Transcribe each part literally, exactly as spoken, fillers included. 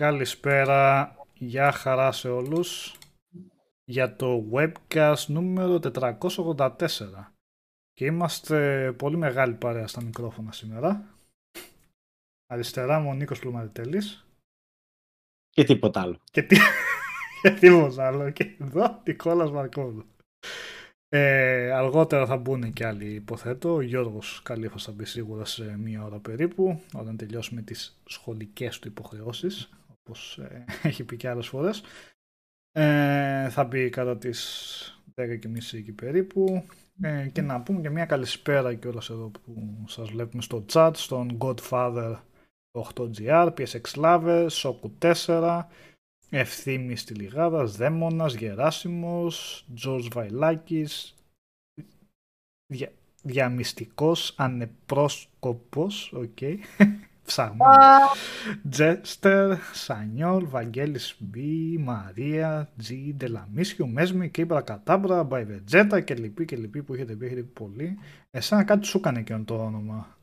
Καλησπέρα, γεια χαρά σε όλους για το webcast νούμερο τετρακόσια ογδόντα τέσσερα και είμαστε πολύ μεγάλη παρέα στα μικρόφωνα σήμερα. Αριστερά μου ο Νίκος Πλουμαρυτέλης και τίποτα άλλο και, τί... και τίποτα άλλο και εδώ Νικόλας Μαρκόβλου. Ε, αργότερα θα μπουν και άλλοι, υποθέτω. Ο Γιώργος Καλύφος θα μπει σίγουρα σε μία ώρα περίπου, όταν τελειώσουμε τις σχολικές του υποχρεώσεις, όπως ε, έχει πει και άλλες φορές. Ε, θα μπει κατά τις δέκα και μισή εκεί περίπου. Ε, και να πούμε και μία καλησπέρα κιόλας εδώ που σας βλέπουμε στο chat, στον Godfather οκτώ τζι αρ, πι ες εξ Lover, Shoku τέσσερα, Ευθύμης στη Λιγάδας, Δαίμονας, Γεράσιμος, Τζορτζ Βαϊλάκης, δια, διαμυστικός, ανεπρόσκοπος, οκ, okay. Ψαγμός, Τζέστερ, Σανιόλ, Βαγγέλης Μπι, Μαρία, Τζι, Ντελαμίσιο, Μέσμι, Κύπρα Κατάμπρα, Μπαϊβετζέτα και λοιποί και λοιποί που έχετε πει, έχετε πει πολύ. Εσένα κάτι σου έκανε εκείνο το όνομα.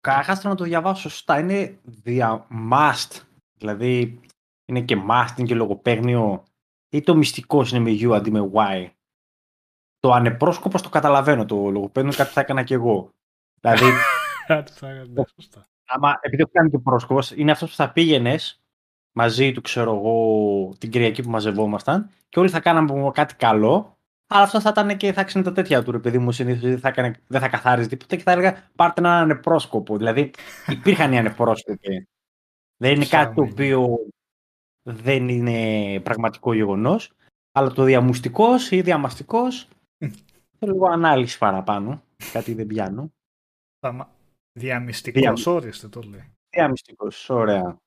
Καχάστε να το διαβάσω σωστά, είναι διαμάστ. Δηλαδή, είναι και μάστιν και λογοπαίγνιο. Ή το μυστικό είναι με U αντί με Y. Το ανεπρόσκοπο το καταλαβαίνω. Το λογοπαίγνιο κάτι θα έκανα κι εγώ. Δηλαδή. Κάτι θα έκανα. Σωστά. Άμα επειδή έχω κάνει το πρόσκοπο, είναι αυτό που θα πήγαινε μαζί του, ξέρω εγώ, την Κυριακή που μαζευόμασταν και όλοι θα κάναμε κάτι καλό. Αλλά αυτό θα ήταν και θα άξινε τα τέτοια του, επειδή μου συνήθω δεν, δεν θα καθάριζε τίποτα και θα έλεγα πάρτε έναν ανεπρόσκοπο. Δηλαδή, υπήρχαν οι ανεπρόσκοποι. Δεν είναι Ψάμε. Κάτι το οποίο δεν είναι πραγματικό γεγονός, αλλά το διαμουστικός ή διαμαστικός θέλω λίγο ανάλυση παραπάνω, κάτι δεν πιάνω. Διαμυστικός, Δια... όριστε το λέει. Διαμυστικός, ωραία.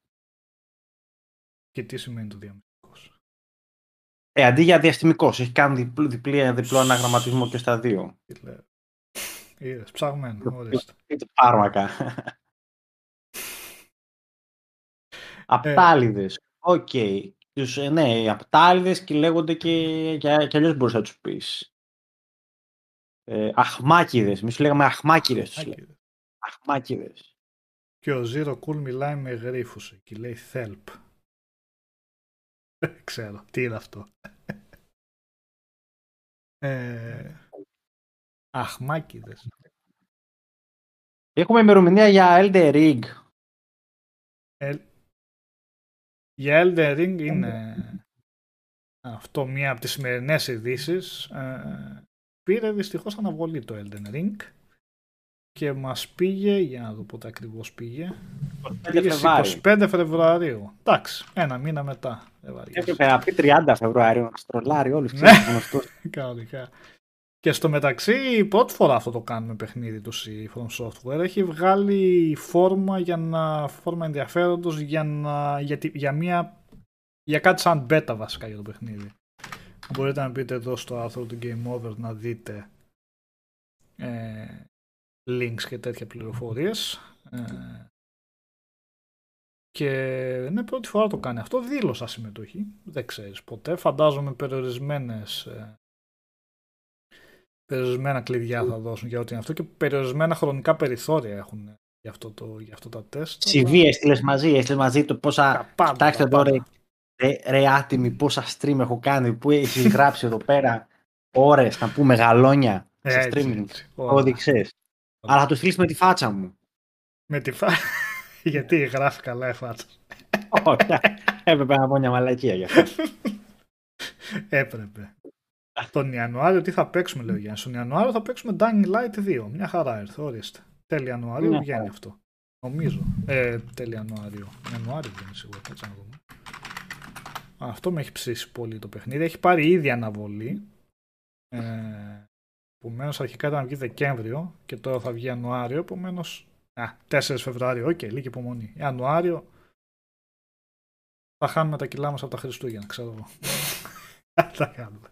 Και τι σημαίνει το διαμυστικός? Ε, αντί για διαστημικός, έχει κάνει διπλ, διπλή, διπλό αναγραμματισμό και στα δύο. Είδες, ψαγμένο, όριστε. Είτε πάρμακα. Απτάλιδες, οκ. Ε. Okay. Ναι, απτάλιδες και λέγονται και, και, και αλλιώς μπορείς να τους πεις. Ε, αχμάκιδες, εμείς λέγαμε αχμάκιδες. Αχμάκιδες. αχμάκιδες. Και ο Zero Cool μιλάει με γρίφους και λέει Θέλπ. Δεν ξέρω, τι είναι αυτό. ε, αχμάκιδες. Έχουμε ημερομηνία για Elden Ring. Ε... Για Elden Ring είναι αυτό μία από τις σημερινές ειδήσεις. Ε, πήρε δυστυχώς αναβολή το Elden Ring και μας πήγε, για να δω πότε ακριβώς πήγε, είκοσι πέντε Φεβρουαρίου. Εντάξει, ένα μήνα μετά. Έπρεπε να πει τριάντα Φεβρουαρίου, να στρολάρει όλους. Κανονικά. Και στο μεταξύ, η πρώτη φορά αυτό το κάνουμε παιχνίδι τους η From Software έχει βγάλει φόρμα, για να, φόρμα ενδιαφέροντος για, να, για, τη, για, μια, για κάτι σαν beta βασικά για το παιχνίδι. Μπορείτε να πείτε εδώ στο άρθρο του Game Over να δείτε ε, links και τέτοια πληροφορίες. Ε, και είναι πρώτη φορά το κάνει αυτό, δήλωσα συμμετοχή, δεν ξέρεις ποτέ, φαντάζομαι περιορισμένες... Ε, Περιορισμένα κλειδιά θα δώσουν για ό,τι είναι αυτό και περιορισμένα χρονικά περιθώρια έχουν για αυτό, το, για αυτό τα τεστ. Σι βι έστειλες μαζί, έστειλες μαζί το πόσα. Κοιτάξτε εδώ ρε, ρε άτιμοι, πόσα stream έχω κάνει, που έχεις γράψει εδώ πέρα ώρες, να πούμε γαλόνια σε streaming. Όδειξες. Αλλά θα το στείλεις με τη φάτσα μου. Με τη φάτσα. Γιατί γράφει καλά η φάτσα. Όχι, έπρεπε να πω μια μαλακία γι' αυτό. Έπρεπε. Τον Ιανουάριο τι θα παίξουμε, λέει ο Γιάννης. Τον Ιανουάριο θα παίξουμε Dying Light δύο. Μια χαρά έρθε, ορίστε. Τέλη Ιανουάριου βγαίνει χαρά. Αυτό. Νομίζω. Ε, τέλη Ιανουάριου. Ιανουάριο βγαίνει σίγουρα, κάτσε να δούμε. Αυτό με έχει ψήσει πολύ το παιχνίδι. Έχει πάρει ήδη αναβολή. Ε, επομένως αρχικά ήταν να βγει Δεκέμβριο και τώρα θα βγει Ιανουάριο. Επομένως. Α, τέσσερα Φεβρουαρίου. Οκ, okay, λίγη υπομονή. Ιανουάριο θα χάνουμε τα κιλά μας από τα Χριστούγεννα, ξέρω εγώ. Θα κάνουμε.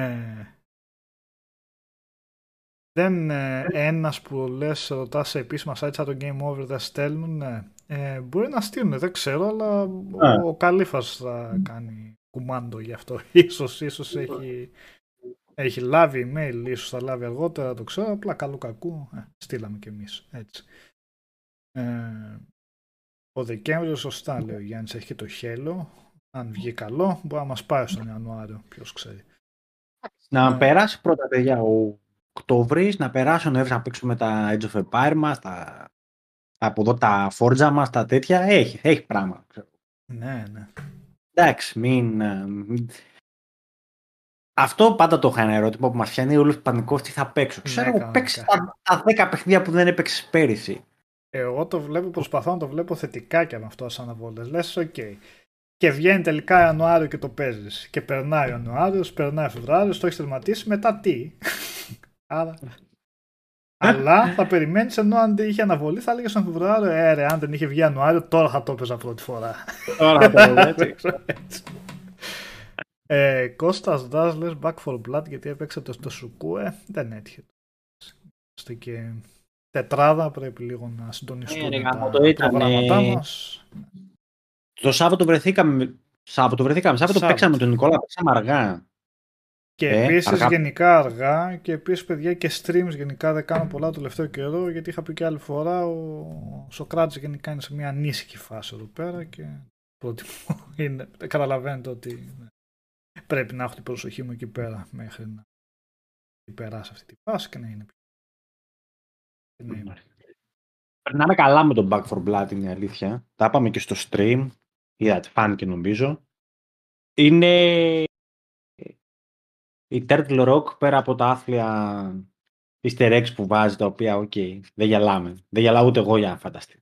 Ε, δεν ε, ένας που λες ρωτά σε επίσημα sites σαν το Game Over δεν στέλνουν, ε, μπορεί να στείλουν, δεν ξέρω, αλλά yeah. ο, ο Καλύφας θα κάνει κουμάντο γι' αυτό, ίσως, ίσως yeah. έχει, έχει λάβει email, ίσως θα λάβει αργότερα, το ξέρω, απλά καλού κακού ε, στείλαμε κι εμείς έτσι. Ε, Ο Δεκέμβριος σωστά λέει ο Γιάννης, έχει και το χέλο. Αν βγει καλό, μπορεί να μας πάρει στον Ιανουάριο, ποιος ξέρει. Να περάσει πρώτα, παιδιά, ο Οκτώβρης, να περάσει ο Νοέμβρης, να παίξουμε τα Age of Empire μας, τα... από εδώ τα Forza μας, τα τέτοια. Έχει, έχει πράγμα. Ναι, ναι. Εντάξει, μην... Αυτό πάντα το είχα ένα ερώτημα που μας πιάνει όλους πανικός, τι θα παίξω. Ξέρω, ναι, παίξεις τα, τα δέκα παιχνίδια που δεν έπαιξες πέρυσι. Εγώ το βλέπω, προσπαθώ να το βλέπω θετικά και με αυτό τις αναβολές. Λες, οκ. Okay. Και βγαίνει τελικά Ιανουάριο και το παίζεις. Και περνάει Ιανουάριος, περνάει Φεβράριος, το έχεις τερματίσει, μετά τι. Άρα... Αλλά θα περιμένεις, ενώ αν είχε αναβολή θα έλεγες στον Φεβρουάριο, ε ρε, αν δεν είχε βγει Ιανουάριο, τώρα θα το έπαιζα πρώτη φορά. Τώρα θα το έπαιζα, έτσι. Ε, Κώστας Ντάς λες Back φορ Blood γιατί έπαιξε το στο Σουκούε. Δεν έτυχε. Είμαστε και τετράδα, πρέπει λίγο να συντονιστούν ε, τα, το τα γράμματά μας. Το Σάββατο βρεθήκαμε, Σάββατο βρεθήκαμε, Σάββατο, Σάββατο παίξαμε τον Νικόλα, παίξαμε αργά. Και ε, επίσης αργά. γενικά αργά και επίσης παιδιά και streams γενικά δεν κάνω πολλά το τελευταίο καιρό γιατί είχα πει και άλλη φορά ο Σοκράτης γενικά είναι σε μια ανήσυχη φάση εδώ πέρα και προτιμώ, είναι, καταλαβαίνετε ότι πρέπει να έχω την προσοχή μου εκεί πέρα μέχρι να περάσει αυτή τη φάση και να είναι πιο. Περνάμε καλά με τον Back φορ Blood, είναι η αλήθεια. Τα είπαμε και στο stream. Είδατε, φάνηκε νομίζω. Είναι η Turtle Rock πέρα από τα άθλια easter eggs που βάζει, τα οποία, οκ, okay, δεν γελάμε. Δεν γελάω ούτε εγώ για να φανταστεί.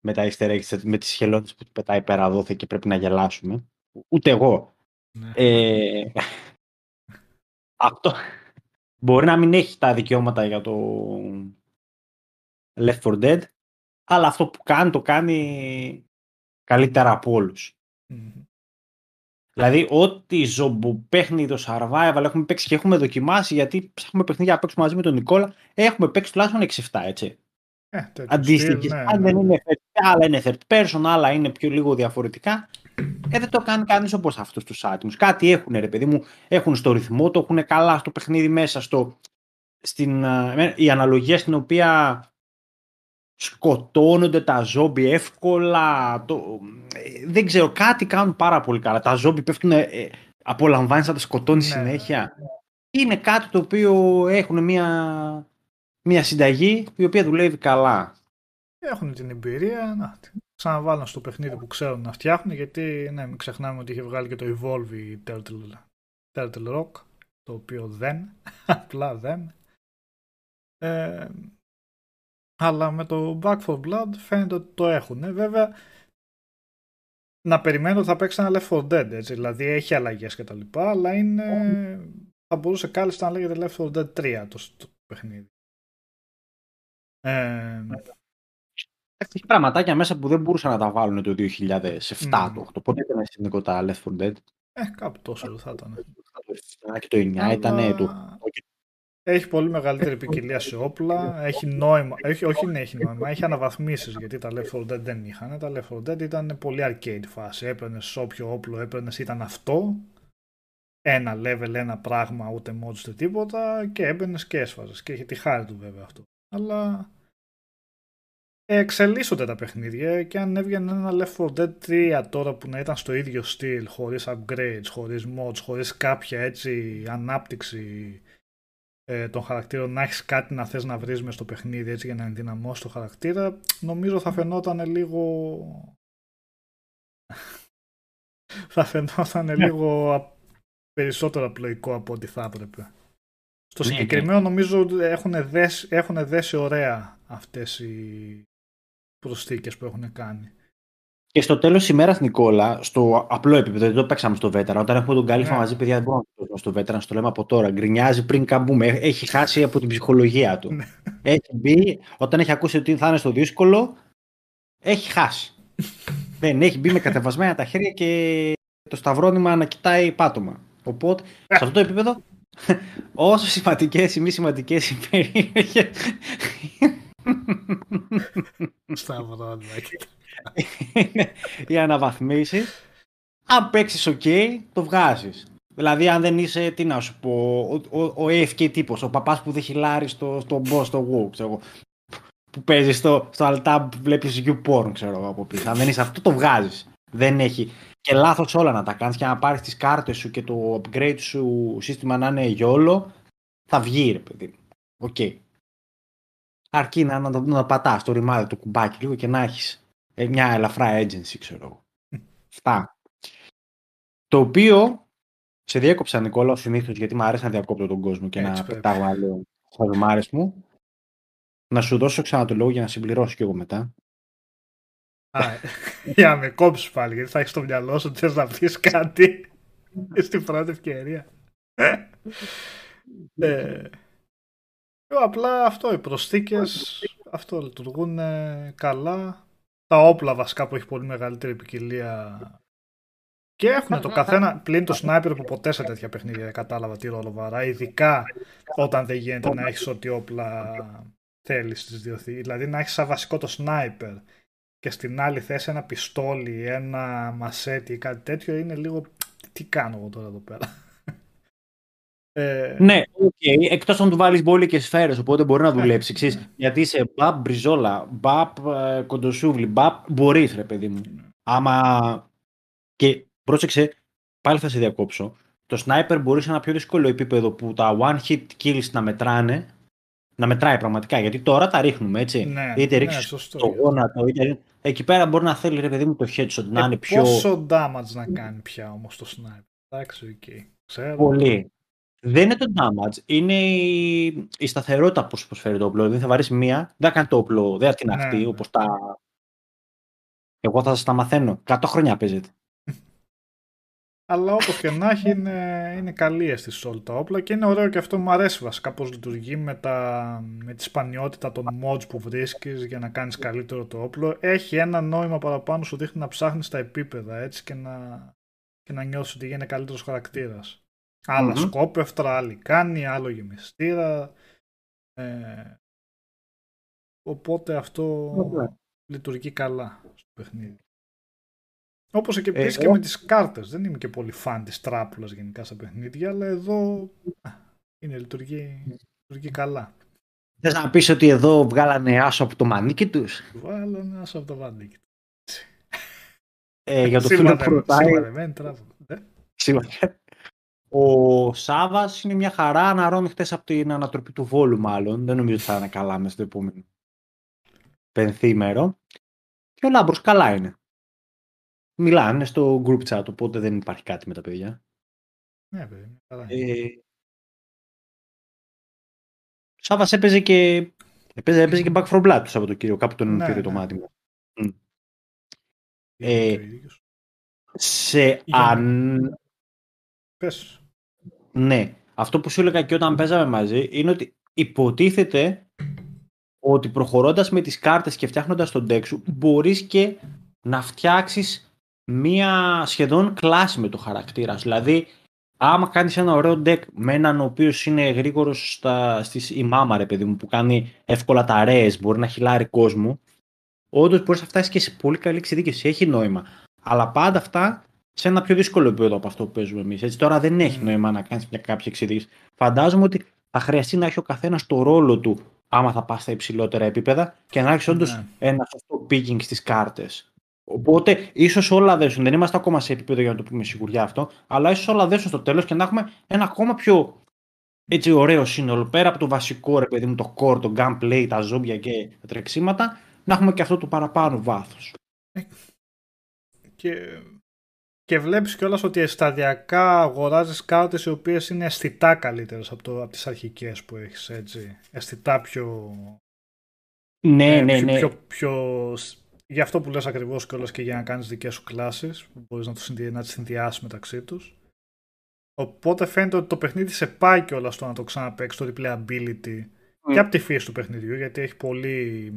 Με τα easter eggs, με τις χελώνες που πετάει πέρα δόθε και πρέπει να γελάσουμε. Ούτε εγώ. Ναι. Ε, αυτό μπορεί να μην έχει τα δικαιώματα για το Left φορ Dead, αλλά αυτό που κάνει το κάνει καλύτερα από όλους. Mm-hmm. Δηλαδή ό,τι ζωμποπέχνητο survival έχουμε παίξει και έχουμε δοκιμάσει, γιατί ψάχνουμε παιχνίδια να παίξουμε μαζί με τον Νικόλα, έχουμε παίξει τουλάχιστον έξι εφτά, έτσι. Ε, αντίστοιχες, ναι, ναι. Είναι, άλλα είναι third person, άλλα είναι πιο λίγο διαφορετικά. Ε, δεν το κάνει κανείς όπως αυτούς τους άτιμους. Κάτι έχουν, ρε παιδί μου, έχουν στο ρυθμό, το έχουν καλά στο παιχνίδι μέσα, στο, στην, η αναλογία στην οποία σκοτώνονται τα ζόμπι εύκολα, το, δεν ξέρω, κάτι κάνουν πάρα πολύ καλά. Τα ζόμπι πέφτουν, ε, απολαμβάνεις να τα σκοτώνεις, ναι, συνέχεια. Είναι κάτι το οποίο έχουν μια, μια συνταγή η οποία δουλεύει καλά. Έχουν την εμπειρία, να ξαναβάλουν στο παιχνίδι που ξέρουν να φτιάχνουν, γιατί ναι, μην ξεχνάμε ότι είχε βγάλει και το Evolve η Turtle, Turtle Rock, το οποίο δεν, απλά δεν. Ε, αλλά με το Back φορ Blood φαίνεται ότι το έχουν. Ε, βέβαια, να περιμένω ότι θα παίξει ένα Left φορ Dead, έτσι, δηλαδή έχει αλλαγές και τα λοιπά, αλλά είναι, oh. θα μπορούσε κάλλιστα να λέγεται Left φορ Dead τρία το, το παιχνίδι. Ε, Έχει πραγματάκια μέσα που δεν μπορούσαν να τα βάλουν το δύο χιλιάδες επτά, mm. το οκτώ. Πότε ήταν εθνικό τα Left φορ Dead. Ε, κάπου τόσο θα ήταν. Και το εννιά αλλά... ήταν. Το... Έχει πολύ μεγαλύτερη ποικιλία σε όπλα. Έχει νόημα. Έχει, όχι, ναι, έχει νόημα. Έχει αναβαθμίσεις γιατί τα Left φορ Dead δεν είχαν. Τα Left φορ Dead ήταν πολύ arcade φάση. Έπαιρνες όποιο όπλο έπαιρνες, ήταν αυτό. Ένα level, ένα πράγμα, ούτε mods, ούτε τίποτα. Και έμπαινες και έσφαζες. Και έχει τη χάρη του βέβαια αυτό. Αλλά. Εξελίσσονται τα παιχνίδια και αν έβγαινε ένα Left φορ Dead τρία τώρα που να ήταν στο ίδιο στυλ, χωρίς upgrades, χωρίς mods, χωρίς κάποια έτσι ανάπτυξη ε, των χαρακτήρων, να έχεις κάτι να θες να βρεις μες στο παιχνίδι έτσι για να ενδυναμώσεις το χαρακτήρα, νομίζω θα φαινόταν λίγο θα φαινόταν λίγο περισσότερο απλοϊκό από ό,τι θα έπρεπε. Στο συγκεκριμένο νομίζω έχουν δέσει, έχουν δέσει ωραία αυτές οι προσθήκες που έχουν κάνει. Και στο τέλος ημέρας, Νικόλα, στο απλό επίπεδο, δεν το παίξαμε στο βέτερα. Όταν έχουμε τον Καλύφα yeah. μαζί, παιδιά, δεν μπορούμε να το παίξουμε στο βέτερα, στο λέμε από τώρα. Γκρινιάζει πριν καμπούμε. Έχει χάσει από την ψυχολογία του. Έχει μπει, όταν έχει ακούσει ότι θα είναι στο δύσκολο, έχει χάσει. Δεν έχει μπει με κατεβασμένα τα χέρια και το σταυρόνυμα να κοιτάει πάτωμα. Οπότε, σε αυτό το επίπεδο, όσο σημαντικές ή μη σημαντικές οι περίεργες. Σταυρώνω. Είναι οι αναβαθμίσεις. Αν παίξεις ok, το βγάζεις. Δηλαδή αν δεν είσαι, τι να σου πω, ο, ο, ο έι εφ κέι τύπος, ο παπάς που δεν χιλάρει στο boss, στο, στο wow, που παίζεις στο, στο alt-tab, βλέπεις YouPorn, ξέρω εγώ από πίσω. Αν δεν είσαι αυτό, το βγάζεις. Δεν έχει. Και λάθος όλα να τα κάνεις και να πάρεις τις κάρτες σου και το upgrade σου σύστημα να είναι γιόλο, θα βγει, ρε παιδί. Οκ. Okay. Αρκεί να, να, να πατάς το ρημάδι του κουμπάκι λίγο και να έχεις μια ελαφρά agency, ξέρω εγώ. Αυτά. Το οποίο σε διέκοψα, Νικόλα, συνήθως, γιατί μου αρέσει να διακόπτω τον κόσμο και έτσι, να πετάγω να λέω στα ζουμάρες μου. Να σου δώσω ξανά το λόγο για να συμπληρώσω κι εγώ μετά. Α, για να με κόψεις πάλι, γιατί θα έχεις στο μυαλό σου ότι θες να πεις κάτι στην πρώτη ευκαιρία. ε, απλά αυτό, οι προσθήκες, αυτό λειτουργούν καλά. Τα όπλα βασικά που έχει πολύ μεγαλύτερη ποικιλία και έχουν το καθένα, πλην το sniper που ποτέ σε τέτοια παιχνίδια κατάλαβα τι ρόλο βαρά, ειδικά όταν δεν γίνεται να έχεις ό,τι όπλα θέλεις στις δύο θύλες. Δηλαδή να έχεις σαν βασικό το sniper και στην άλλη θέση ένα πιστόλι, ένα μασέτι ή κάτι τέτοιο, είναι λίγο τι κάνω εγώ τώρα εδώ πέρα. Ε... Ναι, okay. Εκτός αν του βάλεις μπόλι και σφαίρες, οπότε μπορεί να δουλέψει. Εξής, ναι. Γιατί είσαι μπαπ μπριζόλα, μπαπ κοντοσούβλι, μπαπ μπορείς, ρε παιδί μου. Ναι. Άμα. Και πρόσεξε, πάλι θα σε διακόψω. Το sniper μπορεί σε ένα πιο δύσκολο επίπεδο που τα one hit kills να μετράνε, να μετράει πραγματικά. Γιατί τώρα τα ρίχνουμε, έτσι. Ναι, είτε ρίξει ναι, το γόνατο, είτε. Εκεί πέρα μπορεί να θέλει, ρε παιδί μου, το headshot να ε, είναι πιο. Πόσο damage να κάνει πια όμως το sniper. Εντάξει, okay. Ξέρω. Πολύ. Δεν είναι το damage, είναι η, η σταθερότητα που σου προσφέρει το όπλο. Δεν θα βαρύσει μία, δεν θα κάνει το όπλο, δεν θα την αχτεί, ναι, όπως τα. Εγώ θα σας τα μαθαίνω. εκατό χρόνια παίζεται. Αλλά όπως και να έχει, είναι, είναι καλή αίσθηση όλα τα όπλα και είναι ωραίο και αυτό μου αρέσει βασικά πώς λειτουργεί με, τα, με τη σπανιότητα των mods που βρίσκεις για να κάνεις καλύτερο το όπλο. Έχει ένα νόημα παραπάνω, σου δείχνει να ψάχνεις τα επίπεδα έτσι και να, και να νιώσεις ότι γίνεται καλύτερος χαρακτήρας. Άλλα mm-hmm. σκόπευτρα, άλλη κάνει, άλλο γεμιστήρα. Ε, οπότε αυτό okay. λειτουργεί καλά στο παιχνίδι. Όπως και επίσης ε, και ε... με τις κάρτες. Δεν είμαι και πολύ φαν της τράπουλας γενικά στα παιχνίδια, αλλά εδώ α, είναι, λειτουργεί, λειτουργεί καλά. Θες να πεις ότι εδώ βγάλανε άσο από το μανίκι τους. Βγάλανε άσο από το μανίκι τους. Ε, για το φίλο που ρωτάει. Σήμερα ο Σάββας είναι μια χαρά, αναρώνει χτες από την ανατροπή του Βόλου μάλλον. Δεν νομίζω ότι θα είναι καλά μέσα στο επόμενο πενθήμερο. Και ο Λάμπρος καλά είναι. Μιλάνε στο group chat, οπότε δεν υπάρχει κάτι με τα παιδιά. Ναι, παιδιά, καλά είναι. Ε, ο Σάββας έπαιζε και, έπαιζε, έπαιζε και Back φορ Blood του Σαββατοκύριακο, κάπου τον ναι, πήρε ναι. το μάτι μου. Ε, σε αν... Πες. Ναι, αυτό που σου έλεγα και όταν παίζαμε μαζί είναι ότι υποτίθεται ότι προχωρώντας με τις κάρτες και φτιάχνοντας τον deck σου μπορείς και να φτιάξεις μία σχεδόν κλάση με το χαρακτήρα σου. Δηλαδή άμα κάνεις ένα ωραίο deck με έναν ο οποίος είναι γρήγορος στα, στις ημάμα, ρε παιδί μου, που κάνει εύκολα τα ρέες, μπορεί να χυλάρει κόσμο, όντως μπορείς να φτάσεις και σε πολύ καλή εξειδίκευση, έχει νόημα. Αλλά πάντα αυτά σε ένα πιο δύσκολο επίπεδο από αυτό που παίζουμε εμείς. Έτσι, τώρα δεν έχει νόημα να κάνεις μια κάποια εξειδίκευση. Φαντάζομαι ότι θα χρειαστεί να έχει ο καθένας το ρόλο του άμα θα πας στα υψηλότερα επίπεδα και να έχεις όντως ναι. ένα σωστό picking στις κάρτες. Οπότε ίσως όλα δέσουν. Δεν είμαστε ακόμα σε επίπεδο για να το πούμε σιγουριά αυτό, αλλά ίσως όλα δέσουν στο τέλος και να έχουμε ένα ακόμα πιο έτσι, ωραίο σύνολο. Πέρα από το βασικό, ρε παιδί μου, το core, το gunplay, τα ζόμπια και τα τρεξίματα, να έχουμε και αυτό το παραπάνω βάθος. Και... Και βλέπεις κιόλας ότι σταδιακά αγοράζεις κάρτες οι οποίες είναι αισθητά καλύτερες από, το, από τις αρχικές που έχεις, έτσι. Αισθητά πιο... Ναι, ε, ναι, πιο, ναι. Πιο, πιο, γι' αυτό που λες ακριβώς κιόλας και για να κάνεις δικές σου κλάσεις, που μπορείς να, το, να τις συνδυάσεις μεταξύ τους. Οπότε φαίνεται ότι το παιχνίδι σε πάει κιόλας στο να το ξαναπαίξεις, το replayability mm. και από τη φύση του παιχνιδιού, γιατί έχει πολύ...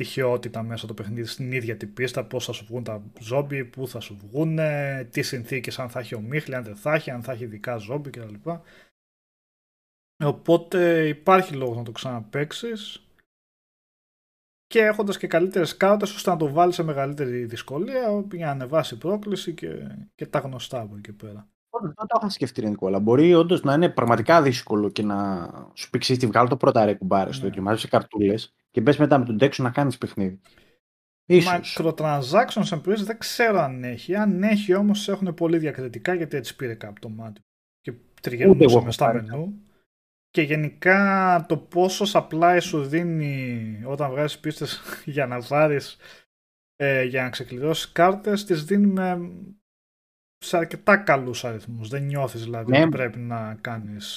τυχαιότητα μέσα το παιχνίδι στην ίδια την πίστα, πώς θα σου βγουν τα ζόμπι, πού θα σου βγουν, τι συνθήκες, αν θα έχει ομίχλη, αν δεν θα έχει, αν θα έχει ειδικά ζόμπι κτλ. Οπότε υπάρχει λόγος να το ξαναπαίξεις και έχοντας και καλύτερες κάρτες ώστε να το βάλεις σε μεγαλύτερη δυσκολία για να ανεβάσει πρόκληση και, και τα γνωστά από εκεί πέρα. Δεν το είχα σκεφτεί, Νικόλα. Μπορεί όντως να είναι πραγματικά δύσκολο και να σου πηξείς τη βγάλω το πρώτα ρε κουμπάρες, το δοκιμάζεις σε καρτούλες. και μπες μετά με τον τέξο να κάνεις παιχνίδι. Microtransactions employees δεν ξέρω αν έχει. Αν έχει όμως έχουν πολύ διακριτικά, γιατί έτσι πήρε κάπου το μάτι και τριγερνούσε μες στα μενού. Και γενικά το πόσο supply σου δίνει όταν βγάζεις πίστες για να βάρεις, ε, για να ξεκλειδώσεις κάρτες, τις δίνει με σε αρκετά καλούς αριθμούς. Δεν νιώθεις δηλαδή ναι. ότι πρέπει να κάνεις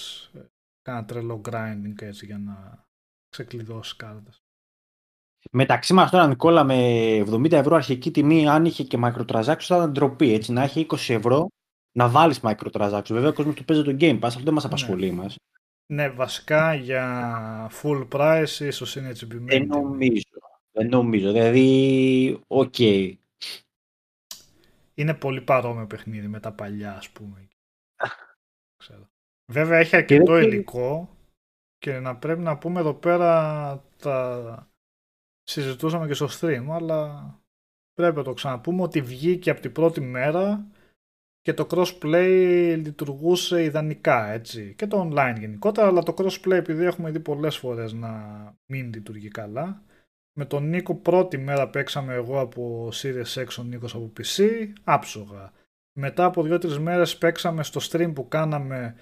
κάνα τρελό grinding έτσι για να ξεκλειδώσεις κάρτες. Μεταξύ μας τώρα, Νικόλα, με εβδομήντα ευρώ αρχική τιμή, αν είχε και microtransactions θα ήταν ντροπή, έτσι, να έχει είκοσι ευρώ να βάλεις microtransactions. Βέβαια ο κόσμος του παίζει το Game Pass, αυτό δεν μας απασχολεί μας. Ναι, βασικά για full price ίσως είναι έτσι επιμένει. Δεν νομίζω, δεν νομίζω, δηλαδή, οκ. Okay. Είναι πολύ παρόμοιο παιχνίδι με τα παλιά, ας πούμε. Ξέρω. Βέβαια έχει αρκετό και υλικό και να πρέπει να πούμε εδώ πέρα τα... συζητούσαμε και στο stream, αλλά πρέπει να το ξαναπούμε ότι βγήκε από την πρώτη μέρα και το crossplay λειτουργούσε ιδανικά, έτσι, και το online γενικότερα, αλλά το crossplay επειδή έχουμε δει πολλές φορές να μην λειτουργεί καλά, με τον Νίκο πρώτη μέρα παίξαμε εγώ από Series X, ο Νίκος από πι σι, άψογα. Μετά από δύο τρεις μέρες παίξαμε στο stream που κάναμε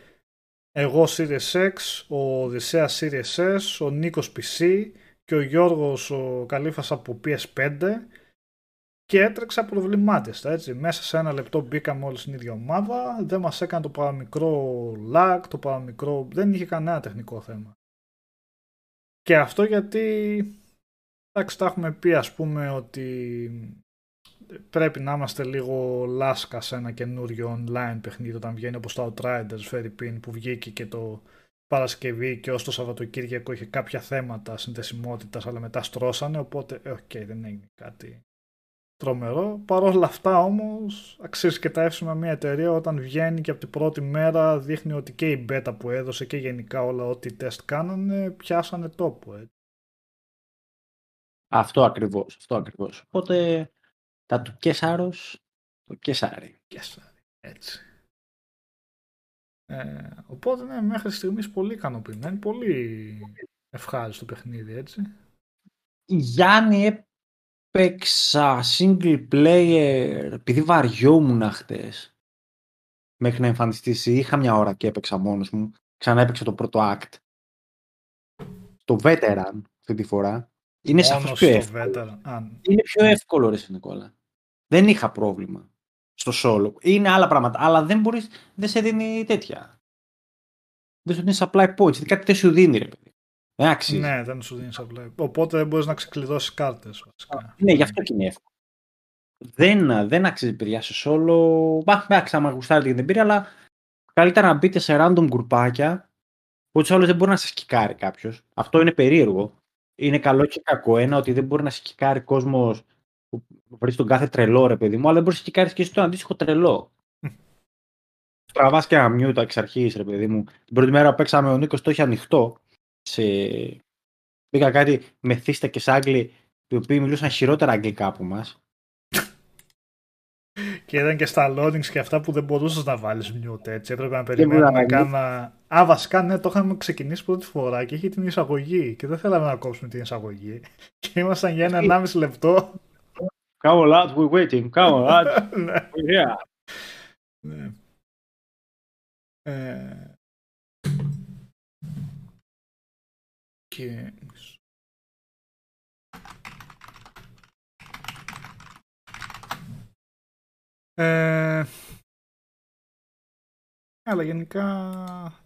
εγώ Series X, ο Οδυσσέας Series S, ο Νίκος πι σι και ο Γιώργος ο Καλύφας από πι ες φάιβ, και έτρεξα προβλημάτιστα, έτσι. Μέσα σε ένα λεπτό μπήκαμε όλοι στην ίδια ομάδα, δεν μας έκανε το παραμικρό lag, το παραμικρό, δεν είχε κανένα τεχνικό θέμα. Και αυτό γιατί, εντάξει, τα έχουμε πει, ας πούμε, ότι πρέπει να είμαστε λίγο λάσκα σε ένα καινούριο online παιχνίδι όταν βγαίνει, όπως το Outriders, φέρει πίν, που βγήκε και το Παρασκευή και ως το Σαββατοκύριακο είχε κάποια θέματα συνδεσιμότητας, αλλά μετά στρώσανε, οπότε οκ, okay, δεν έγινε κάτι τρομερό. Παρ' όλα αυτά όμως αξίζει και τα εύσημα μια εταιρεία όταν βγαίνει και από την πρώτη μέρα δείχνει ότι και η beta που έδωσε και γενικά όλα ό,τι τεστ κάνανε πιάσανε τόπο. Έτσι. Αυτό ακριβώς, αυτό ακριβώς. Οπότε τα του Κέσαρος, το Κέσάρι. Κέσάρι, έτσι. Ε, οπότε ναι, μέχρι στιγμής πολύ ικανοποιημένη, πολύ ευχάριστο παιχνίδι, έτσι. Γιάννη, έπαιξα single player επειδή βαριόμουν χτες μέχρι να εμφανιστείς. Είχα μια ώρα και έπαιξα μόνος μου. Ξανά έπαιξα το πρώτο act, το veteran αυτή τη φορά. Είναι σαφώς πιο εύκολο. Veteran. Είναι πιο εύκολο, ρε Νικόλα. Δεν είχα πρόβλημα στο solo. Είναι άλλα πράγματα, αλλά δεν μπορείς, δεν σε δίνει τέτοια. Δεν σου δίνει supply points, γιατί κάτι δεν σου δίνει, ρε παιδί. Δεν αξίζει. Ναι, δεν σου δίνει supply. Οπότε δεν μπορείς να ξεκλειδώσεις κάρτες. Βασικά. Ναι, γι' αυτό και είναι εύκολο. Δεν, δεν αξίζει, παιδιά, σε solo. Μπα, εντάξει, άμα γουστάρετε για την εμπειρία, αλλά καλύτερα να μπείτε σε random γκρουπάκια που έτσι όλες δεν μπορεί να σας κικάρει κάποιος. Αυτό είναι περίεργο. Είναι καλό και κακό ένα ότι δεν μπορεί να σας κικάρει κόσμος που βρεις τον κάθε τρελό, ρε παιδί μου, αλλά δεν μπορείς και κάνεις και εσύ τον αντίστοιχο τρελό. Τραβάς και ένα μιούτα εξ αρχής, ρε παιδί μου. Την πρώτη μέρα που παίξαμε ο Νίκος το είχε ανοιχτό. Σε... Μπήκα κάτι μεθύστα και σάγκλοι, οι οποίοι μιλούσαν χειρότερα αγγλικά από μας. Και ήταν και στα loadings και αυτά που δεν μπορούσες να βάλεις μιούτ, έτσι. Έπρεπε να περιμένουμε να κάνουμε. Α, βασικά, ναι, το είχαμε ξεκινήσει πρώτη φορά και είχε την εισαγωγή. Και δεν θέλαμε να κόψουμε την εισαγωγή. Και ήμασταν για ένα ενάμιση λεπτό. Come on, lad, we're waiting. Come on, lad, we're here. Ναι. Ε... Και... Ε... Αλλά γενικά...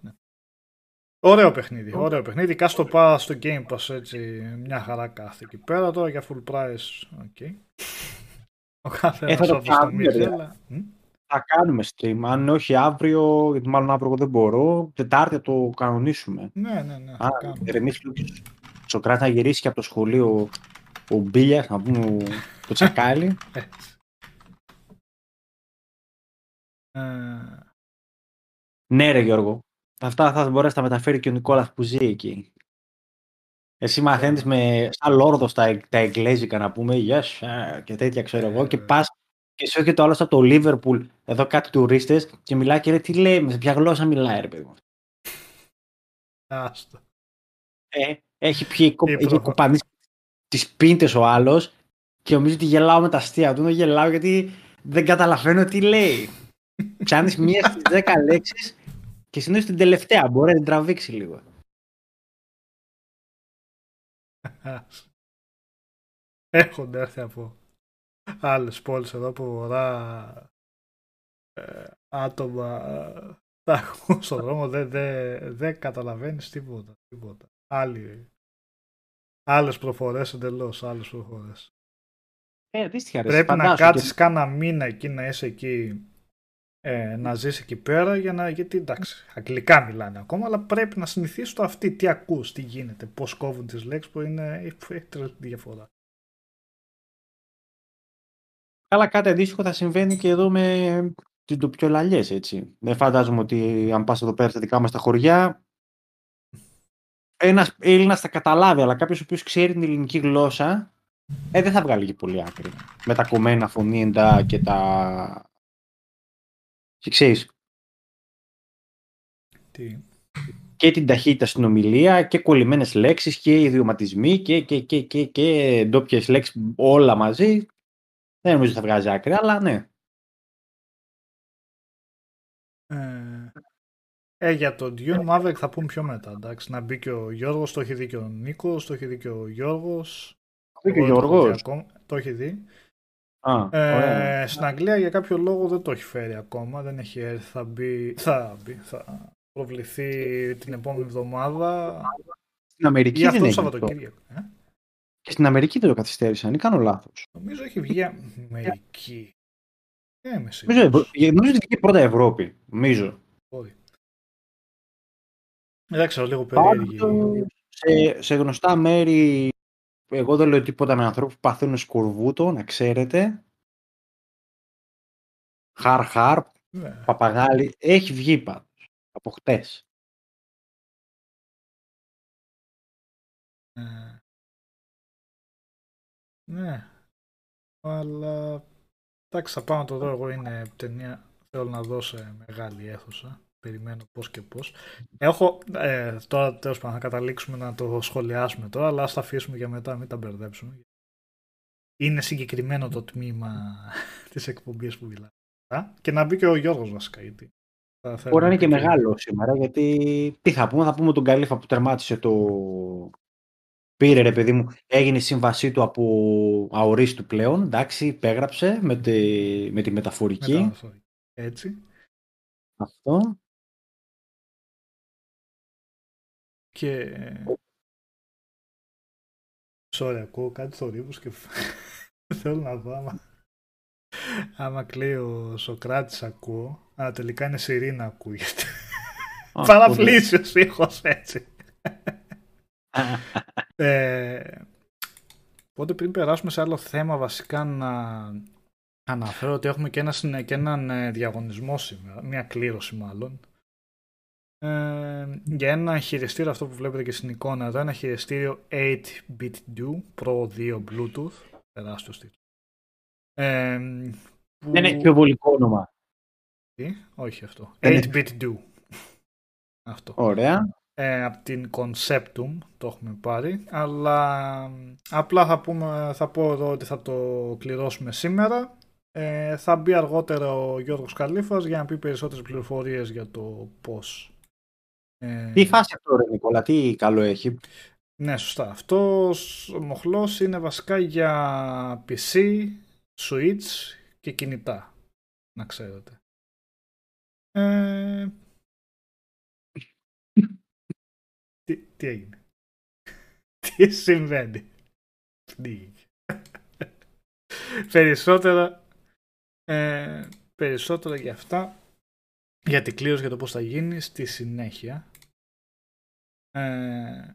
Ναι. Ωραίο παιχνίδι, ωραίο παιχνίδι. Ειδικά στο πα στο Game Pass, έτσι, μια χαρά κάθε εκεί πέρα. Τώρα για full price, okay. Ο καθένας ε, θα το κάνουμε, αλλά... θα κάνουμε stream, αν όχι αύριο, γιατί μάλλον αύριο δεν μπορώ, Τετάρτη το κανονίσουμε. Ναι, ναι, ναι. Α, εμείς Σοκράτη να γυρίσει και από το σχολείο ο Μπίλιας, να πούμε το τσακάλι. Ναι, ρε Γιώργο. Αυτά θα μπορέσει να τα μεταφέρει και ο Νικόλας που ζει εκεί. Εσύ μαθαίνεις με σαν λόρδο τα, τα εγγλέζικα, να πούμε, yes, και τέτοια, ξέρω εγώ, και πας και σου έρχεται το άλλο από το Λίβερπουλ, εδώ κάτι τουρίστες, και μιλάει και λέει, τι λέει, σε ποια γλώσσα μιλάει, ρε παιδί μου. Άστο. Ε, έχει πιει, έχει κοπανίσει τις πίντες ο άλλος και νομίζω ότι γελάω με τα αστεία του. Γελάω γιατί δεν καταλαβαίνω τι λέει. Ψάνεις μία στις δέκα λέξεις και συνήθως την τελευταία μπορεί να την τραβήξει λίγο. Έχονται έρθει από άλλες πόλεις εδώ πολλά ε, άτομα τα ακούν στον δρόμο, δεν δε, δε καταλαβαίνεις τίποτα, τίποτα. Άλλοι, άλλες προφορές εντελώς, άλλες προφορές. Ε, αντίστοιχα, πρέπει να κάτσεις και... κάνα μήνα εκεί, να είσαι εκεί, ε, να ζεις εκεί πέρα για να, γιατί εντάξει, αγγλικά μιλάνε ακόμα, αλλά πρέπει να συνηθίσεις το αυτή, τι ακούς, τι γίνεται, πώς κόβουν τις λέξεις που είναι, έχει τρελή διαφορά. Αλλά κάτι αντίστοιχο θα συμβαίνει και εδώ με τις ντοπιολαλιές, έτσι. Δεν φαντάζομαι ότι αν πας εδώ πέρα στα δικά μας τα χωριά, ένας Έλληνας θα καταλάβει, αλλά κάποιος ο οποίος ξέρει την ελληνική γλώσσα, ε, δεν θα βγάλει και πολύ άκρη. Με τα κομμένα φωνήεντα και τα... Και ξέρεις. Τι... Και την ταχύτητα στην ομιλία και κολλημένες λέξεις και ιδιωματισμοί και, και, και, και, και ντόπιες λέξεις όλα μαζί. Δεν νομίζω ότι θα βγάζει άκρη, αλλά ναι. Ε, ε για τον Dune Maverick θα πούμε πιο μετά, εντάξει. Να μπει και ο Γιώργος, το έχει δει και ο Νίκος, το έχει δει και ο Γιώργος. Το έχει δει και ο Γιώργος. Το έχει δει. Α, ε, στην Αγγλία για κάποιο λόγο δεν το έχει φέρει ακόμα, δεν έχει έρθει. Θα μπει, θα, μπει, θα προβληθεί την επόμενη εβδομάδα. Στην Αμερική για αυτό το Σαββατοκύριακο. Και στην Αμερική δεν το καθυστέρησαν, ή κάνω λάθος. Νομίζω έχει βγει Αμερική. Ε, νομίζω ότι βγήκε πρώτα Ευρώπη. Νομίζω. Όχι. Εντάξει, λίγο περίεργη. Σε, σε γνωστά μέρη, εγώ δεν λέω τίποτα με ανθρώπους που παθαίνουν σκορβούτο, να ξέρετε. Χαρ, χαρ, ναι. Παπαγάλι. Έχει βγει πάντως. Από χτες. Ε. Ναι, αλλά εντάξει, θα πάω να το δω εγώ, είναι ταινία, θέλω να δω σε μεγάλη αίθουσα, περιμένω πώς και πώς. Έχω, ε, τώρα τέλος πάντων θα καταλήξουμε να το σχολιάσουμε τώρα, αλλά ας τα αφήσουμε για μετά, μην τα μπερδέψουμε. Είναι συγκεκριμένο το τμήμα της εκπομπής που μιλάμε. Και να μπει και ο Γιώργος βασικά, γιατί. Μπορεί να είναι και μεγάλο σήμερα, γιατί τι θα πούμε, θα πούμε τον Καλύφα που τερμάτισε το... Πήρε ρε παιδί μου, έγινε η σύμβασή του από αορίστου πλέον, εντάξει, υπέγραψε με τη, με τη μεταφορική. Μεταφορική. Έτσι. Αυτό. Και... Sorry, ακούω κάτι θορύβους και θέλω να δω άμα... άμα κλαίει ο Σοκράτης ακούω, αλλά τελικά είναι σιρήνα ακούγεται. Παραπλήσιος ήχος έτσι. ε, οπότε πριν περάσουμε σε άλλο θέμα, βασικά να αναφέρω ότι έχουμε και, ένα, και έναν διαγωνισμό σήμερα, μια κλήρωση μάλλον, ε, για ένα χειριστήριο, αυτό που βλέπετε και στην εικόνα εδώ, ένα χειριστήριο eight bit Dune Pro δύο Bluetooth, τεράστιο στήριο, ε, που... Δεν έχει πιο βολικό όνομα. Τι? Όχι αυτό, eight bit Dune. Αυτό. Ωραία. Ε, από την Conceptum το έχουμε πάρει, αλλά απλά θα, πούμε, θα πω εδώ ότι θα το κληρώσουμε σήμερα, ε, θα μπει αργότερα ο Γιώργος Καλύφας για να πει περισσότερες πληροφορίες για το πώς. Ε, τι φάση αυτό ρε Νικόλα, τι καλό έχει. Ναι, σωστά, αυτός ο μοχλός είναι βασικά για πι σι, Switch και κινητά, να ξέρετε. ε, Τι, τι έγινε, τι συμβαίνει, περισσότερα, ε, περισσότερα για αυτά, για την κλήρωση, για το πώς θα γίνει στη συνέχεια. Ε,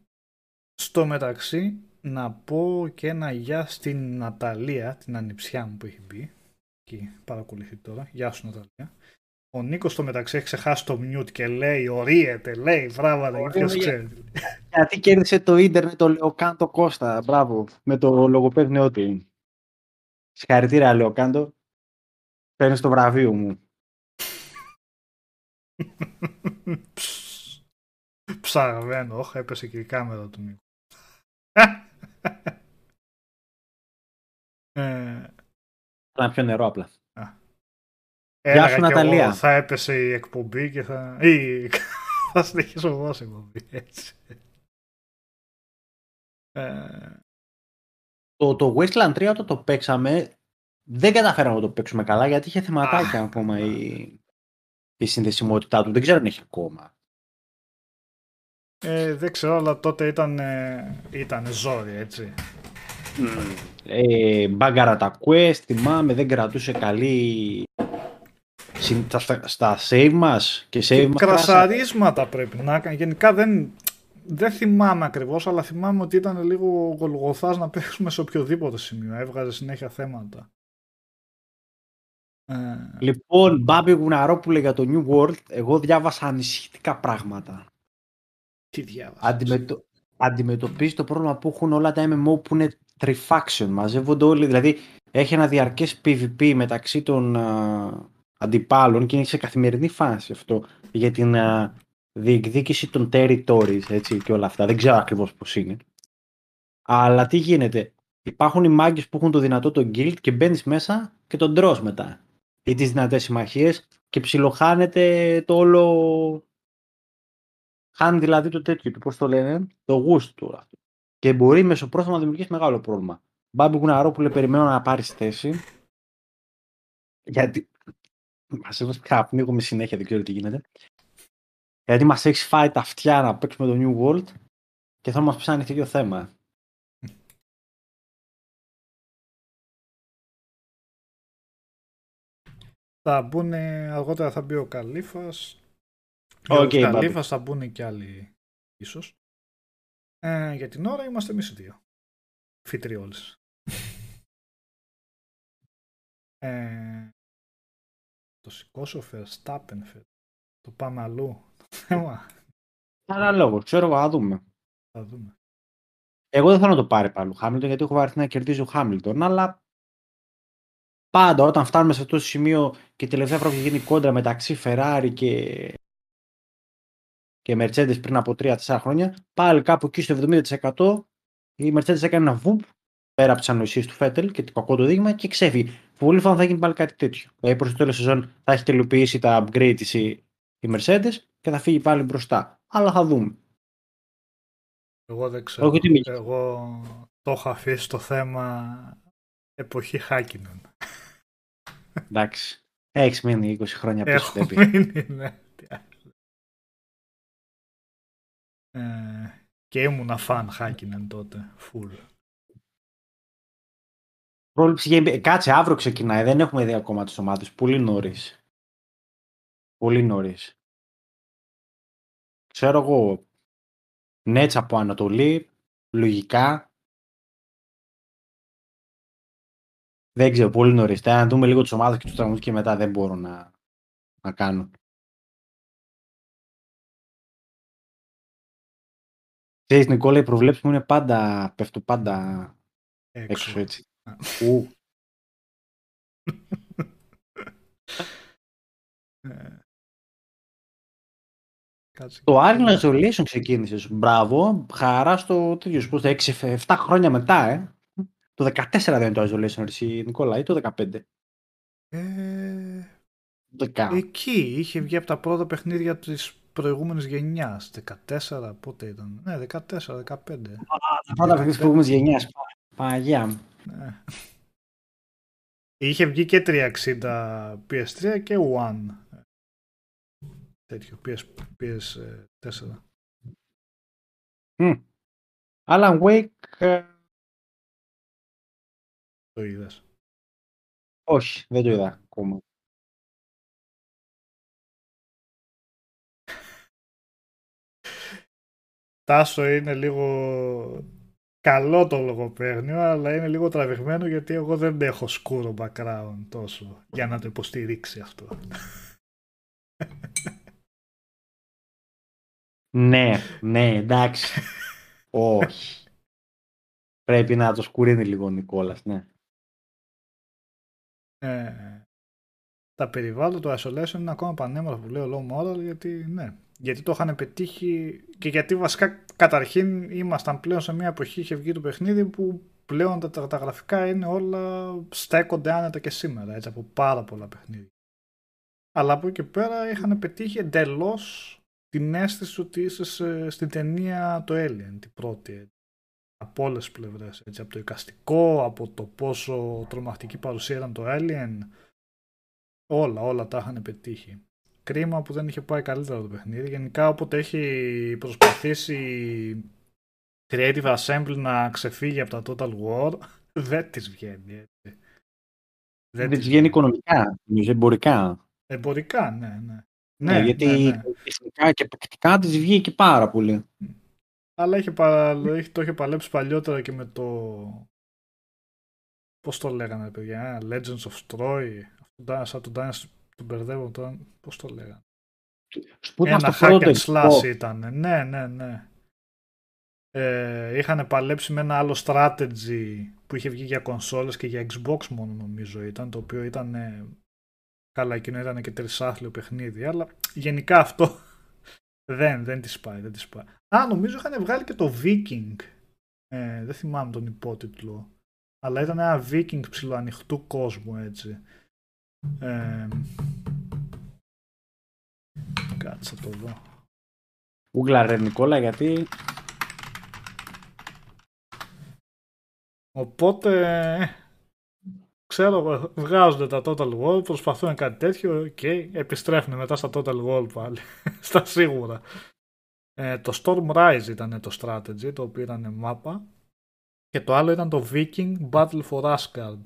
στο μεταξύ να πω και ένα γεια στην Ναταλία, την ανιψιά μου που έχει μπει και παρακολουθεί τώρα, γεια σου Ναταλία. Ο Νίκος στο μεταξύ έχει ξεχάσει το μιούτ και λέει, ορίεται, λέει, βράβο, ποιος ξέρει. Γιατί κέρδισε το ίντερνετ το Λεοκάντο Κώστα, μπράβο, με το λογοπαίγνιό του. Συγχαρητήρια Λεοκάντο, παίρνεις το βραβείο μου. Ψαγμένο, έπεσε και η κάμερα του Νίκου. Ε... Αλλά πιο νερό απλά. Α. Γεια σου Ναταλία. Θα έπεσε η εκπομπή και θα... Ή... θα συνεχίσω εγώ σε εκπομπή. Έτσι. Ε... Το, το Wasteland τρία όταν το παίξαμε δεν καταφέραμε να το παίξουμε καλά γιατί είχε θεματάκια ah, ακόμα ah. Η, η συνδεσιμότητά του. Δεν ξέρω αν έχει ακόμα. Ε, δεν ξέρω, αλλά τότε ήταν, ήταν ζόρι, έτσι. Mm. Ε, μπάγκαρα τα quest, θυμάμαι, δεν κρατούσε καλή στα, στα save μας και save μας. Κρασαρίσματα πρέπει να έκανε. Γενικά δεν, δεν θυμάμαι ακριβώς, αλλά θυμάμαι ότι ήταν λίγο γολγοθάς να παίξουμε σε οποιοδήποτε σημείο. Έβγαζε συνέχεια θέματα. Λοιπόν, Μπάμπη Γουναρόπουλε για το New World, εγώ διάβασα ανησυχητικά πράγματα. Τι διάβασες? Αντιμετω... Αντιμετωπίζει το πρόβλημα που έχουν όλα τα εμ εμ ο που είναι τριφάξιον. Μαζεύονται όλοι. Δηλαδή έχει ένα διαρκές πι βι πι μεταξύ των α, αντιπάλων και είναι σε καθημερινή φάση αυτό για την α, διεκδίκηση των territories, έτσι, και όλα αυτά. Δεν ξέρω ακριβώς πώς είναι. Αλλά τι γίνεται? Υπάρχουν οι μάγκες που έχουν το δυνατό το guild και μπαίνεις μέσα και τον τρως μετά. Ή τις δυνατές συμμαχίες και ψιλοχάνεται το όλο... Χάνει δηλαδή το τέτοιο του, πώς το λένε, το γούστο του αυτό. Και μπορεί μεσοπρόθεσμα να δημιουργήσει μεγάλο πρόβλημα. Μπάμπη Γουναρόπουλε, περιμένω να πάρεις θέση. Γιατί. Μας έβγαζε καπνίγω με συνέχεια, δεν ξέρω τι γίνεται. Γιατί μας έχει φάει τα αυτιά να παίξουμε το New World και θα μας πει να ανοιχτεί το θέμα. Θα μπουν αργότερα, θα μπει ο Καλύφας. Okay, ο Καλύφας, θα μπουν και άλλοι ίσως. Ε, για την ώρα είμαστε εμείς οι δύο. Φίτροι όλες. ε, το σηκώσω Verstappen. Το πάμε αλλού. Άρα λόγο. Ξέρω, θα δούμε. θα δούμε. Εγώ δεν θέλω να το πάρει πάλι ο Χάμιλτον γιατί έχω βαρεθεί να κερδίζει ο Χάμιλτον, αλλά πάντα όταν φτάνουμε σε αυτό το σημείο και τελευταία φορά που γίνει κόντρα μεταξύ Ferrari και και Mercedes πριν από τρία τέσσερα χρόνια, πάλι κάπου εκεί στο εβδομήντα τοις εκατό η Mercedes έκανε ένα βουπ πέρα από τις ανοησίες του Φέτελ και το κακό το δείγμα και ξέφυγε. Πολύ φαν θα γίνει πάλι κάτι τέτοιο. Ε, προς το τέλος της σεζόν θα έχει τελειοποιήσει τα upgrade της η, η Mercedes και θα φύγει πάλι μπροστά. Αλλά θα δούμε. Εγώ δεν ξέρω. Εγώ, Εγώ το έχω αφήσει το θέμα εποχή Χάκινον. Εντάξει. Έχεις μείνει είκοσι χρόνια πίσω. Έχω μείνει, ναι. Και ήμουνα φαν Χάκινεν τότε. Φουλ. Κάτσε, αύριο ξεκινάει. Δεν έχουμε δει ακόμα τις ομάδες. Πολύ νωρίς. Πολύ νωρίς. Ξέρω εγώ. Νέτς από Ανατολή. Λογικά. Δεν ξέρω. Πολύ νωρίς. Θα δούμε λίγο τις ομάδες και τους τραγμούς και μετά δεν μπορώ να, να κάνω. Ξέρεις Νικόλα, οι προβλέψεις μου είναι πάντα, πέφτω πάντα έξω, έξω έτσι. Ου. Το Alien Isolation ξεκίνησες, μπράβο, χαρά στο τέτοιο, πώς τα έξι εφτά χρόνια μετά, ε. Το δεκατέσσερα δεν είναι το Isolation, εσύ Νικόλα, ή το δεκαπέντε. Ε, δέκα. Εκεί είχε βγει από τα πρώτα παιχνίδια της προηγούμενης γενιάς, δεκατέσσερα, πότε ήταν, ναι, δεκατέσσερα δεκαπέντε. Τα πάντα αυτή της προηγούμενης γενιάς, παγιά. Ναι. Είχε βγει και τριακόσια εξήντα πι ες τρία και One, τέτοιο, πι ες φορ. Mm. Alan Wake... Το είδες? Όχι, δεν το είδα ακόμα. Τάσο είναι λίγο καλό το λογοπαίγνιο, αλλά είναι λίγο τραβηγμένο γιατί εγώ δεν έχω σκούρο background τόσο για να το υποστηρίξει αυτό. Ναι, ναι, εντάξει. Όχι. Πρέπει να το σκουρίνει λίγο ο Νικόλας, ναι. Ε, τα περιβάλλοντα του Isolation είναι ακόμα πανέμορφα που λέει ο Low Moral γιατί ναι. Γιατί το είχαν πετύχει και γιατί βασικά καταρχήν ήμασταν πλέον σε μια εποχή, είχε βγει το παιχνίδι που πλέον τα, τα, τα γραφικά είναι όλα, στέκονται άνετα και σήμερα, έτσι, από πάρα πολλά παιχνίδια. Αλλά από εκεί και πέρα είχαν πετύχει εντελώς την αίσθηση ότι είσαι σε, στην ταινία το Alien, την πρώτη, από όλες τις πλευρές, έτσι, από το εικαστικό, από το πόσο τρομακτική παρουσία ήταν το Alien, όλα, όλα τα είχαν πετύχει. Κρίμα που δεν είχε πάει καλύτερα το παιχνίδι. Γενικά όποτε έχει προσπαθήσει Creative Assembly να ξεφύγει από τα Total War, δεν της βγαίνει, έτσι. Δεν, δεν της βγαίνει οικονομικά, εμπορικά. Εμπορικά, ναι, ναι. Ναι, ναι, γιατί ναι, ναι. Και πρακτικά της βγήκε πάρα πολύ. Αλλά είχε παρα... το είχε παλέψει παλιότερα και με το... Πώς το λέγανε, παιδιά, Legends of Troy, σαν τον Dynasty, τον μπερδεύω τώρα, πώς το λέγανε. Ένα hack and slash ήταν, ναι, ναι, ναι. Ε, είχανε παλέψει με ένα άλλο strategy που είχε βγει για κονσόλες και για Xbox μόνο, νομίζω ήταν, το οποίο ήταν... Καλά, εκείνο ήταν και τρισάθλιο παιχνίδι, αλλά γενικά αυτό δεν, δεν τη πάει, δεν τη πάει. Α, νομίζω είχαν βγάλει και το Viking, ε, δεν θυμάμαι τον υπότιτλο, αλλά ήταν ένα Viking ψιλοανοιχτού κόσμου, έτσι. Ε, κάτσε το δω. Ούγκλα ρε Νικόλα, γιατί... Οπότε... Ξέρω, βγάζονται τα Total War, προσπαθούν κάτι τέτοιο και επιστρέφουν μετά στα Total War πάλι, στα σίγουρα. Ε, το Storm Rise ήταν το strategy, το οποίο ήταν μάπα, και το άλλο ήταν το Viking Battle for Asgard.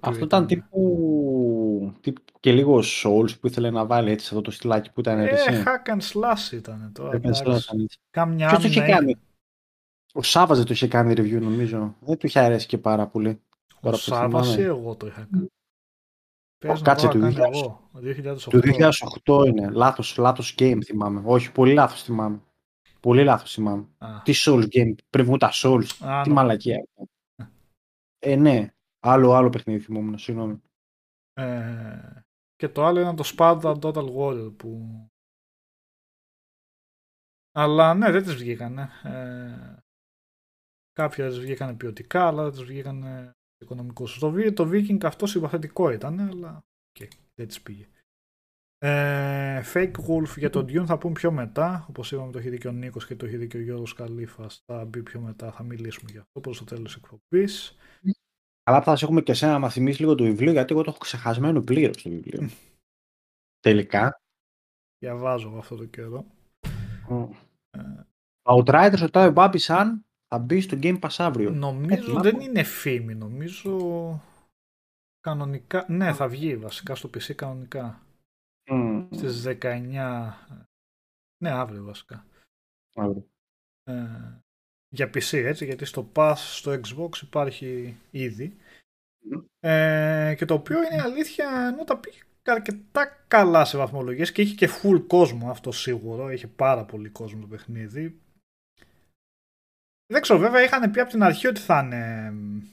Αυτό ήταν τύπου, τύπου και λίγο Souls που ήθελε να βάλει, έτσι, αυτό το στυλάκι που ήταν έτσι. Ε, hack and slash ήταν τώρα. Κάμια άλλη. Ποιος το είχε κάνει. Ο Σάββας δεν το είχε κάνει review, νομίζω. Δεν του είχε αρέσει και πάρα πολύ. Ο Σάββας ή εγώ το είχα κάνει. Oh, κάτσε το δύο χιλιάδες οκτώ. Το δύο χιλιάδες οκτώ είναι. Λάθος, λάθος game θυμάμαι. Όχι, πολύ λάθος θυμάμαι. Πολύ λάθος θυμάμαι. Ah. Τι Souls game, πριν βγουν τα Souls. Ah, τι no. Μαλακία. Ah. Ε, ναι. Άλλο, άλλο παιχνίδι θυμόμουν, συγγνώμη. Ε, και το άλλο ήταν το Spartan Total War που... Αλλά ναι, δεν τις βγήκανε. Ε, κάποια τις βγήκανε ποιοτικά, αλλά δεν τις βγήκανε... Οικονομικός. Το Viking αυτό συμπαθητικό ήταν, αλλά okay, δεν της πήγε. Ε, Fake Wolf για τον Dune θα πούμε πιο μετά. Όπως είπαμε, το έχει δει και ο Νίκος και το έχει δει και ο Γιώργος Καλύφας. Θα μπει πιο μετά, θα μιλήσουμε για αυτό προς το τέλος της εκπομπής. Αλλά θα σε έχουμε και εσένα να μας θυμίσεις λίγο το βιβλίο, γιατί εγώ το έχω ξεχασμένο πλήρως το βιβλίο. Τελικά. Διαβάζω αυτό το καιρό. Mm. Ε... Outriders ρωτάει ο Μπάμπη αν θα μπει στο Game Pass αύριο. Νομίζω δεν είναι φήμη, νομίζω κανονικά, ναι, θα βγει βασικά στο πι σι κανονικά. Mm. Στις δεκαεννιά, ναι, αύριο βασικά. Αύριο. Ε, για πι σι, έτσι, γιατί στο Pass, στο Xbox υπάρχει ήδη. Mm. Ε, και το οποίο είναι αλήθεια, ενώ τα πήγε αρκετά καλά σε βαθμολογίες και είχε και full κόσμο αυτό σίγουρο, είχε πάρα πολύ κόσμο το παιχνίδι. Δεν ξέρω, βέβαια είχαν πει από την αρχή ότι θα είναι,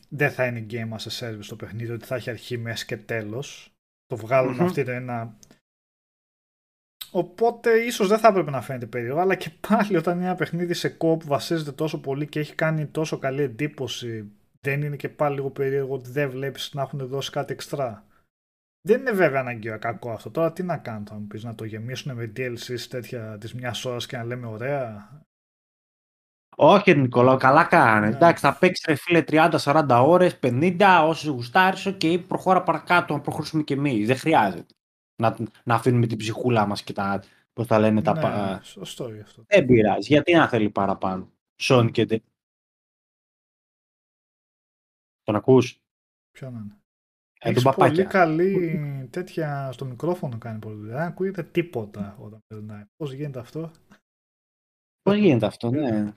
δεν θα είναι game as a service το παιχνίδι, ότι θα έχει αρχή, μέση και τέλος. Το βγάλουν mm-hmm. αυτή το ένα. Οπότε ίσως δεν θα έπρεπε να φαίνεται περίεργο, αλλά και πάλι όταν είναι ένα παιχνίδι σε κόπ βασίζεται τόσο πολύ και έχει κάνει τόσο καλή εντύπωση, δεν είναι και πάλι λίγο περίεργο ότι δεν βλέπεις να έχουν δώσει κάτι εξτρά. Δεν είναι βέβαια αναγκαίο κακό αυτό. Τώρα τι να κάνουν, θα μου πεις, να το γεμίσουν με ντι ελ σις τέτοια της μιας ώρας και να λέμε ωραία. Όχι, Νικόλαο, καλά κάνε. Yeah. Εντάξει, θα παίξει ρε φίλε τριάντα σαράντα ώρες, πενήντα, όσες γουστάρεις, οκ, okay, προχώρα παρακάτω, να προχωρήσουμε κι εμείς. Δεν χρειάζεται να, να αφήνουμε την ψυχούλα μας και τα, πώς τα λένε, τα... Ναι, πα... σωστό γι' αυτό. Δεν πειράζει, γιατί να θέλει παραπάνω. Sony και... Τον ακούς? Ποιον είναι? Ε, έχεις πολύ καλή τέτοια στο μικρόφωνο, κάνει πολύ δουλειά, δεν ακούγεται τίποτα όταν περνάει. Πώς γίνεται αυτό? Πώς γίνεται αυτό, ναι.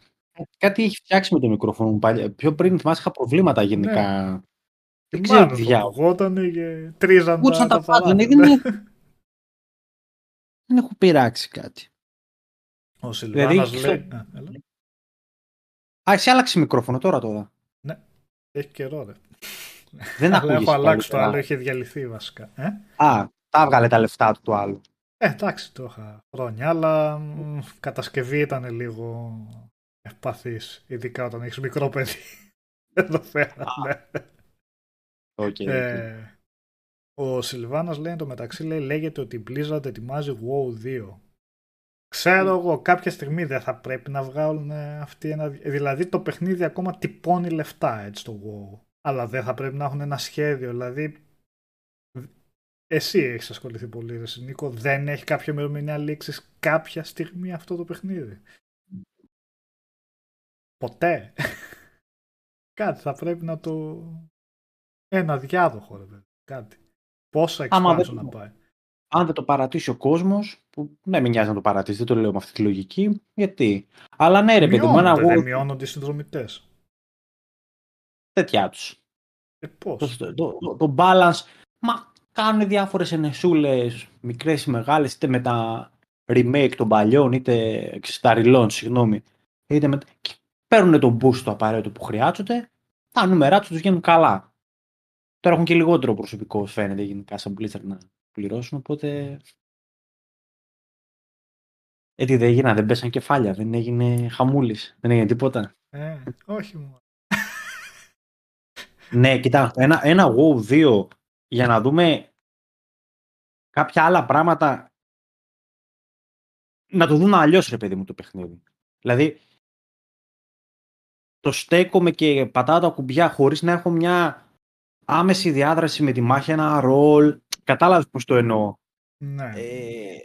Κάτι έχει φτιάξει με το μικρόφωνο μου πάλι. Πιο πριν θυμάσαι είχα προβλήματα γενικά. Ναι. Δεν ξέρω τι διάολο. Κούτσαν και τρίζαν τα, τα πάντα. Ναι. Δεν, δεν έχω πειράξει κάτι. Ο Σιλβάνας δηλαδή, λέει... Α, α, εσύ άλλαξε μικρόφωνο τώρα τώρα. Ναι, έχει καιρό ρε. Δεν ακούγεις. Έχω αλλάξει το άλλο, είχε διαλυθεί βασικά. Ε? Α, τα έβγαλε τα λεφτά του το άλλο. Ε, εντάξει, το είχα χρόνια, αλλά μ, κατασκευή ήταν λίγο... ευπαθείς, ειδικά όταν έχεις μικρό παιδί. εδώ πέρα. Okay, ε, okay. Ο Σιλβάνος λέει το μεταξύ λέει, λέγεται ότι η Blizzard ετοιμάζει WoW δύο. Ξέρω mm. εγώ, κάποια στιγμή δεν θα πρέπει να βγάλουν αυτοί ένα... Δηλαδή το παιχνίδι ακόμα τυπώνει λεφτά έτσι το WoW. Αλλά δεν θα πρέπει να έχουν ένα σχέδιο. Δηλαδή εσύ έχεις ασχοληθεί πολύ ρε Νίκο, δεν έχει κάποια ημερομηνία λήξης κάποια στιγμή αυτό το παιχνίδι? Ποτέ. Κάτι θα πρέπει να το... Ένα διάδοχο ρε παιδί, κάτι. Πόσα εξπάνσου να πάει. Αν δεν το παρατήσει ο κόσμος, που ναι μην νοιάζει να το παρατήσει, δεν το λέω με αυτή τη λογική, γιατί. Αλλά ναι ρε παιδί μου, ένα δεν μειώνονται οι συνδρομητές. Τέτοιά τους. Ε, πώς. Το, το, το, το balance, μα κάνουν διάφορες ενεσούλες, μικρές ή μεγάλες, είτε με τα remake των παλιών, είτε τα relaunch, συγγνώμη. Είτε με... Παίρνουν τον boost το απαραίτητο που χρειάζονται, τα νούμερά τους τους βγαίνουν καλά. Τώρα έχουν και λιγότερο προσωπικό, φαίνεται, γενικά, σαν Blizzard να πληρώσουν, οπότε... Ε, τι δεν έγινα, δεν πέσαν κεφάλια, δεν έγινε χαμούλης, δεν έγινε τίποτα. Ε, όχι μόνο. Ναι, κοιτά, ένα, ένα WoW δύο, για να δούμε κάποια άλλα πράγματα, να το δουν αλλιώς, ρε παιδί μου, το παιχνίδι. Δηλαδή, το στέκομαι και πατάω τα κουμπιά χωρίς να έχω μια... άμεση διάδραση με τη μάχη, ένα ρολ, κατάλαβες πώς το εννοώ. Ναι. Ε,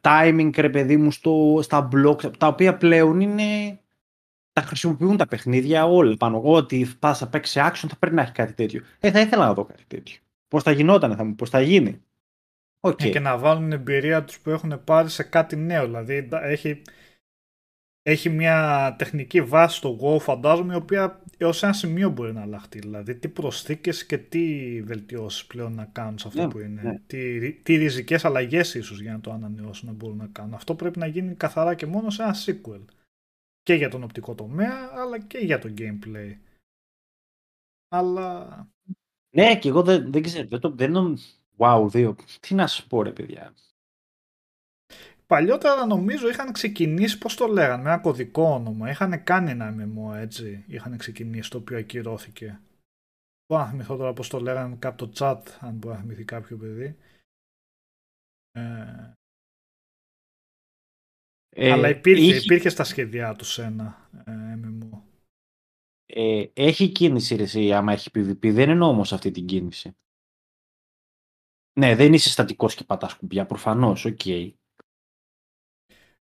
timing, ρε παιδί μου, στο, στα blocks, τα οποία πλέον είναι, τα χρησιμοποιούν τα παιχνίδια όλα πάνω. Ότι θα παίξει action θα πρέπει να έχει κάτι τέτοιο. Ε, θα ήθελα να δω κάτι τέτοιο. Πώς θα γινόταν, θα μου, πώς θα γίνει. Okay. Και να βάλουν εμπειρία τους που έχουν πάρει σε κάτι νέο. Δηλαδή έχει, έχει μια τεχνική βάση στο WoW, φαντάζομαι, η οποία... Ως ένα σημείο μπορεί να αλλάχτεί, δηλαδή τι προσθήκες και τι βελτιώσεις πλέον να κάνουν σε αυτό ναι, που είναι, ναι. τι, τι ριζικές αλλαγές ίσως για να το ανανεώσουν να μπορούν να κάνουν. Αυτό πρέπει να γίνει καθαρά και μόνο σε ένα sequel. Και για τον οπτικό τομέα, αλλά και για το gameplay. Αλλά... Ναι, και εγώ δεν, δεν ξέρω, δεν το δεν... Wow, δύο, τι να σου πω ρε παιδιά. Παλιότερα νομίζω είχαν ξεκινήσει, πώς το λέγανε, με ένα κωδικό όνομα. Είχαν κάνει ένα εμ εμ ο έτσι. Είχαν ξεκινήσει το οποίο ακυρώθηκε. Μπορώ να θυμηθώ τώρα πώς το λέγανε κάπου το chat, αν μπορεί να θυμηθεί κάποιο παιδί. Ε... Ε, Αλλά υπήρχε, είχε... υπήρχε στα σχέδιά τους ένα ε, εμ εμ ο. Ε, έχει κίνηση ρε εσύ, άμα έχει πι βι πι. Δεν εννοώ όμως αυτή την κίνηση. Ναι, δεν είσαι στατικός και πατάς κουμπιά, προφανώς, οκ. Okay.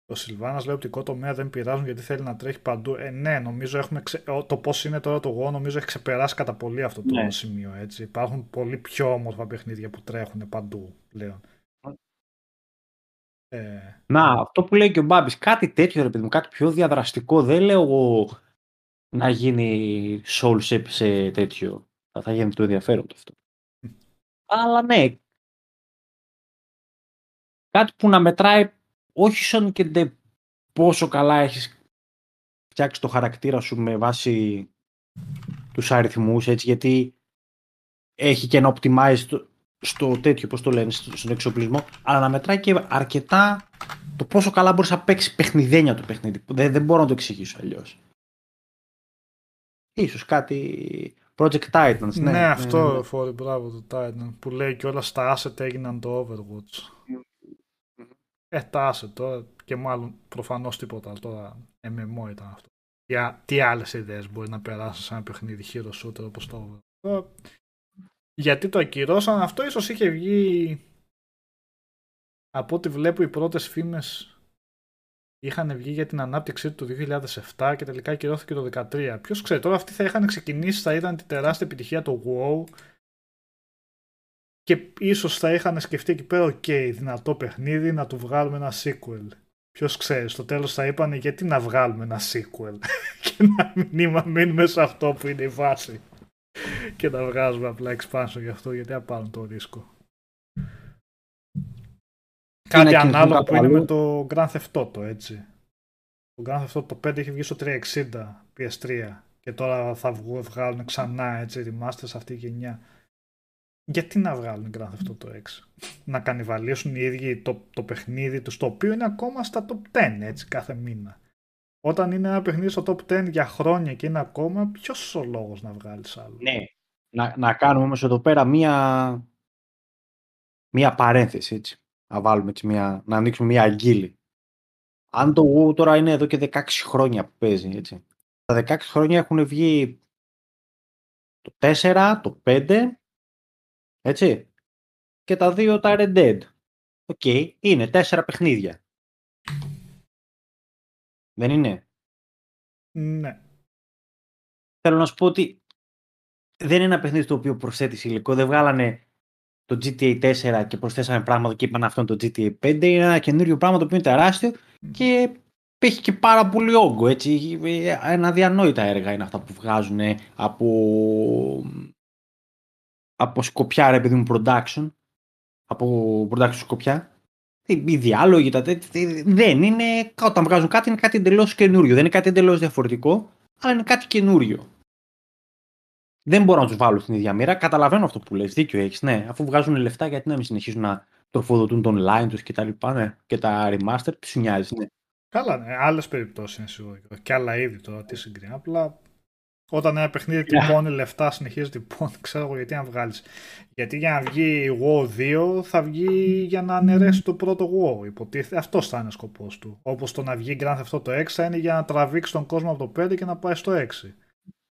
Ο Σιλβάνας λέει οπτικό τομέα δεν πειράζουν γιατί θέλει να τρέχει παντού. Ε, ναι, νομίζω έχουμε ξε... το πώς είναι τώρα το WoW νομίζω έχει ξεπεράσει κατά πολύ αυτό το ναι. σημείο. Έτσι. Υπάρχουν πολύ πιο όμορφα παιχνίδια που τρέχουν παντού πλέον. Ε... Να, αυτό που λέει και ο Μπάμπης, κάτι τέτοιο ρε παιδί μου, κάτι πιο διαδραστικό. Δεν λέω εγώ να γίνει soul shape σε τέτοιο. Θα, θα γίνει το ενδιαφέρον αυτό. Αλλά ναι. Κάτι που να μετράει. Όχι σαν και ντε πόσο καλά έχεις φτιάξει το χαρακτήρα σου με βάση τους αριθμούς, έτσι, γιατί έχει και να optimize στο, στο τέτοιο, πώς το λένε, στον εξοπλισμό, αλλά να μετράει και αρκετά το πόσο καλά μπορείς να παίξεις παιχνιδένια το παιχνίδι. Δεν, δεν μπορώ να το εξηγήσω αλλιώς. Ίσως κάτι... Project Titans, ναι. Ναι, αυτό, mm. φόρη, μπράβο, το Titan, που λέει και όλα στα asset έγιναν το Overwatch. Ετάσε τώρα και μάλλον προφανώς τίποτα τώρα εμ εμ ο ήταν αυτό. Για τι άλλες ιδέες μπορεί να περάσουν σε ένα παιχνίδι χειροσούτερο όπως το Overwatch. Γιατί το ακυρώσαν αυτό ίσως είχε βγει από ό,τι βλέπω οι πρώτες φήμες είχαν βγει για την ανάπτυξή του δύο χιλιάδες επτά και τελικά ακυρώθηκε το δύο χιλιάδες δεκατρία. Ποιος ξέρει τώρα αυτοί θα είχαν ξεκινήσει θα ήταν τη τεράστια επιτυχία το WoW. Και ίσως θα είχαν σκεφτεί εκεί πέρα, οκ, okay, δυνατό παιχνίδι, να του βγάλουμε ένα sequel. Ποιος ξέρει, στο τέλος θα είπανε γιατί να βγάλουμε ένα sequel και να μην μείνουμε σε αυτό που είναι η βάση. Και να βγάζουμε απλά expansion γι' αυτό, γιατί να πάρουν το ρίσκο. Κάτι είναι ανάλογο που είναι με το Grand Theft Auto, έτσι. Το Grand Theft Auto το πέντε έχει βγει στο τριακόσια εξήντα πι ες τρία και τώρα θα βγάλουν ξανά, έτσι, remaster σε αυτή η γενιά. Γιατί να βγάλουν Grand Theft Auto έξι, να κανιβαλίσουν οι ίδιοι το, το παιχνίδι τους, το οποίο είναι ακόμα στα top δέκα έτσι κάθε μήνα. Όταν είναι ένα παιχνίδι στο top δέκα για χρόνια και είναι ακόμα, ποιος ο λόγος να βγάλεις άλλο. Ναι, να, να κάνουμε όμως εδώ πέρα μία, μία παρένθεση, έτσι. Να βάλουμε έτσι μία, να ανοίξουμε μία αγκύλη. Αν το WoW τώρα είναι εδώ και δεκαέξι χρόνια που παίζει, έτσι. Τα δεκαέξι χρόνια έχουν βγει το τέσσερα, το πέντε, έτσι. Και τα δύο τα Red Dead. Οκ, okay, είναι τέσσερα παιχνίδια. Δεν είναι. Ναι. Θέλω να σου πω ότι δεν είναι ένα παιχνίδι το οποίο προσθέτει υλικό. Δεν βγάλανε το τζι τι έι τέσσερα και προσθέσανε πράγματα και είπαν αυτόν το τζι τι έι πέντε. Είναι ένα καινούριο πράγμα το οποίο είναι τεράστιο και έχει και πάρα πολύ όγκο. Έτσι. Ένα αδιανόητα έργα είναι αυτά που βγάζουν από, από σκοπιά, ρε παιδί μου, production. Από production σκοπιά. Οι διάλογοι, τα τέτοια, δεν είναι, όταν βγάζουν κάτι είναι κάτι εντελώς καινούριο, δεν είναι κάτι εντελώς διαφορετικό, αλλά είναι κάτι καινούριο. Δεν μπορώ να τους βάλω στην ίδια μοίρα, καταλαβαίνω αυτό που λες, δίκιο έχεις, ναι, αφού βγάζουν λεφτά γιατί να μην συνεχίσουν να τροφοδοτούν το online τους και τα λοιπά, ναι, και τα remaster, τι σου νοιάζει, ναι. Καλά, ναι, άλλες περιπτώσεις είναι σίγουρα και άλλα είδη τώρα, τι συγκρίνει, απλά... Όταν ένα παιχνίδι τυπώνει λεφτά, συνεχίζει τυπώνει, ξέρω εγώ γιατί να βγάλεις. Γιατί για να βγει WoW δύο θα βγει για να αναιρέσει το πρώτο WoW. Υποτίθεται, αυτός θα είναι ο σκοπός του. Όπως το να βγει Grand Theft Auto έξι θα είναι για να τραβήξει τον κόσμο από το πέντε και να πάει στο έξι.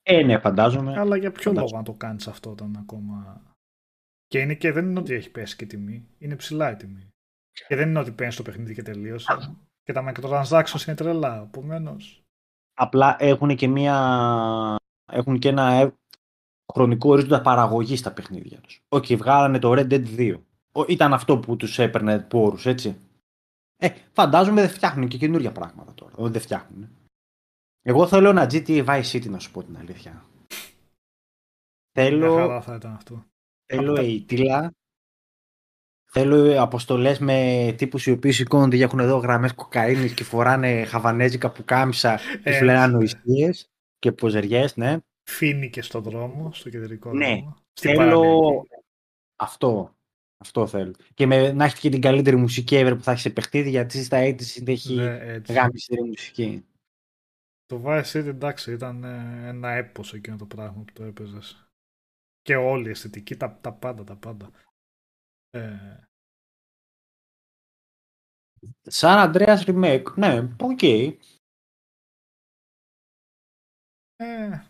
Ε, ναι, φαντάζομαι. Αλλά για ποιο φαντάζομαι. Λόγο να το κάνεις αυτό όταν ακόμα. Και, είναι και δεν είναι ότι έχει πέσει και τιμή. Είναι ψηλά η τιμή. Και δεν είναι ότι παίρνεις το παιχνίδι και τελείωσε. Και τα microtransactions είναι τρελά. Επομένως. Απλά έχουν και μία. Έχουν και ένα χρονικό ορίζοντα παραγωγή στα παιχνίδια τους. Οκ, okay, βγάλανε το Red Dead δύο. Ήταν αυτό που τους έπαιρνε πόρους, έτσι. Ε, φαντάζομαι δεν φτιάχνουν και καινούργια πράγματα τώρα. Δεν φτιάχνουν. Εγώ θέλω ένα τζι τι έι Vice City, να σου πω την αλήθεια. Θέλω. Καλά θα ήταν αυτό. Θέλω αιτήλα. Θέλω αποστολές με τύπους οι οποίοι σηκώνονται και έχουν εδώ γραμμές κοκαίνης και φοράνε χαβανέζικα πουκάμισα και σου λένε ανοησίες. Και ποζεριές, ναι. Φοίνικες στον δρόμο, στο κεντρικό ναι. δρόμο. Στην θέλω... Αυτό. Αυτό θέλω. Και με... να έχετε και την καλύτερη μουσική ever που θα έχει σε παιχνίδι, γιατί στα ογδόντα έχει γάμιση τη μουσική. Το Vice City, εντάξει, ήταν ένα έπος εκείνο το πράγμα που το έπαιζες. Και όλη η αισθητική, τα, τα πάντα, τα πάντα. Ε... Σαν Ανδρέας Remake, ναι, οκ. Okay. Ε,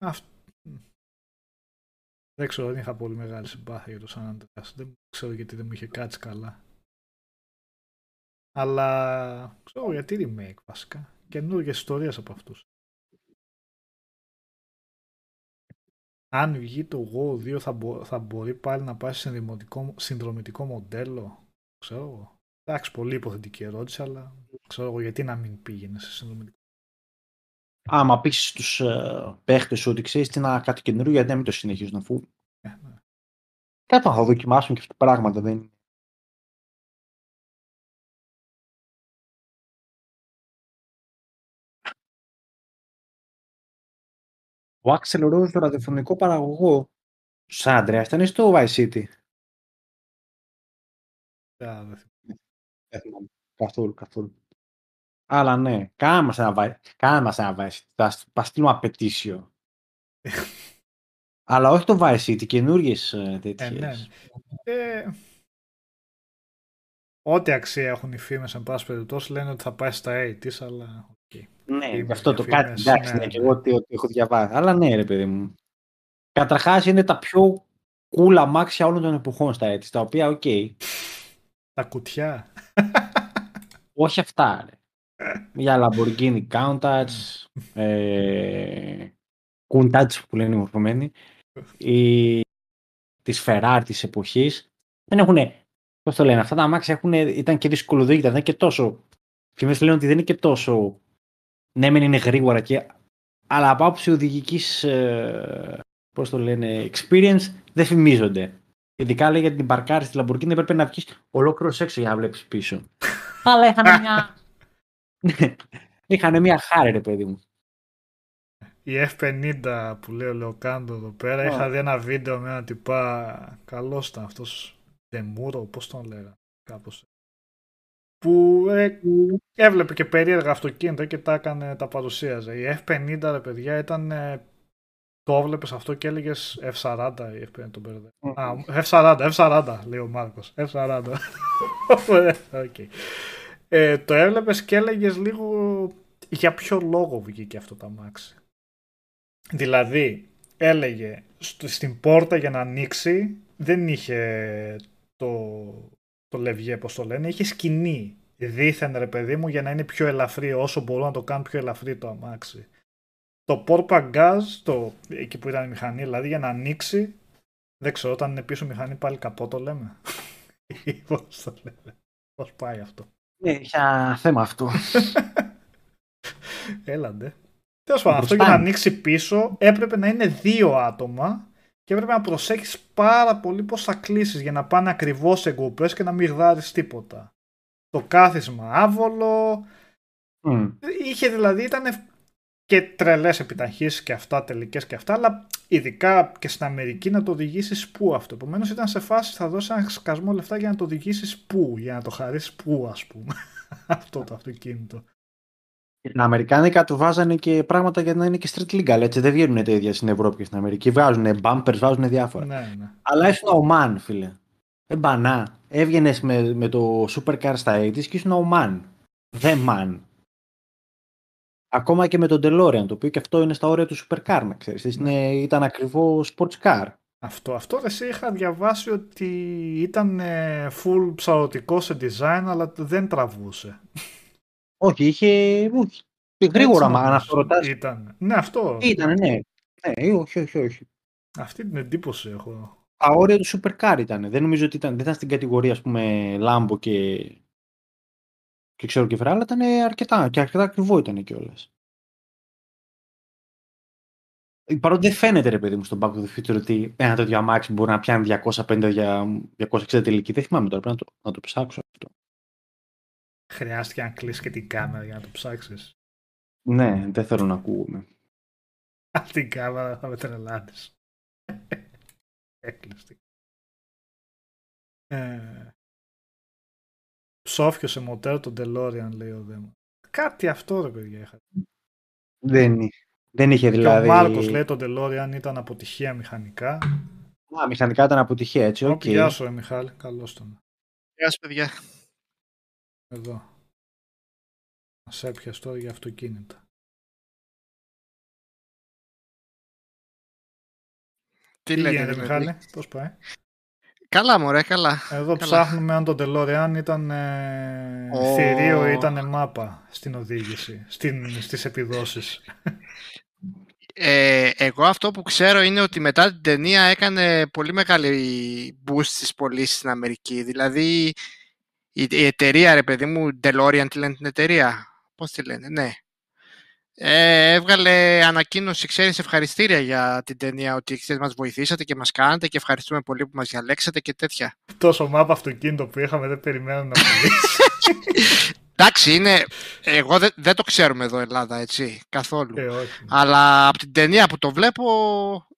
αυ... Δεν ξέρω, δεν είχα πολύ μεγάλη συμπάθεια για το San Andreas. Δεν ξέρω γιατί δεν μου είχε κάτσει καλά. Αλλά ξέρω γιατί remake βασικά. Καινούργιες ιστορίες από αυτούς. Αν βγει το WoW δύο θα, μπο... θα μπορεί πάλι να πάει σε συνδρομητικό... συνδρομητικό μοντέλο. Ξέρω εγώ. Εντάξει, πολύ υποθετική ερώτηση, αλλά ξέρω εγώ γιατί να μην πήγαινε σε συνδρομητικό. Άμα πεις στους ε, παίχτες ότι ξέρεις τι να κάτι καινούριο, γιατί να μην το συνεχίζουν αφού. Ε, ναι. Κάτι θα δοκιμάσουν και αυτά τα πράγματα δεν είναι. Ο Άξελ Ρόδος στο ραδιοφωνικό παραγωγό Σαν Ανδρέας ήταν στο Vice City. Yeah, δεν θυμάμαι. Καθόλου, καθόλου. Αλλά ναι, κάνε μας ένα βάι, θα, θα στείλουμε απαιτήσιο. Αλλά όχι το Vice City, καινούργιες τέτοιες. Ε, ναι. ε, ό,τι αξία έχουν οι φήμες, εν πάση περιπτώσει, λένε ότι θα πάει στα ογδόντα, αλλά... Okay. Ναι, γι' αυτό το φήμες, κάτι, εντάξει, ναι, ναι, ναι. Και εγώ τι έχω διαβάσει. Αλλά ναι, ρε παιδί μου. Καταρχάς είναι τα πιο cool αμάξια όλων των εποχών στα ογδόντα, τα οποία, οκ. Okay. Τα κουτιά. Όχι αυτά, ρε. Για Lamborghini Countach, ε, Countach που λένε οι μορφωμένοι, της Ferrari της εποχής. Δεν έχουν, πώς το λένε, αυτά τα αμάξια έχουν, ήταν και δύσκολο δίκτα, δεν είναι και τόσο. Φημίες λένε ότι δεν είναι και τόσο. Ναι, μεν είναι γρήγορα, και, αλλά από άποψη οδηγικής, ε, πώς το λένε, experience δεν φημίζονται. Ειδικά λέει για την παρκάρη στη Lamborghini έπρεπε να βγεις ολόκληρος έξω για να βλέπεις πίσω. Αλλά είχαν μια. Είχανε μια χάρη, ρε παιδί μου. Η εφ πενήντα που λέει ο Λεοκάντο εδώ πέρα, oh. Είχα δει ένα βίντεο με έναν τυπά. Καλός ήταν αυτός. Δεμούρο, πώς τον λέγανε. Κάπως. που ε, έβλεπε και περίεργα αυτοκίνητα και τα, έκανε, τα παρουσίαζε. Η εφ πενήντα, ρε παιδιά, ήταν... Ε, το έβλεπες αυτό και έλεγες εφ σαράντα ή εφ πενήντα, τον μπερδεύω. Mm-hmm. Α, εφ σαράντα, εφ σαράντα, λέει ο Μάρκος. εφ σαράντα. Okay. ε, το έβλεπες και έλεγες λίγο για ποιο λόγο βγήκε αυτό το αμάξι. Δηλαδή, έλεγε στην πόρτα για να ανοίξει, δεν είχε το, το λευγέ, πώς το λένε, είχε σκηνή δήθεν, ρε παιδί μου, για να είναι πιο ελαφρύ, όσο μπορούν να το κάνουν πιο ελαφρύ το αμάξι. Το πόρπα γκάζ, το, εκεί που ήταν η μηχανή, δηλαδή για να ανοίξει, δεν ξέρω, όταν είναι πίσω μηχανή πάλι καπό το λέμε. Πώς το λέμε, πώς πάει αυτό. Ναι, για θέμα αυτό. Έλαντε. Τέλος πάντων, αυτό για να ανοίξει πίσω έπρεπε να είναι δύο άτομα και έπρεπε να προσέχεις πάρα πολύ πώς θα κλείσεις για να πάνε ακριβώς σε γκουπές και να μην γδάρεις τίποτα. Το κάθισμα άβολο. Mm. Είχε δηλαδή, ήταν και τρελές επιταχύσεις και αυτά, τελικές και αυτά, αλλά ειδικά και στην Αμερική να το οδηγήσεις πού αυτό. Επομένως ήταν σε φάση θα δώσει ένα σκασμό λεφτά για να το οδηγήσεις πού, για να το χαρίσεις πού, ας πούμε, αυτό το αυτοκίνητο. Στην Αμερικάνικα του βάζανε και πράγματα για να είναι και street legal, έτσι δεν βγαίνουν τα ίδια στην Ευρώπη και στην Αμερική. Βάζουν bumpers, βάζουν διάφορα. Ναι, ναι. Αλλά ήσουν ο man, φίλε. Εμπανά. Έβγαινε με, με το supercar στα ογδόντα και ήσουν ο man. The man. Ακόμα και με τον DeLorean, το οποίο και αυτό είναι στα όρια του supercar, να ξέρεις. Ναι. Ήταν ακριβό sports car. Αυτό, αυτό εσύ είχα διαβάσει ότι ήταν full ψαρωτικό σε design, αλλά δεν τραβούσε. Όχι, είχε. Όχι. Γρήγορα, μα να το ρωτάς. Ήταν. Ναι, αυτό. Ήταν, ναι. Ναι, όχι, όχι, όχι. Αυτή την εντύπωση έχω. Τα όρια του supercar ήταν. Δεν νομίζω ότι ήταν. Δεν ήταν στην κατηγορία, ας πούμε, Λάμπο και. Και ξέρω και φράλα, αλλά ήταν αρκετά. Και αρκετά ακριβό ήταν κιόλας. Παρότι δεν φαίνεται, ρε παιδί μου, στον Back to the Future ότι ένα τέτοιο αμάξι μπορεί να πιάνει διακόσια πενήντα με διακόσια εξήντα τελική. Δεν θυμάμαι τώρα. Πρέπει να το, να το ψάξω αυτό. Χρειάστηκε να κλείσει και την κάμερα για να το ψάξεις. Ναι, δεν θέλω να ακούγομαι. Αυτή η κάμερα θα με τρελάνεις. Έκλειστη. Ε... Ψόφιο σε μοτέρ τον DeLorean, λέει ο Δέμα. Κάτι αυτό, ρε παιδιά, είχα. Δεν, δεν είχε δηλαδή... Και ο Μάρκος λέει τον DeLorean ήταν αποτυχία μηχανικά. Α, μηχανικά ήταν αποτυχία, έτσι, οκ. Okay. Γεια σου, ρε Μιχάλη, καλώς τον. Γεια σου, παιδιά. Εδώ. Μας έπιασε τώρα για αυτοκίνητα. Τι λέτε, Μιχάλη, πώς πάει. Καλά, μωρέ, καλά. Εδώ καλά. Ψάχνουμε αν το DeLorean ήταν ε, oh. θηρίο ή ήταν μάπα στην οδήγηση, στην, στις επιδόσεις. Ε, εγώ αυτό που ξέρω είναι ότι μετά την ταινία έκανε πολύ μεγάλη boost στις πωλήσεις στην Αμερική. Δηλαδή... Η εταιρεία, ρε παιδί μου, DeLorean, τι λένε την εταιρεία, πώς τη λένε, ναι. Ε, έβγαλε ανακοίνωση, ξέρεις, ευχαριστήρια για την ταινία, ότι ξέρεις, μας βοηθήσατε και μας κάνατε και ευχαριστούμε πολύ που μας διαλέξατε και τέτοια. Τόσο μάπα αυτοκίνητο που είχαμε, δεν περιμένω να μιλήσει. Εντάξει, είναι, εγώ δεν, δεν το ξέρουμε εδώ Ελλάδα, έτσι, καθόλου. Ε, αλλά από την ταινία που το βλέπω,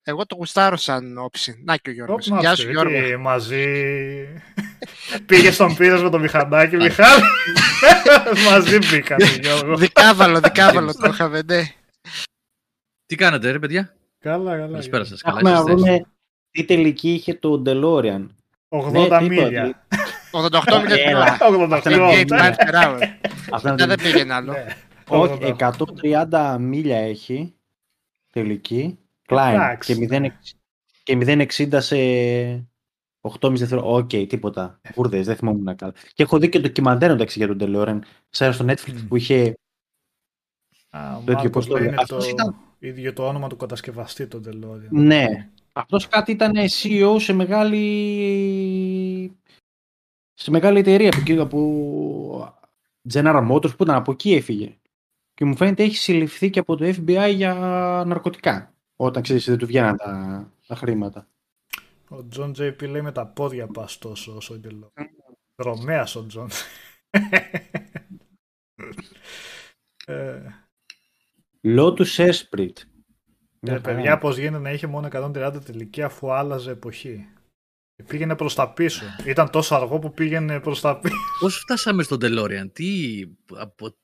εγώ το γουστάρω σαν όψη. Να και ο Γιώργος. Oh, γεια σου, Γιώργο. Μαζί. Πήγε στον Πύρος με το μηχανάκι, Μιχάλη. Μαζί μπήκαν, Γιώργο. Δικάβαλο, δικάβαλο το είχαμε, ναι. Τι κάνετε, ρε παιδιά. Καλά, καλά. Καλησπέρα σας. Καλά, να δούμε τι τελική είχε το DeLorean. ογδόντα μίλια. ογδόντα οκτώ μίλια. Αυτά δεν πήγαινε άλλο. Όχι, εκατόν τριάντα μίλια έχει τελική. Klein και μηδέν κόμμα εξήντα σε οκτώ κόμμα πέντε δευτερόλεπτα. Οκ, τίποτα. Βούρδες, δεν θυμόμουν να κάνω. Και έχω δει και το ντοκιμαντέρ εντάξει για τον DeLorean. Ξέρω στο Netflix που είχε. Τέτοιο πώ το λένε. Αυτό ήταν. Ίδιο το όνομα του κατασκευαστή τον DeLorean. Ναι. Αυτός κάτι ήταν σι ι ο σε μεγάλη. Σε μεγάλη εταιρεία από General Motors που ήταν από εκεί έφυγε. Και μου φαίνεται έχει συλληφθεί και από το εφ μπι άι για ναρκωτικά. Όταν ξέρεις δεν του βγαίναν τα, τα χρήματα. Ο Τζον Τζέι Πι λέει με τα πόδια πας τόσο όσο γελό. Ρωμαίας ο Τζον. Lotus Esprit. Ε, παιδιά πώς γίνεται να είχε μόνο εκατόν τριάντα τελική αφού άλλαζε εποχή. Πήγαινε προς τα πίσω. Ήταν τόσο αργό που πήγαινε προς τα πίσω. Πώς φτάσαμε στον DeLorean, τι... Από,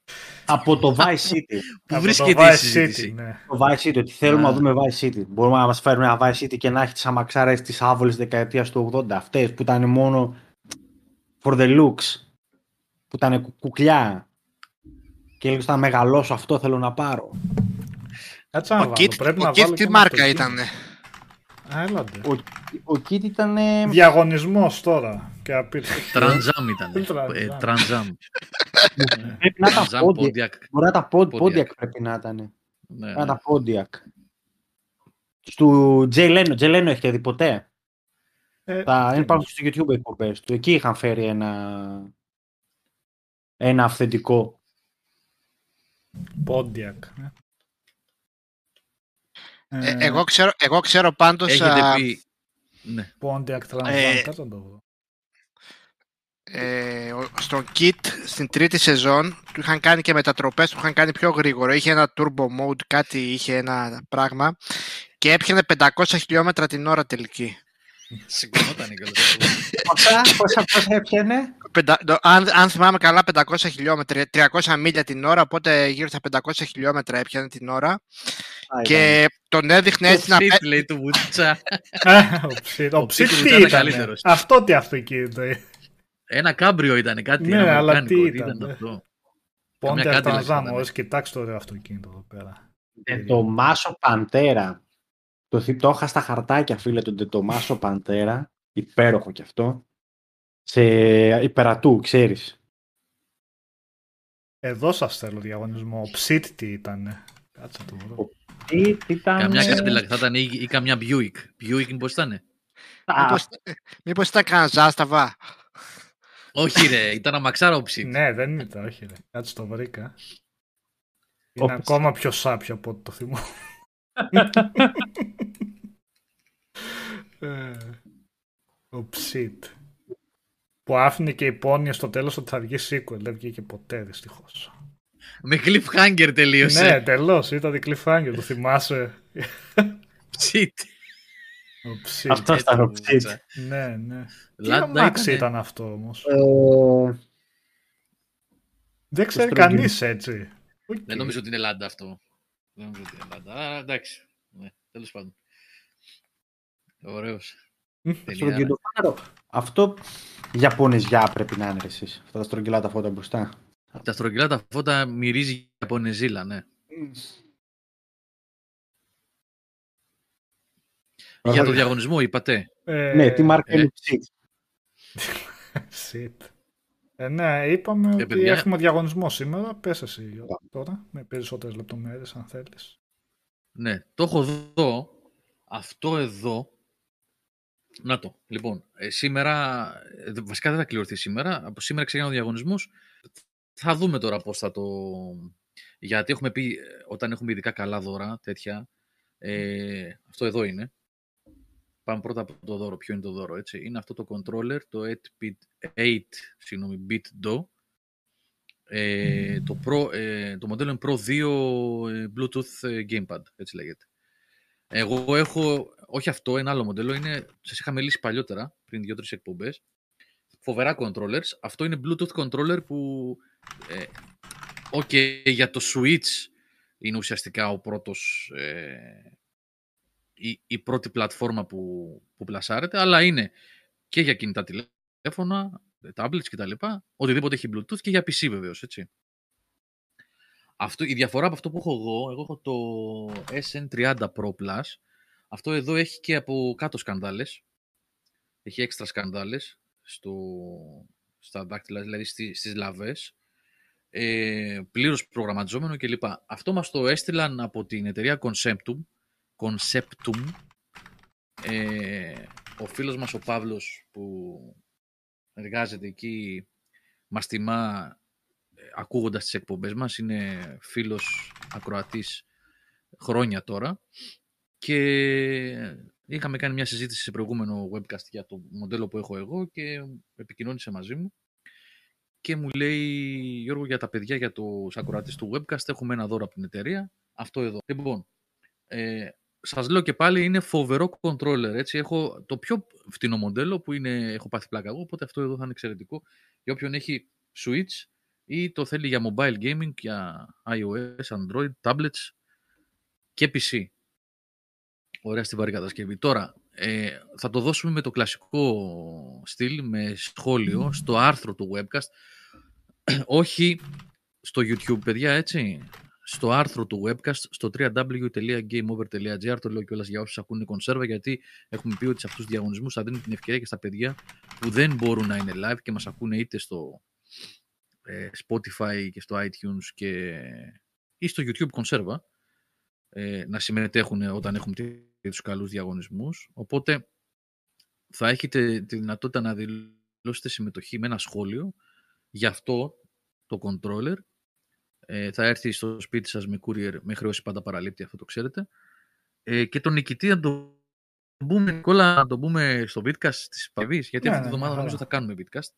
από το Vice City. Που βρίσκεται η συζήτηση. Ναι. Το Vice City, ότι θέλουμε να δούμε Vice City. Μπορούμε να μας φέρουν ένα Vice City και να έχει τις αμαξάρες της άβολης δεκαετίας του ογδόντα. Αυτές που ήταν μόνο for the looks. Που ήταν κουκλιά. Και έλεγες θα μεγαλώσω, αυτό θέλω να πάρω. Κάτσε να βάλω. Ο Κιτ τι μάρκα ήτανε. Έλατε. Ο, ο Κίτ ήταν. Διαγωνισμός τώρα. Τρανζάμ ήταν. Τρανζάμ. Πρέπει να ήταν Πόντιακ. Μπορεί να ήταν Πόντιακ. Πρέπει να ήταν. Να ήταν Πόντιακ. Του Τζελένο. Τζελένο έχετε δει ποτέ? Δεν υπάρχουν στο YouTube εκπομπές του. Εκεί είχαν φέρει ένα. Ένα αυθεντικό. Πόντιακ. Ε, ε, εγώ, ξέρω, εγώ ξέρω πάντως... Έχετε α... πει... Ναι. Πόντιακ Τρανζάμ, κάτω να το δω. Ε, στον Kit, στην τρίτη σεζόν, του είχαν κάνει και μετατροπές, του είχαν κάνει πιο γρήγορο. Είχε ένα turbo mode, κάτι είχε ένα πράγμα και έπιανε πεντακόσια χιλιόμετρα την ώρα τελική. Συγκρινόταν η καλά. Πόσα έπιανε? Αν, αν θυμάμαι καλά, πεντακόσια χιλιόμετρα, τριακόσια μίλια την ώρα, οπότε γύρω στα πεντακόσια χιλιόμετρα έπιανε την ώρα. Άι, και τον έδειχνε έτσι να πέφτει. Λέει του Βουτσά. Ο ψήτ ήταν καλύτερος. Αυτό τι αυτό εκεί ήταν. Ένα κάμπριο ήταν κάτι. Ναι, αλλά τι ήταν. Πόντια Τρανζάμ, ως κοιτάξτε το ωραίο αυτοκίνητο εδώ πέρα. Το Μάσο Παντέρα. Το είχα στα χαρτάκια, φίλε, τον Τετομάσο Παντέρα, υπέροχο κι αυτό, σε υπερατού, ξέρεις. Εδώ σας θέλω διαγωνισμό, ο Ψίτ τι ήτανε. Κάτσε το βρω. Ο Ψίτ ήτανε... Καμιά Cadillac θα ήταν ή, ή καμιά Buick. Buick μήπως ήτανε. Μήπως, μήπως ήταν κανένα Ζάσταβα. Όχι ρε, ήταν αμαξάρα ο Ψίτ. Ναι, δεν ήταν, όχι ρε. Κάτσε το βρήκα. Είναι ο ακόμα ψ. πιο σάπιο από το θυμό. Ο Ψίτ που άφηνε και η πόνοια στο τέλος ότι θα βγει sequel, δεν βγήκε ποτέ δυστυχώς. Με cliffhanger τελείωσε. Ναι, τελώς ήταν η cliffhanger, το θυμάσαι? Ψίτ. Αυτό ήταν ο Ψίτ. Ναι, ναι. Τι αμάξι ήταν αυτό όμως? Δεν ξέρει κανείς έτσι. Δεν νομίζω ότι είναι Λάντα αυτό. Α, εντάξει, ναι, τέλος πάντων. Ωραίος. Αυτό για πονεζιά πρέπει να είναι εσείς. Αυτά τα στρογγυλά τα φώτα μπροστά. Τα στρογγυλά τα φώτα μυρίζει για πονεζίλα, ναι. Mm. Για το διαγωνισμό είπατε. Ε, ναι, τι μάρκα είναι ψιτ. Ε, ναι, είπαμε ε, ότι έχουμε διαγωνισμό σήμερα. Πες εσύ τώρα, με περισσότερες λεπτομέρειες αν θέλεις. Ναι, το έχω εδώ. Αυτό εδώ. Να το. Λοιπόν, σήμερα, βασικά δεν θα κληρωθεί σήμερα. Από σήμερα ξεκινάει ο διαγωνισμός. Θα δούμε τώρα πώς θα το... Γιατί έχουμε πει, όταν έχουμε ειδικά καλά δώρα, τέτοια, ε, αυτό εδώ είναι. Πάμε πρώτα από το δώρο. Ποιο είναι το δώρο, έτσι? Είναι αυτό το controller, το eight bit, eight, συγγνώμη, bit do. Ε, mm. το, Pro, ε, το μοντέλο είναι Pro two Bluetooth Gamepad, έτσι λέγεται. Εγώ έχω, όχι αυτό, ένα άλλο μοντέλο, είναι, σας είχα μιλήσει παλιότερα, πριν δύο τρεις εκπομπές, φοβερά controllers. Αυτό είναι Bluetooth controller που, ε, okay, για το Switch είναι ουσιαστικά ο πρώτος... Ε, Η, η πρώτη πλατφόρμα που, που πλασάρεται, αλλά είναι και για κινητά τηλέφωνα, tablets κτλ. Οτιδήποτε έχει Bluetooth και για πι σι βεβαίως, έτσι. Αυτό, η διαφορά από αυτό που έχω εγώ, εγώ έχω το S N thirty Pro Plus. Αυτό εδώ έχει και από κάτω σκανδάλες. Έχει έξτρα σκανδάλες στο, στα δάκτυλα, δηλαδή στις, στις λαβές. Ε, πλήρως προγραμματιζόμενο κλπ. Αυτό μας το έστειλαν από την εταιρεία Conceptum. Conceptum, ε, ο φίλος μας ο Παύλος που εργάζεται εκεί μας τιμά ε, ακούγοντας τις εκπομπές μας, είναι φίλος ακροατής χρόνια τώρα και είχαμε κάνει μια συζήτηση σε προηγούμενο webcast για το μοντέλο που έχω εγώ και επικοινώνησε μαζί μου και μου λέει, Γιώργο, για τα παιδιά, για τους ακροατές του webcast έχουμε ένα δώρο από την εταιρεία, αυτό εδώ. Λοιπόν, ε, σας λέω και πάλι, είναι φοβερό controller. Έτσι. Έχω το πιο φτηνό μοντέλο που είναι, έχω πάθει πλάκα εγώ, οπότε αυτό εδώ θα είναι εξαιρετικό για όποιον έχει Switch ή το θέλει για mobile gaming, για iOS, Android, tablets και πι σι. Ωραία στη βαρύ κατασκευή. Τώρα, ε, θα το δώσουμε με το κλασικό στυλ, με σχόλιο, στο άρθρο του webcast. Όχι στο YouTube, παιδιά, έτσι. Στο άρθρο του webcast, στο double-u double-u double-u τελεία game over τελεία gr. Το λέω κιόλας για όσους ακούνε κονσέρβα, γιατί έχουμε πει ότι σε αυτούς τους διαγωνισμούς θα δίνουν την ευκαιρία και στα παιδιά που δεν μπορούν να είναι live και μας ακούνε είτε στο ε, Spotify και στο iTunes και... ή στο YouTube κονσέρβα, ε, να συμμετέχουν όταν έχουμε τους καλούς διαγωνισμούς. Οπότε θα έχετε τη δυνατότητα να δηλώσετε συμμετοχή με ένα σχόλιο. Γι' αυτό το controller ε, θα έρθει στο σπίτι σας με courier, με χρέωση πάντα παραλήπτη, αυτό το ξέρετε. Ε, και τον νικητή να τον πούμε, Νικόλα, να τον πούμε στο bitcast της Παρασκευής, γιατί yeah, αυτή τη εβδομάδα yeah, νομίζω yeah. θα κάνουμε bitcast.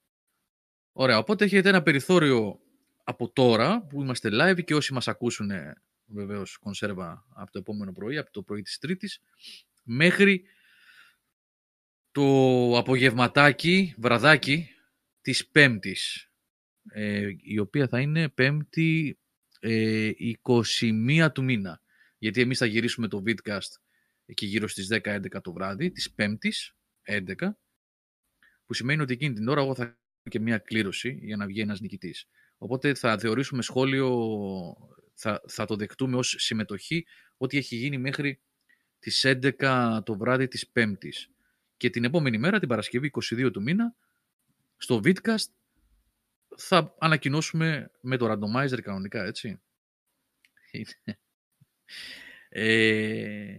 Ωραία, οπότε έχετε ένα περιθώριο από τώρα που είμαστε live και όσοι μας ακούσουν βεβαίως κονσέρβα από το επόμενο πρωί, από το πρωί της Τρίτης, μέχρι το απογευματάκι, βραδάκι της Πέμπτης. Ε, η οποία θα είναι Πέμπτη ε, εικοστή πρώτη του μήνα, γιατί εμείς θα γυρίσουμε το vidcast εκεί γύρω στις δέκα έντεκα το βράδυ της Πέμπτης έντεκα, που σημαίνει ότι εκείνη την ώρα εγώ θα κάνω και μια κλήρωση για να βγει ένας νικητής, οπότε θα θεωρήσουμε σχόλιο, θα, θα το δεχτούμε ως συμμετοχή ό,τι έχει γίνει μέχρι τις έντεκα το βράδυ της Πέμπτης, και την επόμενη μέρα, την Παρασκευή εικοστή δεύτερη του μήνα, στο vidcast θα ανακοινώσουμε με το randomizer κανονικά, έτσι. ε,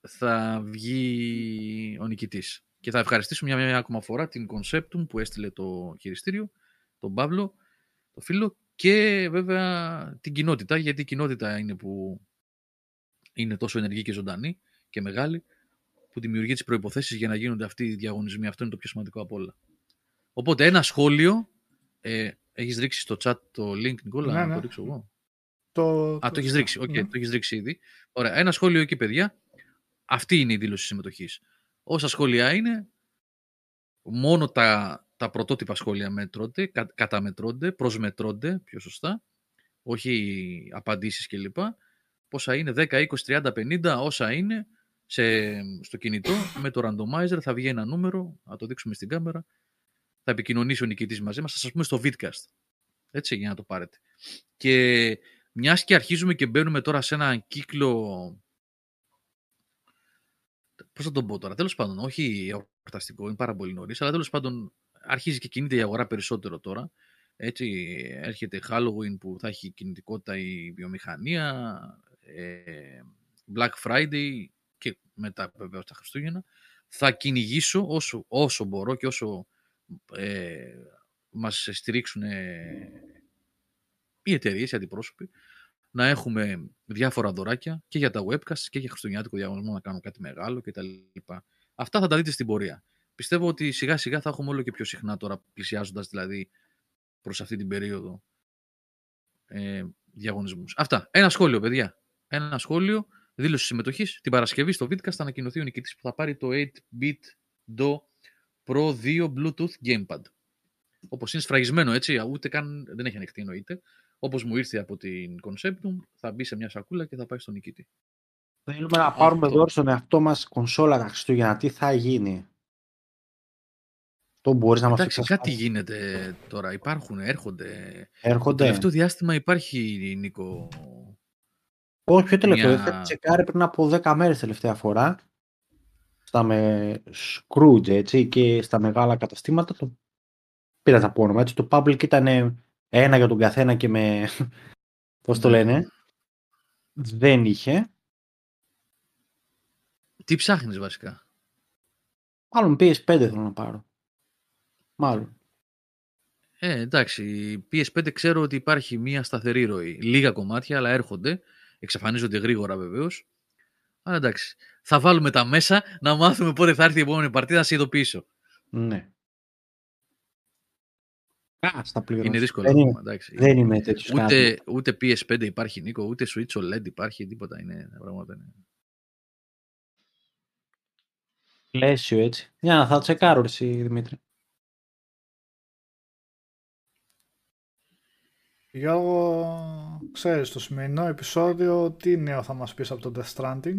θα βγει ο νικητής. Και θα ευχαριστήσουμε μια, μια ακόμα φορά την Conceptum που έστειλε το χειριστήριο, τον Παύλο, το φίλο, και βέβαια την κοινότητα, γιατί η κοινότητα είναι που είναι τόσο ενεργή και ζωντανή και μεγάλη, που δημιουργεί τις προϋποθέσεις για να γίνονται αυτοί οι διαγωνισμοί. Αυτό είναι το πιο σημαντικό από όλα. Οπότε ένα σχόλιο, ε, έχεις ρίξει στο chat το link, Νικόλα, να, να ναι. το ρίξω εγώ. Το, Α, το, το έχεις ρίξει, okay, ναι. το έχεις ρίξει ήδη. Ωραία, ένα σχόλιο εκεί, παιδιά. Αυτή είναι η δήλωση συμμετοχής. Όσα σχόλια είναι, μόνο τα, τα πρωτότυπα σχόλια μετρώνται, κα, καταμετρώνται, προσμετρώνται, πιο σωστά, όχι απαντήσεις κλπ. Πόσα είναι, δέκα, είκοσι, τριάντα, πενήντα, όσα είναι σε, στο κινητό, με το randomizer θα βγει ένα νούμερο, θα το δείξουμε στην κάμερα. Θα επικοινωνήσει ο νικητής μαζί μας, θα σας πούμε στο vidcast. Έτσι, για να το πάρετε. Και μιας και αρχίζουμε και μπαίνουμε τώρα σε έναν κύκλο... Πώς θα τον πω τώρα, τέλος πάντων, όχι εορταστικό, είναι πάρα πολύ νωρίς, αλλά τέλος πάντων αρχίζει και κινείται η αγορά περισσότερο τώρα. Έτσι, έρχεται Halloween που θα έχει κινητικότητα η βιομηχανία, Black Friday και μετά βεβαίως τα Χριστούγεννα. Θα κυνηγήσω όσο, όσο μπορώ και όσο... Ε, μας στηρίξουν ε, οι εταιρείες, οι αντιπρόσωποι, να έχουμε διάφορα δωράκια και για τα webcast και για χριστουγεννιάτικο διαγωνισμό, να κάνουν κάτι μεγάλο κτλ. Αυτά θα τα δείτε στην πορεία. Πιστεύω ότι σιγά σιγά θα έχουμε όλο και πιο συχνά τώρα, πλησιάζοντας δηλαδή προς αυτή την περίοδο ε, διαγωνισμούς. Αυτά. Ένα σχόλιο, παιδιά. Ένα σχόλιο, δήλωση συμμετοχής. Την Παρασκευή στο vidcast θα ανακοινωθεί ο νικητής που θα πάρει το eight bit do Pro δύο Bluetooth Gamepad. Όπως είναι σφραγισμένο, έτσι, ούτε καν δεν έχει ανοιχτεί, εννοείται. Όπως μου ήρθε από την Conceptum, θα μπει σε μια σακούλα και θα πάει στον νικητή. Θέλουμε να πάρουμε δώρο στον εαυτό μας κονσόλα τα Χριστούγεννα. Τι θα γίνει, το μπορείς να μας πεις. Εντάξει, κάτι γίνεται τώρα. Υπάρχουν, έρχονται. Το τελευταίο διάστημα υπάρχει, Νίκο. Όχι, πιο τελευταίο. Μια... είχα τσεκάρει πριν από δέκα μέρες τελευταία φορά. Στα με Scrooge, έτσι, και στα μεγάλα καταστήματα το πήρα τα πόνομα, έτσι, το public ήταν ένα για τον καθένα και με, πώς το λένε, δεν είχε. Τι ψάχνεις βασικά? Μάλλον πι ες φάιβ θέλω να πάρω. Μάλλον. Ε, εντάξει, πι ες φάιβ ξέρω ότι υπάρχει μια σταθερή ροή, λίγα κομμάτια, αλλά έρχονται, εξαφανίζονται γρήγορα βεβαίως. Α, εντάξει. Θα βάλουμε τα μέσα να μάθουμε πότε θα έρθει η επόμενη παρτίδα, να σε ειδοποιήσω. Ναι. Α, στα πληρώνω. Είναι δύσκολο. Δεν είμαι, εντάξει. Δεν είμαι τέτοιος ούτε, ούτε πι ες φάιβ υπάρχει, Νίκο, ούτε Switch ο ελ ι ντι υπάρχει, τίποτα είναι. Τα πράγματα είναι πλαίσιο έτσι. Για θα τσεκάρω εσύ Δημήτρη. Γιώργο, ξέρεις το σημερινό επεισόδιο τι νέο θα μας πεις από το Death Stranding?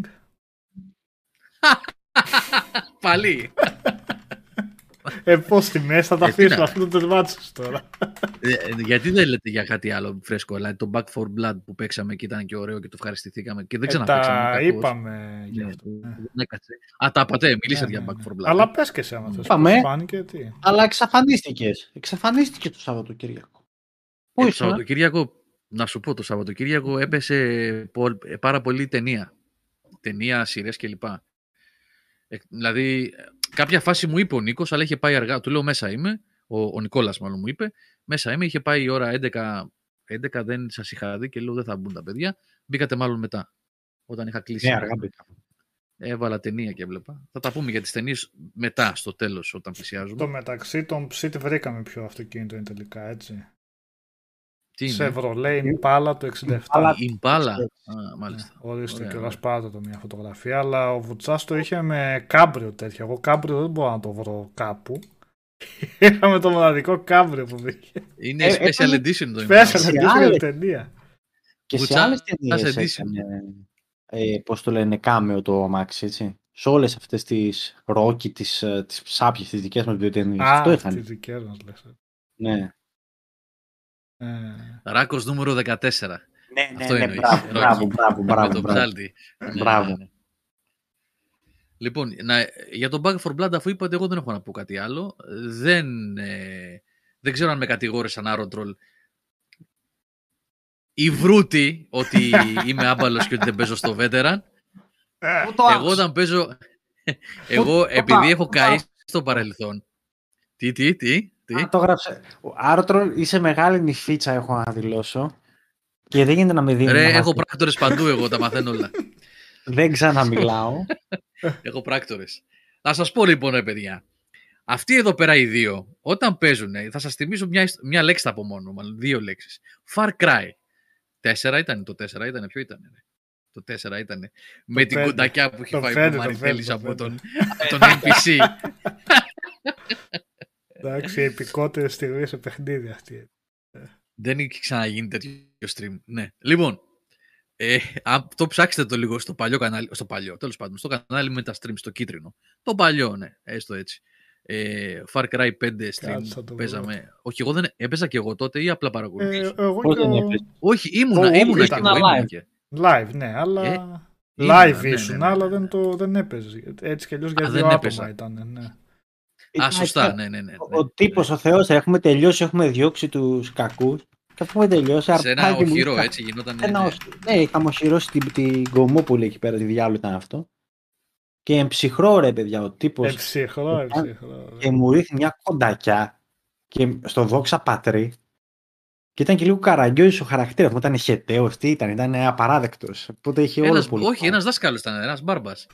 Πάλι. Ε, πώς τη μέσα θα τα αφήσουμε αυτό το τερμάτσος τώρα. Γιατί δεν λέτε για κάτι άλλο φρέσκο, δηλαδή το Back φορ Blood που παίξαμε και ήταν και ωραίο και το ευχαριστηθήκαμε και δεν ξαναπαίξαμε. Τα είπαμε για αυτό. Α, τα είπατε, μιλήσατε για Back φορ Blood. Αλλά πες και εσύ άμα θες. Αλλά εξαφανίστηκες. Εξαφανίστηκε το Σαββατοκύριακο. Πού είσαι? Το Σαββατοκύριακο, να σου πω, το Σαββατοκύριακο έπεσε πάρα πολύ ταινία. Ταινία, σειρές κλπ. Δηλαδή, κάποια φάση μου είπε ο Νίκος, αλλά είχε πάει αργά. Του λέω μέσα είμαι, ο, ο Νικόλας μάλλον μου είπε, μέσα είμαι, είχε πάει η ώρα έντεκα, έντεκα δεν σας είχα δει και λέω δεν θα μπουν τα παιδιά. Μπήκατε μάλλον μετά, όταν είχα κλείσει. Ναι, αργά μπήκα. Έβαλα ταινία και έβλεπα. Θα τα πούμε για τις ταινίες μετά, στο τέλος, όταν πλησιάζουμε. Στο μεταξύ των ψιτ βρήκαμε ποιο αυτοκίνητο είναι τελικά, έτσι. Chevrolet Impala το εξήντα επτά. Impala, μάλιστα. Ορίστε και ρασπάτω το μια φωτογραφία, αλλά ο Βουτσάς το είχε με κάμπριο τέτοια. Εγώ κάμπριο δεν μπορώ να το βρω κάπου. Είχαμε το μοναδικό κάμπριο που βγήκε. Είναι special edition το Impala. Special edition ταινία. Και σε άλλες ταινίες πώς το λένε κάμεο το αμάξι, έτσι. Σε όλες αυτές τις ρόκι, τις ψάπιες, τις δικές μας βιοτενίες. Α, τις δικές μας λες. Ναι. Ε... Ράκος νούμερο δεκατέσσερα. Ναι, ναι, αυτό ναι, ναι μπράβο, μπράβο, μπράβο, μπράβο. μπράβο. Ναι. Λοιπόν, να, για τον Back φορ Blood, αφού είπατε, εγώ δεν έχω να πω κάτι άλλο. Δεν, ε, δεν ξέρω αν με κατηγόρησαν Άρωτρολ ή Βρούτη ότι είμαι άμπαλος και ότι δεν παίζω στο Veteran. Εγώ όταν παίζω, εγώ επειδή έχω καεί στο παρελθόν. Τι, τι, τι. Α, το γράψε. Άρτρον, είσαι μεγάλη νηφίτσα, έχω να δηλώσω. Και δεν γίνεται να με δίνει. Ρε, έχω μάθει. Πράκτορες παντού, εγώ τα μαθαίνω όλα. Δεν ξαναμιλάω. Έχω πράκτορες. Θα σας πω λοιπόν, ρε παιδιά. Αυτοί εδώ πέρα οι δύο, όταν παίζουν, θα σας θυμίσω μια, μια λέξη από μόνο, μάλλον δύο λέξεις. Far Cry. Τέσσερα ήταν, το τέσσερα ήταν, ποιο ήταν. Ρε. Το τέσσερα ήταν. Το με πέντε. Την κουντακιά που είχε φάει ο Μαριτέλης από τον, τον εν πι σι. Εντάξει, επικότερη στιγμή σε παιχνίδι αυτή. Δεν έχει ξαναγίνει τέτοιο stream. Ναι. Λοιπόν, ε, το ψάξτε το λίγο στο παλιό κανάλι, στο παλιό, τέλος πάντων, στο κανάλι με τα stream, στο κίτρινο. Το παλιό, ναι, έστω έτσι. Ε, Far Cry πέντε stream παίζαμε. Βρω. Όχι, εγώ δεν έπαιζα και εγώ τότε ή απλά παρακολουθούσα. Ε, εγώ... Όχι, ήμουνα, ήμουνα και εγώ. Live. Και... live, ναι, αλλά... Ε, ήμουνα, live ναι, ήσουν, ναι, ναι, ναι. αλλά δεν, το, δεν έπαιζε. Έτσι κι αλλιώς για Α, δύο άτομα ήταν, ναι. Α, σωστά, ναι, ναι, ναι. Ο τύπος, ο Θεός, έχουμε τελειώσει, έχουμε διώξει τους κακούς και έχουμε τελειώσει. Σε ένα οχυρό, έτσι γινόταν. Ναι, είχαμε οχυρώσει την Κομμόπολη εκεί πέρα, τη διάολο ήταν αυτό. Και εμψυχρό, ρε παιδιά, ο τύπος. Εμψυχρό, εμψυχρό. Και μου ρίχνει μια κοντακιά στο δόξα πατρί και ήταν και λίγο καραγκιόζης ο χαρακτήρας. Ήταν χεταίος, τι ήταν, ήταν απαράδεκτος. Οπότε είχε όλο πολύ. Όχι, ένας δάσκαλος ήταν, ένας μπάρμπας.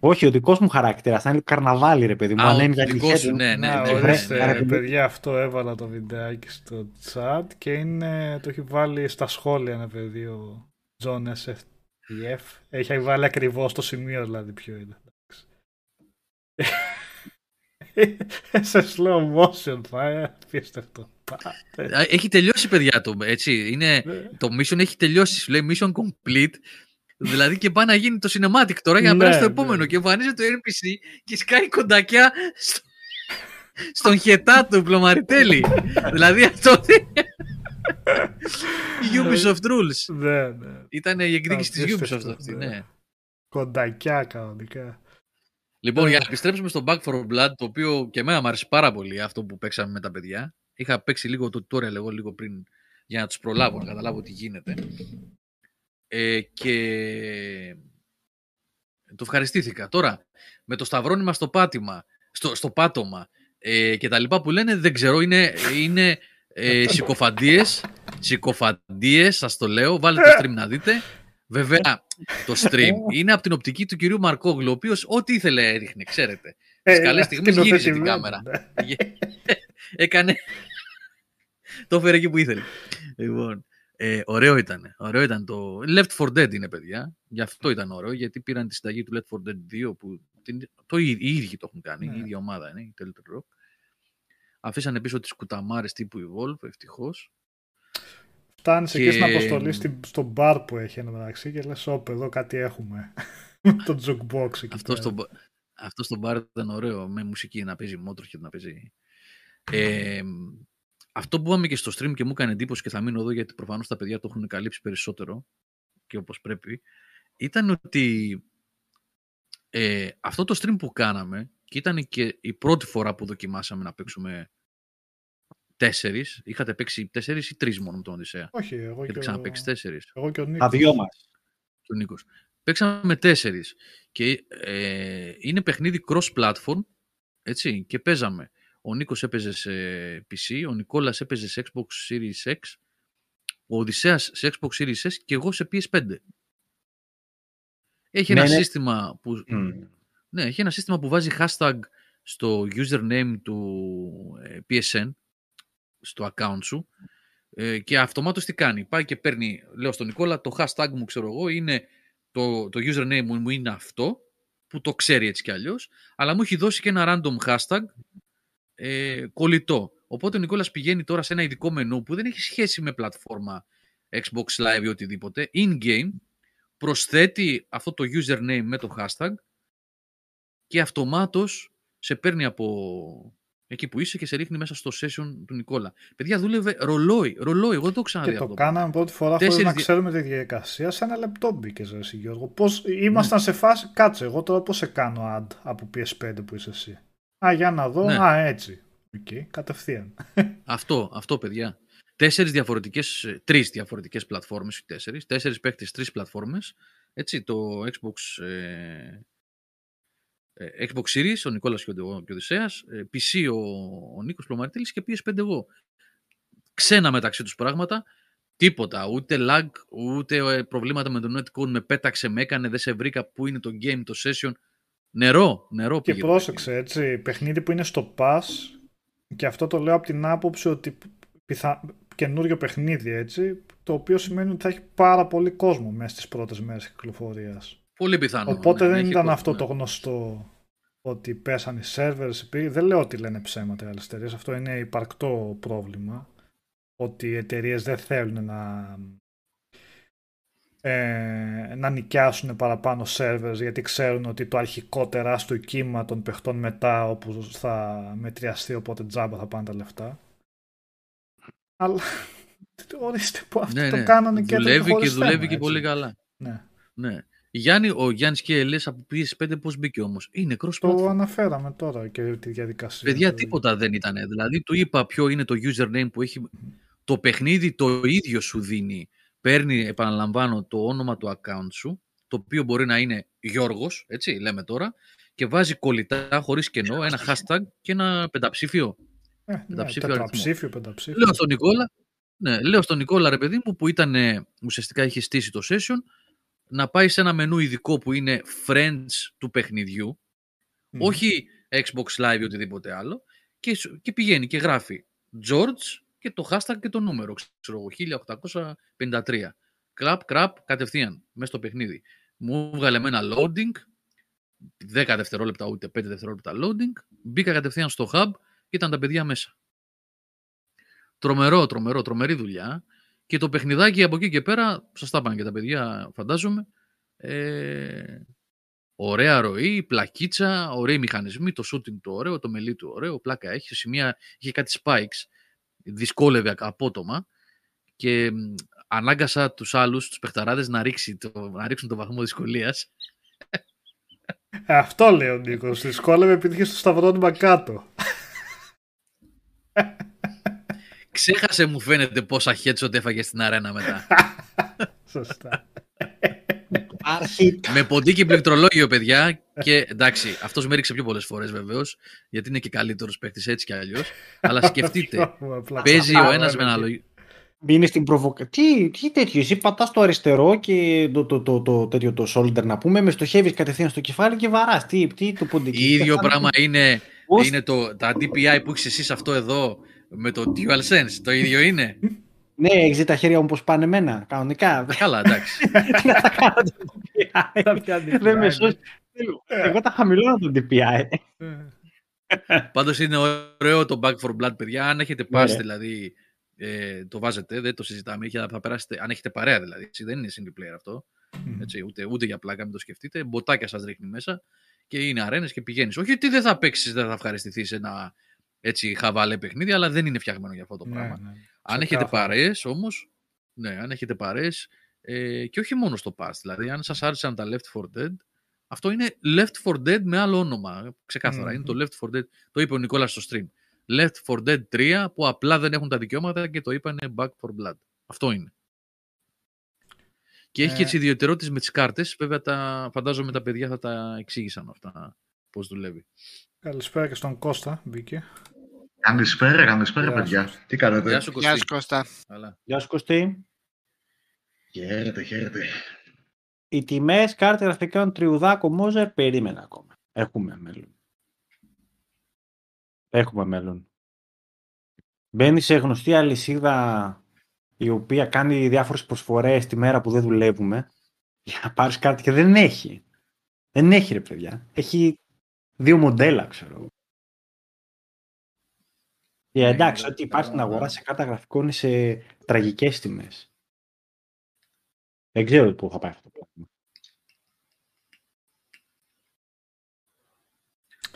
Όχι, ο δικός μου χαρακτήρας, ήταν λίγο καρναβάλι ρε παιδί μου. Α, ο δικός σου, ναι, ναι. Ορίστε, παιδιά, αυτό έβαλα το βιντεάκι στο chat και είναι, το έχει βάλει στα σχόλια ένα παιδί, ο John ες εφ τι εφ. Έχει βάλει ακριβώς το σημείο, δηλαδή, ποιο είναι. Σε slow motion, πάει, απίστευτο. Έχει τελειώσει, παιδιά, το, έτσι. Είναι, το mission έχει τελειώσει, σου λέει mission complete. Δηλαδή και πάει να γίνει το cinematic τώρα για να περάσει το επόμενο. Και εμφανίζεται το εν πι σι και σκάει κοντακιά στο... στον χετά του Πλουμαριτέλη. Δηλαδή αυτό. Η Ubisoft Rules. Ναι, ναι. Ήταν η εκδίκηση της Ubisoft αυτή. Ναι. Κοντακιά κανονικά. Λοιπόν, για να επιστρέψουμε στο Back φορ Blood, το οποίο και εμένα μου άρεσε πάρα πολύ αυτό που παίξαμε με τα παιδιά. Είχα παίξει λίγο το tutorial εγώ λίγο πριν για να τους προλάβω, να καταλάβω τι γίνεται. Ε, και το ευχαριστήθηκα. Τώρα, με το σταυρόνι μας στο πάτημα, στο, στο πάτωμα ε, και τα λοιπά που λένε, δεν ξέρω, είναι, είναι ε, συκοφαντίες, συκοφαντίες, σας το λέω, βάλτε το stream να δείτε. Βέβαια, το stream είναι από την οπτική του κυρίου Μαρκόβλου, ο οποίος ό,τι ήθελε έριχνε, ξέρετε. Στις καλές στιγμές γύριζε την κάμερα. Έκανε το έφερε εκεί που ήθελε. Λοιπόν. Ε, ωραίο ήταν. Ωραίο ήταν το... Left φορ Dead είναι, παιδιά. Γι' αυτό ήταν ωραίο, γιατί πήραν τη συνταγή του Left φορ Dead δύο που το, οι ίδιοι το έχουν κάνει, ναι. Η ίδια ομάδα είναι, η Telltale Rock. Αφήσανε πίσω τις κουταμάρες τύπου Evolve, ευτυχώς. Φτάνεις και... εκεί στην αποστολή στην, στο μπαρ που έχει ένα μεταξύ και λες, όπ, εδώ κάτι έχουμε. Το jukebox εκεί. Αυτό στο, αυτό στο μπαρ ήταν ωραίο, με μουσική να παίζει μότρο και να παίζει... Ε, αυτό που είπαμε και στο stream και μου έκανε εντύπωση και θα μείνω εδώ γιατί προφανώς τα παιδιά το έχουν καλύψει περισσότερο και όπως πρέπει, ήταν ότι ε, αυτό το stream που κάναμε και ήταν και η πρώτη φορά που δοκιμάσαμε να παίξουμε τέσσερις. Είχατε παίξει τέσσερις ή τρεις μόνο με τον Οδυσσέα? Όχι, εγώ και, και ο τέσσερις. Εγώ και ο Νίκος. Α, δυο μας. Και ο Νίκος. Παίξαμε τέσσερις και ε, είναι παιχνίδι cross-platform, έτσι, και παίζαμε. Ο Νίκος έπαιζε σε πι σι, ο Νικόλας έπαιζε σε Xbox Series X, ο Οδυσσέας σε Xbox Series S και εγώ σε πι ες φάιβ. Έχει, ναι, ένα, ναι. Σύστημα που, mm. ναι, έχει ένα σύστημα που βάζει hashtag στο username του ε, πι ες εν, στο account σου, ε, και αυτομάτως τι κάνει. Πάει και παίρνει, λέω στον Νικόλα, το hashtag μου, ξέρω εγώ, είναι το, το username μου είναι αυτό, που το ξέρει έτσι κι αλλιώς, αλλά μου έχει δώσει και ένα random hashtag, Ε, κολλητό. Οπότε ο Νικόλας πηγαίνει τώρα σε ένα ειδικό μενού που δεν έχει σχέση με πλατφόρμα Xbox Live ή οτιδήποτε. In-game προσθέτει αυτό το username με το hashtag και αυτομάτως σε παίρνει από εκεί που είσαι και σε ρίχνει μέσα στο session του Νικόλα. Παιδιά, δούλευε ρολόι. Ρολόι, εγώ δεν το ξαναδεί αυτό. Το κάναμε πρώτη φορά χωρίς δι... να ξέρουμε τη διαδικασία. Σε ένα λεπτό μπήκες, εσύ Γιώργο. Πώς ήμασταν, ναι, σε φάση, κάτσε εγώ τώρα πώς σε κάνω ad από πι ες φάιβ που είσαι εσύ. Α, για να δω. Ναι. Α, έτσι. Okay, κατευθείαν. Αυτό, αυτό, παιδιά. Τέσσερις διαφορετικές, τρεις διαφορετικές πλατφόρμες, τέσσερις, τέσσερις παίκτες, τρεις πλατφόρμες. Έτσι, το Xbox, ε, Xbox Series, ο Νικόλας και ο Οδυσσέας, πι σι ο, ο Νίκος Πλουμαρυτέλης και πι ες φάιβ εγώ. Ξένα μεταξύ τους πράγματα, τίποτα, ούτε lag, ούτε προβλήματα με το netcode, με πέταξε, με έκανε, δεν σε βρήκα, πού είναι το game, το session. Νερό, νερό. Και πρόσεξε, έτσι, παιχνίδι που είναι στο pass, και αυτό το λέω από την άποψη ότι πιθα... καινούριο παιχνίδι, έτσι, το οποίο σημαίνει ότι θα έχει πάρα πολύ κόσμο μέσα στις πρώτες μέρες κυκλοφορίας. Πολύ πιθανό. Οπότε ναι, δεν ήταν κόσμο, αυτό, ναι, το γνωστό ότι πέσαν οι servers. Δεν λέω ότι λένε ψέματα οι άλλες εταιρείες, αυτό είναι υπαρκτό πρόβλημα, ότι οι εταιρείες δεν θέλουν να... Ε, να νοικιάσουν παραπάνω servers γιατί ξέρουν ότι το αρχικό τεράστιο κύμα των παιχτών μετά όπου θα μετριαστεί, οπότε τζάμπα θα πάνε τα λεφτά. Αλλά ορίστε που αυτοί, ναι, το, ναι, κάνανε και δουλεύει και, και δουλεύει θέμα, και έτσι, πολύ καλά. Ναι. Ναι. Γιάννη, ο Γιάννης και Ελές από πι ες φάιβ πώς μπήκε όμως? Είναι cross-platform. Το αναφέραμε τώρα και τη διαδικασία. Παιδιά, τίποτα δεν ήταν. Δηλαδή του είπα ποιο είναι το username που έχει. Το παιχνίδι το ίδιο σου δίνει. Παίρνει, επαναλαμβάνω, το όνομα του account σου, το οποίο μπορεί να είναι Γιώργος, έτσι λέμε τώρα, και βάζει κολλητά χωρίς κενό ένα hashtag και ένα πενταψήφιο. Ε, πενταψήφιο, ναι, τετραψήφιο, πενταψήφιο. Λέω στον Νικόλα, ναι, λέω στον Νικόλα, ρε παιδί μου, που ήταν, ουσιαστικά είχε στήσει το session, να πάει σε ένα μενού ειδικό που είναι friends του παιχνιδιού, mm. όχι Xbox Live ή οτιδήποτε άλλο, και, και πηγαίνει και γράφει George και το hashtag και το νούμερο, ξέρω εγώ, χίλια οκτακόσια πενήντα τρία. Κραπ, κραπ, κατευθείαν, μέσα στο παιχνίδι. Μου βγάλε με ένα loading, δέκα δευτερόλεπτα, ούτε πέντε δευτερόλεπτα loading, μπήκα κατευθείαν στο hub και ήταν τα παιδιά μέσα. Τρομερό, τρομερό, τρομερή δουλειά. Και το παιχνιδάκι από εκεί και πέρα, σας τα πάνε και τα παιδιά, φαντάζομαι. Ε, ωραία ροή, πλακίτσα, ωραίοι μηχανισμοί, το shooting του ωραίο, το μελί του ωραίο, πλάκα έχει, σημεία, είχε κάτι spikes. Δυσκόλευε απότομα και ανάγκασα τους άλλους, τους παιχταράδες, να, το, να ρίξουν το βαθμό δυσκολίας. Αυτό λέει ο Νίκος. Δυσκόλευε επειδή είχε στο σταυρόντυμα κάτω. Ξέχασε, μου φαίνεται, πόσα headshot έφαγε στην αρένα μετά. Σωστά. Με ποντίκι και πληκτρολόγιο, παιδιά. Και εντάξει, αυτός με ρίξε πιο πολλές φορές βεβαίως, γιατί είναι και καλύτερος παίκτης έτσι κι αλλιώς. Αλλά σκεφτείτε, παίζει ο ένας με ένα λογικό. Μπαίνει στην προβοκατή. Τι τέτοιο, εσύ πατάς το αριστερό και το, το, το, το, τέτοιο, το shoulder, να πούμε, με στοχεύεις κατευθείαν στο κεφάλι και βαράς. Τι, τι το ποντίκι. Ίδιο πράγμα είναι, είναι το, τα ντι πι άι που έχεις εσύ σε αυτό εδώ με το DualSense. Το ίδιο είναι. Ναι, έχεις δει τα χέρια μου πως πάνε εμένα, κανονικά. Καλά, εντάξει. Να τα κάνω. Δεν με σώσει. Εγώ τα χαμηλώνω τον ντι πι άι. Πάντως είναι ωραίο το Back φορ Blood, παιδιά. Αν έχετε πάσει, δηλαδή, ε, το βάζετε, δεν το συζητάμε. Θα περάσετε, αν έχετε παρέα, δηλαδή. Δεν είναι single player αυτό. Mm. Έτσι, ούτε, ούτε για πλάκα, μην το σκεφτείτε. Μποτάκια σας ρίχνει μέσα και είναι αρένες και πηγαίνεις. Όχι ότι δεν θα παίξεις, δεν θα ευχαριστηθείς ένα έτσι χαβαλέ παιχνίδι, αλλά δεν είναι φτιαγμένο για αυτό το ναι, πράγμα. Ναι. Αν έχετε παρέες όμως, ναι, αν έχετε παρέες, ε, και όχι μόνο στο past, δηλαδή αν σας άρεσαν τα Left φορ Dead, αυτό είναι Left φορ Dead με άλλο όνομα. Ξεκάθαρα, mm-hmm. είναι το Left φορ Dead, το είπε ο Νικόλας στο stream. Left φορ Dead τρία που απλά δεν έχουν τα δικαιώματα και το είπανε Back φορ Blood. Αυτό είναι. Και έχει και τις ιδιαιτερότητες με τις κάρτες. Βέβαια, τα, φαντάζομαι τα παιδιά θα τα εξήγησαν αυτά, πώς δουλεύει. Καλησπέρα και στον Κώστα, μπήκε. Καλησπέρα, καλησπέρα παιδιά. Τι κάνετε? Γεια σου Κωστή. Γεια σου Κώστα. Γεια σου Κωστή. Χαίρετε, χαίρετε. Οι τιμές κάρτα γραφικών Τριουδάκο Μόζερ περίμενα ακόμα. Έχουμε μέλλον. Έχουμε μέλλον. Μπαίνει σε γνωστή αλυσίδα η οποία κάνει διάφορες προσφορές τη μέρα που δεν δουλεύουμε για να πάρεις κάτι και δεν έχει. Δεν έχει ρε παιδιά. Έχει δύο μοντέλα, ξέρω. Και εντάξει, ό,τι υπάρχει στην αγορά σε κάρτα γραφικών είναι σε τραγικές τιμές. Δεν ξέρω πού θα πάει αυτό το πράγμα.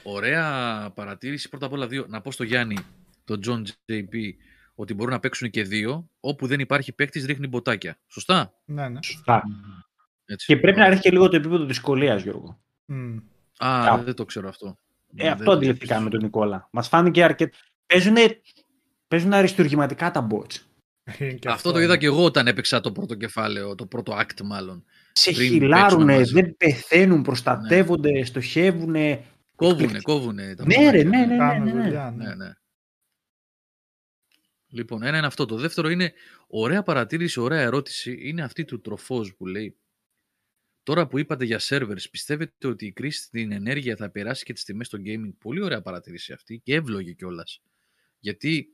Ωραία παρατήρηση. Πρώτα απ' όλα δύο. Να πω στο Γιάννη, τον John τζέι πι, ότι μπορούν να παίξουν και δύο. Όπου δεν υπάρχει παίκτης ρίχνει μποτάκια. Σωστά? Ναι, ναι. Σωστά. Έτσι. Και πρέπει να ρίχνει και λίγο το επίπεδο δυσκολίας, Γιώργο. Mm. Α, Κάπου. Δεν το ξέρω αυτό. Ε, αυτό δεν... αντιληφθήκαμε τον Νικόλα. Μας φάνηκε αρκετά. Παίζουνε... Παίζουν αριστουργηματικά τα bots. αυτό, αυτό το είδα και εγώ όταν έπαιξα το πρώτο κεφάλαιο, το πρώτο act μάλλον. Σε χυλάρουνε, δεν πεθαίνουν, προστατεύονται, ναι. στοχεύουνε. Κόβουνε, κόβουνε. Τα ναι, ρε, ναι, ναι, ναι, ναι, ναι, ναι. ναι, ναι. Λοιπόν, ένα είναι αυτό. Το δεύτερο είναι, ωραία παρατήρηση, ωραία ερώτηση, είναι αυτή του Τροφός που λέει, τώρα που είπατε για servers, πιστεύετε ότι η κρίση στην ενέργεια θα περάσει και τις τιμές στο gaming? Πολύ ωραία παρατήρηση αυτή και εύλογη κιόλας. Γιατί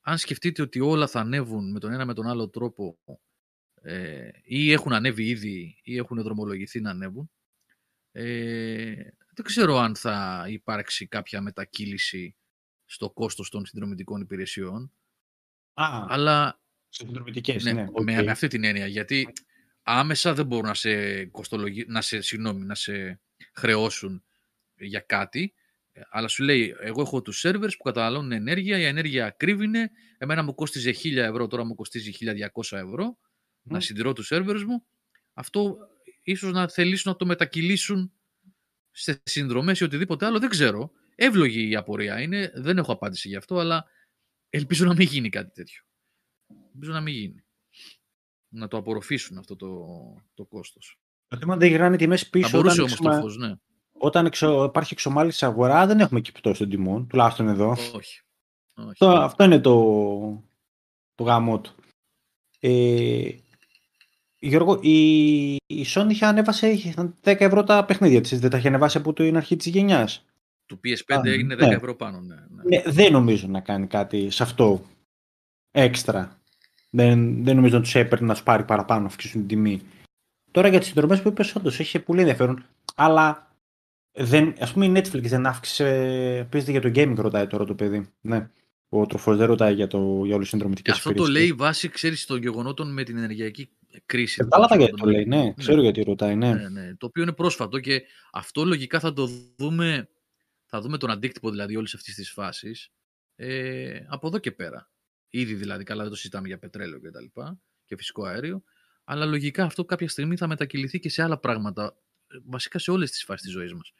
αν σκεφτείτε ότι όλα θα ανέβουν με τον ένα με τον άλλο τρόπο, ε, ή έχουν ανέβει ήδη ή έχουν δρομολογηθεί να ανέβουν, ε, δεν ξέρω αν θα υπάρξει κάποια μετακύληση στο κόστος των συνδρομητικών υπηρεσιών. Α, αλλά συνδρομητικές, ναι, ναι, okay. με, με αυτή την έννοια, γιατί άμεσα δεν μπορούν να σε, κοστολογι... να, σε, συγγνώμη, να σε χρεώσουν για κάτι, αλλά σου λέει, εγώ έχω τους servers που καταναλώνουν ενέργεια, η ενέργεια κρύβινε, εμένα μου κόστιζε χίλια ευρώ, τώρα μου κοστίζει χίλια διακόσια ευρώ, mm. να συντηρώ τους servers μου. Αυτό ίσως να θελήσουν να το μετακυλήσουν σε συνδρομές ή οτιδήποτε άλλο, δεν ξέρω. Εύλογη η απορία είναι, δεν έχω απάντηση γι' αυτό, αλλά ελπίζω να μην γίνει κάτι τέτοιο. Ελπίζω να μην γίνει. Να το απορροφήσουν αυτό το, το κόστος. Το θέμα δεν γυρνάνε τιμές πίσω. Θα μπορούσε όμως το φως, ναι. Όταν εξο, υπάρχει εξομάλυνση στην αγορά, δεν έχουμε κυπτώσει των τιμών, τουλάχιστον εδώ. Όχι. Όχι. Το, αυτό είναι το, το γαμό του. Ε, Γιώργο, η, η Sony είχε ανέβασε δέκα ευρώ τα παιχνίδια της. Δεν τα είχε ανεβάσει από την αρχή της γενιάς. Του πι ες φάιβ Α, είναι δέκα ναι. ευρώ πάνω. Ναι, ναι. Ναι, δεν νομίζω να κάνει κάτι σε αυτό έξτρα. Δεν, δεν νομίζω να τους έπαιρνε να τους πάρει παραπάνω, να αυξήσουν την τιμή. Τώρα για τις συνδρομές που είπες, όντως έχει πολύ ενδιαφέρον. Αλλά δεν, ας πούμε η Netflix δεν αύξησε. Πείτε για το gaming, ρωτάει τώρα το παιδί. Ναι. Ο Τροφός δεν ρωτάει για, το, για όλες τις συνδρομητικές υπηρεσίες. Αυτό το λέει βάση, ξέρεις, των γεγονότων με την ενεργειακή κρίση. Κατάλαβα γιατί το λέει. Ναι, ναι. Ξέρω γιατί ρωτάει. Ναι. Ναι, ναι. Το οποίο είναι πρόσφατο και αυτό λογικά θα το δούμε. Θα δούμε τον αντίκτυπο δηλαδή όλης αυτής της φάσης ε, από εδώ και πέρα. Ήδη δηλαδή, καλά δεν το συζητάμε για πετρέλαιο και τα λοιπά και φυσικό αέριο, αλλά λογικά αυτό κάποια στιγμή θα μετακυληθεί και σε άλλα πράγματα, βασικά σε όλες τις φάσεις της ζωής μας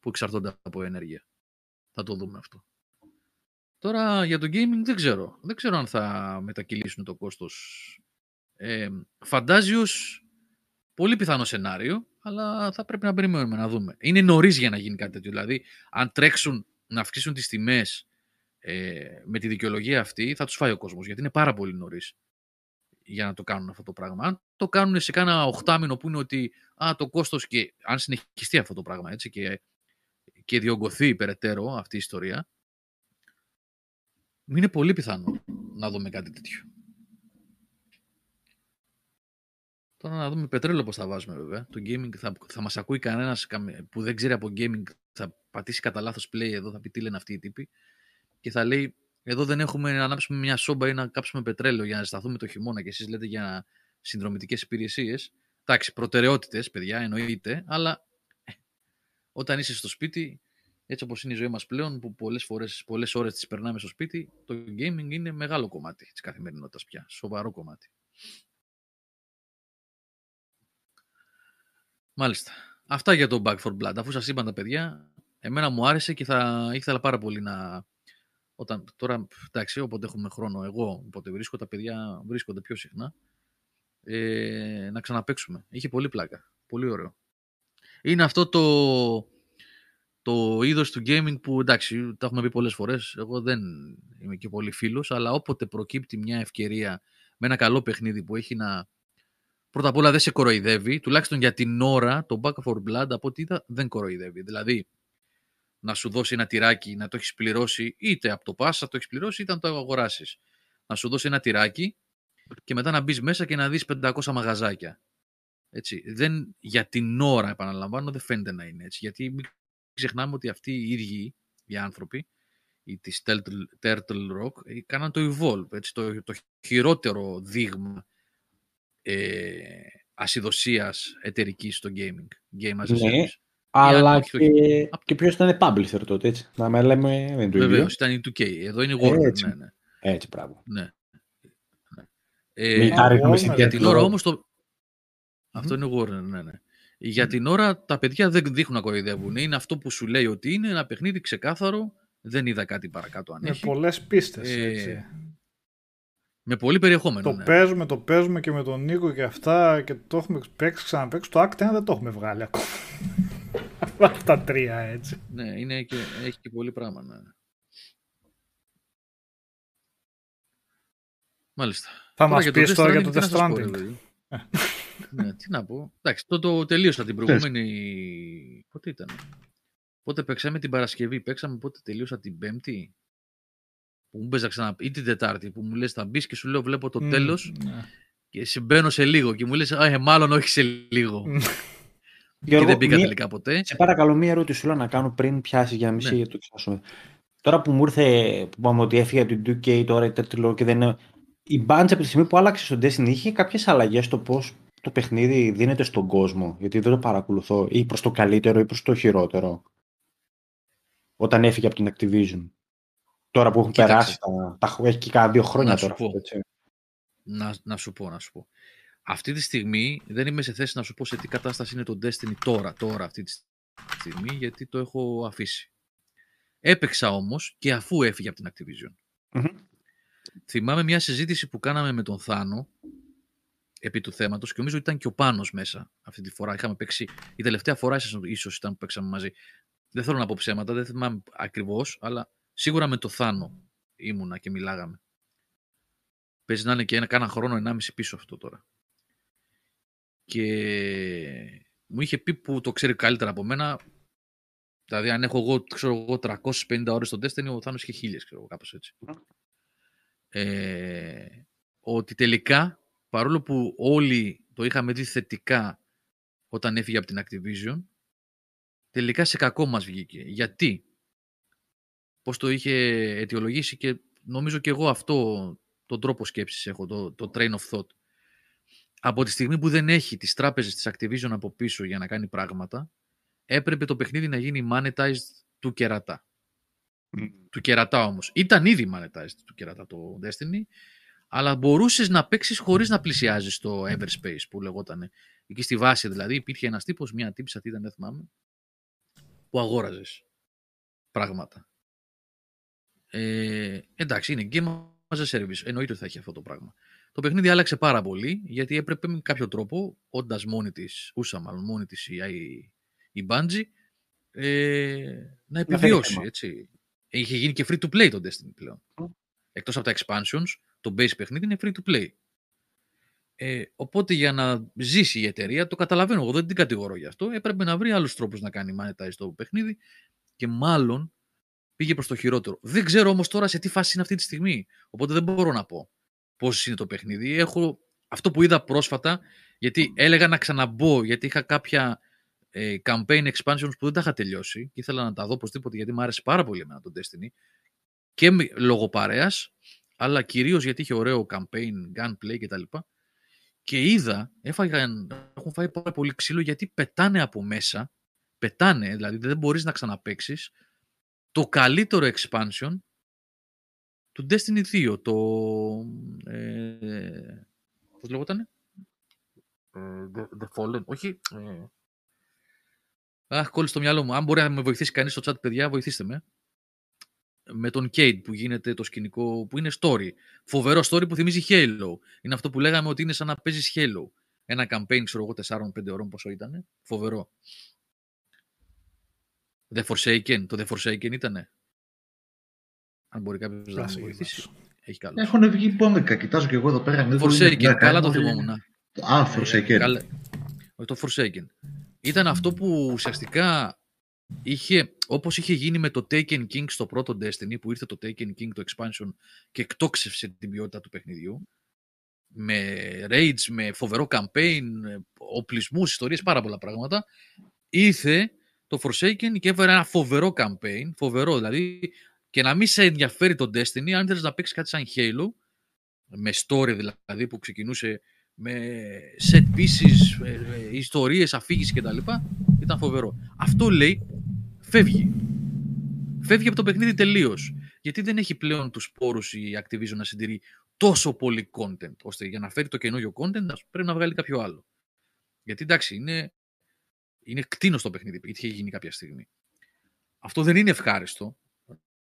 που εξαρτώνται από ενέργεια. Θα το δούμε αυτό. Τώρα για το gaming δεν ξέρω. Δεν ξέρω αν θα μετακυλήσουν το κόστος. Ε, φαντάζιος, πολύ πιθανό σενάριο, αλλά θα πρέπει να περιμένουμε να δούμε. Είναι νωρίς για να γίνει κάτι τέτοιο. Δηλαδή, αν τρέξουν να αυξήσουν τις τιμές Ε, με τη δικαιολογία αυτή, θα τους φάει ο κόσμος, γιατί είναι πάρα πολύ νωρίς για να το κάνουν αυτό το πράγμα. Αν το κάνουν σε κάνα οχτάμινο που είναι ότι α, το κόστος, και αν συνεχιστεί αυτό το πράγμα έτσι, και, και διωγγωθεί περαιτέρω αυτή η ιστορία, είναι πολύ πιθανό να δούμε κάτι τέτοιο. Τώρα να δούμε πετρέλαιο πώς θα βάζουμε βέβαια. Το gaming θα, θα μας ακούει κανένας που δεν ξέρει από gaming, θα πατήσει κατά λάθος play εδώ, θα πει τι λένε αυτοί οι τύποι και θα λέει εδώ δεν έχουμε να ανάψουμε μια σόμπα ή να κάψουμε πετρέλαιο για να σταθούμε το χειμώνα και εσείς λέτε για συνδρομητικές υπηρεσίες. Εντάξει, προτεραιότητες παιδιά εννοείται, αλλά όταν είσαι στο σπίτι, έτσι όπως είναι η ζωή μας πλέον, που πολλές φορές, πολλές ώρες τις περνάμε στο σπίτι, το gaming είναι μεγάλο κομμάτι της καθημερινότητας πια, σοβαρό κομμάτι. Μάλιστα. Αυτά για το Back φορ Blood. Αφού σας είπαν τα παιδιά, εμένα μου άρεσε και θα ήθελα πάρα πολύ να... Όταν, τώρα, εντάξει, όποτε έχουμε χρόνο εγώ, όποτε βρίσκω, τα παιδιά βρίσκονται πιο συχνά, ε, να ξαναπαίξουμε. Είχε πολύ πλάκα. Πολύ ωραίο. Είναι αυτό το, το είδος του gaming που, εντάξει, τα έχουμε πει πολλές φορές, εγώ δεν είμαι και πολύ φίλος, αλλά όποτε προκύπτει μια ευκαιρία με ένα καλό παιχνίδι που έχει να... Πρώτα απ' όλα δεν σε κοροϊδεύει, τουλάχιστον για την ώρα το Back φορ Blood από ό,τι είδα δεν κοροϊδεύει. Δηλαδή να σου δώσει ένα τυράκι να το έχεις πληρώσει είτε από το Pass, να το έχεις πληρώσει είτε να το αγοράσεις. Να σου δώσει ένα τυράκι και μετά να μπεις μέσα και να δεις πεντακόσια μαγαζάκια. Έτσι. Δεν, για την ώρα επαναλαμβάνω δεν φαίνεται να είναι έτσι. Γιατί μην ξεχνάμε ότι αυτοί οι ίδιοι οι άνθρωποι της Turtle, Turtle Rock κάναν το Evolve, έτσι, το, το χειρότερο δείγμα Ε, ασυδοσίας εταιρικής στο gaming. Game as a service. Ναι, αλλά και, το... και ποιος ήταν publisher τότε, έτσι. Να με λέμε, δεν το βεβαίως, ήταν η του κέι. Εδώ είναι η Warner. Έτσι, ναι, ναι. έτσι πράγμα. Ναι. Ε, για την ώρα όμως το... Mm-hmm. Αυτό είναι η Warner, ναι, ναι. Για mm-hmm. την ώρα τα παιδιά δεν δείχνουν να κοροϊδεύουν. Είναι αυτό που σου λέει ότι είναι ένα παιχνίδι ξεκάθαρο. Δεν είδα κάτι παρακάτω αν έχει. Με πολλές πίστες, ε, έτσι. Με πολύ περιεχόμενο. Το ναι. παίζουμε, το παίζουμε και με τον Νίκο και αυτά και το έχουμε παίξει, ξαναπαίξει. Το Act ένα δεν το έχουμε βγάλει ακόμα. Αυτά τα τρία έτσι. Ναι, είναι και, έχει και πολύ πράγμα. Ναι. Μάλιστα. Θα τώρα μας πεις τώρα για το Death Stranding. Ναι, τι να πω. Εντάξει, το, το τελείωσα την προηγούμενη... Πότε ήταν. Πότε παίξαμε την Παρασκευή, παίξαμε πότε τελείωσα την Πέμπτη. Που μου παίζα ξανά, ή την Τετάρτη που μου λες θα μπεις και σου λέω βλέπω το mm, τέλος ναι. και συμπαίνω σε λίγο και μου λες α, ε, μάλλον όχι σε λίγο mm. και εγώ, δεν μπήκα μία, τελικά ποτέ. Σε παρακαλώ μία ερώτηση σου λέω να κάνω πριν πιάσει για μισή ναι. για το εξάσουμε. Τώρα που μου ήρθε που είπαμε ότι έφυγε από την του κέι τώρα η Turtle και δεν είναι... Η Bunch από τη στιγμή που άλλαξε στον Destiny είχε κάποιες αλλαγές στο πώς το παιχνίδι δίνεται στον κόσμο, γιατί δεν το παρακολουθώ ή προς το καλύτερο ή προς το χειρότερο όταν έφυγε από την Activision. Τώρα που έχουν Κοίταξε. περάσει, τα, τα, έχει και κάνα δύο χρόνια να τώρα. Σου πω, έτσι. Να, να σου πω, να σου πω. Αυτή τη στιγμή δεν είμαι σε θέση να σου πω σε τι κατάσταση είναι το Destiny τώρα, τώρα αυτή τη στιγμή, γιατί το έχω αφήσει. Έπαιξα όμως και αφού έφυγε από την Activision. Mm-hmm. Θυμάμαι μια συζήτηση που κάναμε με τον Θάνο, επί του θέματος, και νομίζω ήταν και ο Πάνος μέσα αυτή τη φορά. Είχαμε παίξει, η τελευταία φορά ίσως ήταν που παίξαμε μαζί. Δεν θέλω να πω ψέματα, δεν θυμάμαι ακριβώς, αλλά... Σίγουρα με το Θάνο ήμουνα και μιλάγαμε. Παίζει να είναι και ένα, κάνα χρόνο, ενάμιση πίσω αυτό τώρα. Και μου είχε πει που το ξέρει καλύτερα από μένα. Δηλαδή αν έχω εγώ, ξέρω εγώ τριακόσιες πενήντα ώρες στον Destiny, ο Θάνος είχε χίλιες, ξέρω εγώ κάπως έτσι. Ε, ότι τελικά, παρόλο που όλοι το είχαμε δει θετικά όταν έφυγε από την Activision, τελικά σε κακό μας βγήκε. Γιατί... Πώς το είχε αιτιολογήσει και νομίζω και εγώ αυτό τον τρόπο σκέψης έχω, το, το train of thought. Από τη στιγμή που δεν έχει τις τράπεζες της Activision από πίσω για να κάνει πράγματα, έπρεπε το παιχνίδι να γίνει monetized του κερατά. Mm. Του κερατά όμως. Ήταν ήδη monetized του κερατά το Destiny, αλλά μπορούσες να παίξεις χωρίς να πλησιάζεις το Everspace που λεγότανε. Εκεί στη βάση δηλαδή υπήρχε ένας τύπος, μια τύψα, τι ήταν, δεν θυμάμαι, που αγόραζες πράγματα. Ε, εντάξει, είναι game as a service. Εννοείται ότι θα έχει αυτό το πράγμα. Το παιχνίδι άλλαξε πάρα πολύ γιατί έπρεπε με κάποιο τρόπο, όντας μόνη της, ούσα μάλλον μόνη της η, η, η Bungie, ε, να επιβιώσει. Έτσι. Είχε γίνει και free to play το Destiny πλέον. Mm. Εκτός από τα expansions, το base παιχνίδι είναι free to play. Ε, οπότε για να ζήσει η εταιρεία, το καταλαβαίνω, εγώ δεν την κατηγορώ γι' αυτό, έπρεπε να βρει άλλους τρόπους να κάνει monetize το παιχνίδι και μάλλον πήγε προς το χειρότερο. Δεν ξέρω όμως τώρα σε τι φάση είναι αυτή τη στιγμή. Οπότε δεν μπορώ να πω πώς είναι το παιχνίδι. Έχω... Αυτό που είδα πρόσφατα Γιατί έλεγα να ξαναμπω, γιατί είχα κάποια ε, campaign expansions που δεν τα είχα τελειώσει και ήθελα να τα δω οπωσδήποτε, γιατί μου άρεσε πάρα πολύ εμένα τον Destiny. Και λόγω παρέας, αλλά κυρίως γιατί είχε ωραίο campaign, gunplay κτλ. Και είδα, έφαγαν, έχουν φάει πάρα πολύ ξύλο γιατί πετάνε από μέσα, πετάνε, δηλαδή δεν μπορείς να ξαναπαίξεις, το καλύτερο expansion του Destiny δύο, το... Ε, πώς λεγότανε? The, the Fallen, όχι. Ε, αχ, κόλλησε στο μυαλό μου. Αν μπορεί να με βοηθήσει κανείς στο chat, παιδιά, βοηθήστε με. Με τον Cade που γίνεται το σκηνικό, που είναι story. Φοβερό story που θυμίζει Halo. Είναι αυτό που λέγαμε ότι είναι σαν να παίζεις Halo. Ένα campaign, ξέρω εγώ, τέσσερα πέντε ώρων πόσο ήταν. Φοβερό. The Forsaken. Το The Forsaken ήτανε. Αν μπορεί κάποιος να βοηθήσει. Έχει καλό. Έχουν βγει πόμικα. Κοιτάζω και εγώ εδώ πέρα. The Forsaken. Καλά το θυμόμουν. Α, Forsaken. Το Forsaken. Ήταν αυτό που ουσιαστικά... Είχε, όπως είχε γίνει με το Taken King στο πρώτο Destiny, που ήρθε το Taken King, το expansion, και εκτόξευσε την ποιότητα του παιχνιδιού με raids, με φοβερό campaign, οπλισμούς, ιστορίες, πάρα πολλά πράγματα. Ήρθε το Forsaken και έφερε ένα φοβερό campaign, φοβερό δηλαδή, και να μην σε ενδιαφέρει το Destiny, αν θέλεις να παίξεις κάτι σαν Halo, με story δηλαδή που ξεκινούσε με set pieces, ιστορίες, αφήγηση κτλ. Ήταν φοβερό. Αυτό λέει φεύγει. Φεύγει από το παιχνίδι τελείως. Γιατί δεν έχει πλέον τους πόρους η Activision να συντηρεί τόσο πολύ content, ώστε για να φέρει το καινούριο content πρέπει να βγάλει κάποιο άλλο. Γιατί εντάξει, είναι, είναι κτίνος το παιχνίδι, είχε γίνει κάποια στιγμή. Αυτό δεν είναι ευχάριστο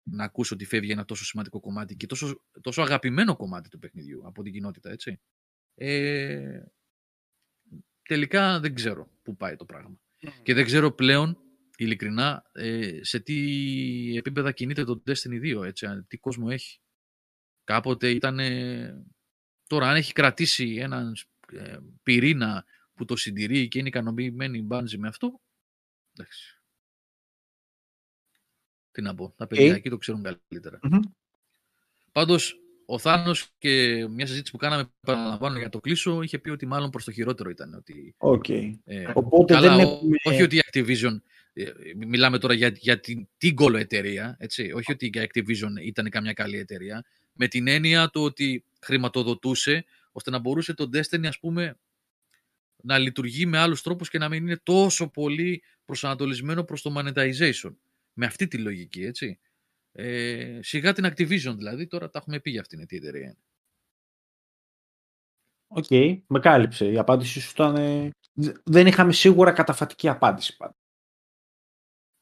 να ακούσω ότι φεύγει ένα τόσο σημαντικό κομμάτι και τόσο, τόσο αγαπημένο κομμάτι του παιχνιδιού από την κοινότητα, έτσι. Ε, τελικά δεν ξέρω πού πάει το πράγμα. Και δεν ξέρω πλέον, ειλικρινά, σε τι επίπεδα κινείται το Destiny δύο, έτσι, τι κόσμο έχει. Κάποτε ήταν... Τώρα, αν έχει κρατήσει έναν πυρήνα που το συντηρεί και είναι ικανοποιημένη η Bungie με αυτό, εντάξει. Τι να πω, τα παιδιά εκεί το ξέρουν καλύτερα. Mm-hmm. Πάντως, ο Θάνος και μια συζήτηση που κάναμε, παραλαμβάνω για να το κλείσω, είχε πει ότι μάλλον προς το χειρότερο ήταν. Ότι, okay. ε, Οπότε καλά, δεν είναι... όχι ότι η Activision, ε, μιλάμε τώρα για, για την, την κολοεταιρεία, έτσι, όχι ότι η Activision ήταν καμιά καλή εταιρεία, με την έννοια του ότι χρηματοδοτούσε, ώστε να μπορούσε το Destiny, ας πούμε, να λειτουργεί με άλλους τρόπους και να μην είναι τόσο πολύ προσανατολισμένο προς το monetization. Με αυτή τη λογική, έτσι. Ε, σιγά την Activision δηλαδή, τώρα τα έχουμε πει για αυτήν την εταιρεία. Οκ, okay, με κάλυψε. Η απάντησή σου ήταν... Ε... Δεν είχαμε σίγουρα καταφατική απάντηση πάντα.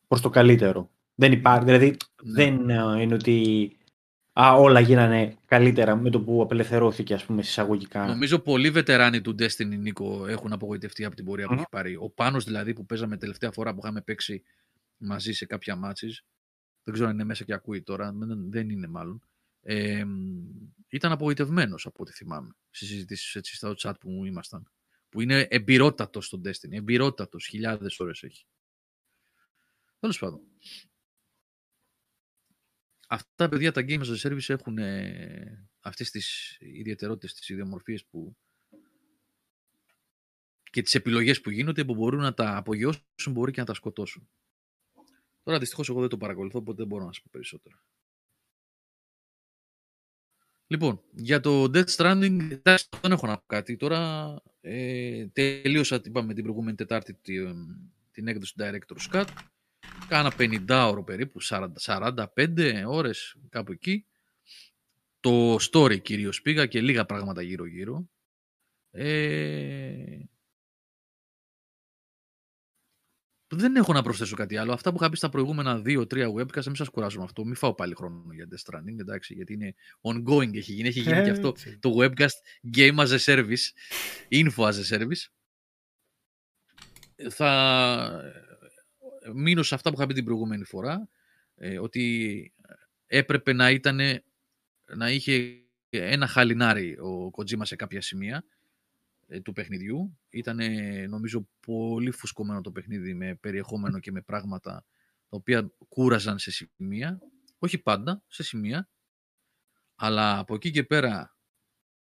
Προς το καλύτερο. Δεν υπάρχει, δηλαδή ναι. δεν ε, είναι ότι α, όλα γίνανε καλύτερα με το που απελευθερώθηκε, ας πούμε, εισαγωγικά. Νομίζω πολλοί βετεράνοι του Destiny, Νίκο, έχουν απογοητευτεί από την πορεία mm-hmm. που έχει πάρει. Ο Πάνος δηλαδή που παίζαμε τελευταία φορά που είχαμε παίξει μαζί σε κάποια μάτσες, δεν ξέρω αν είναι μέσα και ακούει τώρα, δεν είναι μάλλον. Ε, ήταν απογοητευμένος από ό,τι θυμάμαι στις συζητήσεις έτσι, στα chat που μου ήμασταν. Που είναι εμπειρότατος στον Destiny, εμπειρότατος, χιλιάδες ώρες έχει. Τέλος πάντων. Αυτά παιδιά τα Games as a Service έχουν ε, αυτές τις ιδιαιτερότητες, τις ιδιομορφίες που... και τις επιλογές που γίνονται που μπορούν να τα απογειώσουν, μπορεί και να τα σκοτώσουν. Τώρα δυστυχώς εγώ δεν το παρακολουθώ, οπότε δεν μπορώ να σας πω περισσότερα. Λοιπόν, για το Death Stranding, εντάξει, δεν έχω να πω κάτι. Τώρα ε, τελείωσα, είπαμε, την προηγούμενη Τετάρτη την, την έκδοση Director's Cut. Κάνα πενήντα ώρο περίπου, σαράντα πέντε ώρες, κάπου εκεί. Το story κυρίως πήγα και λίγα πράγματα γύρω-γύρω. Ε... Δεν έχω να προσθέσω κάτι άλλο. Αυτά που είχα πει στα προηγούμενα δύο τρία webcast, μην σας κουράζω με αυτό. Μην φάω πάλι χρόνο για Death Stranding, εντάξει, γιατί είναι ongoing. Έχει γίνει, έχει γίνει και αυτό το webcast Game as a Service, Info as a Service. Θα μείνω σε αυτά που είχα πει την προηγούμενη φορά, ότι έπρεπε να ήταν, να είχε ένα χαλινάρι ο Kojima σε κάποια σημεία του παιχνιδιού. Ήταν νομίζω πολύ φουσκωμένο το παιχνίδι με περιεχόμενο και με πράγματα τα οποία κούραζαν σε σημεία, όχι πάντα, σε σημεία, αλλά από εκεί και πέρα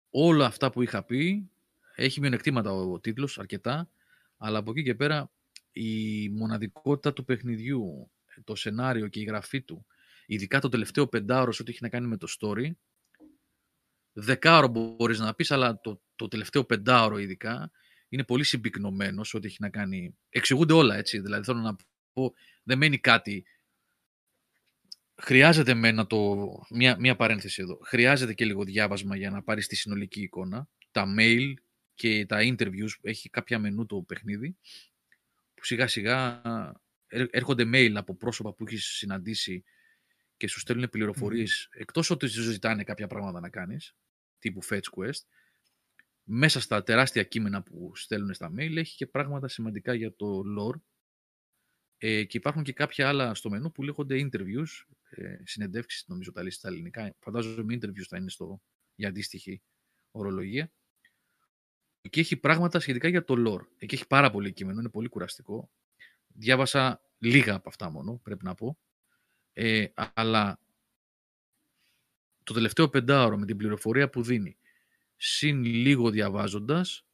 όλα αυτά που είχα πει Έχει μειονεκτήματα ο τίτλος αρκετά, αλλά από εκεί και πέρα η μοναδικότητα του παιχνιδιού, το σενάριο και η γραφή του, ειδικά το τελευταίο πεντάωρο ό,τι έχει να κάνει με το story, δεκάωρο μπορείς να πεις, αλλά το, το τελευταίο πεντάωρο ειδικά είναι πολύ συμπυκνωμένο σε ό,τι έχει να κάνει. Εξηγούνται όλα, έτσι. Δηλαδή θέλω να πω, δεν μένει κάτι. Χρειάζεται μένα το... Μια, μια παρένθεση εδώ. Χρειάζεται και λίγο διάβασμα για να πάρεις τη συνολική εικόνα. Τα mail και τα interviews, έχει κάποια μενού το παιχνίδι, που σιγά σιγά έρχονται mail από πρόσωπα που έχεις συναντήσει και σου στέλνουν πληροφορίες, mm. εκτός ότι σου ζητάνε κάποια πράγματα να κάνεις, τύπου fetch quest, μέσα στα τεράστια κείμενα που στέλνουν στα mail, έχει και πράγματα σημαντικά για το lore. Ε, και υπάρχουν και κάποια άλλα στο μενού που λέγονται interviews, ε, συνεντεύξεις νομίζω τα λέει στα ελληνικά, φαντάζομαι interviews θα είναι στο, για αντίστοιχη ορολογία. Εκεί έχει πράγματα σχετικά για το lore. Εκεί έχει πάρα πολύ κείμενο, είναι πολύ κουραστικό. Διάβασα λίγα από αυτά μόνο, πρέπει να πω. Ε, αλλά το τελευταίο πεντάωρο με την πληροφορία που δίνει, συν λίγο διαβάζοντας,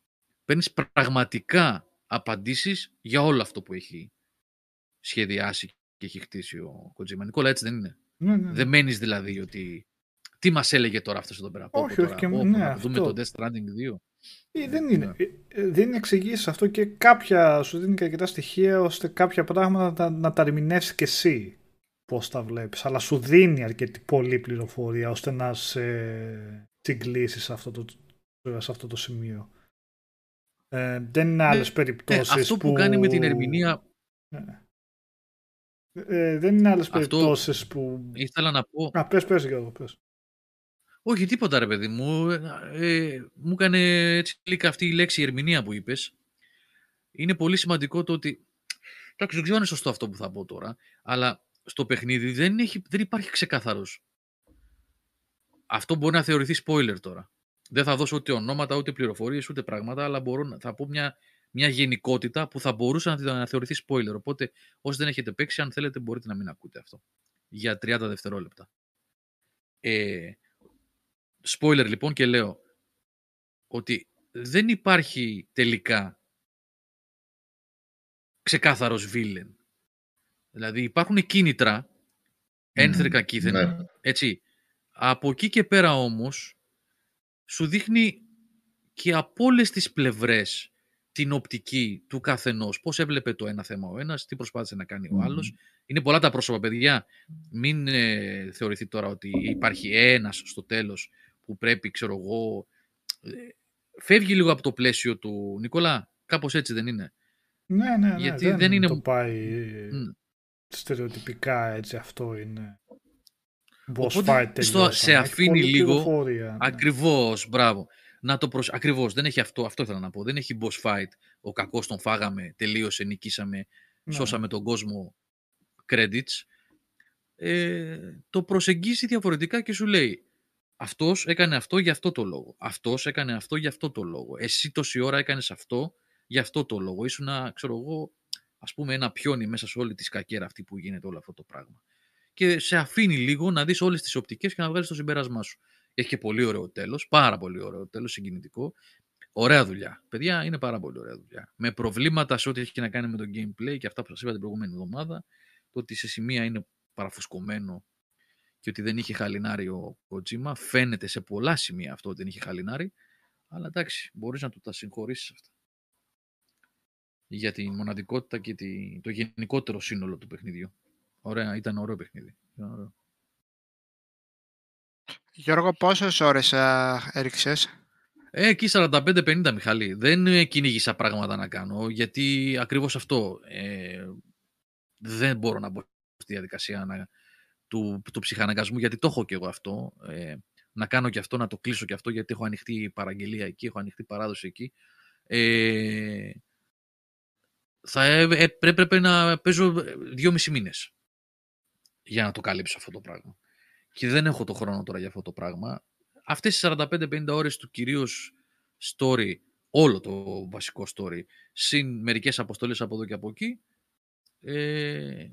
παίρνεις πραγματικά απαντήσεις για όλο αυτό που έχει σχεδιάσει και έχει χτίσει ο Κοτζήμα. Νικόλα, έτσι δεν είναι? Ναι, ναι. Δεν μένεις δηλαδή ότι τι μας έλεγε τώρα αυτός εδώ πέρα? Όχι, όχι, και... ναι, να αυτό. Δούμε το Death Stranding δύο. Ε, δεν είναι. Ε, δίνει εξηγήσεις αυτό και κάποια, σου δίνει και αρκετά στοιχεία ώστε κάποια πράγματα να, να τα ερμηνεύσεις και εσύ πώς τα βλέπεις. Αλλά σου δίνει αρκετή πολλή πληροφορία ώστε να σε τσιγκλίσεις σε αυτό το, σε αυτό το σημείο. Ε, δεν είναι άλλες ε, περιπτώσεις ε, αυτό που... που κάνει με την ερμηνεία... Ε. Ε, δεν είναι άλλες περιπτώσεις αυτό που... Ήθελα να πω... Α, πες, πες, Γιώργο, πες. Όχι, τίποτα ρε παιδί μου. Ε, μου έκανε έτσι λίγα αυτή η λέξη, η ερμηνεία που είπες. Είναι πολύ σημαντικό το ότι... Εντάξει, δεν ξέρω αν είναι σωστό αυτό που θα πω τώρα, αλλά στο παιχνίδι δεν, έχει, δεν υπάρχει ξεκάθαρος. Αυτό μπορεί να θεωρηθεί spoiler τώρα. Δεν θα δώσω ούτε ονόματα, ούτε πληροφορίες, ούτε πράγματα, αλλά μπορώ, θα πω μια... μια γενικότητα που θα μπορούσε να θεωρηθεί spoiler. Οπότε, όσοι δεν έχετε παίξει, αν θέλετε, μπορείτε να μην ακούτε αυτό. Για τριάντα δευτερόλεπτα. Ε, spoiler, λοιπόν, και λέω ότι δεν υπάρχει τελικά ξεκάθαρος villain. Δηλαδή, υπάρχουν κίνητρα, ένθρικα mm, κίνητρα, yeah. έτσι. Από εκεί και πέρα, όμως, σου δείχνει και από όλες τις πλευρές την οπτική του καθενός. Πώς έβλεπε το ένα θέμα ο ένας, τι προσπάθησε να κάνει mm-hmm. ο άλλος. Είναι πολλά τα πρόσωπα, παιδιά. Μην ε, θεωρηθεί τώρα ότι υπάρχει ένας στο τέλος που πρέπει, ξέρω εγώ... Ε, φεύγει λίγο από το πλαίσιο του... Νικόλα, κάπως έτσι δεν είναι? Ναι, ναι, ναι. Γιατί δεν, δεν είναι... το πάει mm. στερεοτυπικά έτσι, αυτό είναι. Οπότε, στο, σε αφήνει λίγο... Ναι. Ακριβώς, μπράβο. Να το προσ... Ακριβώς, δεν έχει αυτό, αυτό ήθελα να πω. Δεν έχει boss fight, ο κακός τον φάγαμε, τελείωσε, νικήσαμε, ναι. σώσαμε τον κόσμο, credits. Ε, το προσεγγίζει διαφορετικά και σου λέει αυτός έκανε αυτό για αυτό το λόγο. Αυτός έκανε αυτό για αυτό το λόγο. Εσύ τόση ώρα έκανες αυτό για αυτό το λόγο. Ήσουν, ξέρω εγώ, ας πούμε ένα πιόνι μέσα σε όλη τη σκακέρα αυτή που γίνεται όλο αυτό το πράγμα. Και σε αφήνει λίγο να δεις όλες τις οπτικές και να βγάλεις το συμπέρασμά σου. Έχει και πολύ ωραίο τέλος, πάρα πολύ ωραίο τέλος, συγκινητικό. Ωραία δουλειά. Παιδιά, είναι πάρα πολύ ωραία δουλειά. Με προβλήματα σε ό,τι έχει και να κάνει με το gameplay και αυτά που σας είπα την προηγούμενη εβδομάδα, το ότι σε σημεία είναι παραφουσκωμένο και ότι δεν είχε χαλινάρι ο Kojima. Φαίνεται σε πολλά σημεία αυτό ότι δεν είχε χαλινάρι, αλλά εντάξει, μπορείς να του τα συγχωρήσεις αυτά. Για τη μοναδικότητα και τη... το γενικότερο σύνολο του παιχνιδιού. Ωραία, ήταν ωραίο παιχνίδι. Ήταν ωραίο. Γιώργο, πόσες ώρες έριξες? Ε, εκεί σαράντα πέντε πενήντα, Μιχαλή. Δεν κυνήγησα πράγματα να κάνω, γιατί ακριβώς αυτό. Ε, δεν μπορώ να μπω στη διαδικασία να, του, του ψυχαναγκασμού, γιατί το έχω και εγώ αυτό. Ε, να κάνω και αυτό, να το κλείσω και αυτό, γιατί έχω ανοιχτή παραγγελία εκεί, έχω ανοιχτή παράδοση εκεί. Ε, θα έπρεπε να παίζω δυόμισι μήνες για να το καλύψω αυτό το πράγμα. Και δεν έχω το χρόνο τώρα για αυτό το πράγμα. Αυτές οι σαράντα πέντε πενήντα ώρες του κυρίως story, όλο το βασικό story, συν μερικές αποστολές από εδώ και από εκεί, ε,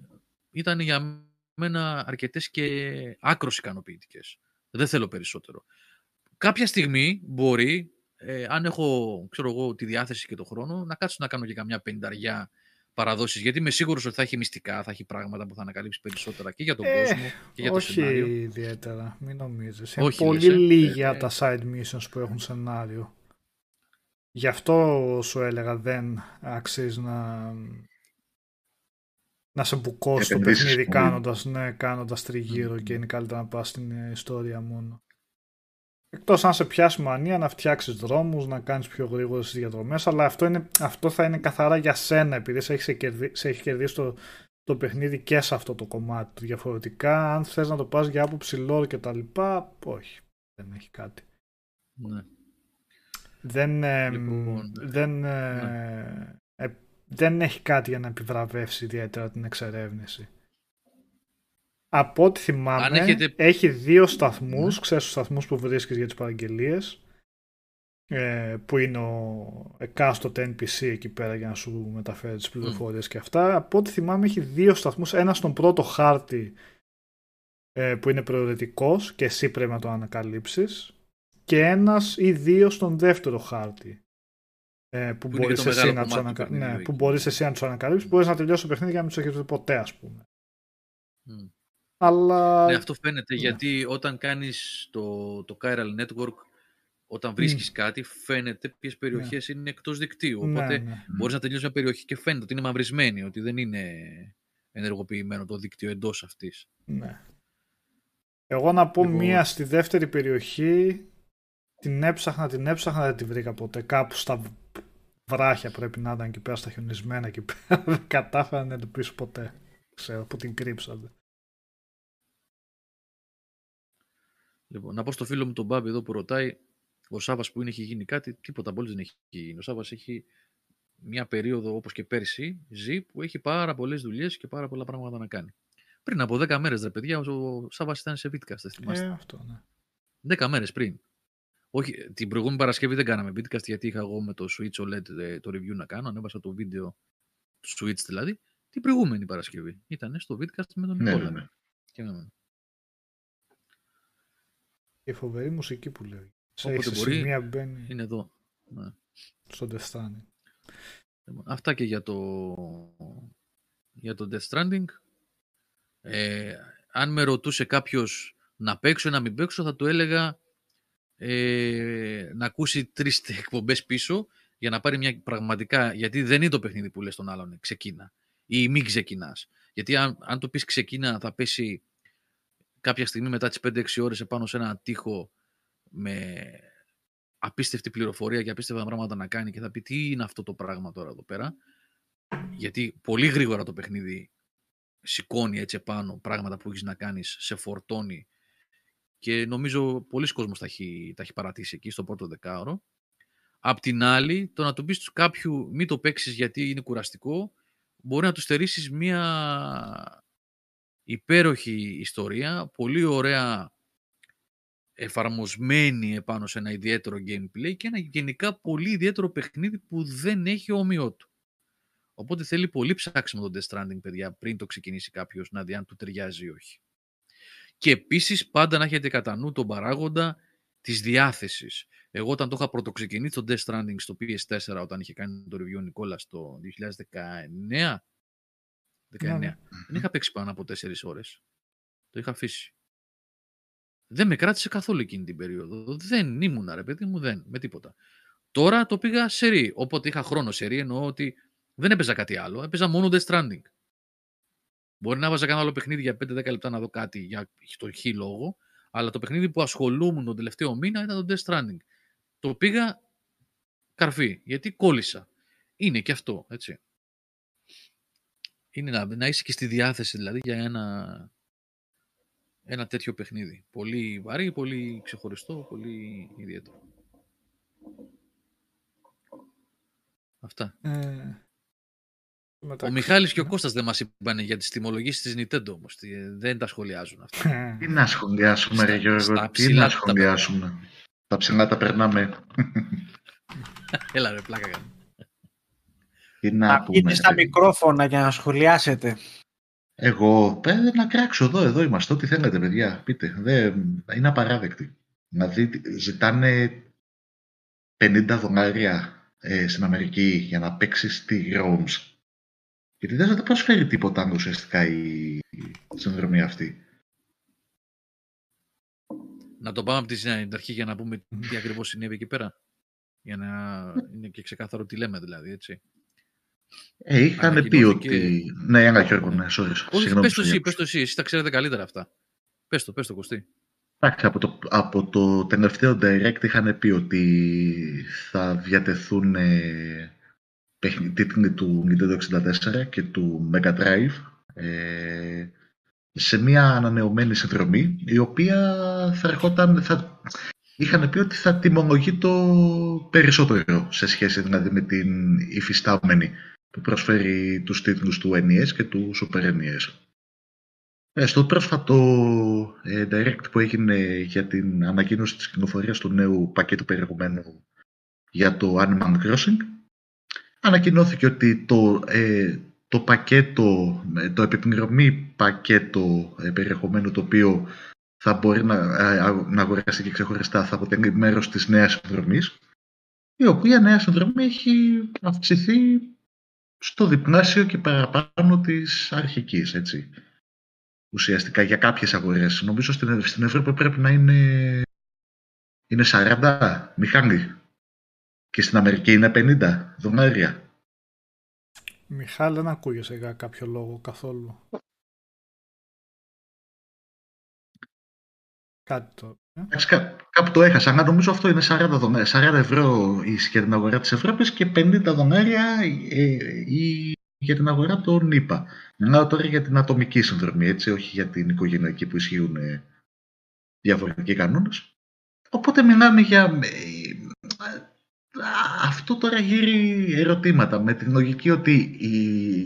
ήταν για μένα αρκετές και άκρως ικανοποιητικές. Δεν θέλω περισσότερο. Κάποια στιγμή μπορεί, ε, αν έχω ξέρω εγώ, τη διάθεση και τον χρόνο, να κάτσω να κάνω και καμιά πενταριά παραδόσεις. Γιατί είμαι σίγουρος ότι θα έχει μυστικά, θα έχει πράγματα που θα ανακαλύψει περισσότερα και για τον ε, κόσμο και για το όχι σενάριο. Όχι ιδιαίτερα, μην νομίζεις. Είναι όχι, πολύ λίγα ε, ε, τα side missions που έχουν σενάριο. Γι' αυτό σου έλεγα δεν αξίζει να, να σε μπουκώσει το παιχνίδι κάνοντας, ναι, κάνοντας τριγύρω mm. και είναι καλύτερα να πας στην ιστορία μόνο. Εκτός αν σε πιάσει μανία να φτιάξεις δρόμους, να κάνεις πιο γρήγορες τις διαδρομές, αλλά αυτό, είναι, αυτό θα είναι καθαρά για σένα επειδή σε έχει κερδίσει, κερδίσει το, το παιχνίδι και σε αυτό το κομμάτι. Διαφορετικά, αν θες να το πας για άποψη lore και τα λοιπά, όχι, δεν έχει κάτι. Ναι. Δεν, λοιπόν, ε, δεν, ναι. ε, ε, δεν έχει κάτι για να επιβραβεύσει ιδιαίτερα την εξερεύνηση. Από ό,τι θυμάμαι έχετε... έχει δύο σταθμούς, ναι. Ξέρεις τους σταθμούς που βρίσκεις για τις παραγγελίες ε, που είναι ο εκάστοτε εν πι σι εκεί πέρα για να σου μεταφέρει τις πληροφορίες mm. και αυτά. Από ό,τι θυμάμαι έχει δύο σταθμούς, ένα στον πρώτο χάρτη ε, που είναι προαιρετικός και εσύ πρέπει να το ανακαλύψεις και ένας ή δύο στον δεύτερο χάρτη ε, που, που, μπορείς εσύ να ανακα... ναι, που μπορείς εσύ να τους ανακαλύψεις, mm. μπορείς να τελειώσεις το παιχνίδι για να μην τους έχεις δει ποτέ ας πούμε. Mm. Αλλά... Ναι, αυτό φαίνεται yeah. γιατί όταν κάνεις το, το chiral network, όταν βρίσκεις mm. κάτι, φαίνεται ποιες περιοχές yeah. είναι εκτός δικτύου. Οπότε yeah, yeah. μπορείς να τελειώσεις μια περιοχή και φαίνεται ότι είναι μαυρισμένη, ότι δεν είναι ενεργοποιημένο το δίκτυο εντός αυτής. Yeah. Εγώ να πω Εγώ... μία στη δεύτερη περιοχή, την έψαχνα, την έψαχνα, δεν τη βρήκα ποτέ. Κάπου στα βράχια πρέπει να ήταν εκεί πέρα, στα χιονισμένα εκεί πέρα. Δεν κατάφερα να την πεις ποτέ. Ξέρω που την κρύψατε. Λοιπόν, να πω στο φίλο μου τον Μπάμπη εδώ που ρωτάει, ο Σάββας που είναι έχει γίνει κάτι, τίποτα πολύ δεν έχει γίνει. Ο Σάββας έχει μια περίοδο όπως και πέρσι, ζει που έχει πάρα πολλές δουλειές και πάρα πολλά πράγματα να κάνει. Πριν από δέκα μέρες, ρε παιδιά, ο Σάββας ήταν σε Βίτκα, θα θυμάστε. Ε, αυτό, ναι. δέκα μέρες πριν. Όχι, την προηγούμενη Παρασκευή δεν κάναμε Βίτκα, γιατί είχα εγώ με το Switch ο ελ ι ντι το review να κάνω, ανέβασα το βίντεο του Switch δηλαδή. Την προηγούμενη Παρασκευή. Ήτανε στο Vidcast με τον ναι, Νικόλα. Ναι. Και ναι. Η φοβερή μουσική που λέει. Όποτε μπορεί μπαίνει... είναι εδώ. Ναι. Στον Death Stranding. Αυτά και για το, για το Death Stranding. Ε, αν με ρωτούσε κάποιος να παίξω ή να μην παίξω θα του έλεγα ε, να ακούσει τρεις εκπομπές πίσω για να πάρει μια πραγματικά, γιατί δεν είναι το παιχνίδι που λες τον άλλον ξεκίνα. Ή μην ξεκινάς. Γιατί αν, αν το πεις ξεκίνα θα πέσει κάποια στιγμή μετά τις πέντε έξι ώρες επάνω σε ένα τοίχο με απίστευτη πληροφορία και απίστευτα πράγματα να κάνει και θα πει τι είναι αυτό το πράγμα τώρα εδώ πέρα. Γιατί πολύ γρήγορα το παιχνίδι σηκώνει έτσι επάνω πράγματα που έχεις να κάνεις, σε φορτώνει και νομίζω πολλοί κόσμος τα έχει, τα έχει παρατήσει εκεί στο πρώτο δεκάωρο. Απ' την άλλη το να του πεις κάποιου μην το παίξεις γιατί είναι κουραστικό μπορεί να του στερήσεις μια υπέροχη ιστορία, πολύ ωραία εφαρμοσμένη επάνω σε ένα ιδιαίτερο gameplay και ένα γενικά πολύ ιδιαίτερο παιχνίδι που δεν έχει όμοιό του. Οπότε θέλει πολύ ψάξιμο το Death Stranding, παιδιά, πριν το ξεκινήσει κάποιος να δει αν του ταιριάζει ή όχι. Και επίσης πάντα να έχετε κατά νου τον παράγοντα της διάθεσης. Εγώ όταν το είχα πρωτοξεκινήσει το Death Stranding στο πι ες φορ όταν είχε κάνει το review ο Νικόλας το δύο χιλιάδες δεκαεννιά, δεκαεννιά yeah. δεν είχα παίξει πάνω από τέσσερις ώρες. Το είχα αφήσει. Δεν με κράτησε καθόλου εκείνη την περίοδο. Δεν ήμουνα ρε παιδί μου, δεν, με τίποτα. Τώρα το πήγα σερί, οπότε είχα χρόνο σερί, εννοώ ότι δεν έπαιζα κάτι άλλο, έπαιζα μόνο Death Stranding. Μπορεί να βάζα κανένα άλλο παιχνίδι για πέντε δέκα λεπτά να δω κάτι για το χ λόγο, αλλά το παιχνίδι που ασχολούμουν τον τελευταίο μήνα ήταν το Death Stranding. Το πήγα καρφί, γιατί κόλλησα. Είναι και αυτό, έτσι. Είναι να, να είσαι και στη διάθεση, δηλαδή, για ένα, ένα τέτοιο παιχνίδι. Πολύ βαρύ, πολύ ξεχωριστό, πολύ ιδιαίτερο. Αυτά. Ε, ο Μιχάλης και ο Κώστας δεν μας είπαν για τις τιμολογίες της Nintendo, όμως. Δεν τα σχολιάζουν αυτά. Τι να σχολιάσουμε, ρε Γιώργο, τι να σχολιάσουμε. Τα ψηλά τα περνάμε. Έλα ρε πλάκα κάνω. Να πείτε στα μικρόφωνα για να σχολιάσετε. Εγώ πέρα να κράξω εδώ, εδώ είμαστε. Ό,τι θέλετε παιδιά, πείτε. Δε, είναι απαράδεκτη. Δηλαδή ζητάνε πενήντα δολάρια ε, στην Αμερική για να παίξεις τη ROMs. Γιατί δεν θα προσφέρει τίποτα αν ουσιαστικά η συνδρομή αυτή. Να το πάμε από την αρχή για να πούμε τι ακριβώς συνέβη εκεί πέρα. Για να είναι και ξεκάθαρο τι λέμε δηλαδή, έτσι. Ε, είχαν πει ότι... Ναι, ένα Γιώργο, ναι, sorry. Πες το εσύ, πες το εσύ, εσείς τα ξέρετε καλύτερα αυτά. Πες το, πες το, Κωστή. Εντάξει, από το, από το τελευταίο Direct είχαν πει ότι θα διατεθούν ε, τίτλοι του Nintendo εξήντα τέσσερα και του Mega Drive ε, σε μια ανανεωμένη συνδρομή, η οποία θα ερχόταν... Θα, είχαν πει ότι θα τιμολογεί το περισσότερο σε σχέση δηλαδή με την υφιστάμενη που προσφέρει τους τίτλους του εν ι ες και του Super εν ι ες. Ε, στο πρόσφατο ε, direct που έγινε για την ανακοίνωση της κυκλοφορίας του νέου πακέτου περιεχομένου για το Animal Crossing, ανακοινώθηκε ότι το, ε, το πακέτο, το επιπληρωμή πακέτο ε, περιεχομένου, το οποίο θα μπορεί να, να αγοράσει και ξεχωριστά, θα αποτελεί μέρος της νέας συνδρομής, η οποία νέα συνδρομή έχει αυξηθεί στο διπλάσιο και παραπάνω της αρχικής, έτσι. Ουσιαστικά για κάποιες αγορές. Νομίζω στην, στην Ευρώπη πρέπει να είναι, είναι σαράντα Μιχάλη. Και στην Αμερική είναι πενήντα δολάρια. Μιχάλη, δεν ακούγεσαι για κάποιο λόγο καθόλου. Κάτι το... Κά, κάπου το έχασα. Να νομίζω αυτό είναι σαράντα ευρώ για την αγορά της Ευρώπης και πενήντα δολάρια ε, η... για την αγορά των ΗΠΑ. Μιλάω τώρα για την ατομική συνδρομή, έτσι, όχι για την οικογενειακή που ισχύουν ε, διαφορετικοί κανόνες. Οπότε μιλάμε για... Ε, ε, αυτό τώρα γύρει ερωτήματα, με την λογική ότι η,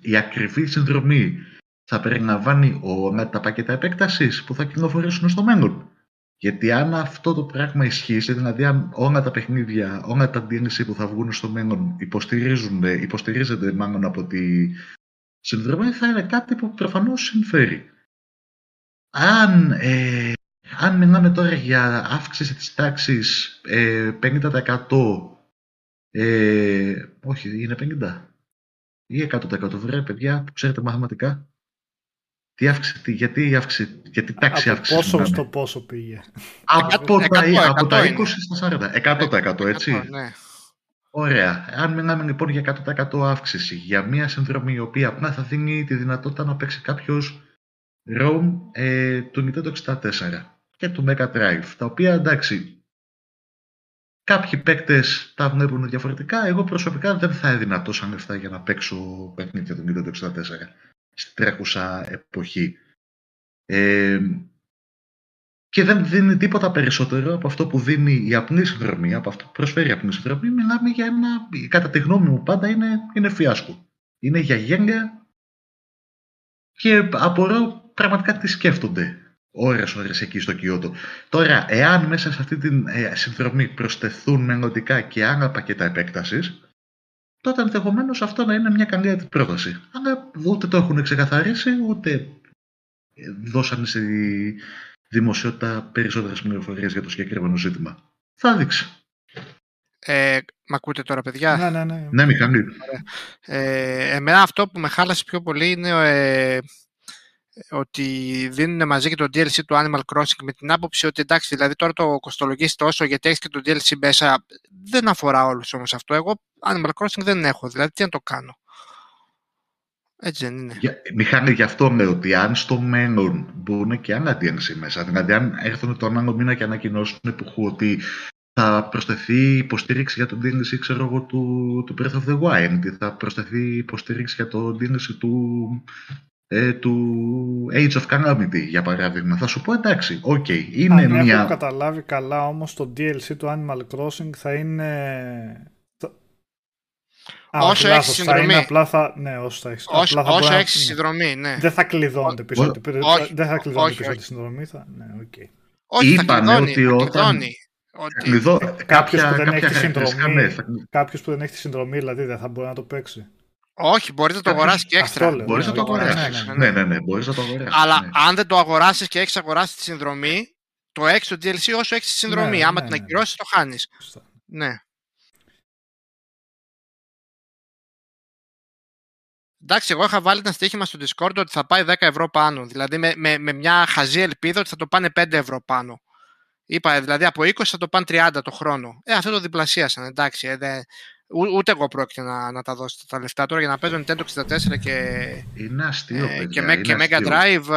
η ακριβή συνδρομή θα περιλαμβάνει όλα τα πακέτα επέκτασης που θα κυκλοφορήσουν στο μέλλον. Γιατί αν αυτό το πράγμα ισχύσει, δηλαδή αν όλα τα παιχνίδια, όλα τα ντι ελ σι που θα βγουν στο μέλλον υποστηρίζονται μάλλον από τη συνδρομή, θα είναι κάτι που προφανώς συμφέρει. Αν, ε, αν μιλάμε τώρα για αύξηση της τάξης ε, πενήντα τοις εκατό, ε, όχι είναι πενήντα τοις εκατό ή εκατό τοις εκατό, βρε παιδιά που ξέρετε μαθηματικά. Τι αύξηση, γιατί η αύξηση, γιατί τάξη από αύξηση. Πόσο στο πόσο πήγε. Από, εκατό, τα, εκατό, από εκατό τα είκοσι είναι. Στα σαράντα. εκατό τοις εκατό, εκατό, έτσι. Ναι. Ωραία. Αν μιλάμε λοιπόν για εκατό τοις εκατό αύξηση για μια συνδρομή η οποία απλά θα δίνει τη δυνατότητα να παίξει κάποιος ROM ε, του Nintendo εξήντα τέσσερα και του Mega Drive, τα οποία εντάξει, κάποιοι παίκτες τα βλέπουν διαφορετικά. Εγώ προσωπικά δεν θα έδινα τόσα λεφτά για να παίξω παιχνίδια του Nintendo εξήντα τέσσερα. Στην τρέχουσα εποχή. Ε, και δεν δίνει τίποτα περισσότερο από αυτό που δίνει η απνή συνδρομή, από αυτό που προσφέρει η απνή συνδρομή. Μιλάμε για ένα, κατά τη γνώμη μου πάντα, είναι, είναι φιάσκο. Είναι για γένεια και απορώ πραγματικά τι σκέφτονται ώρες ώρες εκεί στο Κιώτο. Τώρα, εάν μέσα σε αυτή τη ε, συνδρομή προσθεθούν μελλοντικά και άλλα πακέτα επέκτασης, τότε ενδεχομένως αυτό να είναι μια καλή αντιπρόταση. Αλλά ούτε το έχουν ξεκαθαρίσει, ούτε δώσανε στη δημοσιότητα περισσότερες πληροφορίες για το συγκεκριμένο ζήτημα. Θα δείξει. Ε, μ' ακούτε τώρα, παιδιά? Ναι, ναι, ναι. Ναι, Μιχάλη. Ε, εμένα αυτό που με χάλασε πιο πολύ είναι ε, ότι δίνουν μαζί και το ντι ελ σι του Animal Crossing, με την άποψη ότι εντάξει, δηλαδή τώρα το κοστολογείς τόσο γιατί έχεις και το ντι ελ σι μέσα. Δεν αφορά όλους όμως αυτό. Εγώ Animal Crossing δεν έχω, δηλαδή τι να το κάνω. Έτσι δεν είναι. Για, Μιχάλη, γι' αυτό λέω ότι αν στο μέλλον μπουν και άλλα ντι ελ σι μέσα, δηλαδή αν έρθουν τον άλλο μήνα και ανακοινώσουν που ότι θα προσθεθεί υποστήριξη για το ντι ελ σι, ξέρω εγώ, του, του Breath of the Wild, θα προσθεθεί υποστήριξη για το ντι ελ σι του, ε, του Age of Calamity, για παράδειγμα, θα σου πω εντάξει, οκ. Okay, είναι αν μια... έχω καταλάβει καλά όμως, το ντι ελ σι του Animal Crossing θα είναι... Α, όσο έχει συνδρομή. Απλά θα, ναι, όσο έχεις, όσο, απλά θα όσο έχεις να... συνδρομή, ναι. Δεν θα κλειδώνεται πίσω από τη συνδρομή. Θα... Ναι, okay. Όχι, είπανε θα κλειδώνει. Ότι θα κλειδώνει ότι... Κλειδώ... Κάποιος, κάποια, που δεν έχει συνδρομή, θα... Κάποιος που δεν έχει τη συνδρομή, δηλαδή δεν θα μπορεί να το παίξει. Όχι, μπορείς να το αγοράσεις και έξτρα. Μπορείς να το αγοράσεις. Ναι, ναι, ναι. Αλλά αν δεν το αγοράσεις και έχεις αγοράσει τη συνδρομή, το έχεις το ντι ελ σι όσο έχεις τη συνδρομή. Άμα την ακυρώσεις, το χάνεις. Ναι. Εντάξει, εγώ είχα βάλει ένα στοίχημα στο Discord ότι θα πάει δέκα ευρώ πάνω. Δηλαδή με, με, με μια χαζή ελπίδα ότι θα το πάνε πέντε ευρώ πάνω. Είπα, δηλαδή από είκοσι θα το πάνε τριάντα το χρόνο. Ε, αυτό το διπλασίασαν, εντάξει. Ε, δε, ο, ούτε εγώ πρόκειται να, να τα δώσω τα λεφτά τώρα για να παίζω Nintendo εξήντα τέσσερα και, είναι αστείο, ε, και, είναι και Mega Drive.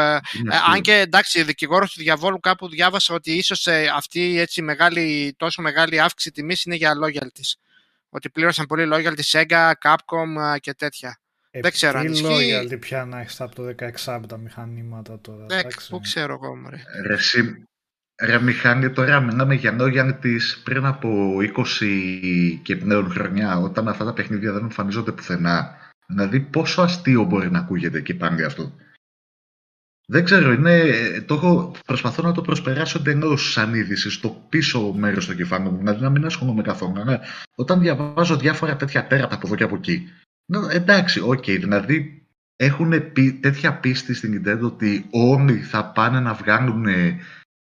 Ε, αν και εντάξει, δικηγόρος του διαβόλου κάπου διάβασα ότι ίσως ε, αυτή έτσι, μεγάλη, τόσο μεγάλη αύξηση τιμής είναι για loyalties της. Ότι πλήρωσαν πολύ loyalties της Sega, Capcom ε, και τέτοια. Ε, δεν ξέρω αν ισχύει. Τι loyalty πια να έχεις από το δεκαέξι από τα μηχανήματα τώρα. Ε, πού ξέρω εγώ, μωρέ. Ρε Μιχάλη, τώρα μιλάμε για νόγια της πριν από είκοσι και πλέον χρονιά, όταν αυτά τα παιχνίδια δεν εμφανίζονται πουθενά. Δηλαδή πόσο αστείο μπορεί να ακούγεται εκεί πάλι αυτό. Δεν ξέρω, είναι, το έχω, προσπαθώ να το προσπεράσω εντελώς σαν είδηση στο πίσω μέρος του κεφάλου μου, δηλαδή να μην ασχολούμαι καθόλου. Αλλά όταν διαβάζω διάφορα τέτοια τέρατα από εδώ και από εκεί, εντάξει, οκ, okay, δηλαδή έχουν πει, τέτοια πίστη στην Nintendo ότι όλοι θα πάνε να βγάλουν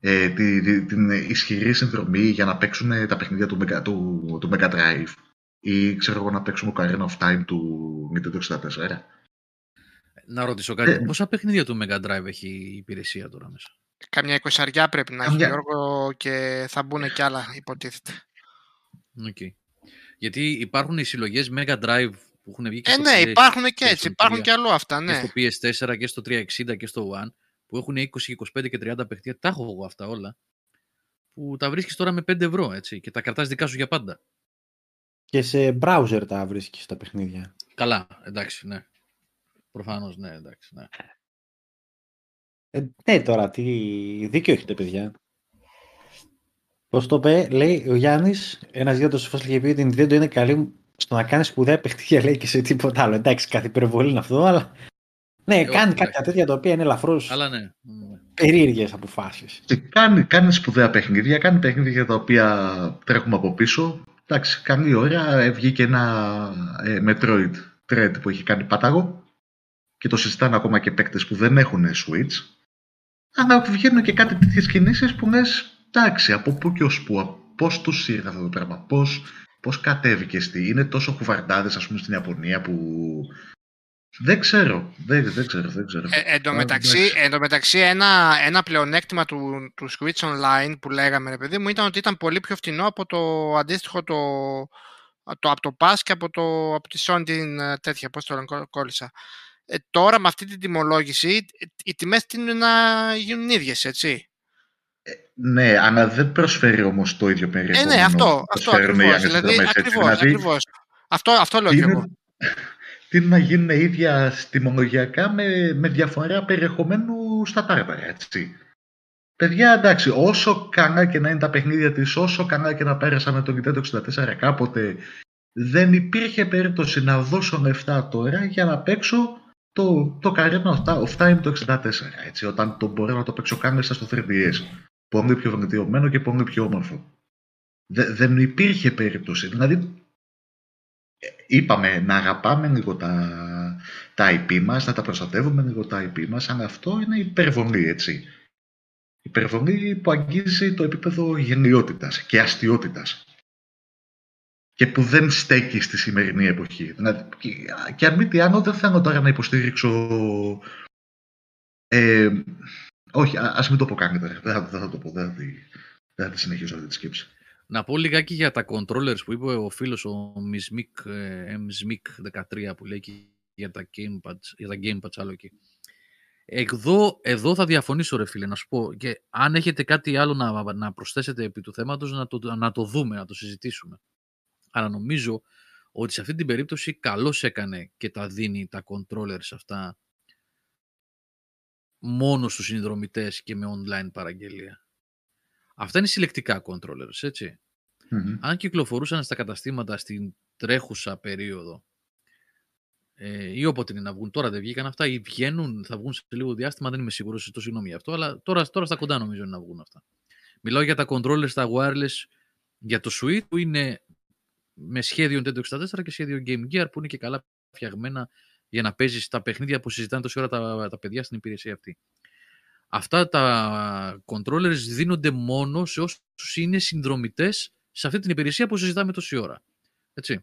Ε, την, την ισχυρή συνδρομή για να παίξουν τα παιχνίδια του, του, του Mega Drive ή ξέρω εγώ να παίξουμε το Ocarina of Time του Nintendo εξήντα τέσσερα. Να ρωτήσω κάτι, ε, πόσα παιχνίδια του Mega Drive έχει η υπηρεσία τώρα μέσα? Καμιά εικοσαριά πρέπει να έχει, Γιώργο, και θα μπουν και άλλα υποτίθεται. Okay. Γιατί υπάρχουν οι συλλογές Mega Drive που έχουν βγει και ε, στο ναι, υπάρχουν και, και έτσι, υπάρχουν και αλλού αυτά, ναι. Και στο πι ες φορ και στο τριακόσια εξήντα και στο One, που έχουν είκοσι, είκοσι πέντε και τριάντα παιχνίδια, τα έχω εγώ αυτά όλα, που τα βρίσκεις τώρα με πέντε ευρώ, έτσι, και τα κρατάς δικά σου για πάντα. Και σε browser τα βρίσκεις τα παιχνίδια. Καλά, εντάξει, ναι. Προφανώς, ναι, εντάξει, ναι. Ε, ναι, τώρα, τι δίκιο έχετε, παιδιά. Πώς το είπε, λέει ο Γιάννης, ένας διότος φως είχε πει ότι η Nintendo είναι καλή στο να κάνει σπουδαία παιχνίδια, λέει, και σε τίποτα άλλο. Εντάξει, κάθε υπερβολή είναι αυτό, αλλά... Ναι, ε, κάνει όχι, κάποια τέτοια τα οποία είναι ελαφρώς ναι. περίεργες αποφάσεις. Και κάνει, κάνει σπουδαία παιχνίδια, κάνει παιχνίδια τα οποία τρέχουμε από πίσω. Εντάξει, καλή ώρα βγήκε ένα ε, Metroid Dread που έχει κάνει πάταγο και το συζητάνε ακόμα και παίκτες που δεν έχουν Switch. Αλλά βγαίνουν και κάτι τέτοιες κινήσεις που λες, εντάξει, από πού και ως πού, πώς τους σύρνε αυτό το πράγμα, πώς, πώς κατέβηκε στη. Είναι τόσο κουβαρντάδες, ας πούμε, στην Ιαπωνία που. Δεν ξέρω, δεν, δεν ξέρω, δεν ξέρω. Ε, εν τω μεταξύ, εν τω μεταξύ ένα, ένα πλεονέκτημα του, του Switch Online που λέγαμε, ρε παιδί μου, ήταν ότι ήταν πολύ πιο φθηνό από το αντίστοιχο το, το, από το Pass και από, το, από τη Sony την τέτοια, πώς το κόλλησα. Ε, τώρα με αυτή την τιμολόγηση οι τιμές τείνουν να γίνουν ίδιες, έτσι. Ναι, αλλά δεν προσφέρει όμως το ίδιο περιεχόμενο. Ε, ναι, αυτό, αυτό ακριβώς, δηλαδή, δηλαδή, ακριβώς, ακριβώς. Αυτό, αυτό λέω και εγώ. Τείνουν να γίνουν ίδια τιμολογιακά με, με διαφορά περιεχομένου στα τάρταρα, έτσι. Παιδιά, εντάξει, όσο καλά και να είναι τα παιχνίδια της, όσο καλά και να πέρασα με τον Nintendo εξήντα τέσσερα κάποτε, δεν υπήρχε περίπτωση να δώσω λεφτά τώρα για να παίξω το, το Ocarina of Time το εξήντα τέσσερα, έτσι, όταν το μπορώ να το παίξω καν μέσα στο θρι ντι ες. Πολύ πιο βελτιωμένο και πολύ πιο όμορφο. Δε, δεν υπήρχε περίπτωση, δηλαδή... Είπαμε να αγαπάμε λίγο τα, τα άι πι μας, να τα προστατεύουμε λίγο τα άι πι μας, αλλά αυτό είναι υπερβολή, έτσι. Υπερβολή που αγγίζει το επίπεδο γελοιότητας και αστειότητας και που δεν στέκει στη σημερινή εποχή. Δηλαδή, και αν μη τι άλλο, δεν θέλω τώρα να υποστήριξω... Ε, όχι, ας μην το πω καν τώρα, δεν, δεν θα το πω, δεν θα, δεν θα συνεχίσω αυτή τη σκέψη. Να πω λιγάκι για τα controllers που είπε ο φίλος ο εμ ες εμ άι κέι δεκατρία που λέει και για τα gamepads, για τα gamepads άλλο εκεί. Εδώ, εδώ θα διαφωνήσω, ρε φίλε, να σου πω, και αν έχετε κάτι άλλο να, να προσθέσετε επί του θέματος να το, να το δούμε, να το συζητήσουμε. Αλλά νομίζω ότι σε αυτή την περίπτωση καλώς έκανε και τα δίνει τα controllers αυτά μόνο στους συνδρομητές και με online παραγγελία. Αυτά είναι συλλεκτικά controllers, έτσι. Mm-hmm. Αν κυκλοφορούσαν στα καταστήματα στην τρέχουσα περίοδο ε, ή όποτε είναι να βγουν, τώρα δεν βγήκαν αυτά ή βγαίνουν, θα βγουν σε λίγο διάστημα, δεν είμαι σίγουρος, το συγγνώμη αυτό, αλλά τώρα, τώρα στα κοντά νομίζω να βγουν αυτά. Μιλάω για τα controllers, τα wireless για το Switch που είναι με σχέδιο Nintendo εξήντα τέσσερα και σχέδιο Game Gear που είναι και καλά φτιαγμένα για να παίζεις τα παιχνίδια που συζητάνε τόση ώρα τα, τα παιδιά στην υπηρεσία αυτή. Αυτά τα controllers δίνονται μόνο σε όσους είναι συνδρομητές σε αυτή την υπηρεσία που συζητάμε τόση ώρα. Έτσι.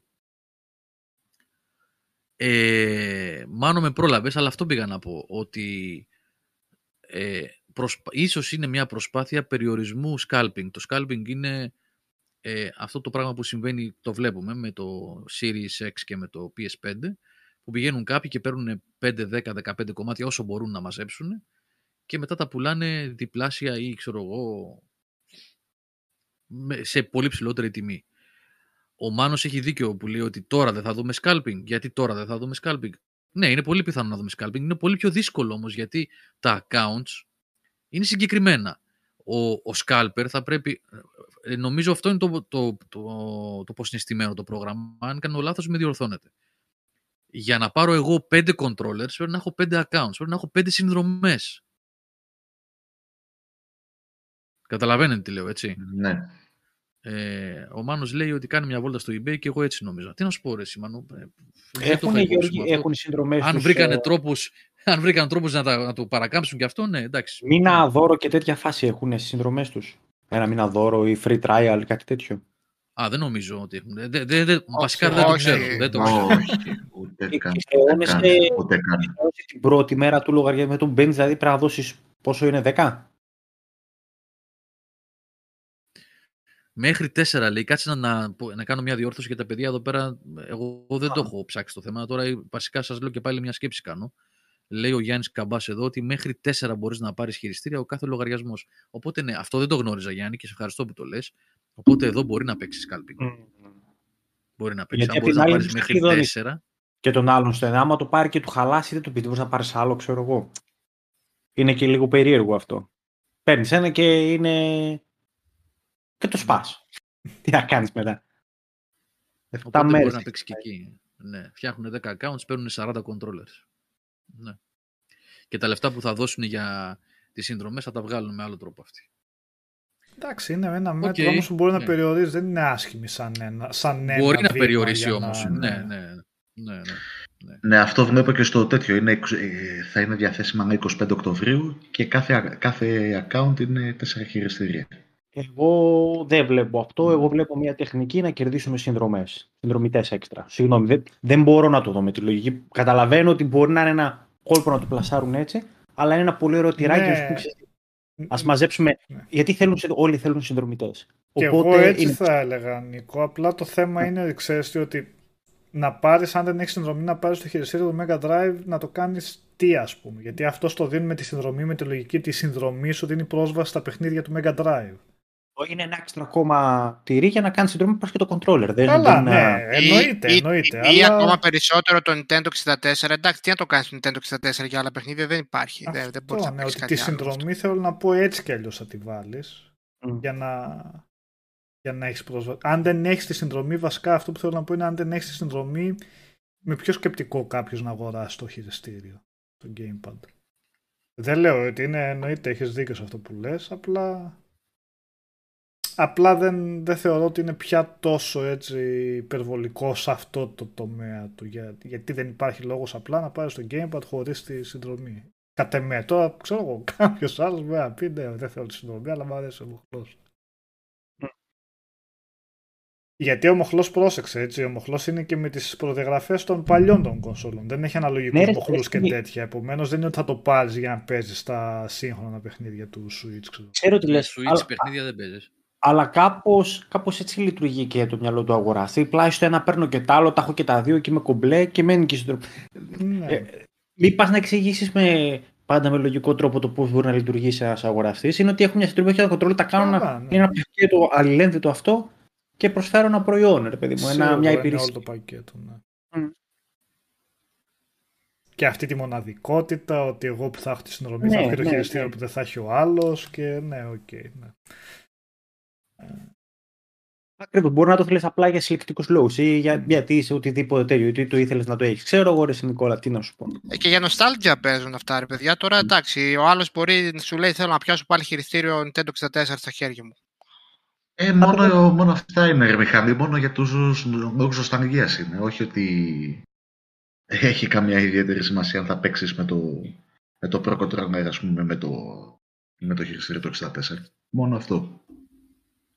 Ε, μάλλον με πρόλαβες, αλλά αυτό πήγα να πω, ότι ε, προσπα... ίσως είναι μια προσπάθεια περιορισμού scalping. Το scalping είναι ε, αυτό το πράγμα που συμβαίνει, το βλέπουμε με το Series X και με το πι ες φάιβ, που πηγαίνουν κάποιοι και παίρνουν πέντε, δέκα, δεκαπέντε κομμάτια όσο μπορούν να μαζέψουν και μετά τα πουλάνε διπλάσια ή ξέρω εγώ σε πολύ ψηλότερη τιμή. Ο Μάνος έχει δίκιο που λέει ότι τώρα δεν θα δούμε scalping. Γιατί τώρα δεν θα δούμε scalping? Ναι, είναι πολύ πιθανό να δούμε scalping. Είναι πολύ πιο δύσκολο όμως, γιατί τα accounts είναι συγκεκριμένα. Ο, ο scalper θα πρέπει... Νομίζω αυτό είναι το, το, το, το, το προσυναισθημένο το πρόγραμμα. Αν κάνω λάθος, με διορθώνετε. Για να πάρω εγώ πέντε controllers, πρέπει να έχω πέντε accounts, πρέπει να έχω πέντε συνδρομές. Καταλαβαίνετε τι λέω, έτσι. Ναι. Ε, ο Μάνος λέει ότι κάνει μια βόλτα στο eBay και εγώ έτσι νόμιζα. Τι να σου πω, ρε Σιμανού. Έχουν, έχουν συνδρομές. Αν βρήκανε τρόπους, αν βρήκαν τρόπους να, τα, να το παρακάμψουν και αυτό, ναι, εντάξει. Μήνα δώρο και τέτοια φάση έχουν στις συνδρομές τους. Ένα μήνα δώρο ή free trial, κάτι τέτοιο. Α, δεν νομίζω ότι έχουν. Δε, δε, δε, βασικά όχι, δεν το ξέρω. Όχι, δεν το ξέρω. Όχι, ούτε καν. Ούτε καν. Την πρώτη μέρα του λογαριασμού με τον μπαίνει, δηλαδή πρέπει να δώσεις πόσο είναι, δέκα. Μέχρι τέσσερα λέει, κάτσε να, να κάνω μια διόρθωση για τα παιδιά εδώ πέρα. Εγώ δεν Α. το έχω ψάξει το θέμα. Τώρα βασικά σας λέω και πάλι μια σκέψη κάνω. Λέει ο Γιάννης Καμπάς εδώ ότι μέχρι τέσσερα μπορείς να πάρεις χειριστήρια ο κάθε λογαριασμός. Οπότε ναι, αυτό δεν το γνώριζα, Γιάννη, και σε ευχαριστώ που το λες. Οπότε εδώ μπορεί να παίξεις scalping. Mm. Μπορεί να παίξεις. Αν μπορείς να πάρεις μέχρι τέσσερα. Και τον άλλον στενά, άμα το πάρει και του χαλάσει, δεν του πει τι μπορείς να πάρεις άλλο, ξέρω εγώ. Είναι και λίγο περίεργο αυτό. Παίρνεις ένα και είναι. Και το σπάς. Τι θα κάνεις μετά. Οπότε μπορεί να παίξει και εκεί. Ναι. Φτιάχνουν δέκα accounts, παίρνουν σαράντα controllers. Ναι. Και τα λεφτά που θα δώσουν για τις συνδρομές θα τα βγάλουν με άλλο τρόπο αυτοί. Εντάξει, είναι ένα okay. μέτρο όμως που μπορεί ναι. να περιορίζει. Δεν είναι άσχημη σαν ένα, σαν ένα μπορεί να περιορίσει να... όμως. Ναι, ναι, ναι. ναι, ναι. Ναι. ναι, αυτό βλέπω και στο τέτοιο. Είναι, θα είναι διαθέσιμα με εικοστή πέμπτη Οκτωβρίου και κάθε, κάθε account είναι τέσσερα χειριστήρια. Εγώ δεν βλέπω αυτό. Εγώ βλέπω μια τεχνική να κερδίσουμε συνδρομές. Συνδρομητές έξτρα. Συγγνώμη, δεν, δεν μπορώ να το δω με τη λογική. Καταλαβαίνω ότι μπορεί να είναι ένα κόλπο να το πλασάρουν έτσι, αλλά είναι ένα πολύ ωραίο τυράκι. Ναι. Ας μαζέψουμε. Ναι. Γιατί θέλουν, όλοι θέλουν συνδρομητές. Και οπότε εγώ έτσι είναι... θα έλεγα, Νίκο. Απλά το θέμα είναι, ξέρεις, ότι να πάρεις, αν δεν έχεις συνδρομή, να πάρεις το χειριστήριο του Mega Drive, να το κάνεις τι, ας πούμε. Γιατί αυτό το δίνει με τη συνδρομή, με τη λογική τη συνδρομή σου δίνει πρόσβαση στα παιχνίδια του Mega Drive. Είναι ένα έξτρα ακόμα τυρί για να κάνει συνδρομή που πας και το controller. Δεν καλά, δεν... ναι, εννοείται. εννοείται ή, ή αλλά... ακόμα περισσότερο το Nintendo εξήντα τέσσερα. Εντάξει, τι να το κάνεις το Nintendo εξήντα τέσσερα για άλλα παιχνίδια, δεν υπάρχει. Αυτό, δεν μπορείς ναι, να παίξεις κάτι άλλο. Τη συνδρομή αυτό. Θέλω να πω έτσι κι αλλιώς θα τη βάλεις mm. για να, για να έχεις πρόσβαση. Αν δεν έχεις τη συνδρομή, βασικά αυτό που θέλω να πω είναι αν δεν έχεις τη συνδρομή, με ποιο σκεπτικό κάποιος να αγοράσει το χειριστήριο, το Gamepad. Δεν λέω ότι είναι, εννοείται, έχεις δίκιο σε αυτό που λες, απλά. Απλά δεν, δεν θεωρώ ότι είναι πια τόσο έτσι υπερβολικό σε αυτό το τομέα του. Για, γιατί δεν υπάρχει λόγος απλά να πάρεις το Gamepad χωρίς τη συνδρομή. Κατ' εμέ. Τώρα ξέρω εγώ, κάποιος άλλος μπορεί να πει ναι, δεν θέλω τη συνδρομή, αλλά μου αρέσει ο μοχλός. Mm. Γιατί ο μοχλός, πρόσεξε έτσι, ο μοχλός είναι και με τις προδιαγραφές των παλιών των κονσόλων. Δεν έχει αναλογικούς mm. μοχλούς mm. και τέτοια. Επομένως δεν είναι ότι θα το πάρεις για να παίζεις τα σύγχρονα παιχνίδια του Switch. Ξέρω, ξέρω τι λες, Switch αλλά... παιχνίδια δεν παίζεις. Αλλά κάπως, κάπως έτσι λειτουργεί και το μυαλό του αγοραστή. Πλάι στο ένα παίρνω και το άλλο, τα έχω και τα δύο και είμαι κομπλέ και μένει και συντροπή. Ναι. Ε, μην πας να εξηγήσεις με, πάντα με λογικό τρόπο το πώς μπορεί να λειτουργήσει ένας αγοραστής. Είναι ότι έχω μια συντροπή, έχω ένα κοντρόλ, τα κάνω ένα ναι. πακέτο αλληλένδετο αυτό και προσφέρω ένα προϊόν, ρε παιδί μου. Ένα, μια υπηρεσία. Όλο το πακέτο, ναι. Mm. Και αυτή τη μοναδικότητα, ότι εγώ που θα έχω τη συνδρομή ναι, θα έχω το ναι, χειριστήριο ναι. που δεν θα έχει ο άλλος και ναι, οκ, okay, ναι. Ακριβώς, μπορεί να το θέλεις απλά για συλλεκτικούς λόγους ή για, γιατί είσαι οτιδήποτε τέτοιο, γιατί το ήθελες να το έχεις. Ξέρω εγώ, ρε Νικόλα, τι να σου πω. Και για νοστάλγια παίζουν αυτά, ρε παιδιά. Τώρα εντάξει, ο άλλος μπορεί να σου λέει: θέλω να πιάσω πάλι χειριστήριο Nintendo εξήντα τέσσερα στα χέρια μου. Ε, μόνο, το... μόνο αυτά είναι, ρε Μιχάλη, μόνο για τους λόγους νοσταλγίας είναι. Όχι ότι έχει καμία ιδιαίτερη σημασία αν θα παίξεις με το, με το Pro Controller, ας πούμε, με το, με το χειριστήριο του εξήντα τέσσερα. Μόνο αυτό.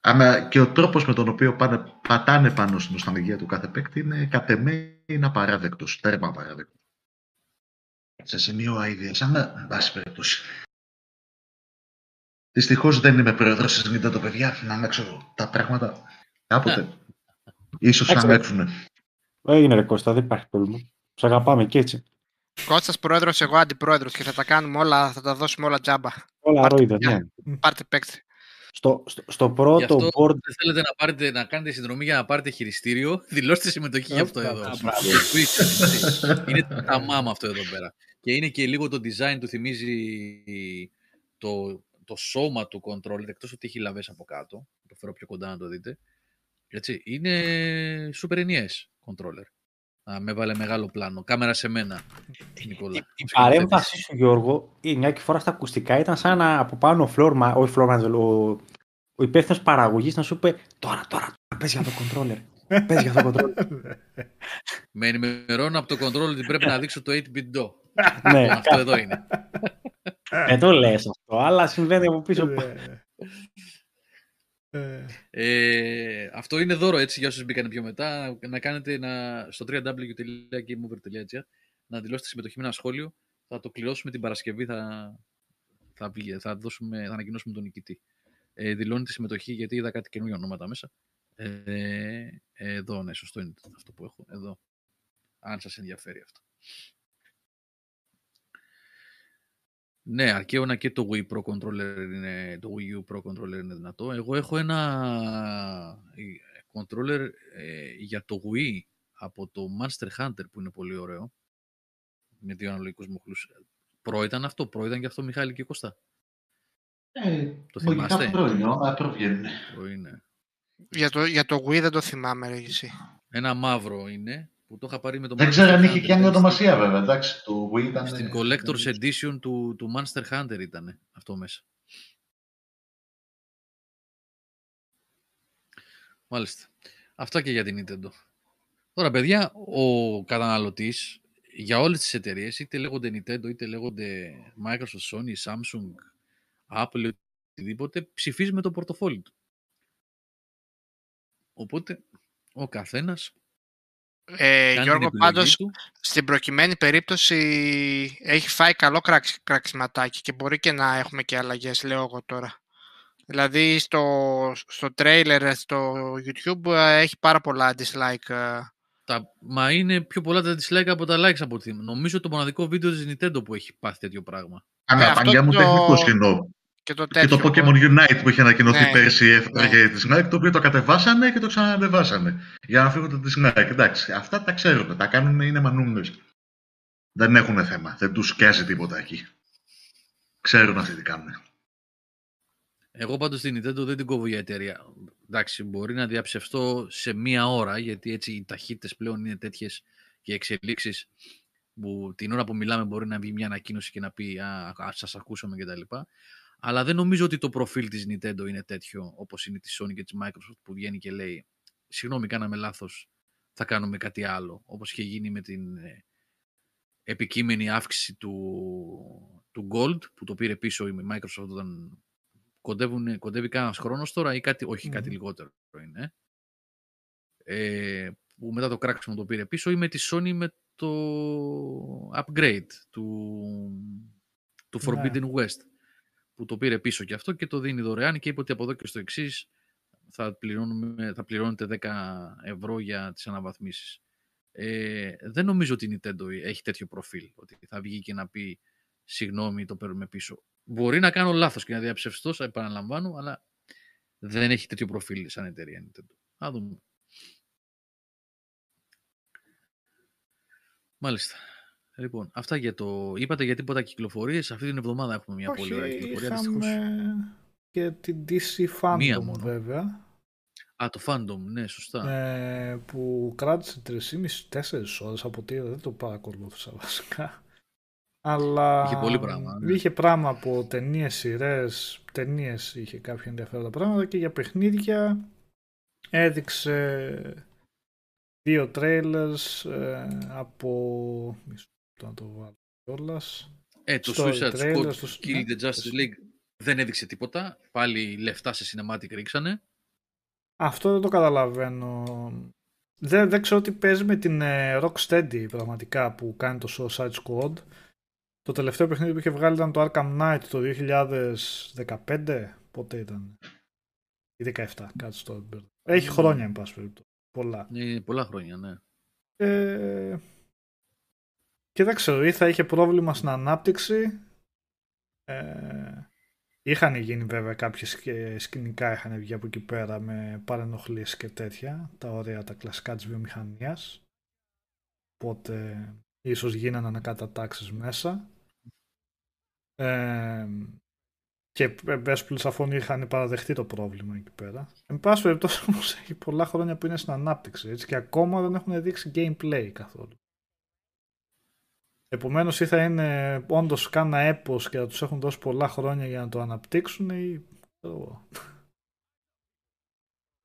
Αλλά και ο τρόπος με τον οποίο πάνε, πατάνε πάνω στην νοσταλγία του κάθε παίκτη είναι κατ' εμέ είναι απαράδεκτος, τέρμα απαράδεκτος. Σε σημείο αηδίας, αλλά εν πάση περιπτώσει. Δυστυχώς δεν είμαι πρόεδρος της Nintendo, παιδιά, να αλλάξω τα πράγματα κάποτε. Ίσως να αλλάξουν. Έγινε ρε Κώστα, δεν υπάρχει πρόβλημα. Τους αγαπάμε και έτσι. Κώστας πρόεδρος, εγώ αντιπρόεδρος και θα τα κάνουμε όλα, θα τα δώσουμε όλα τζάμπα. Όλα ρόιδα, ναι. Πάρτε παίκτη. Στο, στο, στο πρώτο αυτό, board... Δεν θέλετε να, πάρετε, να κάνετε συνδρομή για να πάρετε χειριστήριο, δηλώστε συμμετοχή για αυτό εδώ. Είναι τα μάμα αυτό εδώ πέρα. Και είναι και λίγο το design του θυμίζει το, το σώμα του control, εκτός ότι έχει λαβές από κάτω. Το φέρω πιο κοντά να το δείτε. Έτσι, είναι Super Ν Ε Σ controller. Α, με βάλε μεγάλο πλάνο. Κάμερα σε μένα, Νικόλα. Η παρέμβαση σου, Γιώργο, η μια και φορά στα ακουστικά ήταν σαν να από πάνω ο Φλόρμα, ο, ο, ο υπεύθυνος παραγωγής να σου είπε τώρα, τώρα, πες για το controller. Πες για το controller. Με ενημερώνω από το controller ότι πρέπει να δείξω το οκτώ bit do. Ναι. Αυτό εδώ είναι. Δεν το λες αυτό, αλλά συμβαίνει από πίσω. Ε, αυτό είναι δώρο έτσι για όσους μπήκαν πιο μετά. Να κάνετε να, στο double-u double-u double-u τελεία gameover τελεία gr να δηλώσετε συμμετοχή με ένα σχόλιο. Θα το κληρώσουμε την Παρασκευή. Θα, θα, θα, δώσουμε, θα ανακοινώσουμε τον νικητή. Ε, δηλώνετε συμμετοχή γιατί είδα κάτι καινούργια ονόματα μέσα. Ε, εδώ, ναι, σωστό είναι αυτό που έχω. Εδώ. Αν σας ενδιαφέρει αυτό. Ναι, αρκέωνα και το Wii Pro Controller είναι, το Wii U Pro Controller είναι δυνατό. Εγώ έχω ένα controller ε, για το Wii από το Monster Hunter που είναι πολύ ωραίο. Με δύο αναλογικούς μοχλούς. Προ ήταν αυτό, προ ήταν και αυτό Μιχάλη και Κώστα. Ε, το θυμάστε. Προ είναι, αλλά προ βγαίνουν. Για το Wii δεν το θυμάμαι, ρε εσύ. Ένα μαύρο είναι. Που το είχα πάρει με το δεν Monster ξέρω αν είχε και άλλη ονομασία βέβαια. Εντάξει, το Wii ήταν... Στην Collector's Edition του, του Monster Hunter ήταν αυτό μέσα. Μάλιστα. Αυτά και για την Nintendo. Τώρα παιδιά, ο καταναλωτής για όλες τις εταιρείες, είτε λέγονται Nintendo, είτε λέγονται Microsoft, Sony, Samsung, Apple, οτιδήποτε, ψηφίζει με το πορτοφόλι του. Οπότε, ο καθένας Ε, Γιώργο, πάντως του. Στην προκειμένη περίπτωση έχει φάει καλό κραξ, κραξιματάκι και μπορεί και να έχουμε και αλλαγές, λέω εγώ τώρα. Δηλαδή στο, στο trailer, στο YouTube έχει πάρα πολλά dislike. Τα, μα είναι πιο πολλά τα dislike από τα likes από τη. Νομίζω το μοναδικό βίντεο της Nintendo που έχει πάθει τέτοιο πράγμα. Αναπαγιά μου τεχνικό σχεδόν. Και το, και το Pokemon Unite που είχε ανακοινωθεί ναι, πέρσι έφταγε ναι. τη Nike, το οποίο το κατεβάσανε και το ξανανεβάσανε. Για να φύγουν τη Nike. Εντάξει, αυτά τα ξέρουμε. Τα κάνουν, είναι μανούνες. Δεν έχουν θέμα. Δεν τους σκιάζει τίποτα εκεί. Ξέρουν αυτοί τι κάνουν. Εγώ πάντως την Nintendo δεν την κόβω για εταιρεία. Εντάξει, μπορεί να διαψευστώ σε μία ώρα, γιατί έτσι οι ταχύτητες πλέον είναι τέτοιες και οι εξελίξεις που την ώρα που μιλάμε μπορεί να βγει μια ανακοίνωση και να πει Α, σας ακούσαμε κτλ. Αλλά δεν νομίζω ότι το προφίλ της Nintendo είναι τέτοιο όπως είναι της Sony και της Microsoft που βγαίνει και λέει συγγνώμη, κάναμε λάθος, θα κάνουμε κάτι άλλο. Όπως είχε γίνει με την επικείμενη αύξηση του, του Gold που το πήρε πίσω η Microsoft όταν κοντεύουν, κοντεύει κανένας χρόνος τώρα ή κάτι, όχι mm-hmm. κάτι λιγότερο είναι. Ε, που μετά το κράξιμο το πήρε πίσω ή με τη Sony με το upgrade του, του Forbidden yeah. West. Που το πήρε πίσω και αυτό και το δίνει δωρεάν και είπε ότι από εδώ και στο εξής θα, θα πληρώνετε δέκα ευρώ για τις αναβαθμίσεις. Ε, δεν νομίζω ότι η Nintendo έχει τέτοιο προφίλ, ότι θα βγει και να πει συγγνώμη, το παίρνουμε πίσω. Μπορεί να κάνω λάθος και να διαψευστώ, θα επαναλαμβάνω, αλλά δεν έχει τέτοιο προφίλ σαν εταιρεία Nintendo. Να δούμε. Μάλιστα. Λοιπόν, αυτά για το... Είπατε για τίποτα κυκλοφορίες. Αυτή την εβδομάδα έχουμε μια πολύ ωραία κυκλοφορία. Είχαμε και την ντι σι Fandom βέβαια. Α, το Fandom, ναι, σωστά. Ε, που κράτησε τρεις και μισή με τέσσερις ώρες από ό,τι δεν το παρακολούθησα βασικά. Αλλά είχε πολύ πράγμα. Ναι. Είχε πράγμα από ταινίες, σειρές, ταινίες είχε κάποια ενδιαφέροντα πράγματα και για παιχνίδια έδειξε δύο τρέιλερς ε, από... να το βάλω κιόλας. Ε, το Suicide Squad Kill the Justice League δεν έδειξε τίποτα. Πάλι λεφτά σε cinematic ρίξανε. Αυτό δεν το καταλαβαίνω. Δεν, δεν ξέρω τι παίζει με την ε, Rocksteady πραγματικά που κάνει το Suicide Squad. Το τελευταίο παιχνίδι που είχε βγάλει ήταν το Arkham Knight το δύο χιλιάδες δεκαπέντε. Πότε ήταν? Ή δεκαεπτά, κάτι στο... Έχει χρόνια, εν πάση περιπτώσει. Πολλά. Ε, πολλά χρόνια, ναι. Ε, και δεν ξέρω, ή θα είχε πρόβλημα στην ανάπτυξη. Ε, είχαν γίνει βέβαια κάποιες σκηνικά, είχαν βγει από εκεί πέρα με παρενοχλήσεις και τέτοια. Τα ωραία, τα κλασικά της βιομηχανίας. Οπότε ίσως γίνανε ανακατατάξεις μέσα. Ε, και Μπέσπουλ σαφών είχαν παραδεχτεί το πρόβλημα εκεί πέρα. Εν πάση περιπτώσει όμως έχει πολλά χρόνια που είναι στην ανάπτυξη, έτσι, και ακόμα δεν έχουν δείξει gameplay καθόλου. Επομένως ή θα είναι όντως κάνα έπος και θα τους έχουν δώσει πολλά χρόνια για να το αναπτύξουν ή...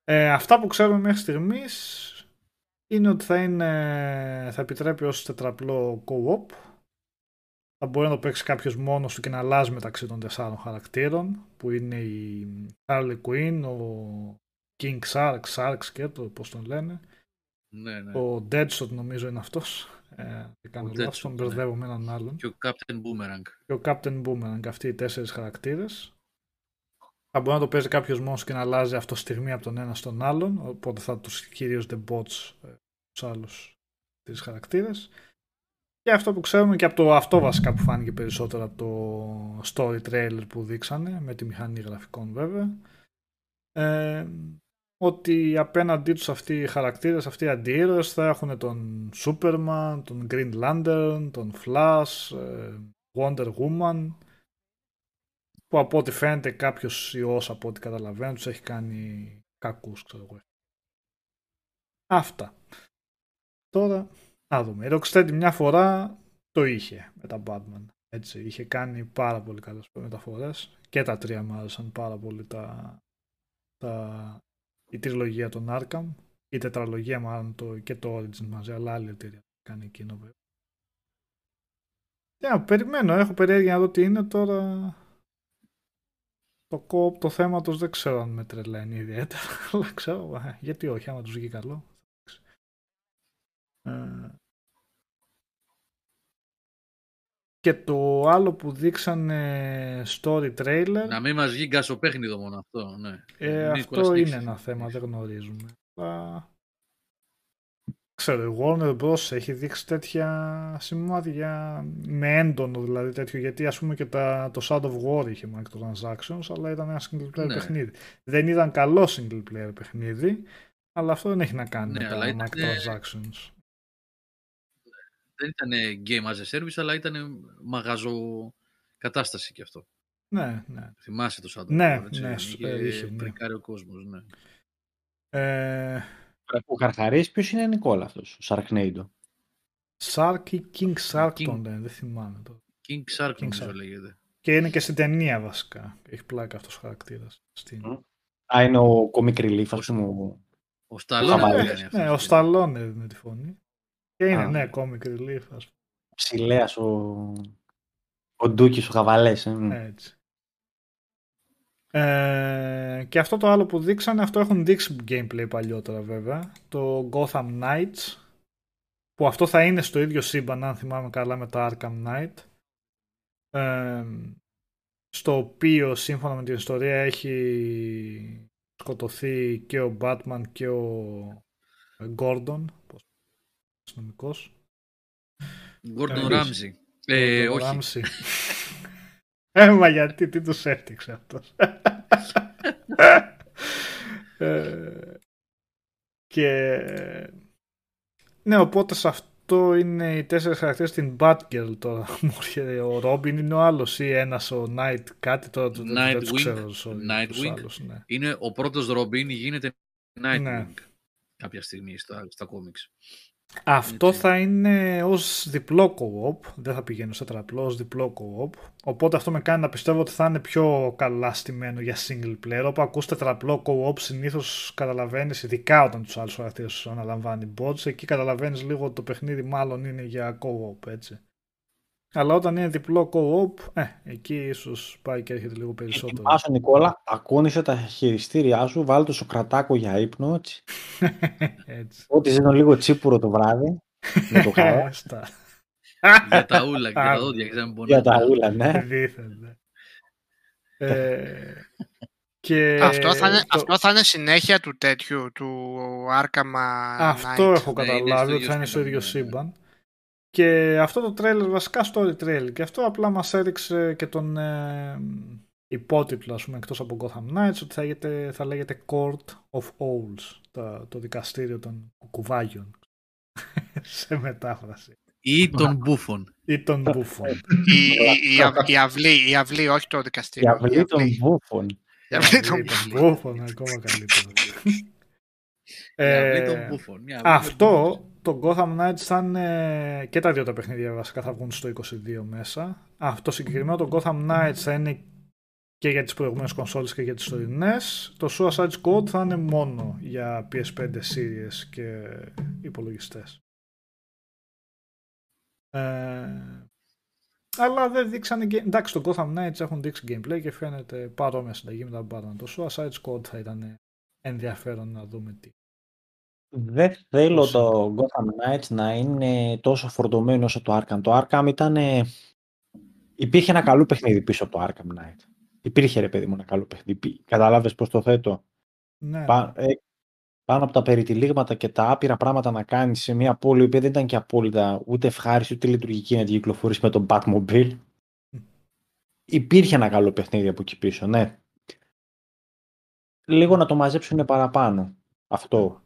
ε, αυτά που ξέρουμε μέχρι στιγμής είναι ότι θα, είναι... θα επιτρέπει ως τετραπλό co-op. Θα μπορεί να το παίξει κάποιος μόνος του και να αλλάζει μεταξύ των τεσσάρων χαρακτήρων που είναι η Harley Quinn, ο King Shark, Shark και το πώς τον λένε. Ναι, ναι. Ο Deadshot νομίζω είναι αυτός. Ε, κάνω λάθος, τον μπερδεύω με έναν άλλον. Και ο Captain Boomerang. Και ο Captain Boomerang, αυτοί οι τέσσερις χαρακτήρες. Θα μπορεί να το παίζει κάποιος μόνος και να αλλάζει αυτό στιγμή από τον ένα στον άλλον. Οπότε θα τους χειρίζονται bots τους άλλους τις χαρακτήρες. Και αυτό που ξέρουμε και από το αυτό βασικά που φάνηκε περισσότερο από το story trailer που δείξανε, με τη μηχανή γραφικών βέβαια, ε, ότι απέναντί τους αυτοί οι χαρακτήρες, αυτοί οι αντιήρωες θα έχουν τον Superman, τον Green Lantern, τον Flash, Wonder Woman, που από ό,τι φαίνεται κάποιος ιός, από ό,τι καταλαβαίνω, τους έχει κάνει κακούς, ξέρω εγώ. Αυτά. Τώρα... να δούμε. Η Rocksteady μια φορά το είχε με τα Batman. Έτσι, είχε κάνει πάρα πολύ καλές μεταφορές και τα τρία μου άρεσαν πάρα πολύ. Τα, τα, η τριλογία των Arkham, η τετραλογία μάλλον το, και το Origin μαζί, αλλά άλλη εταιρεία κάνει εκείνο βέβαια. Yeah, περιμένω, έχω περιέργεια να δω τι είναι τώρα. Το co-op το θέματος δεν ξέρω αν με τρελαίνει ιδιαίτερα, αλλά ξέρω γιατί όχι, άμα τους βγει καλό. Ε, και το άλλο που δείξανε story trailer, να μην μας βγει γκασοπέχνιδο μόνο αυτό, ναι. ε, αυτό είναι ένα θέμα, δεν γνωρίζουμε. Αλλά... ξέρω, η Warner Bros έχει δείξει τέτοια σημάδια με έντονο δηλαδή τέτοιο, γιατί ας πούμε και τα, το Shadow of War είχε microtransactions, αλλά ήταν ένα single player, ναι, παιχνίδι. Δεν ήταν καλό single player παιχνίδι, αλλά αυτό δεν έχει να κάνει, ναι, με τα ήταν... microtransactions. Δεν ήταν game as a service, αλλά ήταν μαγαζοκατάσταση και αυτό. Ναι, ναι. Θυμάσαι το σαν το ναι, έτσι, ναι, είχε πρικάρει ο κόσμος, ναι. Ε... Ο Καρχαρής ποιος είναι, Νικόλα, αυτός, ο Sharknado. Shark ή King Shark King... τον λένε, δεν θυμάμαι το. King Shark νομίζω λέγεται. Και είναι και στην ταινία βασικά, έχει πλάκα αυτός ο χαρακτήρας. Στην... Mm. Α, είναι ο Comic Relief, ας πούμε. Ο Σταλόνε είναι. Ναι, ο Σταλόνε με τη φωνή. Και είναι, ναι, Comic Relief, ας πούμε. Ψηλέας ο... ο Ντούκης, ο Χαβαλές. Έτσι. Ε, και αυτό το άλλο που δείξανε, αυτό έχουν δείξει gameplay παλιότερα βέβαια. Το Gotham Knights, που αυτό θα είναι στο ίδιο σύμπαν, αν θυμάμαι καλά, με τα Arkham Knight. Ε, στο οποίο σύμφωνα με την ιστορία έχει σκοτωθεί και ο Batman και ο Gordon, αστυνομικός. Gordon Ramsay. Ε, Gordon όχι. ε, μα γιατί, τι τους έφτιαξε αυτός. ε, και... ναι, οπότε σε αυτό είναι οι τέσσερις χαρακτήρες στην Batgirl τώρα. Ο Robin είναι ο άλλος ή ένας ο Night κάτι τώρα, το δεν τους ξέρω. Nightwing, ναι. Είναι ο πρώτος Robin, γίνεται Nightwing, ναι, κάποια στιγμή στα, στα comics. Αυτό είναι... θα είναι ως διπλό co-op, δεν θα πηγαίνω σε τετραπλό, ως διπλό co-op, οπότε αυτό με κάνει να πιστεύω ότι θα είναι πιο καλά στημένο για single player. Όπου ακούς τετραπλό co-op συνήθως καταλαβαίνεις, ειδικά όταν τους άλλους χαρακτήρες αναλαμβάνει bots, εκεί καταλαβαίνεις λίγο ότι το παιχνίδι μάλλον είναι για co-op, έτσι. Αλλά όταν είναι διπλό co-op, ε, εκεί ίσως πάει και έρχεται λίγο περισσότερο. Ετοιμάσου, Νικόλα, τακώνησε τα χειριστήριά σου, βάλ το σοκρατάκο για ύπνο. Έτσι. έτσι. Ό,τι ζήνω λίγο τσίπουρο το βράδυ. Με το χάρα. Για τα ούλα, για τα δόντια, ξέρουμε πονά. Για τα ούλα, ναι. ε, και αυτό, θα είναι, το... αυτό θα είναι συνέχεια του τέτοιου, του Arkham Knight. Αυτό έχω καταλάβει, ότι θα είναι στο ίδιο σύμπαν. Και αυτό το τρέλερ, βασικά story trailer, και αυτό απλά μας έριξε και τον ε, υπότιτλο, ας πούμε, εκτός από Gotham Knights, ότι θα λέγεται, θα λέγεται Court of Owls, το, το δικαστήριο των κουκουβάγιων, σε μετάφραση. Ή των μπούφων. Ή των μπούφων. Η αυλή, η αυλή, όχι το δικαστήριο. Η αυλή των μπούφων. Η αυλή των μπούφων, ακόμα καλύτερο. Αυτό... Το Gotham Knights σαν ε, και τα δύο τα παιχνίδια βασικά θα βγουν στο είκοσι δύο μέσα. Αυτό συγκεκριμένο το Gotham Knights θα είναι και για τις προηγούμενες κονσόλες και για τις τωρινές. Το Suicide Squad θα είναι μόνο για πι ες φάιβ series και υπολογιστές. Ε, αλλά δεν δείξανε... Εντάξει, το Gotham Knights έχουν δείξει gameplay και φαίνεται παρόμοια συνταγή με τα Batman. Το Suicide Squad θα ήταν ενδιαφέρον να δούμε τι. Δεν θέλω το Gotham Knights να είναι τόσο φορτωμένο όσο το Arkham. Το Arkham ήταν... Υπήρχε ένα καλό παιχνίδι πίσω από το Arkham Knight. Υπήρχε, ρε παιδί μου, ένα καλό παιχνίδι. Καταλάβες πώς το θέτω. Ναι. Πά... Ε, πάνω από τα περιτυλίγματα και τα άπειρα πράγματα να κάνεις σε μια πόλη, η οποία δεν ήταν και απόλυτα ούτε ευχάριστη ούτε λειτουργική να την κυκλοφορείς με τον Batmobile. Mm. Υπήρχε ένα καλό παιχνίδι από εκεί πίσω, ναι. Λίγο να το μαζέψουν παραπάνω. Αυτό.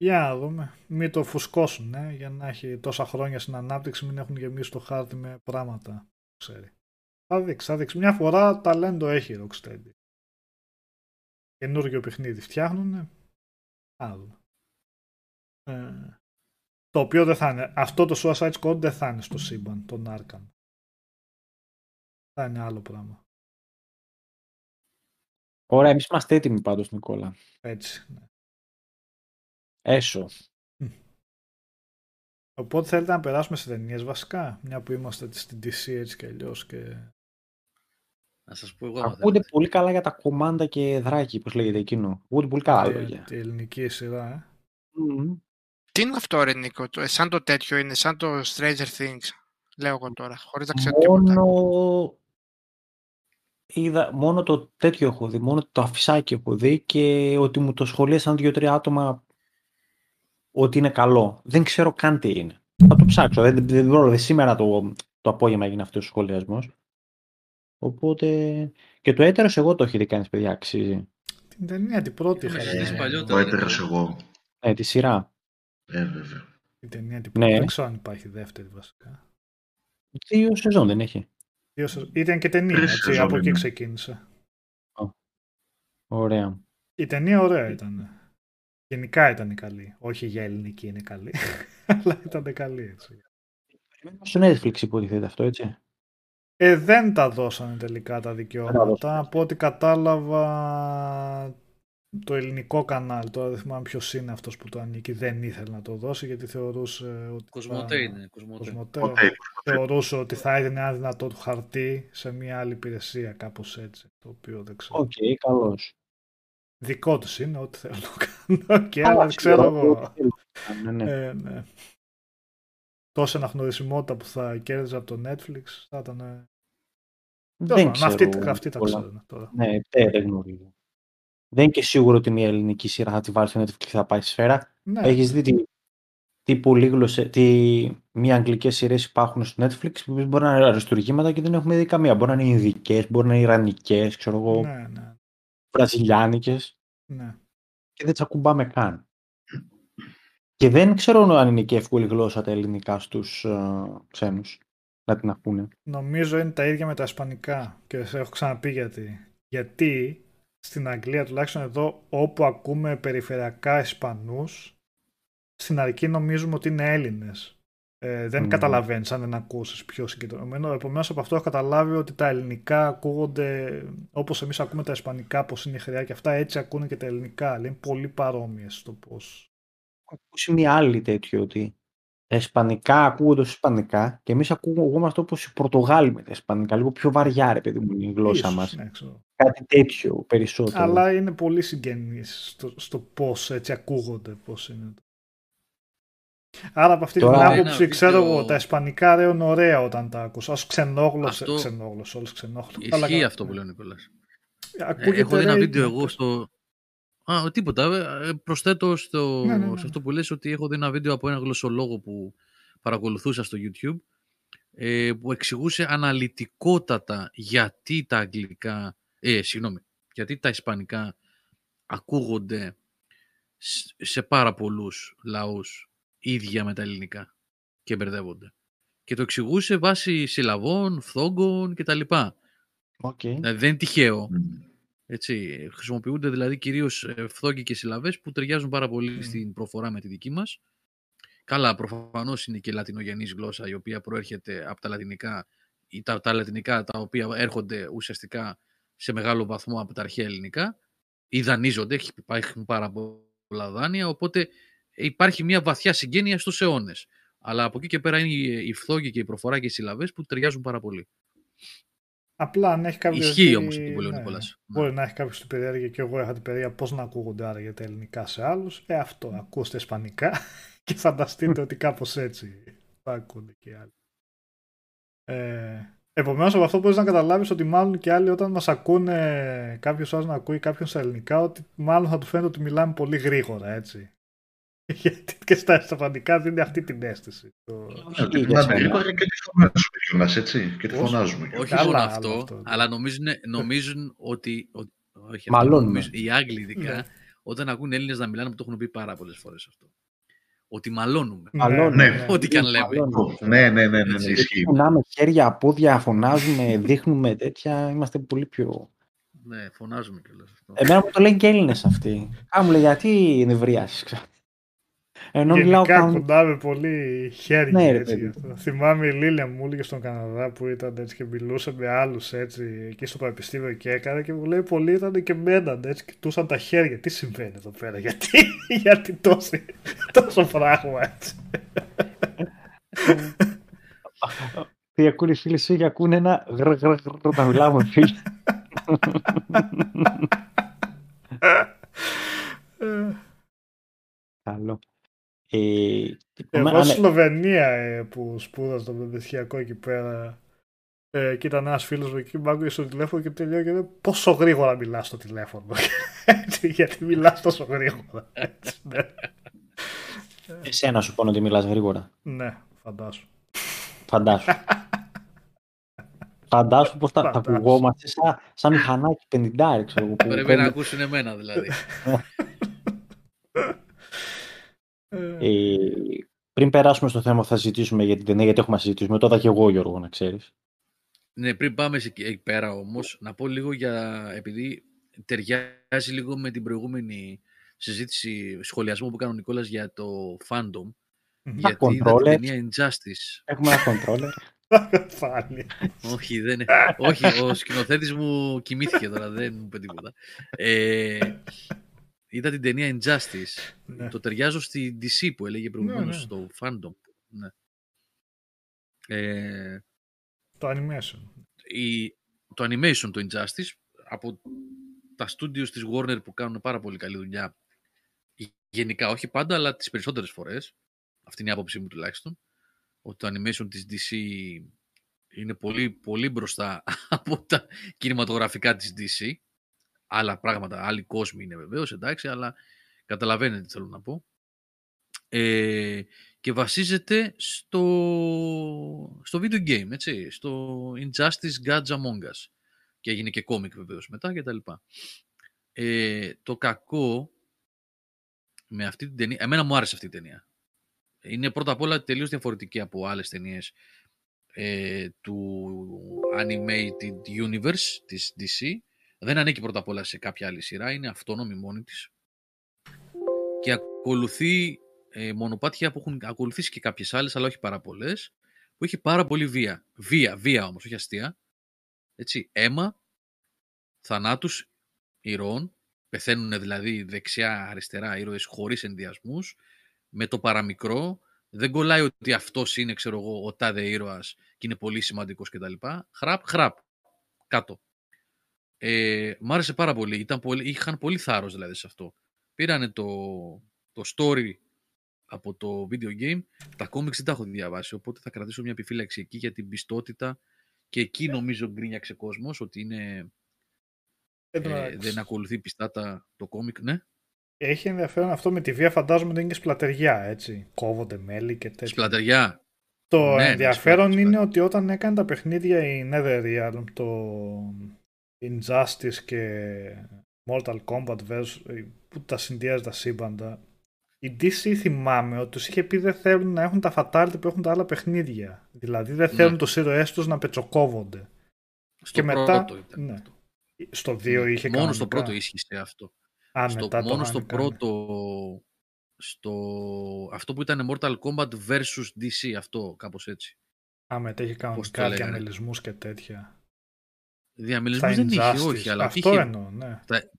Για να δούμε. Μην το φουσκώσουν, ε, για να έχει τόσα χρόνια στην ανάπτυξη, μην έχουν γεμίσει το χάρτη με πράγματα. Ξέρει. Θα δείξει, θα δείξει. Μια φορά ταλέντο έχει η Rocksteady. Καινούργιο παιχνίδι φτιάχνουνε. Θα δούμε. Ε, το οποίο δεν θα είναι. Αυτό το Suicide Squad δεν θα είναι στο σύμπαν, τον Arkham. Θα είναι άλλο πράγμα. Ωραία, εμείς είμαστε έτοιμοι πάντως, Νικόλα. Έτσι, ναι. Έσω. Οπότε θέλετε να περάσουμε σε ταινίες βασικά, μια που είμαστε στην ντι σι έτσι και αλλιώς και... Να σας πω εγώ... Ακούγονται πολύ καλά για τα κομμάντα και δράκι, πώς λέγεται εκείνο. Ακούγονται πολύ καλά λόγια. Τη ελληνική σειρά, ε. Mm-hmm. Τι είναι αυτό, ρε Νίκο, το, σαν το τέτοιο είναι, σαν το Stranger Things, λέω εγώ τώρα, χωρίς να ξέρω Μόνο... τίποτα. Είδα, μόνο το τέτοιο έχω δει, μόνο το αφισάκι έχω δει και ότι μου το σχολίασαν δύο-τρία άτομα ότι είναι καλό. Δεν ξέρω καν τι είναι. Θα το ψάξω. Δεν, δεν, δεν, σήμερα το, το απόγευμα έγινε αυτός ο σχολιασμός. Οπότε... Και το έτερος εγώ το έχει δει κανείς, παιδιά, αξίζει. Την ταινία την πρώτη είχα δει. Το έτερος εγώ. Ναι, τη σειρά. Ε, βέβαια. Την ταινία την πρώτη. Ναι. Δεν ξέρω αν υπάρχει δεύτερη βασικά. Δύο σεζόν δεν έχει. Δύο σεζόν. Ήταν και ταινία, έτσι, από εκεί ξεκίνησε. Ω. Ωραία. Η ταινία ωραία ήταν. Γενικά ήταν καλή. Όχι για ελληνική είναι καλή. Αλλά ήταν καλή, έτσι. Στο Netflix υποτίθεται αυτό, έτσι. Ε, δεν τα δώσανε τελικά τα δικαιώματα. Από ό,τι κατάλαβα, το ελληνικό κανάλι, τώρα δεν θυμάμαι ποιος είναι αυτός που το ανήκει, δεν ήθελε να το δώσει γιατί θεωρούσε ότι. Κοσμοτέ είναι. Θεωρούσε ότι θα έδινε ένα δυνατό του χαρτί σε μια άλλη υπηρεσία, κάπως έτσι. Το οποίο δεν ξέρω. Οκ, okay, καλώς. Δικό τους είναι, ό,τι θέλω να κάνω και άλλα, ξέρω εγώ. Ναι, ναι. Ε, ναι. Τόση αναγνωρισιμότητα που θα κέρδιζα από το Netflix θα ήταν... Δεν ξέρω. Αυτή, αυτή τα ξέρω τώρα. Ναι, δεν γνωρίζω. Δεν είναι και σίγουρο ότι μια ελληνική σειρά θα τη βάλει στο Netflix θα πάει σφαίρα. Ναι. Έχεις δει τι, τι πολύγλωσσες, τι μη αγγλικές σειρές υπάρχουν στο Netflix, που μπορεί να είναι αριστουργήματα και δεν έχουμε δει καμία. Μπορεί να είναι ειδικές, μπορεί να είναι ιρανικές, ξέρω εγώ. Ναι, ναι. Βραζιλιάνικες, ναι. Και δεν τις ακουμπάμε καν. Και δεν ξέρω αν είναι και εύκολη γλώσσα τα ελληνικά στους ε, ξένους να την ακούνε. Νομίζω είναι τα ίδια με τα ισπανικά και έχω ξαναπεί γιατί. Γιατί στην Αγγλία, τουλάχιστον εδώ, όπου ακούμε περιφερειακά Ισπανούς, στην αρχή νομίζουμε ότι είναι Έλληνες. Ε, δεν mm. καταλαβαίνεις αν δεν ακούσεις πιο συγκεντρωμένο. Επομένως από αυτό έχω καταλάβει ότι τα ελληνικά ακούγονται όπως εμείς ακούμε τα ισπανικά, πως είναι η χρειά και αυτά, έτσι ακούνε και τα ελληνικά. Είναι πολύ παρόμοιες στο πώς. Ακούσει μια άλλη τέτοιο ότι ισπανικά, ακούγοντα ισπανικά, και εμεί ακούγόμαστε όπω οι Πορτογάλοι με τα ισπανικά. Λίγο πιο βαριά, ρε παιδί μου, η γλώσσα μα. Κάτι τέτοιο περισσότερο. Αλλά είναι πολύ συγγενεί στο, στο πώ έτσι ακούγονται, πώ είναι. Άρα από αυτή τώρα, την άποψη, ξέρω εγώ, βίντεο... τα ισπανικά ρε είναι ωραία όταν τα ακούσα. Ως ξενόγλωσσε, αυτό... ξενόγλωσσε, όλες ξενόγλωσσε. Ισχύει αλλά... αυτό που λέει ο Νικόλας. Ε, έχω δει ένα βίντεο εγώ στο... Α, τίποτα, προσθέτω στο... ναι, ναι, ναι. σε αυτό που λες ότι έχω δει ένα βίντεο από ένα γλωσσολόγο που παρακολουθούσα στο YouTube ε, που εξηγούσε αναλυτικότατα γιατί τα αγγλικά... Ε, συγγνώμη, γιατί τα ισπανικά ακούγονται σε πάρα πολλούς λαούς ίδια με τα ελληνικά και μπερδεύονται. Και το εξηγούσε βάσει συλλαβών, φθόγκων και τα λοιπά. Okay. Δηλαδή δεν είναι τυχαίο. Mm. Έτσι, χρησιμοποιούνται δηλαδή κυρίως φθόγκοι και συλλαβές που ταιριάζουν πάρα πολύ mm. στην προφορά με τη δική μας. Καλά, προφανώς είναι και λατινογενής γλώσσα η οποία προέρχεται από τα λατινικά ή τα, τα λατινικά τα οποία έρχονται ουσιαστικά σε μεγάλο βαθμό από τα αρχαία ελληνικά ή δανείζονται, έχουν πάρα πολλά δάνεια, οπότε υπάρχει μια βαθιά συγγένεια στους αιώνες. Αλλά από εκεί και πέρα είναι οι φθόγοι και οι προφορά και οι συλλαβές που ταιριάζουν πάρα πολύ. Απλά αν έχει κάποιο. Ισχύει όμως αυτό που λέει ο Νικόλας. Μπορεί να έχει κάποιο την περιέργεια και εγώ είχα την περιέργεια πώς να ακούγονται άρα για τα ελληνικά σε άλλους. Ε, αυτό. Ακούστε ισπανικά και φανταστείτε ότι κάπως έτσι θα ακούνε και άλλοι. Ε, Επομένως, από αυτό μπορείς να καταλάβεις ότι μάλλον και άλλοι όταν μας ακούνε, κάποιος άλλος να ακούει κάποιον στα ελληνικά, ότι μάλλον θα του φαίνεται ότι μιλάμε πολύ γρήγορα, έτσι. Γιατί και στα ισπανικά δίνει αυτή την αίσθηση. Ότι μιλάμε γρήγορα και τη φωνάζουμε, έτσι. Και τη φωνάζουμε. Όχι μόνο αυτό, αλλά νομίζουν ότι. Μάλλον. Οι Άγγλοι ειδικά, όταν ακούν Έλληνες να μιλάνε, που το έχουν πει πάρα πολλές φορές αυτό. Ότι μαλώνουμε. Μαλώνουμε. Ό,τι και αν λέμε. Ναι, ναι, ναι. Φωνάμε χέρια, πόδια, φωνάζουμε, δείχνουμε τέτοια. Είμαστε πολύ πιο. Ναι, φωνάζουμε κιόλας αυτό. Εμένα μου το λένε και Έλληνες αυτοί. Α, μου λέει γιατί νευρίασες ξανά. Ενώ γενικά καν... κοντάμε πολύ χέρι. Ναι, έτσι, θυμάμαι η Λίλια μου έλεγε στον Καναδά που ήταν έτσι και μιλούσε με άλλους έτσι εκεί στο πανεπιστήμιο και έκανε και μου λέει πολλοί ήταν και μέναν έτσι και τούσαν τα χέρια. Τι συμβαίνει εδώ πέρα, γιατί, γιατί τόσο, τόσο πράγμα έτσι. Τι ακούνε οι φίλοι σου και ακούνε ένα γρ-γρ-γρ να μιλάμε φίλοι. Καλό. Ε, Εγώ ανε... Σλοβενία ε, που σπούδασα στο Πεντεσχιακό εκεί πέρα ε, και ήταν ένας φίλος μου εκεί που άκουγε στο τηλέφωνο και τελειώ και λέει πόσο γρήγορα μιλάς στο τηλέφωνο. Έτσι, γιατί μιλάς τόσο γρήγορα. Έτσι, ναι. Εσένα σου πόνο ότι μιλάς γρήγορα. Ναι, φαντάσου. Φαντάσου. Φαντάσου πως θα ακουγόμαστε σαν, σαν μηχανάκι πενήντα. Ξέρω, που, πρέπει να ακούσουν εμένα δηλαδή. Ε, πριν περάσουμε στο θέμα, θα συζητήσουμε για την ταινία, γιατί έχουμε να συζητήσουμε. Τώρα και εγώ, Γιώργο, να ξέρεις. Ναι, πριν πάμε εκεί πέρα όμως, να πω λίγο για. Επειδή ταιριάζει λίγο με την προηγούμενη συζήτηση, σχολιασμό που έκανε ο Νικόλας για το fandom. Mm-hmm. Γιατί είδα την ταινία Injustice. Έχουμε ένα controller. Όχι, δεν... όχι, ο σκηνοθέτης μου κοιμήθηκε τώρα, δεν μου είπε τίποτα. Ε, είδα την ταινία Injustice. Ναι. Το ταιριάζω στη ντι σι που έλεγε προηγουμένως, ναι, στο fandom. Ναι. Ε, το animation. Η, το animation, το Injustice, από τα studios της Warner που κάνουν πάρα πολύ καλή δουλειά. Γενικά, όχι πάντα, αλλά τις περισσότερες φορές. Αυτή είναι η άποψή μου τουλάχιστον. Ότι το animation της ντι σι είναι πολύ, πολύ μπροστά από τα κινηματογραφικά της ντι σι. Άλλα πράγματα, άλλοι κόσμοι είναι βεβαίως, εντάξει, αλλά καταλαβαίνετε τι θέλω να πω. Ε, και βασίζεται στο, στο video game, έτσι, στο Injustice Gods Among Us. Και έγινε και κόμικ βεβαίως μετά και τα λοιπά. Ε, το κακό με αυτή την ταινία, εμένα μου άρεσε αυτή η ταινία. Είναι πρώτα απ' όλα τελείως διαφορετική από άλλες ταινίες ε, του Animated Universe της ντι σι. Δεν ανήκει πρώτα απ' όλα σε κάποια άλλη σειρά, είναι αυτόνομη μόνη της και ακολουθεί ε, μονοπάτια που έχουν ακολουθήσει και κάποιες άλλες, αλλά όχι πάρα πολλές, που έχει πάρα πολύ βία. Βία, βία όμως, όχι αστεία. Έτσι, αίμα, θανάτους ηρώων, πεθαίνουν δηλαδή δεξιά, αριστερά, ήρωες χωρίς ενδιασμούς, με το παραμικρό, Δεν κολλάει ότι αυτός είναι, ξέρω εγώ, ο τάδε ήρωας και είναι πολύ σημαντικός κτλ. Χραπ, χραπ. Κάτω. Ε, μ' άρεσε πάρα πολύ. Ήταν πολύ. Είχαν πολύ θάρρος δηλαδή σε αυτό. Πήρανε το, το story από το video game. Τα comics δεν τα έχω διαβάσει, οπότε θα κρατήσω μια επιφύλαξη εκεί για την πιστότητα. Και εκεί νομίζω γκρίνιαξε κόσμος ότι είναι, ε, δεν ακολουθεί πιστά τα, το κόμικ, ναι. Έχει ενδιαφέρον αυτό με τη βία, φαντάζομαι ότι είναι και σπλατεριά, έτσι. Κόβονται μέλη και τέτοια. Σπλατεριά. Το ναι, ενδιαφέρον ναι, είναι ότι όταν έκανε τα παιχνίδια η NetherRealm, το Injustice και Mortal Kombat versus, που τα συνδυάζει τα σύμπαντα, η ντι σι θυμάμαι ότι τους είχε πει δεν θέλουν να έχουν τα fatality που έχουν τα άλλα παιχνίδια. Δηλαδή δεν θέλουν ναι. τους ήρωές τους να πετσοκόβονται. Στο και μετά, πρώτο ήταν ναι. αυτό. Στο δύο είχε κάνει. Μόνο κανονικά. Στο πρώτο ίσχυσε αυτό. Α, στο, μετά, μόνο στο πρώτο, στο, αυτό που ήταν Mortal Kombat versus ντι σι, αυτό κάπως έτσι. Α, μετά είχε κανονικά διαμελισμούς και τέτοια. Διαμελισμούς δεν είχε, όχι. Αλλά αυτό είχε, εννοώ, ναι. Τα,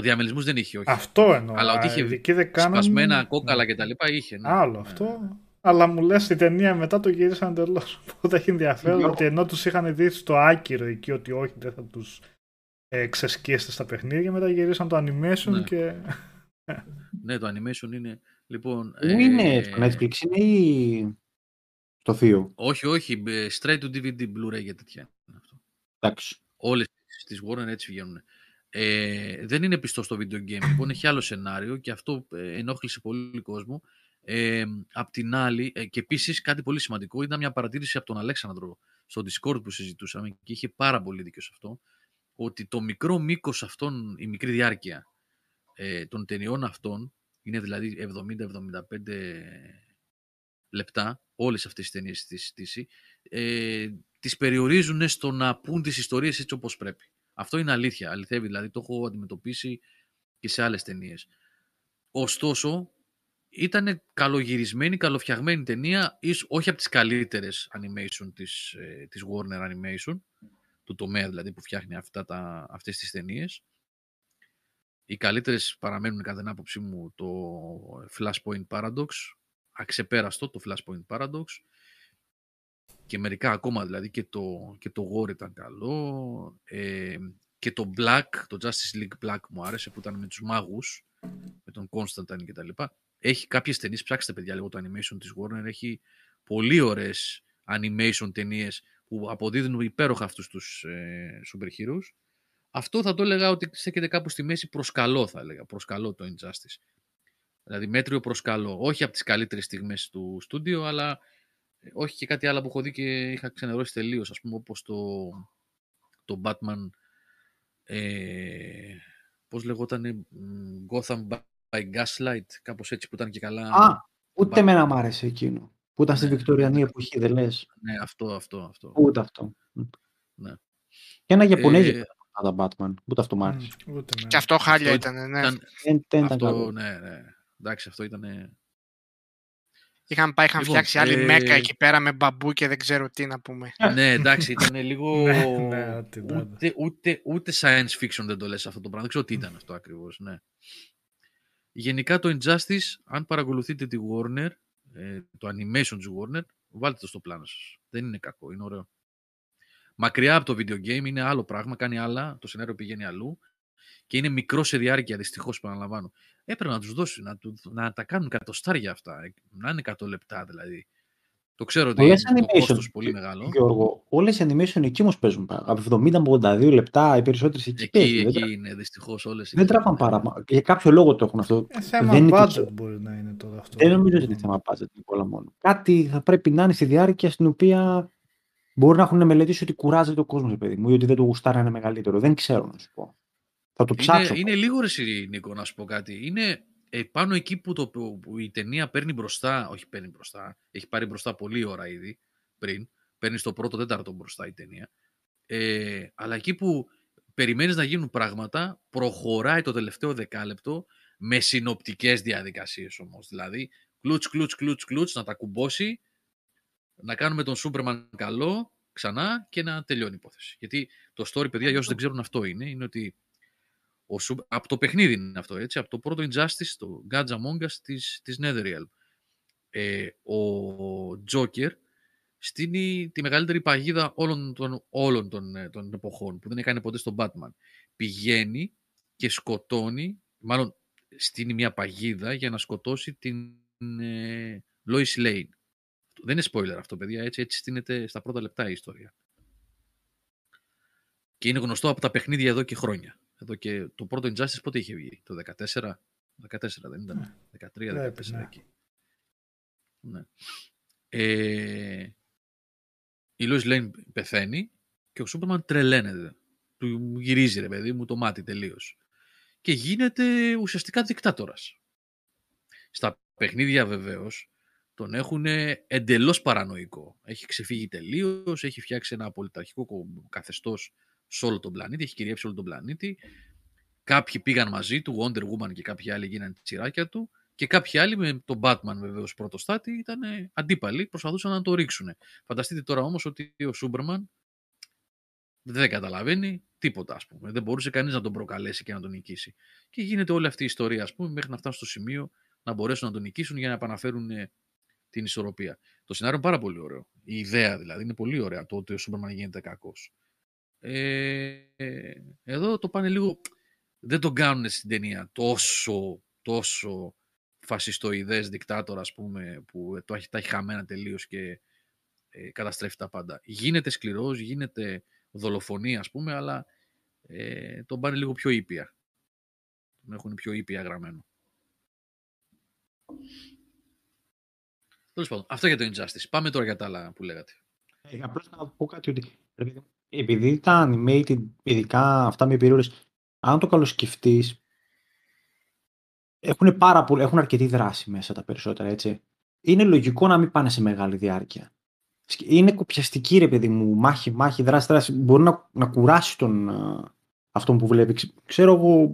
διαμελισμούς δεν είχε, όχι. Αυτό εννοώ. Αλλά ότι είχε σπασμένα κάνουν... κόκαλα και τα λοιπά είχε. Ναι. Άλλο αυτό. Ναι. Αλλά μου λες την ταινία μετά το γυρίσαν εντελώς. Οπότε έχει ενδιαφέρον ότι ενώ τους είχαν δει στο άκυρο εκεί ότι όχι δεν θα τους... Ε, ξεσκίεστε στα παιχνίδια, μετά γυρίσαν το animation ναι. και... Ναι, το animation είναι... Λοιπόν, ε... είναι το Netflix, είναι ή... το θείο. Όχι, όχι, straight to ντι βι ντι, Blu-ray για τέτοια. Εντάξει. Όλες τις Warner έτσι βγαίνουν. Ε, δεν είναι πιστό στο video game, λοιπόν, έχει άλλο σενάριο και αυτό ενόχλησε πολύ κόσμο. Ε, απ' την άλλη, και επίσης κάτι πολύ σημαντικό, ήταν μια παρατήρηση από τον Αλέξανδρο στο Discord που συζητούσαμε και είχε πάρα πολύ δίκιο σε αυτό. Ότι το μικρό μήκος αυτών, η μικρή διάρκεια ε, των ταινιών αυτών, είναι δηλαδή εβδομήντα με εβδομήντα πέντε λεπτά, όλες αυτές τις ταινίες της τι σι, ε, τις περιορίζουν στο να πούν τις ιστορίες έτσι όπως πρέπει. Αυτό είναι αλήθεια, αληθεύει, δηλαδή το έχω αντιμετωπίσει και σε άλλες ταινίες. Ωστόσο, ήταν καλογυρισμένη, καλοφτιαγμένη ταινία, όχι από τις καλύτερες animation της, της Warner Animation, του τομέα δηλαδή που φτιάχνει αυτά τα, αυτές τις ταινίες. Οι καλύτερες παραμένουν κατά την άποψή μου το Flashpoint Paradox, αξεπέραστο το Flashpoint Paradox και μερικά ακόμα δηλαδή και το, και το War ήταν καλό ε, και το Black, το Justice League Black μου άρεσε που ήταν με τους μάγους, με τον Constantine και τα λοιπά. Έχει κάποιες ταινίες, ψάξτε παιδιά λίγο το animation της Warner, έχει πολύ ωραίες animation ταινίες που αποδίδουν υπέροχα αυτούς τους ε, σούπερ χείρους. Αυτό θα το έλεγα ότι στέκεται κάπου στη μέση προς καλό, θα έλεγα, προς καλό το Injustice. Δηλαδή μέτριο προς καλό. Όχι από τις καλύτερες στιγμές του στούντιο, αλλά όχι και κάτι άλλο που έχω δει και είχα ξενερώσει τελείως, ας πούμε, όπως το, το Batman, ε, πώς λεγόταν, Gotham by Gaslight, κάπως έτσι που ήταν και καλά. Α, ούτε εμένα μ' άρεσε εκείνο. Που ήταν στη βικτωριανή εποχή, δεν λες. Ναι, αυτό, αυτό, αυτό. Ούτε αυτό. Ναι. Και ένα Ιαπωνέζικο ήταν τα Batman. Ούτε αυτό μ' άρεσε. Και αυτό χάλια ήταν, ναι. Αυτό, ναι, ναι. Εντάξει, αυτό ήταν... Είχαν πάει, είχαν φτιάξει άλλη μέκα εκεί πέρα με μπαμπού και δεν ξέρω τι να πούμε. Ναι, εντάξει, ήταν λίγο... Ούτε science fiction δεν το λες αυτό το πράγμα. Δεν ξέρω τι ήταν αυτό ακριβώς, ναι. Γενικά το Injustice, αν παρακολουθείτε τη Warner... το animation της Warner, βάλτε το στο πλάνο σας. Δεν είναι κακό, είναι ωραίο. Μακριά από το video game είναι άλλο πράγμα, κάνει άλλα, το σενάριο πηγαίνει αλλού και είναι μικρό σε διάρκεια, δυστυχώς επαναλαμβάνω. Έπρεπε να τους δώσει, να, του, να τα κάνουν εκατοστάρια αυτά, να είναι εκατό λεπτά δηλαδή. Το ξέρω ότι όλες είναι animation, το κόστος πολύ μεγάλο. Γιώργο, όλες οι animation εκεί όμως παίζουν από εβδομήντα με ογδόντα δύο λεπτά, οι περισσότερες εκεί, εκεί παίζουν. Εκεί δεν... είναι δυστυχώς όλες. Δεν τραβάνε πάρα πολύ. Για κάποιο λόγο το έχουν αυτό. Ε, θέμα δεν budget είναι... μπορεί να είναι τώρα αυτό. Δεν νομίζω ότι είναι θέμα budget, Νικόλα, μόνο. Κάτι θα πρέπει να είναι στη διάρκεια στην οποία μπορεί να έχουν μελετήσει ότι κουράζεται ο κόσμος, παιδί μου, ή ότι δεν το γουστάρει ένα μεγαλύτερο. Δεν ξέρω να σου πω. Θα το ψάξω. Είναι, είναι λίγο ρε σειρή, Νίκο, να σου πω κάτι. Είναι... Ε, πάνω εκεί που, το, που η ταινία παίρνει μπροστά, όχι παίρνει μπροστά, έχει πάρει μπροστά πολλή ώρα ήδη πριν, παίρνει στο πρώτο τέταρτο μπροστά η ταινία, ε, αλλά εκεί που περιμένεις να γίνουν πράγματα, προχωράει το τελευταίο δεκάλεπτο με συνοπτικές διαδικασίες όμως, δηλαδή κλουτς, κλουτς, κλουτς, κλουτς, να τα κουμπώσει, να κάνουμε τον Σούπερμαν καλό ξανά και να τελειώνει η υπόθεση. Γιατί το story, παιδιά, για όσους δεν ξέρουν αυτό είναι, είναι ότι Ο Σου... από το παιχνίδι είναι αυτό, έτσι, από το πρώτο Injustice, το Gods Among Us της, της NetherRealm. ε, ο Τζόκερ στείνει τη μεγαλύτερη παγίδα όλων των, όλων των, των εποχών που δεν έκανε ποτέ στον Batman. Πηγαίνει και σκοτώνει, μάλλον στείνει μια παγίδα για να σκοτώσει την ε, Lois Lane. Δεν είναι spoiler αυτό, παιδιά, έτσι, έτσι στείνεται στα πρώτα λεπτά η ιστορία. Και είναι γνωστό από τα παιχνίδια εδώ και χρόνια. Εδώ και το πρώτο Injustice πότε είχε βγει, το δεκατέσσερα, δεκατέσσερα δεν ήταν, δεκατρία δεκατέσσερα εκεί. Ναι. Ε, η Lois Lane πεθαίνει και ο Superman τρελαίνεται. Του γυρίζει, ρε παιδί μου, το μάτι τελείως. Και γίνεται ουσιαστικά δικτάτορας. Στα παιχνίδια βεβαίως τον έχουν εντελώς παρανοϊκό. Έχει ξεφύγει τελείως, έχει φτιάξει ένα πολιταρχικό καθεστώς σε όλο τον πλανήτη, έχει κυριεύσει όλο τον πλανήτη. Κάποιοι πήγαν μαζί του, Wonder Woman και κάποιοι άλλοι γίνανε τσιράκια του, και κάποιοι άλλοι με τον Batman βεβαίως πρωτοστάτη ήταν αντίπαλοι, προσπαθούσαν να το ρίξουν. Φανταστείτε τώρα όμως ότι ο Superman δεν καταλαβαίνει τίποτα, ας πούμε. Δεν μπορούσε κανείς να τον προκαλέσει και να τον νικήσει. Και γίνεται όλη αυτή η ιστορία, ας πούμε, μέχρι να φτάσουν στο σημείο να μπορέσουν να τον νικήσουν για να επαναφέρουν την ισορροπία. Το σενάριο είναι πάρα πολύ ωραίο. Η ιδέα δηλαδή είναι πολύ ωραία, το ότι ο Superman γίνεται κακός. Ε, εδώ το πάνε λίγο, δεν τον κάνουν στην ταινία τόσο, τόσο φασιστοειδές δικτάτορα, ας πούμε, που το έχει, τα έχει χαμένα τελείως και ε, καταστρέφει τα πάντα. Γίνεται σκληρός, γίνεται δολοφονία, ας πούμε, αλλά ε, τον πάνε λίγο πιο ήπια. Τον έχουν πιο ήπια γραμμένο. Τέλος πάντων, αυτό για το Injustice. Πάμε τώρα για τα άλλα που λέγατε. Ε, απλώς να πω κάτι ότι επειδή τα animated, ειδικά αυτά με υπηρεώρες, αν το καλοσκεφτείς, έχουν, πάρα πολύ, έχουν αρκετή δράση μέσα τα περισσότερα, έτσι. Είναι λογικό να μην πάνε σε μεγάλη διάρκεια. Είναι κοπιαστική, ρε παιδί μου, μάχη, μάχη, δράση, δράση. Μπορεί να, να κουράσει τον, αυτόν που βλέπει. Ξέρω εγώ,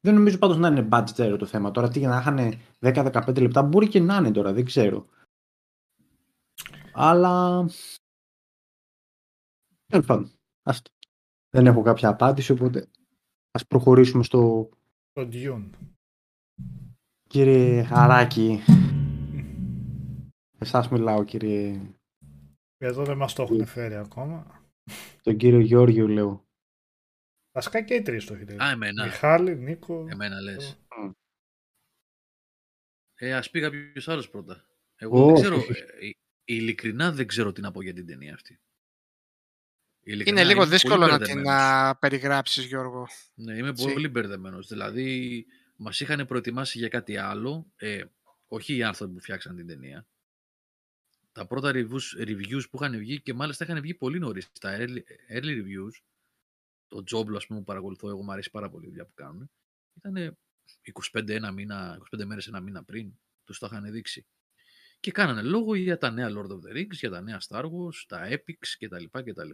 δεν νομίζω πάντως να είναι budget το θέμα. Τώρα τι για να είχαν δέκα με δεκαπέντε λεπτά, μπορεί και να είναι τώρα, δεν ξέρω. Αλλά... τέλος πάντων, δεν έχω κάποια απάντηση, οπότε ας προχωρήσουμε στο... Το Dune. Κύριε Χαράκη, εσάς μιλάω, κύριε... Εδώ δεν μας το έχουν φέρει ακόμα. Τον κύριο Γιώργιο λέω. Βασικά και οι τρεις το έχετε. Α, εμένα. Μιχάλη, Νίκο... Εμένα λες. Mm. Ε, ας πει κάποιος άλλος πρώτα. Εγώ oh. δεν ξέρω, ε, ειλικρινά δεν ξέρω τι να πω για την ταινία αυτή. Ειλικρινά, είναι λίγο δύσκολο να την να περιγράψεις, Γιώργο. Ναι, είμαι Τσι. πολύ μπερδεμένος. Δηλαδή, μας είχαν προετοιμάσει για κάτι άλλο, ε, όχι οι άνθρωποι που φτιάξαν την ταινία. Τα πρώτα reviews, reviews που είχαν βγει, και μάλιστα είχαν βγει πολύ νωρίς, τα early, early reviews, το Τζόμπλο, ας πούμε, που παρακολουθώ, εγώ μου αρέσει πάρα πολύ η δουλειά που κάνουν, ήταν είκοσι πέντε, ένα μήνα, είκοσι πέντε μέρες, ένα μήνα πριν, τους τα είχαν δείξει. Και κάνανε λόγο για τα νέα Lord of the Rings, για τα νέα Star Wars, τα Epics κτλ. κτλ.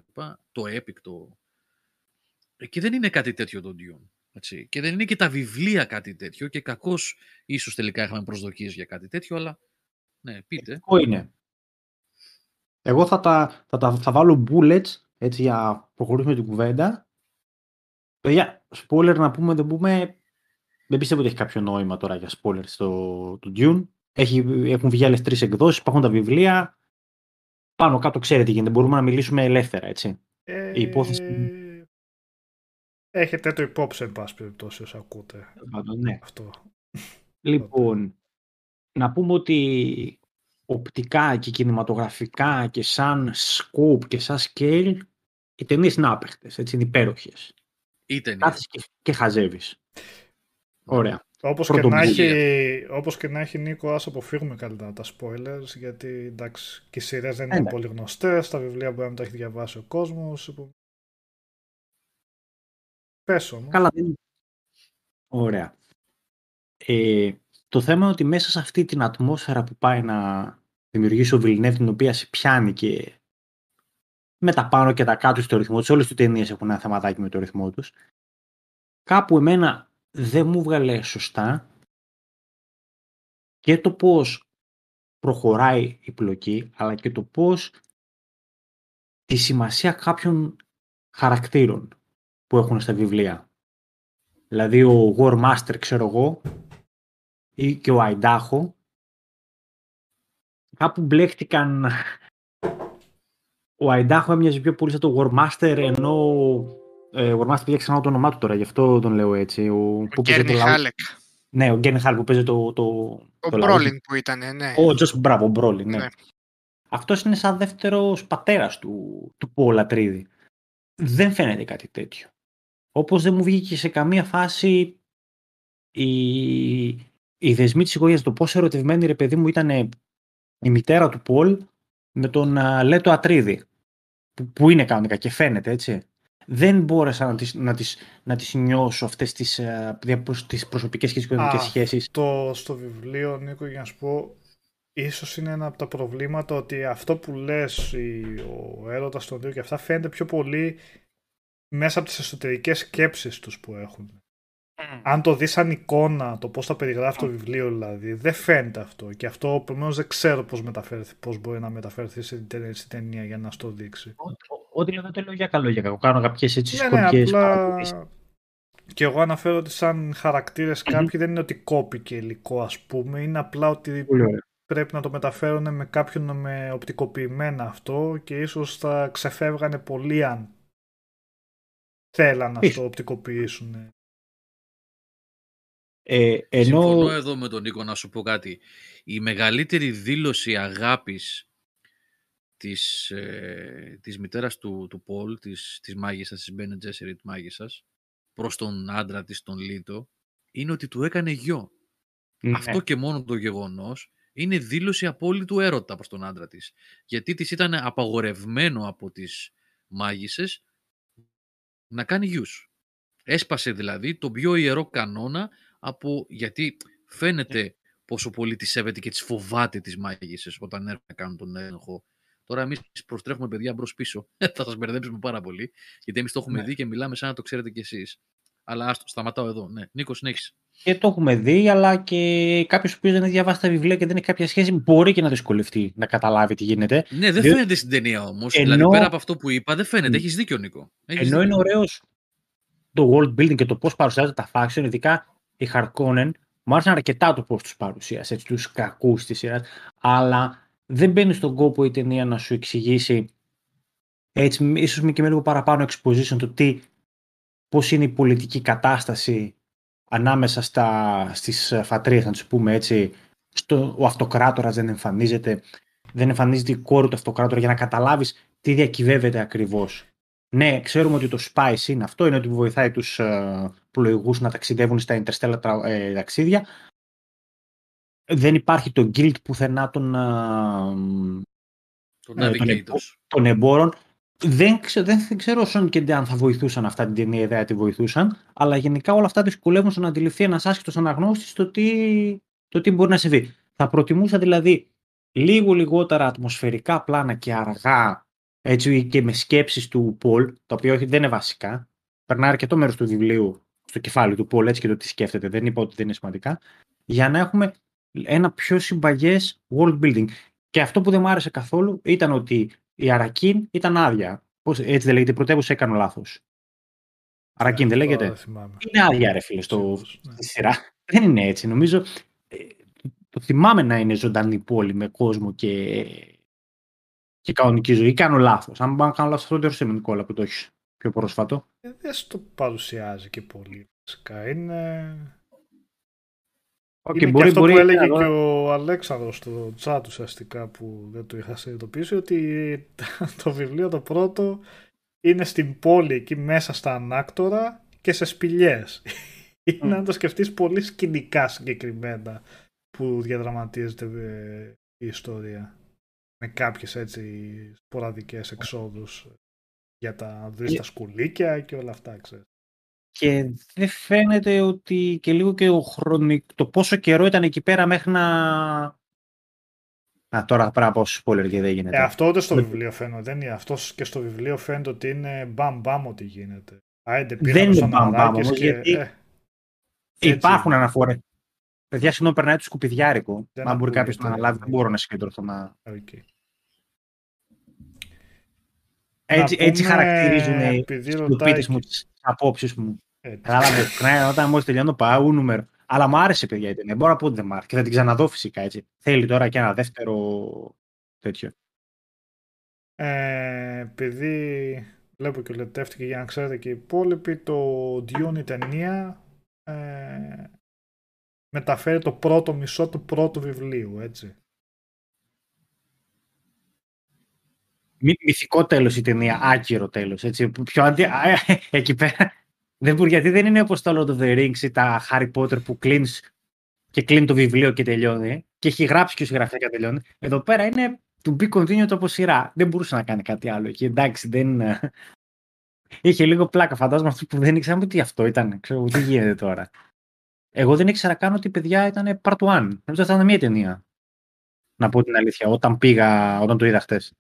Το Epic το... Και δεν είναι κάτι τέτοιο το Dune. Έτσι. Και δεν είναι και τα βιβλία κάτι τέτοιο, και κακώς ίσως τελικά είχαμε προσδοκίες για κάτι τέτοιο, αλλά ναι, πείτε. Εγώ είναι. Εγώ θα, τα, θα, τα, θα βάλω bullets, έτσι, για να προχωρήσουμε την κουβέντα. Παιδιά, spoiler να πούμε, δεν πούμε, δεν πιστεύω ότι έχει κάποιο νόημα τώρα για spoiler στο Dune. Έχει, έχουν βγει άλλες τρεις εκδόσεις, υπάρχουν τα βιβλία. Πάνω κάτω ξέρετε γίνεται, μπορούμε να μιλήσουμε ελεύθερα, έτσι. Ε, Η υπόθεση... Έχετε το υπόψη, εν πάση περιπτώσει, όσο ακούτε. Ναι. Αυτό. Λοιπόν, να πούμε ότι οπτικά και κινηματογραφικά και σαν scope και σαν scale, οι ταινίες είναι άπαιχτες, έτσι, είναι υπέροχες. Ή ταινίες. Κάθεις και, και χαζεύεις. Ωραία. Όπως και, να έχει, όπως και να έχει, Νίκο, ας αποφύγουμε καλύτερα τα spoilers, γιατί εντάξει, και οι σειρές δεν είναι Ένα. πολύ γνωστές, τα βιβλία μπορεί να μην τα έχει διαβάσει ο κόσμος. Πες όμως. Καλά, δεν είναι. Ωραία. Ε, το θέμα είναι ότι μέσα σε αυτή την ατμόσφαιρα που πάει να δημιουργήσει ο Villeneuve, την οποία σε πιάνει και με τα πάνω και τα κάτω στο ρυθμό τους, όλες τις ταινίες έχουν ένα θεματάκι με το ρυθμό τους, κάπου εμένα δεν μου βγάλε σωστά και το πώς προχωράει η πλοκή, αλλά και το πώς τη σημασία κάποιων χαρακτήρων που έχουν στα βιβλία. Δηλαδή ο War Master, ξέρω εγώ, ή και ο Αϊντάχο, κάπου μπλέχτηκαν. Ο Αϊντάχο έμοιαζε πιο πολύ σαν το Warmaster, ενώ ε, ο Warmaster πήγε ξανά το όνομά του τώρα, γι' αυτό τον λέω έτσι. Ο Γκέρνι Χάλεκ. Ναι, ο Γκέρνι Χάλεκ που παίζει το... το ο το Μπρόλιν που ήταν, ναι. Ο Τζος Μπράβο, ο Μπρόλιν, ναι. ναι. Αυτός είναι σαν δεύτερος πατέρας του, του Πολ Ατρίδη. Δεν φαίνεται κάτι τέτοιο. Όπως δεν μου βγήκε σε καμία φάση η, η δεσμή της οικογένειας, το πόσο ερωτευμένη, ρε παιδί μου, ήταν η μητέρα του Πολ με τον α, Λέτο Ατρίδη. Που είναι κανονικά και φαίνεται, έτσι. Δεν μπόρεσα να τις, να τις, να τις νιώσω αυτές τις, τις προσωπικές και τις οικονομικές σχέσεις. Αυτό στο βιβλίο, Νίκο, για να σου πω, ίσως είναι ένα από τα προβλήματα, ότι αυτό που λες, ο έρωτας των δύο και αυτά, φαίνεται πιο πολύ μέσα από τις εσωτερικές σκέψεις τους που έχουν. Mm. Αν το δεις σαν εικόνα, το πώς θα περιγράφει mm. το βιβλίο, δηλαδή, δεν φαίνεται αυτό. Και αυτό, επομένως, δεν ξέρω πώς, πώς μπορεί να μεταφερθεί στην ταινία για να στο δείξει. Ό,τι λέω δεν το λέω για καλό, για κακό. Κάνω κάποιες έτσι σκοπιές. Ναι, απλά... Και εγώ αναφέρω ότι σαν χαρακτήρες mm. κάποιοι δεν είναι ότι κόπηκε υλικό, ας πούμε. Είναι απλά ότι mm. πρέπει να το μεταφέρουν με κάποιον με οπτικοποιημένα αυτό, και ίσως θα ξεφεύγανε πολύ αν θέλαν να το οπτικοποιήσουν. Ε, ενώ... Συμφωνώ εδώ με τον Νίκο, να σου πω κάτι. Η μεγαλύτερη δήλωση αγάπης της, ε, της μητέρας του, του Πολ, της, της μάγισσας, της Μπένε Τζέσεριτ μάγισσας, προς τον άντρα της, τον Λίτο, είναι ότι του έκανε γιο. Ναι. Αυτό και μόνο το γεγονός είναι δήλωση απόλυτου έρωτα προς τον άντρα της, γιατί της ήταν απαγορευμένο από τις μάγισσες να κάνει γιους. Έσπασε δηλαδή τον πιο ιερό κανόνα, από... γιατί φαίνεται πόσο πολύ τη σέβεται και τις φοβάται τις μάγισσες όταν έρχονται να κάνουν τον έλεγχο. Τώρα εμείς προστρέφουμε παιδιά μπρος πίσω, θα σας μπερδέψουμε πάρα πολύ, γιατί εμείς το έχουμε ναι. δει και μιλάμε σαν να το ξέρετε κι εσείς. Αλλά ας το σταματάω εδώ. Ναι. Νίκο, συνέχισε. Και το έχουμε δει, αλλά και κάποιος που δεν έχει διαβάσει τα βιβλία και δεν έχει κάποια σχέση, μπορεί και να δυσκολευτεί να καταλάβει τι γίνεται. Ναι, δεν Διό... φαίνεται στην ταινία όμως. Ενώ... Δηλαδή, πέρα από αυτό που είπα, δεν φαίνεται. Έχεις δίκιο, Νίκο. Έχεις Ενώ δίκιο. Είναι ωραίος το world building και το πώς παρουσιάζεται τα faction, ειδικά οι Harkonnen. Μου άρεσαν αρκετά το πώς τους παρουσίασε, τους κακούς της σειράς. Αλλά δεν μπαίνει στον κόπο η ταινία να σου εξηγήσει, έτσι, ίσως με και με λίγο παραπάνω exposition, το τι, πώς είναι η πολιτική κατάσταση ανάμεσα στα, στις φατρίες, να τους πούμε έτσι. Στο, ο αυτοκράτορας δεν εμφανίζεται, δεν εμφανίζεται η κόρη του αυτοκράτορα, για να καταλάβεις τι διακυβεύεται ακριβώς. Ναι, ξέρουμε ότι το spice είναι αυτό, είναι ότι βοηθάει τους ε, πλοηγούς να ταξιδεύουν στα interstellar ε, ταξίδια. Δεν υπάρχει το guild πουθενά των, ε, ε, των, των εμπόρων. Δεν, ξε, δεν ξέρω όσον και αν θα βοηθούσαν αυτά, την ταινία ιδέα τη βοηθούσαν, αλλά γενικά όλα αυτά δυσκολεύουν στο να αντιληφθεί ένας άσχετος αναγνώστης το τι, το τι μπορεί να συμβεί. Θα προτιμούσα δηλαδή λίγο λιγότερα ατμοσφαιρικά πλάνα και αργά, έτσι, και με σκέψεις του Πολ, τα οποία όχι, δεν είναι βασικά. Περνάει αρκετό μέρος του βιβλίου στο κεφάλι του Πολ, έτσι, και το τι σκέφτεται. Δεν είπα ότι δεν είναι σημαντικά. Για να έχουμε ένα πιο συμπαγές world building. Και αυτό που δεν μου άρεσε καθόλου ήταν ότι η Αρακίν ήταν άδεια. Πώς, έτσι δεν λέγεται, η πρωτεύουσα, έκανε λάθος. Αρακίν δεν λέγεται. Είναι άδεια, ρε φίλε, στο, ναι. στη σειρά. Δεν είναι έτσι. Νομίζω το θυμάμαι να είναι ζωντανή πόλη με κόσμο και, και κανονική ζωή. Κάνω λάθος. Αν πάω να κάνω λάθος, αυτό δεν ρωτήσω με Νικόλα που το έχεις πιο πρόσφατο. Ε, δεν στο παρουσιάζει και πολύ. Είναι... Okay, είναι μπορεί, και αυτό μπορεί, που έλεγε ναι, και ο Αλέξανδρος στο chat ουσιαστικά, που δεν το είχα συνειδητοποιήσει, ότι το βιβλίο το πρώτο είναι στην πόλη εκεί μέσα στα ανάκτορα και σε σπηλιές. Mm. Είναι, αν το σκεφτείς, πολύ σκηνικά συγκεκριμένα που διαδραματίζεται η ιστορία, με κάποιες έτσι σποραδικές εξόδους για τα δεις τα σκουλίκια και όλα αυτά, ξέρεις. Και δεν φαίνεται ότι και λίγο και ο χρονι... το πόσο καιρό ήταν εκεί πέρα μέχρι να... Α, τώρα πρέπει να πω spoiler και δεν γίνεται. Ε, αυτό ούτε στο βιβλίο φαίνεται, δεν είναι. Αυτό και στο βιβλίο φαίνεται ότι είναι μπαμ μπαμ ότι γίνεται. Α, δεν είναι μπαμ μπαμ όμως, και... γιατί ε, υπάρχουν αναφορές. Παιδιά, συγγνώμη, περνάει το σκουπιδιάρικο. Δεν αν μπορεί κάποιος να αναλάβει, δεν μπορώ να συγκεντρωθώ να... Okay. Έτσι, πούμε, έτσι χαρακτηρίζουν οι σκουπίτες μου τις απόψεις μου. Κατάλαβε, όταν μόλις τελειώνω πάω νούμερο. Αλλά μου άρεσε, παιδιά, η ταινία. Μπορώ να πω ότι δεν μ' άρεσε. Και θα την ξαναδώ φυσικά, έτσι. Θέλει τώρα και ένα δεύτερο τέτοιο. Ε, επειδή βλέπω και λεπτεύτηκε για να ξέρετε και οι υπόλοιποι, το Dune η ταινία ε, μεταφέρει το πρώτο μισό του πρώτου βιβλίου, έτσι. Μη, μυθικό τέλος η ταινία, άκυρο τέλος, έτσι. Πιο αντι... εκεί πέρα. Δεν, γιατί δεν είναι όπως τα Lord of the Rings ή τα Harry Potter που κλείνεις και κλείνει το βιβλίο και τελειώνει. Και έχει γράψει και ο συγγραφέα και τελειώνει. Εδώ πέρα είναι to be continued από σειρά. Δεν μπορούσε να κάνει κάτι άλλο. Και εντάξει, δεν. Είχε λίγο πλάκα. Φαντάζομαι αυτοί που δεν ήξεραν τι αυτό ήταν. Ξέρω τι γίνεται τώρα. Εγώ δεν ήξερα καν ότι η παιδιά ήταν part one. Νομίζω θα ήταν μια ταινία. Να πω την αλήθεια, όταν πήγα, όταν το είδα χτες.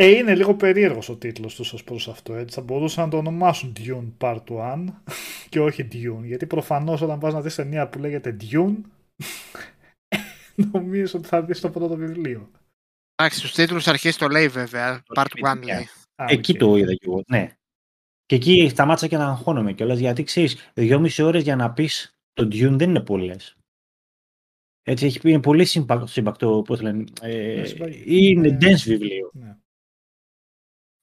Ε, είναι λίγο περίεργος ο τίτλος τους ως προς αυτό, έτσι. Θα μπορούσαν να το ονομάσουν Dune Part ένα και όχι Dune, γιατί προφανώς όταν πας να δεις ταινία που λέγεται Dune νομίζεις ότι θα δεις το πρώτο βιβλίο. Εντάξει, στους τίτλους αρχές το λέει βέβαια, Part ένα λέει. Εκεί το είδα κι εγώ, ναι. Και εκεί σταμάτησα και να αγχώνομαι κιόλας, γιατί ξέρεις, δυόμιση ώρες για να πεις το Dune δεν είναι πολλές. Έτσι, είναι πολύ συμπακτό, πώς λένε, είναι dense βιβλίο.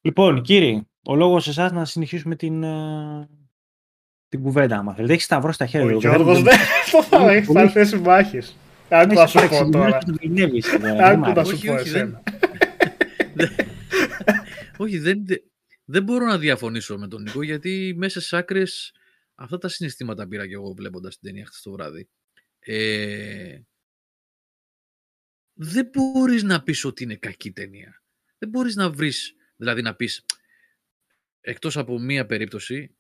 Λοιπόν, κύριοι, ο λόγος σε εσάς να συνεχίσουμε την, uh, την κουβέντα μας. Έχεις σταυρό στα χέρια. Ο λίγο, Γιώργος δεν το θα έχει, θα θέσει μάχες. Άκου να σου πω τώρα. Άκου να σου πω εσένα. Όχι, δεν μπορώ να διαφωνήσω με τον Νικό, γιατί μέσα στις άκρες αυτά τα συναισθήματα πήρα και εγώ βλέποντας την ταινία χθες το βράδυ. Δεν μπορείς να πεις ότι είναι κακή ταινία. Δεν μπορείς να βρεις. Δηλαδή να πεις, εκτός από μία περίπτωση,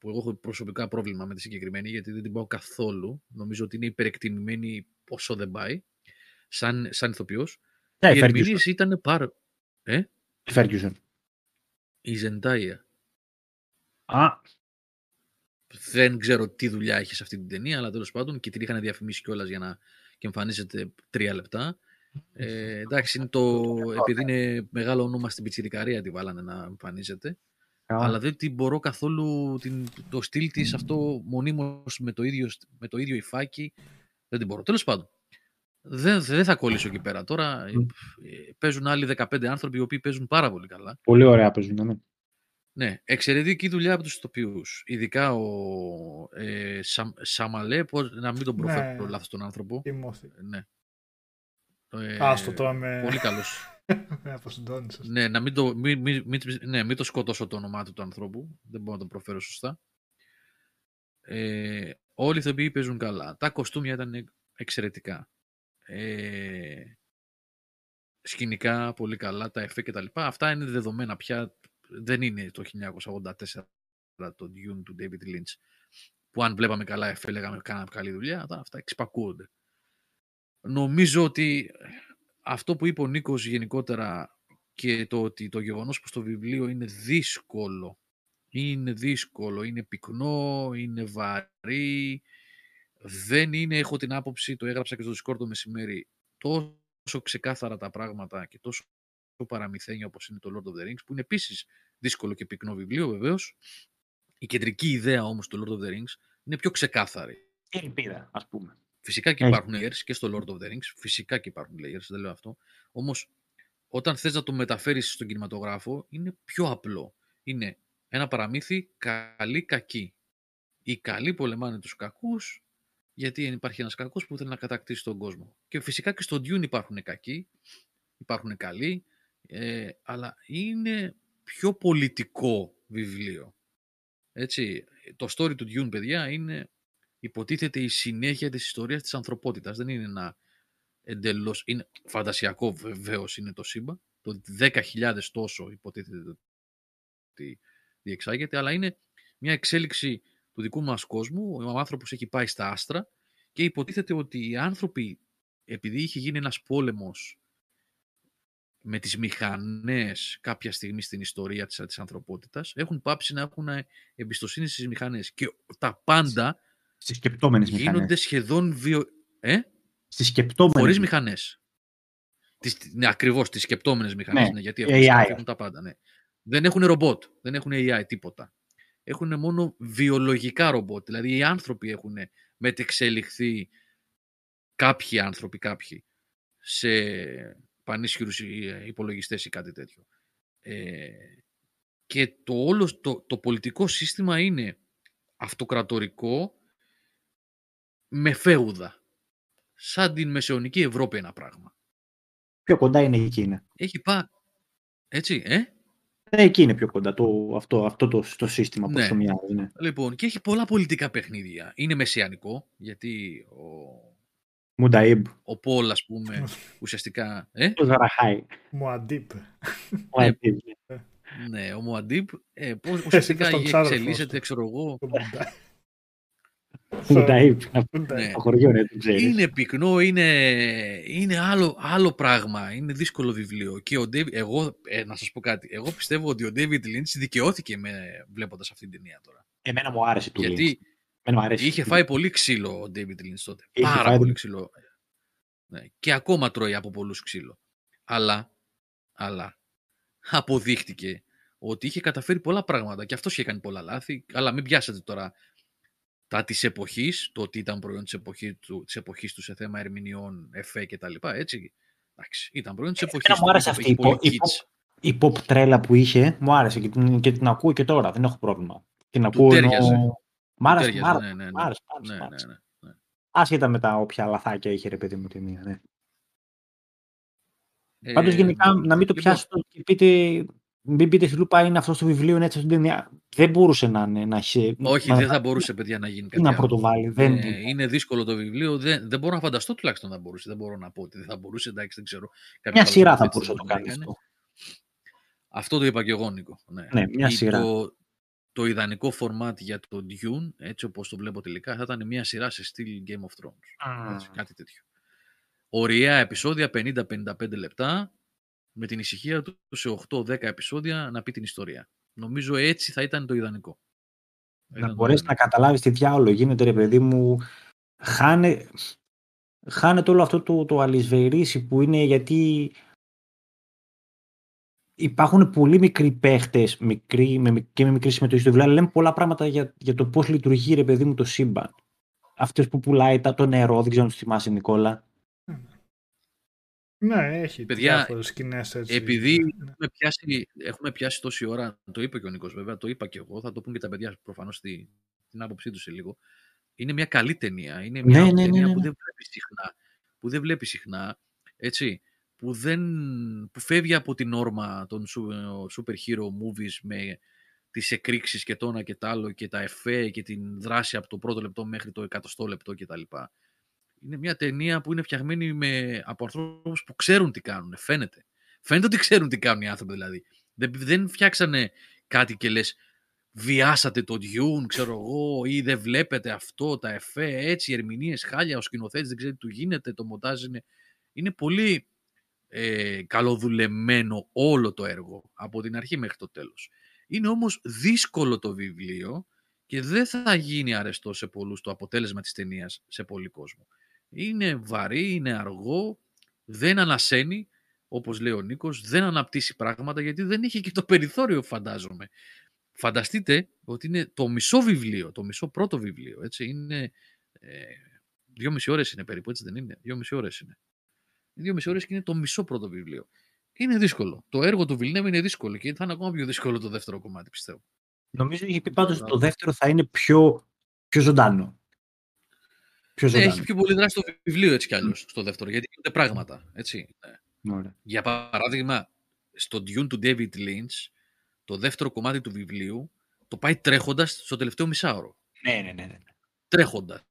που εγώ έχω προσωπικά πρόβλημα με τη συγκεκριμένη, γιατί δεν την πάω καθόλου, νομίζω ότι είναι υπερεκτιμημένη όσο δεν πάει, σαν, σαν ηθοποιός. Yeah, οι ερμηνείες ήταν πάρα... Ε? Ferguson. Η Ζεντάια. Α. Ah. Δεν ξέρω τι δουλειά έχει σε αυτή την ταινία, αλλά τέλος πάντων, και την είχαν διαφημίσει κιόλας για να και εμφανίζεται τρία λεπτά. Ε, εντάξει, είναι το, επειδή είναι μεγάλο όνομα στην πιτσιρικαρία τη βάλανε να εμφανίζεται, yeah. Αλλά δεν την μπορώ καθόλου την, το στυλ της αυτό μονίμως με το ίδιο, με το ίδιο υφάκι δεν την μπορώ. Τέλος πάντων, δεν, δεν θα κολλήσω εκεί πέρα τώρα. Mm. Παίζουν άλλοι δεκαπέντε άνθρωποι οι οποίοι παίζουν πάρα πολύ καλά. Πολύ ωραία παίζουν, ναι. Ναι, εξαιρετική δουλειά από τους ηθοποιούς. Ειδικά ο ε, Σα, Σαμαλέ, πώς, να μην τον προφέρω ναι. Λάθος τον άνθρωπο. Ναι. Ε, Άστο τώρα με... Πολύ καλός. Με αποσυντώνησες. Ναι, να μην το, μη, μη, μη, ναι, μην το σκοτώσω το όνομά του του ανθρώπου. Δεν μπορώ να τον προφέρω σωστά. Ε, όλοι οι ηθοποιοί παίζουν καλά. Τα κοστούμια ήταν εξαιρετικά. Ε, σκηνικά πολύ καλά, τα εφέ και τα λοιπά. Αυτά είναι δεδομένα πια. Δεν είναι το χίλια εννιακόσια ογδόντα τέσσερα το Dune του David Lynch που αν βλέπαμε καλά εφέ λέγαμε κάναμε καλή δουλειά. Αυτά εξυπακούονται. Νομίζω ότι αυτό που είπε ο Νίκος γενικότερα και το ότι το γεγονός που στο βιβλίο είναι δύσκολο, είναι δύσκολο, είναι πυκνό, είναι βαρύ, δεν είναι, έχω την άποψη, το έγραψα και στο Discord το μεσημέρι, τόσο ξεκάθαρα τα πράγματα και τόσο παραμυθένια όπως είναι το Lord of the Rings, που είναι επίσης δύσκολο και πυκνό βιβλίο βεβαίως. Η κεντρική ιδέα όμως του Lord of the Rings είναι πιο ξεκάθαρη. Ελπίδα, ας πούμε. Φυσικά και υπάρχουν layers και στο Lord of the Rings. Φυσικά και υπάρχουν layers, δεν λέω αυτό. Όμως, όταν θες να το μεταφέρεις στον κινηματογράφο, είναι πιο απλό. Είναι ένα παραμύθι καλή-κακή. Οι καλοί πολεμάνε τους κακούς, γιατί υπάρχει ένας κακός που θέλει να κατακτήσει τον κόσμο. Και φυσικά και στο Dune υπάρχουν κακοί, υπάρχουν καλοί, ε, αλλά είναι πιο πολιτικό βιβλίο. Έτσι, το story του Dune, παιδιά, είναι... Υποτίθεται η συνέχεια της ιστορίας της ανθρωπότητας. Δεν είναι ένα εντελώς... Είναι φαντασιακό βεβαίως είναι το σύμπαν. Το δέκα χιλιάδες τόσο υποτίθεται ότι διεξάγεται. Αλλά είναι μια εξέλιξη του δικού μας κόσμου. Ο άνθρωπος έχει πάει στα άστρα και υποτίθεται ότι οι άνθρωποι, επειδή είχε γίνει ένας πόλεμος με τις μηχανές κάποια στιγμή στην ιστορία της, της ανθρωπότητας, έχουν πάψει να έχουν εμπιστοσύνη στις μηχανές. Και τα πάντα... Στις σκεπτόμενες μηχανές. Γίνονται σχεδόν βιο... Ε? Στις σκεπτόμενες. Χωρίς μηχανές. Τις... Ναι, ακριβώς, τις σκεπτόμενες μηχανές. Ναι, ναι, γιατί έχουν τα πάντα. Ναι. Δεν έχουν ρομπότ, δεν έχουν έι άι τίποτα. Έχουν μόνο βιολογικά ρομπότ. Δηλαδή οι άνθρωποι έχουν μετεξελιχθεί κάποιοι άνθρωποι, κάποιοι, σε πανίσχυρους υπολογιστές ή κάτι τέτοιο. Ε, και το όλο το, το πολιτικό σύστημα είναι αυτοκρατορικό με φέουδα. Σαν την μεσαιωνική Ευρώπη ένα πράγμα. Πιο κοντά είναι η Κίνα. Έχει πάει. Έτσι, ε? Ε, εκεί είναι πιο κοντά το, αυτό, αυτό το, το σύστημα που ναι. το μοιάζει. Ναι. Λοιπόν, και έχει πολλά πολιτικά παιχνίδια. Είναι μεσιανικό, γιατί ο Μουνταΐμπ, ο Πολ, ας πούμε, ουσιαστικά... Ε? Ο Ζαραχάι. Μουαντίπ. Ναι, ο Μουαντίπ, ε, πώς ουσιαστικά εξελίσσεται, ξέρω εγώ... Μουνταΐμπ. Ναι. Είναι πυκνό, είναι, είναι άλλο, άλλο πράγμα, είναι δύσκολο βιβλίο. Και ο David, εγώ, ε, να σας πω κάτι, εγώ πιστεύω ότι ο David Lynch δικαιώθηκε με, βλέποντας αυτήν την ταινία τώρα. Εμένα μου άρεσε του Lynch. Γιατί είχε φάει πολύ ξύλο ο David Lynch τότε. Είχε πάρα φάει... πολύ ξύλο. Ναι. Και ακόμα τρώει από πολλούς ξύλο. Αλλά, αλλά αποδείχτηκε ότι είχε καταφέρει πολλά πράγματα και αυτός είχε κάνει πολλά λάθη. Αλλά μην πιάσετε τώρα τα της εποχής, το ότι ήταν προϊόν της εποχής του, της εποχής του σε θέμα ερμηνεών, εφέ και τα λοιπά, έτσι. Εντάξει, ήταν προϊόν της εποχής. Εμένα μου άρεσε αυτή η pop τρέλα που είχε, μου άρεσε και την, και την ακούω και τώρα, δεν έχω πρόβλημα. Την ακούω, τέριαζε. Νο... Μ' άρεσε, μ' άρεσε, ναι, ναι, μ' άρεσε. Ναι, ναι, ναι, ναι. Άσχετα με τα όποια λαθάκια είχε, ρε παιδί μου, τη μία, ναι. Ε, Πάντως γενικά, ναι, να μην το πιάσετε και πείτε... Μην πείτε στη Λούπα, είναι αυτό στο βιβλίο, είναι έτσι στην ταινία. Δεν μπορούσε να είναι. Να... Όχι, να... δεν θα μπορούσε, παιδιά, να γίνει κάτι. Να πρωτοβάλλει. Δεν... Ε, είναι δύσκολο το βιβλίο. Δεν, δεν μπορώ να φανταστώ τουλάχιστον να μπορούσε. Δεν μπορώ να πω ότι δεν θα μπορούσε. Εντάξει, δεν ξέρω. Κάποια μια σειρά θα έτσι, μπορούσε να το κάνει αυτό. Αυτό το είπα και εγώ, Νίκο. Ναι, ναι, μια σειρά. Το, το ιδανικό φορμάτι για το Dune, έτσι όπως το βλέπω τελικά, θα ήταν μια σειρά σε στυλ Game of Thrones. Mm. Έτσι, κάτι τέτοιο. Ωραία επεισόδια, πενήντα με πενήντα πέντε λεπτά. Με την ησυχία του σε οκτώ δέκα επεισόδια να πει την ιστορία. Νομίζω έτσι θα ήταν το ιδανικό. Να ήταν μπορέσεις το ιδανικό. Να καταλάβεις τι διάολο γίνεται, ρε παιδί μου. Χάνε, χάνεται όλο αυτό το, το αλυσβερίσι που είναι, γιατί υπάρχουν πολύ μικροί παίχτες μικροί, με, και με μικρή συμμετοχή στο βιβλίο. Λέμε πολλά πράγματα για, για το πώς λειτουργεί, ρε παιδί μου, το σύμπαν. Αυτές που πουλάει τα, το νερό, δεν ξέρω αν τους θυμάσαι, Νικόλα. Ναι, έχει διάφορες σκηνές έτσι. Επειδή ναι. έχουμε, πιάσει, έχουμε πιάσει τόση ώρα, το είπε και ο Νίκος βέβαια, το είπα και εγώ, θα το πούν και τα παιδιά προφανώς τη, την άποψή τους σε λίγο. Είναι μια καλή ταινία, είναι μια ναι, ναι, ταινία ναι, ναι, ναι. που δεν βλέπει συχνά, που δεν βλέπει συχνά, έτσι, που, δεν, που φεύγει από την όρμα των super hero movies με τις εκρήξεις και τόνα και τ' άλλο και τα εφέ και την δράση από το πρώτο λεπτό μέχρι το εκατοστό λεπτό κτλ. Είναι μια ταινία που είναι φτιαγμένη με, από ανθρώπους που ξέρουν τι κάνουν. Φαίνεται. Φαίνεται ότι ξέρουν τι κάνουν οι άνθρωποι δηλαδή. Δεν, δεν φτιάξανε κάτι και λες βιάσατε το Dune, ξέρω εγώ, ή δεν βλέπετε αυτό, τα εφέ, έτσι, οι ερμηνείες, χάλια, ο σκηνοθέτης δεν ξέρει τι του γίνεται, το μοντάζ είναι... Είναι πολύ ε, καλοδουλεμένο όλο το έργο, από την αρχή μέχρι το τέλος. Είναι όμως δύσκολο το βιβλίο και δεν θα γίνει αρεστό σε πολλούς το αποτέλεσμα της ταινίας σε πολλοί κόσμο. Είναι βαρύ, είναι αργό, δεν ανασένει, όπως λέει ο Νίκος, δεν αναπτύσσει πράγματα, γιατί δεν έχει και το περιθώριο, φαντάζομαι. Φανταστείτε ότι είναι το μισό βιβλίο, το μισό πρώτο βιβλίο, έτσι, είναι ε, δύο μισή ώρες είναι περίπου, έτσι δεν είναι, δύο μισή ώρες είναι. Δύο μισή ώρες και είναι το μισό πρώτο βιβλίο. Είναι δύσκολο, το έργο του Villeneuve είναι δύσκολο και θα είναι ακόμα πιο δύσκολο το δεύτερο κομμάτι, πιστεύω. Νομίζω είχε πει πάντως το δεύτερο θα είναι πιο, πιο ζωντανό. Ναι, έχει πιο πολύ δράση το βιβλίο έτσι κι αλλιώς στο δεύτερο, γιατί γίνονται πράγματα. Έτσι. Ωραία. Για παράδειγμα, στο Dune του David Lynch, το δεύτερο κομμάτι του βιβλίου το πάει τρέχοντας στο τελευταίο μισάωρο. Ναι, ναι, ναι. ναι. Τρέχοντας.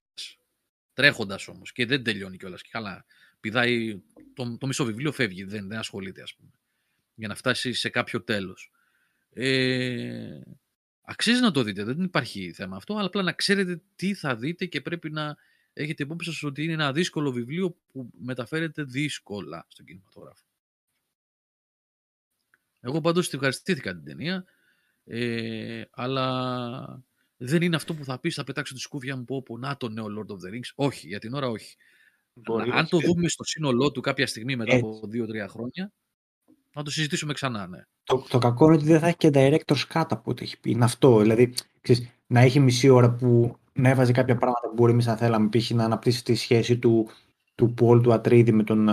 Τρέχοντας όμως και δεν τελειώνει κιόλας. Και καλά, πηδάει, το, το μισό βιβλίο φεύγει, δεν, δεν ασχολείται, ας πούμε, για να φτάσει σε κάποιο τέλος. Ε... Αξίζει να το δείτε, δεν υπάρχει θέμα αυτό, αλλά απλά να ξέρετε τι θα δείτε και πρέπει να έχετε υπόψη σας ότι είναι ένα δύσκολο βιβλίο που μεταφέρεται δύσκολα στον κινηματογράφο. Εγώ πάντως ευχαριστήθηκα την ταινία, ε, αλλά δεν είναι αυτό που θα πεις, θα πετάξω τη σκούφια μου, πω, πω, να το νέο Lord of the Rings. Όχι, για την ώρα όχι. Μπορεί, αν το δούμε στο σύνολό του κάποια στιγμή μετά έτσι. Από δύο τρία χρόνια, να το συζητήσουμε ξανά, ναι. Το, το κακό είναι ότι δεν θα έχει και director's cut από ό,τι έχει πει. Είναι αυτό, δηλαδή, ξέρεις, να έχει μισή ώρα που να έβαζε κάποια πράγματα που μπορεί εμείς να θέλαμε, π.χ. να αναπτύσσει τη σχέση του, του Πολ του Ατρίδη με τον...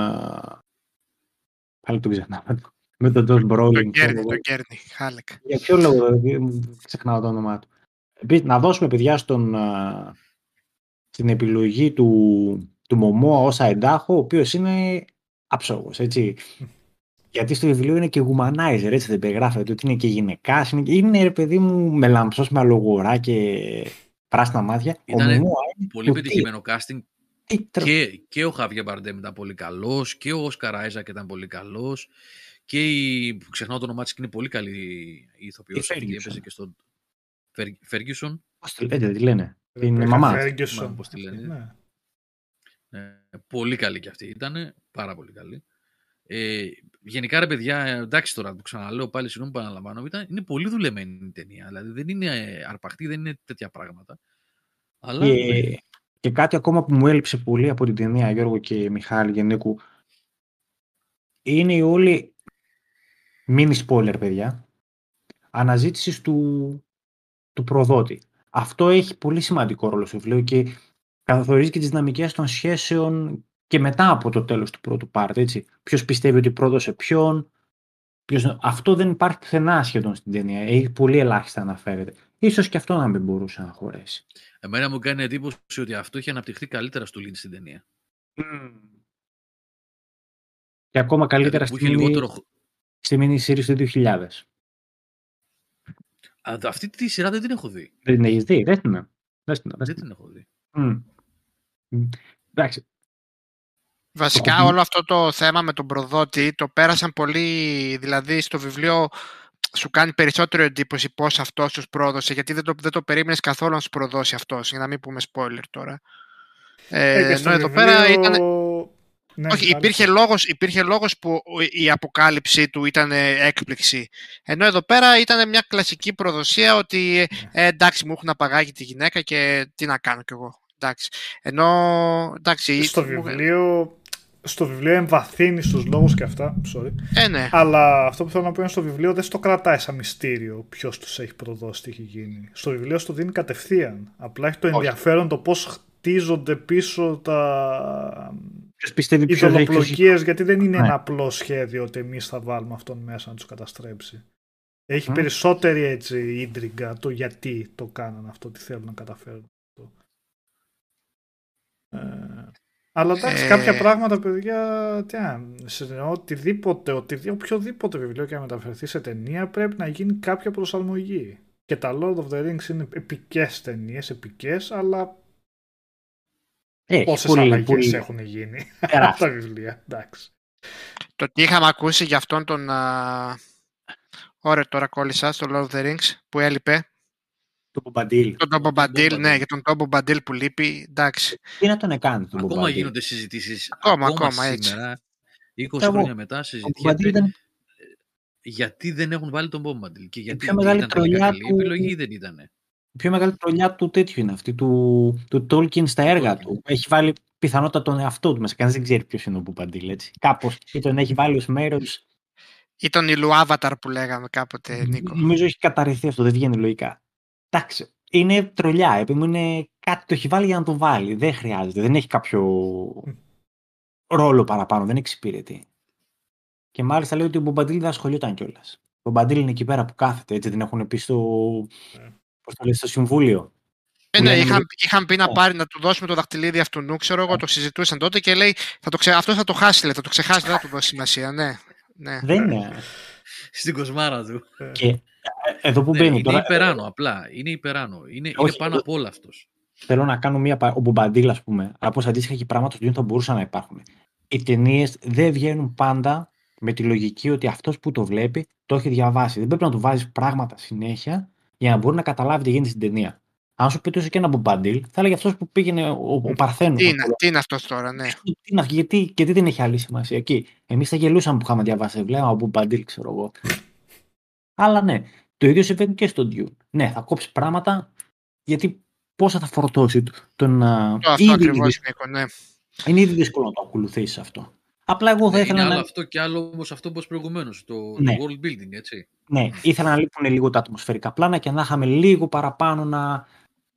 Πάλι τον ξεχνάμε. Με τον Τζος Μπρόλιν. Τον Γκέρνι, Χάλεκ. Για ποιο λόγο ξεχνάω το όνομά του. Επίσης, να δώσουμε παιδιά στον, στην επιλογή του, του Μωμόα ως Αϊντάχο, ο οποίος είναι αψόγος, έτσι. Γιατί στο βιβλίο είναι και womanizer, έτσι δεν περιγράφεται, ότι είναι και γυναικάς, είναι, είναι ρε παιδί μου με λαμψός, με αλογορά και πράσινα μάτια. Ήταν πολύ πετυχημένο casting. Και, και ο Χαβιέ Μπαρντέμ ήταν πολύ καλός, και ο Όσκαρ Άιζακ ήταν πολύ καλός, και η, ξεχνάω το όνομά της, είναι πολύ καλή η ηθοποιός, η αυτή έπαιζε και στον Φέργιουσον. Πώς τη λένε, τη λένε, την μαμά. Φέργιουσον, πώς τη λένε. Πολύ καλή και αυτή ήταν, πάρα πολύ καλή. Ε, γενικά ρε παιδιά, εντάξει τώρα που ξαναλέω πάλι, συγγνώμη που επαναλαμβάνω, είναι πολύ δουλεμένη η ταινία. Δηλαδή δεν είναι αρπαχτή, δεν είναι τέτοια πράγματα. Αλλά... Και, και κάτι ακόμα που μου έλειψε πολύ από την ταινία, Γιώργο και Μιχάλη Γεννίκου, είναι η όλη mini spoiler, παιδιά, αναζήτησης του, του προδότη. Αυτό έχει πολύ σημαντικό ρόλο στο βιβλίο και καθορίζει και τις δυναμικές των σχέσεων. Και μετά από το τέλος του πρώτου part, έτσι, ποιος πιστεύει ότι πρόδωσε ποιον, ποιος... αυτό δεν υπάρχει πουθενά σχεδόν στην ταινία, έχει πολύ ελάχιστα αναφέρεται. Ίσως και αυτό να μην μπορούσε να χωρέσει. Εμένα μου κάνει εντύπωση ότι αυτό έχει αναπτυχθεί καλύτερα στο Lynch στην ταινία. Mm. Και ακόμα καλύτερα στη λιγότερο... mini series του δύο χιλιάδες. Α, αυτή τη σειρά δεν την έχω δει. Δεν την έχεις δει, δεν την, δεν την, δεν την. την έχω δει. Mm. Εντάξει. Βασικά όλο αυτό το θέμα με τον προδότη το πέρασαν πολύ, δηλαδή στο βιβλίο σου κάνει περισσότερο εντύπωση πώς αυτός τους πρόδωσε, γιατί δεν το, δεν το περίμενες καθόλου να σου προδώσει αυτός, για να μην πούμε spoiler τώρα. Ε, ε, ενώ εδώ βιβλίο... πέρα ήταν... Ναι, όχι, υπήρχε λόγος, υπήρχε λόγος που η αποκάλυψή του ήταν έκπληξη. Ενώ εδώ πέρα ήταν μια κλασική προδοσία ότι ε, εντάξει μου έχουν απαγάγει τη γυναίκα και τι να κάνω κι εγώ. Εντάξει. Ενώ, εντάξει, στο, ή... βιβλίο, στο βιβλίο εμβαθύνεις τους λόγους και αυτά. Sorry. Ε, ναι. Αλλά αυτό που θέλω να πω είναι στο βιβλίο δεν στο κρατάει σαν μυστήριο ποιος τους έχει προδώσει, τι έχει γίνει. Στο βιβλίο στο δίνει κατευθείαν. Απλά έχει το ενδιαφέρον όχι. Το πώς χτίζονται πίσω τα... οι δολοπλοκίες, γιατί δεν είναι ναι. Ένα απλό σχέδιο ότι εμείς θα βάλουμε αυτόν μέσα να τους καταστρέψει. Έχει mm. περισσότερη έτσι ίντριγκα το γιατί το κάνανε αυτό, τι θέλουν να καταφέρουν. Ε, αλλά εντάξει, ε... κάποια πράγματα, παιδιά, συνεννοώ οτιδήποτε, οτιδήποτε, οποιοδήποτε βιβλίο και να μεταφερθεί σε ταινία πρέπει να γίνει κάποια προσαρμογή. Και τα Lord of the Rings είναι επικές ταινίες, επικές, αλλά έχει, πόσες πολύ, αλλαγές πολύ... έχουν γίνει από τα βιβλία, εντάξει. Το τι είχαμε ακούσει για αυτόν τον... Α... Ωραία, τώρα κόλλησα στο Lord of the Rings που έλειπε. Το Μπομπαντήλ. Τον Μπομπαντήλ, ναι, για τον Μπομπαντήλ που λείπει, εντάξει. Τι να τον έκανε τον Μπομπαντήλ. Ακόμα γίνονται συζητήσεις. Ακόμα, ακόμα, ακόμα σήμερα, έτσι. είκοσι Είτε, χρόνια μετά συζητιέται ήταν... γιατί δεν έχουν βάλει τον Μπομπαντήλ και γιατί δεν ήταν καλή του... επιλογή δεν ήταν. Η πιο μεγάλη τρολιά του τέτοιου είναι αυτή, του, του Tolkien στα έργα okay. του. Έχει βάλει πιθανότητα τον εαυτό του μέσα. Κανείς δεν ξέρει ποιος είναι ο Μπομπαντήλ, έτσι. Κάπως ή τον έχει βάλει ως μέρος. Ή τον Ιλουάβαταρ που λέγαμε κάποτε, Νίκο. Νομίζω έχει καταρριφθεί αυτό, δεν βγαίνει λογικά. Εντάξει, είναι τρολιά, επειδή είναι κάτι το έχει βάλει για να το βάλει. Δεν χρειάζεται, δεν έχει κάποιο ρόλο παραπάνω, δεν εξυπηρετεί. Και μάλιστα λέει ότι ο Μπομπαντήλ δεν ασχολιόταν κιόλας. Ο Μπομπαντήλ είναι εκεί πέρα που κάθεται, έτσι δεν έχουν πει στο, πώς το λέει, στο συμβούλιο. Ε, ναι, είχαν, είχαν πει να πάρει να του δώσουμε το δαχτυλίδι αυτού νου, ξέρω εγώ, το συζητούσαν τότε και λέει θα το ξε... αυτό θα το χάσει, λέει, θα το ξεχάσει, δεν θα του δώσει σημασία. Ναι, ναι. Δεν είναι. Στην κοσμάρα του. Και... Εδώ που ναι, μπαίνει, είναι τώρα... υπεράνω, απλά. Είναι υπεράνω. Είναι, όχι, είναι πάνω από όλα αυτός. Θέλω να κάνω μία. Ο Μπομπαντήλ, ας πούμε, από όσα αντίστοιχα και πράγματα του Dune θα μπορούσαν να υπάρχουν. Οι ταινίες δεν βγαίνουν πάντα με τη λογική ότι αυτός που το βλέπει το έχει διαβάσει. Δεν πρέπει να του βάζεις πράγματα συνέχεια για να μπορεί να καταλάβει τι γίνεται στην ταινία. Αν σου πετούσε και ένα Μπομπαντήλ, θα έλεγε αυτός που πήγαινε ο, ο Παρθένος. Τι, τι είναι αυτός τώρα, ναι. Τι, γιατί, γιατί δεν έχει άλλη σημασία εκεί. Εμείς θα γελούσαμε που είχαμε διαβάσει. Βλέπαμε ο Μπομπαντήλ, ξέρω εγώ. Αλλά ναι, το ίδιο συμβαίνει και στον Dune. Ναι, θα κόψει πράγματα γιατί πόσα θα φορτώσει τον. Το αυτό ακριβώς, Νίκο, ναι. Είναι ήδη δύσκολο να το ακολουθήσεις αυτό. Απλά εγώ θα ναι, ήθελα είναι να. Άλλο αυτό και άλλο όμως αυτό όπως προηγουμένως, το, ναι. το world building, έτσι. Ναι, ήθελα να λείπουν λίγο τα ατμοσφαιρικά πλάνα και να είχαμε λίγο παραπάνω να,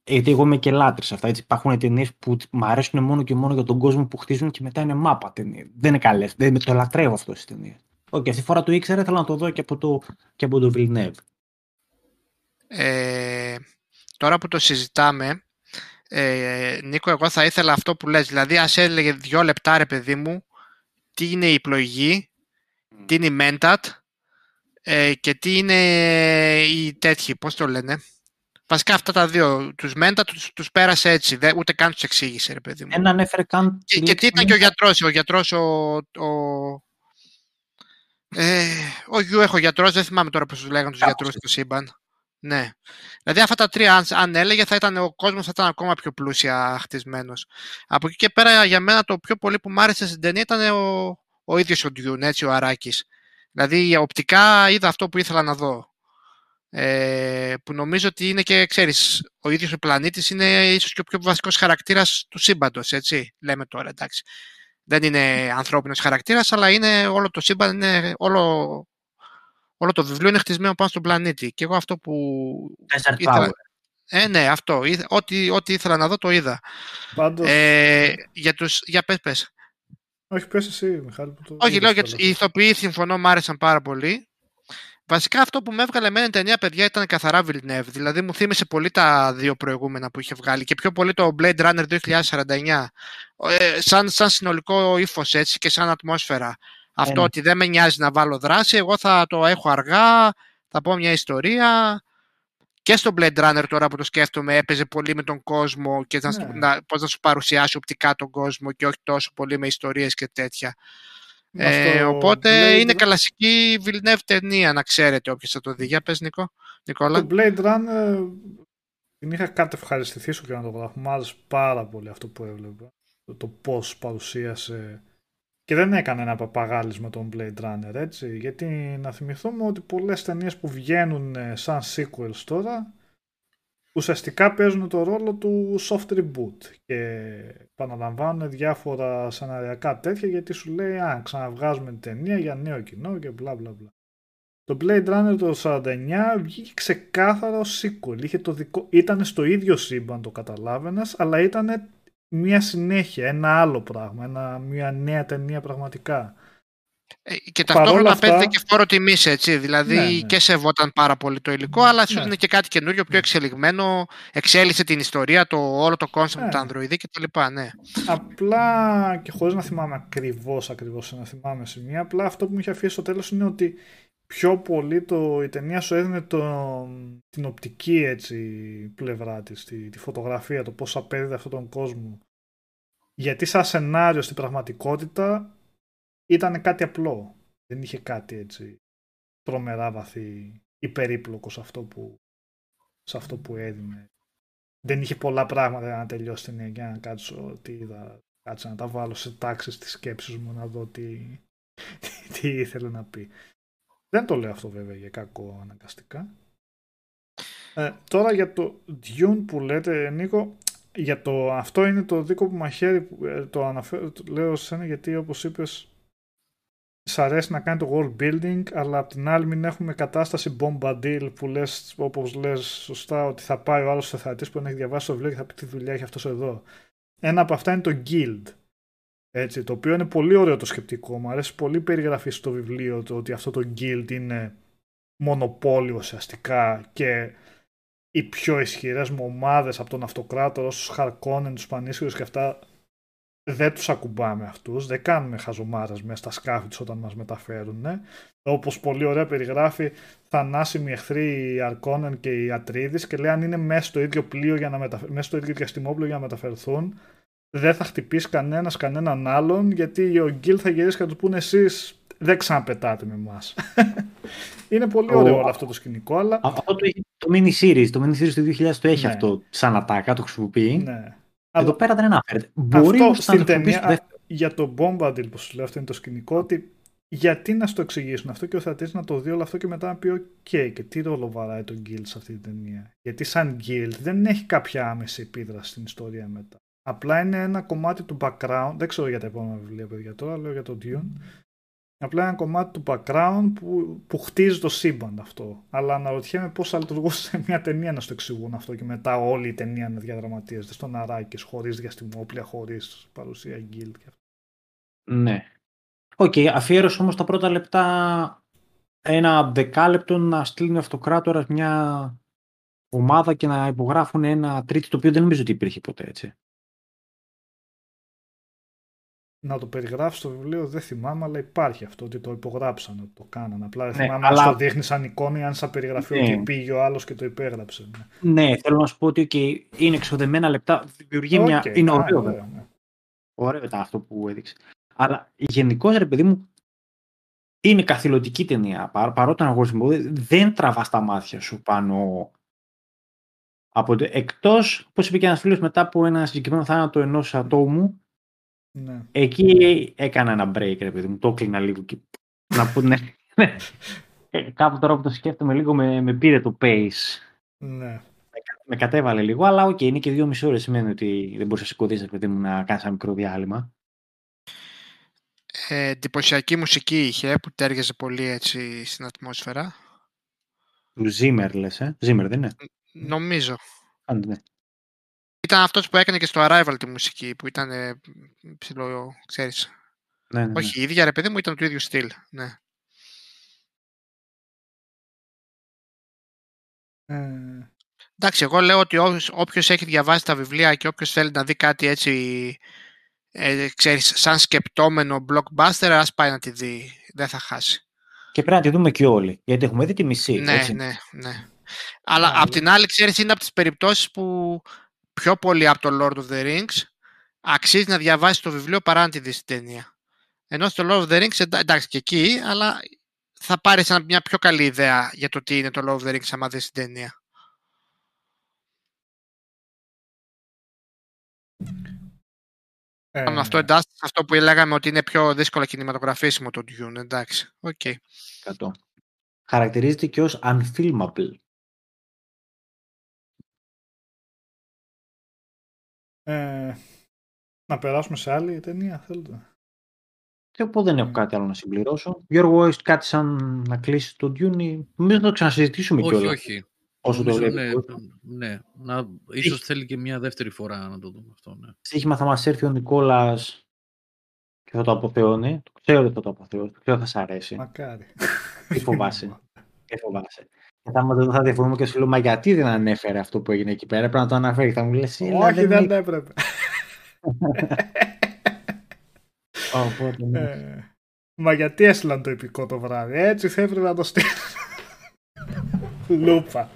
Γιατί εγώ είμαι και λάτρης αυτά. Έτσι, υπάρχουν ταινίες που μου αρέσουν μόνο και μόνο για τον κόσμο που χτίζουν και μετά είναι μάπα ταινία. Δεν είναι καλές. Δεν με το λατρεύω αυτό στις ταινίες. Οκ, okay, αυτή τη φορά το ήξερα, ήθελα να το δω και από το, και από το Villeneuve. Ε, τώρα που το συζητάμε, ε, Νίκο, εγώ θα ήθελα αυτό που λες. Δηλαδή, ας έλεγε δυο λεπτά, ρε παιδί μου, τι είναι η πλοηγή, τι είναι η Mentat ε, και τι είναι οι τέτοιοι, πώς το λένε. Βασικά αυτά τα δύο, τους Mentat τους, τους πέρασε έτσι, δε, ούτε καν τους εξήγησε, ρε παιδί μου. Έναν έφερε καν... Και, και τι ήταν και ο γιατρός, ο γιατρός ο... ο... Ε, ο γιου έχω γιατρός, δεν θυμάμαι τώρα πώς τους λέγανε τους γιατρούς στο σύμπαν. Ναι. Δηλαδή αυτά τα τρία, αν, αν έλεγε, θα ήταν, ο κόσμος θα ήταν ακόμα πιο πλούσια χτισμένος. Από εκεί και πέρα, για μένα το πιο πολύ που μου άρεσε στην ταινία ήταν ο, ο ίδιος ο Dune, έτσι, ο Αράκης. Δηλαδή, οπτικά είδα αυτό που ήθελα να δω. Ε, που νομίζω ότι είναι και, ξέρεις, ο ίδιος ο πλανήτης είναι ίσως και ο πιο βασικός χαρακτήρας του σύμπαντος, έτσι, λέμε τώρα, εντάξει. Δεν είναι ανθρώπινος χαρακτήρας, αλλά είναι όλο το σύμπαν, είναι όλο, όλο το βιβλίο είναι χτισμένο πάνω στον πλανήτη. Και εγώ αυτό που... Ήθελα... Ε, ναι, αυτό. Ό,τι, ό,τι ήθελα να δω, το είδα. Πάντως... Ε, για, τους... για πες, πες. Όχι, πες εσύ, Μιχάλη. Που το... Όχι, λέω για τους ηθοποιοί, συμφωνώ, μου άρεσαν πάρα πολύ. Βασικά αυτό που με έβγαλε εμένα η ταινία, παιδιά, ήταν καθαρά Villeneuve. Δηλαδή μου θύμισε πολύ τα δύο προηγούμενα που είχε βγάλει και πιο πολύ το Blade Runner είκοσι σαράντα εννιά. Ε, σαν, σαν συνολικό ύφος έτσι και σαν ατμόσφαιρα. Yeah. Αυτό ότι δεν με νοιάζει να βάλω δράση, εγώ θα το έχω αργά, θα πω μια ιστορία. Και στο Blade Runner τώρα που το σκέφτομαι έπαιζε πολύ με τον κόσμο και yeah. να, να, πώς να σου παρουσιάσει οπτικά τον κόσμο και όχι τόσο πολύ με ιστορίες και τέτοια. Ε, οπότε Blade... είναι κλασική Villeneuve ταινία, να ξέρετε όποιος θα το δει. Για πες, Νικό, Νικόλα. Το Blade Runner την είχα κάτι ευχαριστηθεί σου και να το πω. Μου άρεσε πάρα πολύ αυτό που έβλεπα. Το, το πώς παρουσίασε. Και δεν έκανε ένα παπαγάλισμα τον Blade Runner, έτσι. Γιατί να θυμηθούμε ότι πολλές ταινίες που βγαίνουν σαν sequels τώρα ουσιαστικά παίζουν το ρόλο του soft reboot και επαναλαμβάνουν διάφορα σεναριακά τέτοια γιατί σου λέει «Α, ξαναβγάζουμε την ταινία για νέο κοινό» και μπλα μπλα μπλα. Το Blade Runner το σαράντα εννιά βγήκε ξεκάθαρο sequel. Είχε το δικό... Ήταν στο ίδιο σύμπαν, το καταλάβαινες, αλλά ήταν μια συνέχεια, ένα άλλο πράγμα, ένα, μια νέα ταινία πραγματικά. Και ταυτόχρονα αυτά... παίρνετε και φόρο τιμής, έτσι. Δηλαδή ναι, ναι. και σεβόταν πάρα πολύ το υλικό, αλλά σου έδινε ναι. και κάτι καινούριο, πιο εξελιγμένο. Εξέλισε την ιστορία, το, όλο το concept ναι. του Ανδροειδή κτλ. Ναι. Απλά και χωρίς να θυμάμαι ακριβώς, ακριβώς να θυμάμαι σημεία, απλά αυτό που μου είχε αφήσει στο τέλος είναι ότι πιο πολύ το, η ταινία σου έδινε το, την οπτική έτσι, πλευρά της, τη, τη φωτογραφία, το πώς απέδιδε αυτόν τον κόσμο. Γιατί, σαν σενάριο στην πραγματικότητα. Ήταν κάτι απλό, δεν είχε κάτι έτσι τρομερά βαθύ ή περίπλοκο σε αυτό που, σε αυτό που έδινε. Δεν είχε πολλά πράγματα να τελειώσει την ταινία και να κάτσω τι είδα, κάτσω να τα βάλω σε τάξεις της σκέψης μου να δω τι, τι, τι ήθελε να πει. Δεν το λέω αυτό βέβαια για κακό αναγκαστικά. Ε, τώρα για το Dune που λέτε, Νίκο, για το, αυτό είναι το δίκο που μαχαίρι, το αναφέρω, το λέω σε σένα γιατί όπως είπες σ' αρέσει να κάνει το world building αλλά απ' την άλλη μην έχουμε κατάσταση bombadil που λες, όπως λες σωστά ότι θα πάει ο άλλος θεατής που έχει διαβάσει το βιβλίο και θα πει τι δουλειά έχει αυτός εδώ. Ένα από αυτά είναι το Guild, έτσι, το οποίο είναι πολύ ωραίο το σκεπτικό, μου αρέσει πολύ περιγραφή στο βιβλίο το ότι αυτό το Guild είναι μονοπόλιο ουσιαστικά και οι πιο ισχυρές μου ομάδες από τον αυτοκράτορα, τους Χαρκόνεν, τους Πανίσχυρους και αυτά, δεν τους ακουμπάμε αυτούς, δεν κάνουμε χαζομάρες μέσα στα σκάφη τους όταν μας μεταφέρουν. Όπως πολύ ωραία περιγράφει, θανάσιμοι εχθροί οι Αρκόνεν και οι Ατρίδης και λέει αν είναι μέσα στο ίδιο πλοίο για να μεταφε... μέσα στο ίδιο διαστημόπλοιο για να μεταφερθούν, δεν θα χτυπήσει κανένας κανέναν άλλον, γιατί ο Γκίλ θα γυρίσει και θα του πούνε εσείς δεν ξαναπετάτε με εμάς. Είναι πολύ ωραίο όλο αυτό το σκηνικό, αλλά... Αυτό το, το mini series, το mini series του δύο χιλιάδες το έχει ναι. αυτό σαν ατάκα, το χρησιμοποιεί. Ναι. Εδώ πέρα δεν αναφέρεται. Μπορεί αυτό στην ταινία, το α, για το Bombadil που σου λέω, αυτό είναι το σκηνικό, ότι γιατί να στο εξηγήσουν αυτό και ο θεατής να το δει όλο αυτό και μετά να πει οκ, okay, και τι ρόλο βαράει το Guild σε αυτή την ταινία. Γιατί σαν Guild δεν έχει κάποια άμεση επίδραση στην ιστορία μετά. Απλά είναι ένα κομμάτι του background, δεν ξέρω για τα επόμενα βιβλία παιδιά τώρα, λέω για το Dune. απλά ένα κομμάτι του background που, που χτίζει το σύμπαν αυτό. Αλλά αναρωτιέμαι πώς θα λειτουργούσε σε μια ταινία να στο εξηγούν αυτό και μετά όλη η ταινία να διαδραματίζεται στον Αράκης, χωρίς διαστημόπλια, χωρίς παρουσία Guild. Ναι. Οκ, okay, αφιέρωσε όμως τα πρώτα λεπτά ένα δεκάλεπτο να στείλει αυτοκράτορας μια ομάδα και να υπογράφουν ένα τρίτη, το οποίο δεν νομίζω ότι υπήρχε ποτέ, έτσι. Να το περιγράψει στο βιβλίο δεν θυμάμαι, αλλά υπάρχει αυτό ότι το υπογράψαν, ότι το κάνανε. Απλά δεν ναι, θυμάμαι αλλά... αν το δείχνει σαν εικόνα ή αν σαν περιγραφή ναι. Ότι πήγε ο άλλος και το υπέγραψε. Ναι, ναι, θέλω να σου πω ότι okay, είναι εξοδεμένα λεπτά, δημιουργεί okay, μια... Okay, είναι ωραίο, ναι, ναι. Ωραίο ήταν αυτό που έδειξε. Αλλά γενικώς, ρε παιδί μου, είναι καθηλωτική ταινία. Παρότι αγωνιστική, δεν τραβά τα μάτια σου πάνω. Από... Εκτός, όπως είπε και ένας φίλος, μετά από ένα συγκεκριμένο θάνατο ενός ατόμου, ναι. Εκεί έκανα ένα break, ρε παιδί μου. Το κλείνα λίγο. Και... να πω, ναι. Κάπου τώρα που το σκέφτομαι λίγο με, με πήρε το pace. Ναι. Με κατέβαλε λίγο, αλλά οκ, okay, είναι και δύο μισή ώρες. Σημαίνει ότι δεν μπορείς να σηκωθείς, ρε παιδί μου, να κάνεις ένα μικρό διάλειμμα. Ε, εντυπωσιακή μουσική είχε που τέριαζε πολύ έτσι στην ατμόσφαιρα. Του Zimmer, λες, ε? Zimmer, δεν είναι. Νομίζω. Αν, ναι. Ήταν αυτός που έκανε και στο Arrival τη μουσική, που ήταν ε, ψηλό, ξέρεις. Ναι, ναι, ναι. Όχι, η ίδια, ρε παιδί μου, ήταν του ίδιου στυλ. Ναι. Ε... Εντάξει, εγώ λέω ότι όποιος, όποιος έχει διαβάσει τα βιβλία και όποιος θέλει να δει κάτι έτσι, ε, ξέρεις, σαν σκεπτόμενο blockbuster, ας πάει να τη δει, δεν θα χάσει. Και πρέπει να τη δούμε και όλοι, γιατί έχουμε δει τη μισή. Ναι, έτσι. ναι, ναι. Αλλά απ' την άλλη, ξέρεις, είναι από τις περιπτώσεις που πιο πολύ από το Lord of the Rings αξίζει να διαβάσεις το βιβλίο παρά να τη δεις την ταινία. Ενώ στο Lord of the Rings, εντάξει και εκεί, αλλά θα πάρεις μια πιο καλή ιδέα για το τι είναι το Lord of the Rings άμα δεις την ταινία. Ε... Αυτό, εντάξει, αυτό που λέγαμε ότι είναι πιο δύσκολο κινηματογραφήσιμο το Dune, εντάξει. Okay. εκατό. Χαρακτηρίζεται και ως unfilmable. Ε, να περάσουμε σε άλλη ταινία, θέλετε. Και οπότε δεν έχω κάτι άλλο να συμπληρώσω. Γιώργο, έχεις κάτι σαν να κλείσει το Dune? Νομίζω να το ξανασυζητήσουμε κιόλας. Όχι, όχι. Όσο νομίζω, το ναι, ναι. Να, ίσως θέλει και μια δεύτερη φορά να το δούμε αυτό. Ναι. Στοίχημα θα μας έρθει ο Νικόλας και θα το αποθεώνει. Το ξέρω ότι θα το αποθεώνει. Το ξέρω θα σ' αρέσει. Μακάρι. Μη φοβάσαι. Μη φοβάσαι. Θα, θα διαφωνούμε και σου λέω, μα γιατί δεν ανέφερε αυτό που έγινε εκεί πέρα, πρέπει να το αναφέρει. Θα μου λες, όχι, δεν, δεν έπρεπε. Οπότε, ε, μα γιατί έστειλαν το υπηκό το βράδυ, έτσι θα έπρεπε να το στείλουν. Λούπα.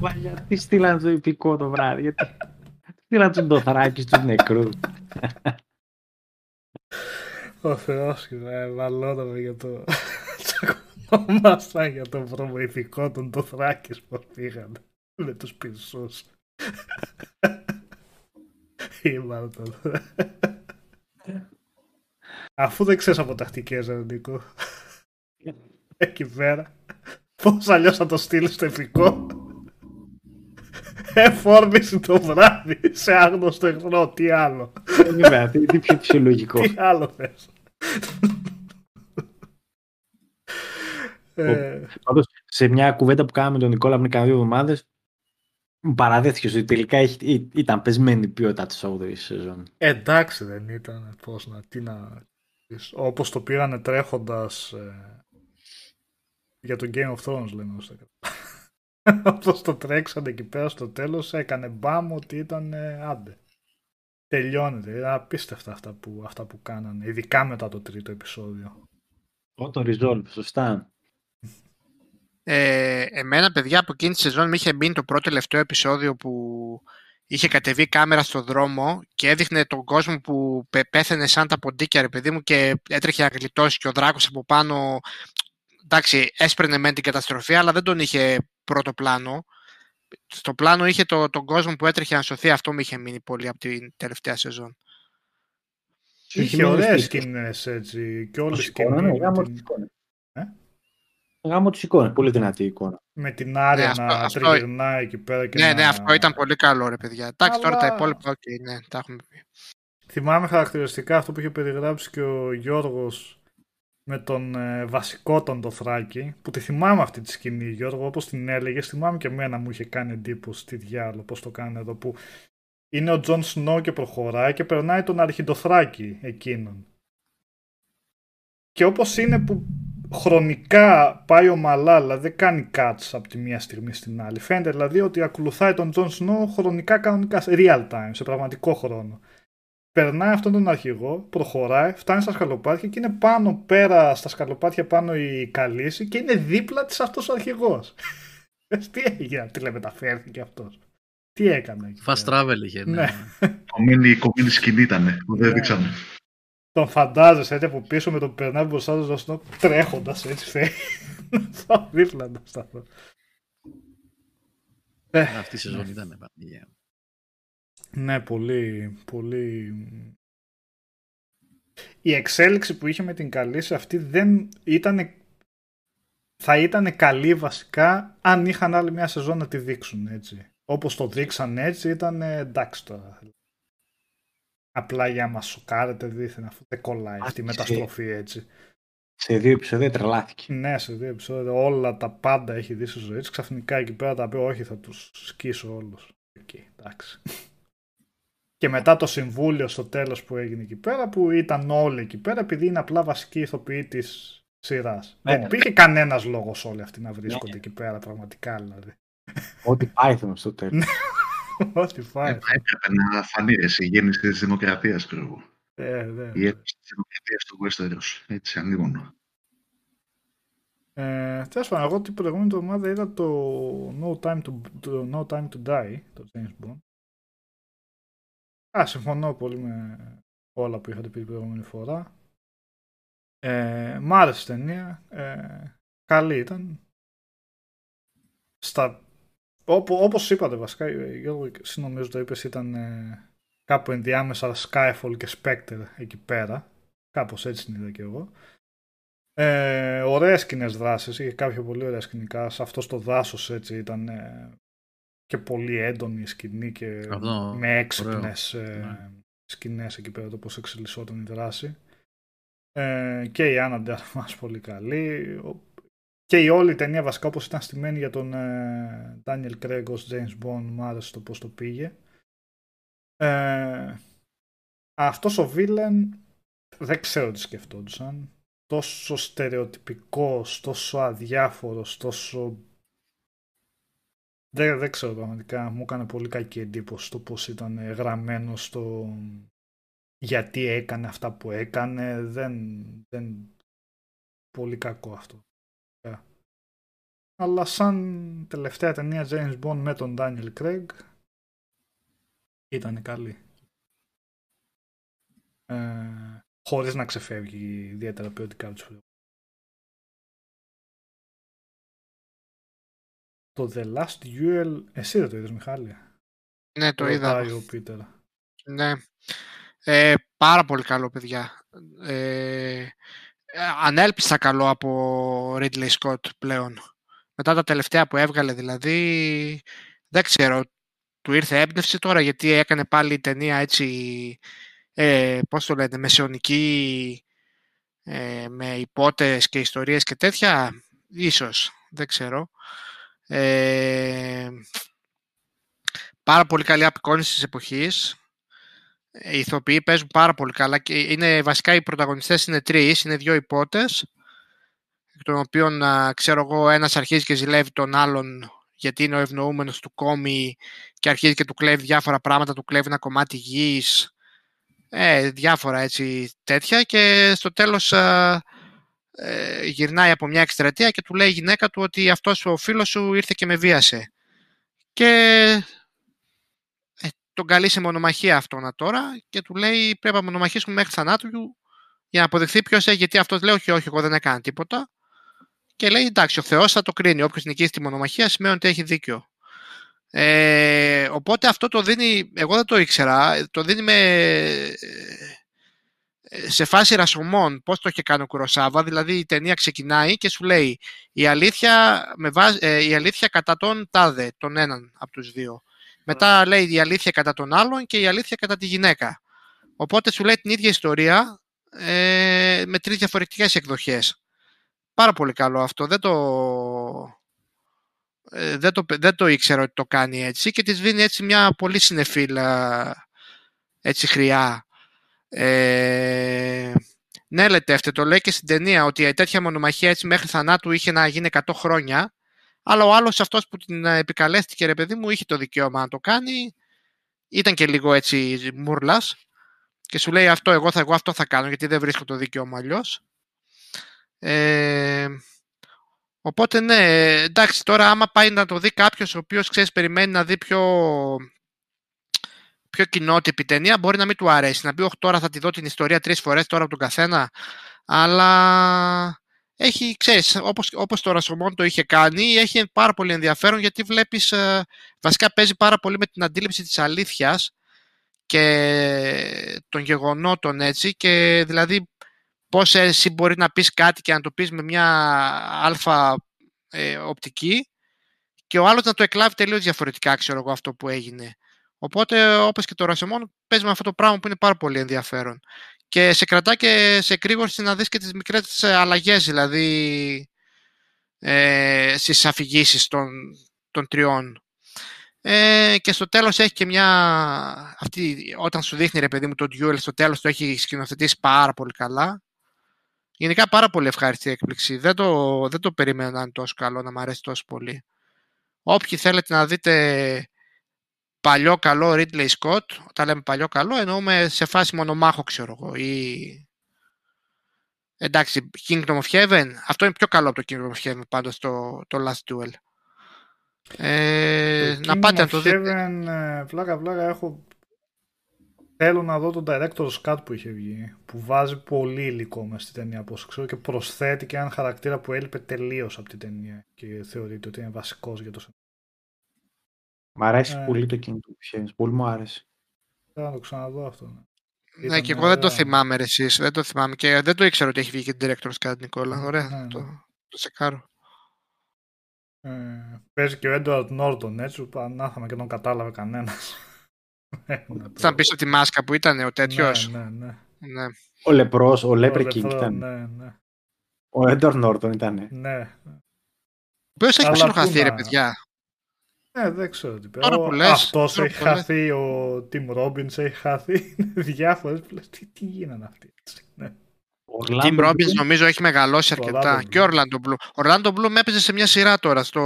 Μα γιατί στείλαν το υπηκό το βράδυ, γιατί στείλαν τον Ντοθράκη στους νεκρούς. Ο Θεός, βαλόταμε για το... Ομάσα για τον προβοηθικό των Ντοθράκης που πήγαν με τους πυρσούς. Είμαστε τώρα. Αφού δεν ξέρεις από τακτικές, Νίκο, εκεί πέρα, πώς αλλιώς θα το στείλεις στο εθνικό. Εφόρμηση το βράδυ σε άγνωστο εχθρό, τι άλλο. Βέβαια, τι πιο φυσιολογικό. Τι άλλο θες. Ε... Πάντως, σε μια κουβέντα που κάναμε με τον Νικόλα πριν κάνα δύο εβδομάδες, παραδέχτηκες ότι τελικά ήταν πεσμένη η ποιότητα της όγδοης σεζόν. Εντάξει, δεν ήταν. Πώς να, τι να... Όπως το πήρανε τρέχοντας ε... για το Game of Thrones, λέμε. Όπως το τρέξανε εκεί πέρα στο τέλος, έκανε μπαμ ότι ήταν ε, άντε. Τελειώνεται. Ήταν απίστευτα αυτά που, αυτά που κάνανε, ειδικά μετά το τρίτο επεισόδιο. Όταν Resolve, σωστά. Ε, εμένα, παιδιά, από εκείνη τη σεζόν με είχε μπει το πρώτο τελευταίο επεισόδιο που είχε κατεβεί κάμερα στο δρόμο και έδειχνε τον κόσμο που πέθαινε σαν τα ποντίκια, ρε παιδί μου, και έτρεχε να γλιτώσει και ο Δράκος από πάνω. Εντάξει, έσπραινε μεν την καταστροφή, αλλά δεν τον είχε πρώτο πλάνο. Στο πλάνο είχε το, τον κόσμο που έτρεχε να σωθεί. Αυτό μου είχε μείνει πολύ από την τελευταία σεζόν. Είχε ωραίες σκηνές έτσι και όλες σκηνές. Γάμο τους εικόνες, πολύ δυνατή εικόνα. Με την Άρια ναι, να τριγυρνάει αυτό... εκεί πέρα και ναι, να... ναι, αυτό ήταν πολύ καλό, ρε παιδιά. Εντάξει, αλλά... τώρα τα υπόλοιπα, okay, ναι, τα έχουμε πει. Θυμάμαι χαρακτηριστικά αυτό που είχε περιγράψει και ο Γιώργος με τον ε, βασικό τον Δοθράκη, που τη θυμάμαι αυτή τη σκηνή, Γιώργο, όπως την έλεγε, θυμάμαι και εμένα μου είχε κάνει εντύπωση, τι διάλογο, πώς το κάνει εδώ, που είναι ο Τζον Σνόου και προχωράει και περνάει τον Αρχιντοθράκη εκείνον. Και όπως είναι που χρονικά πάει ομαλά, δηλαδή δεν κάνει cuts από τη μία στιγμή στην άλλη. Φαίνεται δηλαδή ότι ακολουθάει τον Τζον Σνόου χρονικά κανονικά, real time, σε πραγματικό χρόνο. Περνάει αυτόν τον αρχηγό, προχωράει, φτάνει στα σκαλοπάτια και είναι πάνω πέρα στα σκαλοπάτια πάνω η Καλύση και είναι δίπλα της αυτός ο αρχηγός. Τι έγινε, τηλεμεταφέρθηκε αυτός. Τι έκανε. Fast travel είχε. Ναι. Κομμένη, κομμένη σκηνή ήτανε, που δεν δείξαμε. Τον φαντάζεσαι έτσι από πίσω με τον περνάει μπροστά του ζωστό, τρέχοντας έτσι θέλει να πάω δίπλα να σταθώ. Αυτή η σεζόν ήτανε πανηγεία. Ναι, πολύ, πολύ... Η εξέλιξη που είχε με την καλή σε αυτή δεν ήτανε... θα ήταν καλή βασικά αν είχαν άλλη μια σεζόν να τη δείξουν έτσι. Όπως το δείξαν έτσι ήταν εντάξει τώρα. Απλά για να μας σοκάρετε δίθεν αφού δεν κολλάει αυτή η μεταστροφή έτσι. Σε δύο επεισόδια τρελάθηκε. Ναι, σε δύο επεισόδια όλα τα πάντα έχει δει στη ζωή της. Ξαφνικά εκεί πέρα τα πει όχι θα τους σκίσω όλους. Okay, εντάξει. Και μετά το συμβούλιο στο τέλος που έγινε εκεί πέρα, που ήταν όλοι εκεί πέρα, επειδή είναι απλά βασική ηθοποιή της σειράς. Δεν υπήρχε κανένας λόγος όλοι αυτοί να βρίσκονται εκεί πέρα, πραγματικά δηλαδή. Ό,τι Python στο τέλος. Ό,τι Python. Έπρεπε να φανεί η γέννηση της δημοκρατίας, κρύβω. Η έλλειψη της δημοκρατίας του Westeros. Έτσι, ανίγωνο. Τέλος πάντων, εγώ την προηγούμενη εβδομάδα είδα το No Time to, το No Time to Die, το James Bond. Α, συμφωνώ πολύ με όλα που είχατε πει την προηγούμενη φορά. Ε, μ' άρεσε η ταινία. Ε, καλή ήταν. Στα, ό, όπως είπατε βασικά, Γιώργο, συνομίζω το είπες, ήταν ε, κάπου ενδιάμεσα Skyfall και Spectre εκεί πέρα. Κάπως έτσι την είδα και εγώ. Ε, ωραίες σκηνές δράσεις, είχε κάποια πολύ ωραία σκηνικά. Σε αυτό στο δάσος έτσι ήταν... Ε, και πολύ έντονη σκηνή και αυτό, με έξυπνες ε, σκηνές εκεί πέρα το πώς εξελισσόταν η δράση. Ε, και η Άννα Ντερμάς πολύ καλή. Και η όλη ταινία βασικά όπως ήταν στημένη για τον ε, Daniel Craig ως James Bond μου άρεσε το πώς το πήγε. Ε, αυτός ο villain δεν ξέρω τι σκεφτόντουσαν. Τόσο στερεοτυπικός, τόσο αδιάφορος, τόσο... Δεν, δεν ξέρω πραγματικά, μου έκανε πολύ κακή εντύπωση το πώς ήταν γραμμένο στο γιατί έκανε αυτά που έκανε, δεν, δεν... πολύ κακό αυτό. Yeah. Αλλά σαν τελευταία ταινία James Bond με τον Daniel Craig ήταν καλή. Ε, χωρίς να ξεφεύγει ιδιαίτερα ποιοτικά τους φιλμούς. Το The Last Duel, εσύ δεν το είδες Μιχάλη? Ναι, το είδα. Ναι. Ε, πάρα πολύ καλό παιδιά. Ε, ανέλπιστα καλό από Ridley Scott πλέον. Μετά τα τελευταία που έβγαλε δηλαδή, δεν ξέρω, του ήρθε έμπνευση τώρα γιατί έκανε πάλι ταινία έτσι, ε, πώς το λένε, μεσαιωνική, ε, με υπότες και ιστορίες και τέτοια, ίσως, δεν ξέρω. Ε, πάρα πολύ καλή απεικόνηση της εποχής. Οι ηθοποιοί παίζουν πάρα πολύ καλά και είναι, βασικά οι πρωταγωνιστές είναι τρεις, είναι δύο υπότες, εκ των οποίων ξέρω εγώ ένας αρχίζει και ζηλεύει τον άλλον γιατί είναι ο ευνοούμενος του κόμι και αρχίζει και του κλέβει διάφορα πράγματα, του κλέβει ένα κομμάτι γης, ε, διάφορα έτσι τέτοια και στο τέλος γυρνάει από μια εκστρατεία και του λέει η γυναίκα του ότι αυτός ο φίλος σου ήρθε και με βίασε και ε, τον καλεί σε μονομαχία αυτόνα τώρα και του λέει πρέπει να μονομαχήσουμε μέχρι θανάτου για να αποδειχθεί ποιος έχει, γιατί αυτός λέει όχι, όχι εγώ δεν έκανα τίποτα και λέει εντάξει ο Θεός θα το κρίνει, όποιος νικήσει τη μονομαχία σημαίνει ότι έχει δίκιο. Ε, οπότε αυτό το δίνει, εγώ δεν το ήξερα, το δίνει με... σε φάση ρασομών, πώς το είχε κάνει ο Κουροσάβα, δηλαδή η ταινία ξεκινάει και σου λέει η αλήθεια, με βάζ, ε, η αλήθεια κατά τον τάδε, τον έναν από τους δύο. Μετά λέει η αλήθεια κατά τον άλλον και η αλήθεια κατά τη γυναίκα. Οπότε σου λέει την ίδια ιστορία, ε, με, με τρεις διαφορετικές εκδοχές. Πάρα πολύ καλό αυτό. Δεν το, ε, δεν το, δεν το ήξερα ότι το κάνει έτσι και της δίνει έτσι μια πολύ συνεφίλα έτσι χρειά. Ε, ναι, λετεύτε, το λέει και στην ταινία ότι η τέτοια μονομαχία έτσι μέχρι θανάτου είχε να γίνει εκατό χρόνια. Αλλά ο άλλος αυτός που την επικαλέστηκε, ρε παιδί μου, είχε το δικαίωμα να το κάνει. Ήταν και λίγο έτσι μουρλας. Και σου λέει αυτό εγώ, θα, εγώ αυτό θα κάνω, γιατί δεν βρίσκω το δικαίωμα αλλιώς. Ε, οπότε ναι, εντάξει, τώρα άμα πάει να το δει κάποιος ο οποίος, ξέρεις, περιμένει να δει πιο, πιο κοινότυπη ταινία, μπορεί να μην του αρέσει. Να πει, όχι, τώρα θα τη δω την ιστορία τρεις φορές τώρα από τον καθένα. Αλλά... έχει, ξέρεις, όπως, όπως το Ρασομόν το είχε κάνει, έχει πάρα πολύ ενδιαφέρον γιατί βλέπεις, ε, βασικά παίζει πάρα πολύ με την αντίληψη της αλήθειας και των γεγονότων έτσι, και δηλαδή πώς εσύ μπορεί να πεις κάτι και να το πεις με μια αλφα ε, οπτική και ο άλλος να το εκλάβει τελείως διαφορετικά, ξέρω εγώ, αυτό που έγινε. Οπότε, όπως και το Ρασομόν, παίζει με αυτό το πράγμα που είναι πάρα πολύ ενδιαφέρον. Και σε κρατά και σε κρήγορση να δεις και τις μικρές αλλαγές, δηλαδή ε, στις αφηγήσεις των, των τριών. Ε, και στο τέλος έχει και μια... αυτή, όταν σου δείχνει, ρε παιδί μου, το duel, στο τέλος το έχει σκηνοθετήσει πάρα πολύ καλά. Γενικά πάρα πολύ ευχάριστη έκπληξη. Δεν το, δεν το περίμενα να είναι τόσο καλό, να μου αρέσει τόσο πολύ. Όποιοι θέλετε να δείτε... παλιό καλό Ridley Scott, όταν λέμε παλιό καλό εννοούμε σε φάση μονομάχο, ξέρω εγώ, ή εντάξει Kingdom of Heaven, αυτό είναι πιο καλό από το Kingdom of Heaven πάντως, το, το Last Duel. Ε, το να πάτε να το δείτε. Kingdom of Heaven, βλάκα βλάκα, έχω... θέλω να δω τον Director's Cut που είχε βγει, που βάζει πολύ υλικό μες στην ταινία, όπως ξέρω, και προσθέτει και έναν χαρακτήρα που έλειπε τελείως από την ταινία και θεωρείται ότι είναι βασικός για το σενάριο. Μ' αρέσει ε, πολύ το κινητό που πολύ μου άρεσε. Θα το ξαναδώ αυτό. Ναι, ναι, και εγώ δεν το θυμάμαι, ρε, εσείς. Δεν το θυμάμαι και δεν το ήξερα ότι έχει βγει και την Director's Cut, Νικόλα. Ωραία, ναι, ναι. Το, το σεκάρω. Ε, παίζει και ο Έντουαρντ Νόρτον, έτσι, που ανάθαμα και τον κατάλαβε κανένας. Ήταν πίσω τη μάσκα που ήταν ο τέτοιος. Ναι, ναι, ναι. Ναι. Ο Λεπρός, ο Λέπρικινγκ ήταν. Ναι, ναι. Ο Έντουαρντ Νόρτον ήταν. Ναι. Ο οποίος έχει ψιλοχαθεί, ρε παιδιά. Ναι, δεν ξέρω τι πέρα. Αυτός έχει χαθεί, ο Τιμ Ρόμπινς έχει χαθεί. Διάφορες που λες, τι, τι γίνανε αυτοί. Ναι. Ο Τιμ Ρόμπινς νομίζω έχει μεγαλώσει αρκετά. Και ο Ορλάντο Μπλουμ. Ο Ορλάντο Μπλουμ έπαιζε σε μια σειρά τώρα. Στο...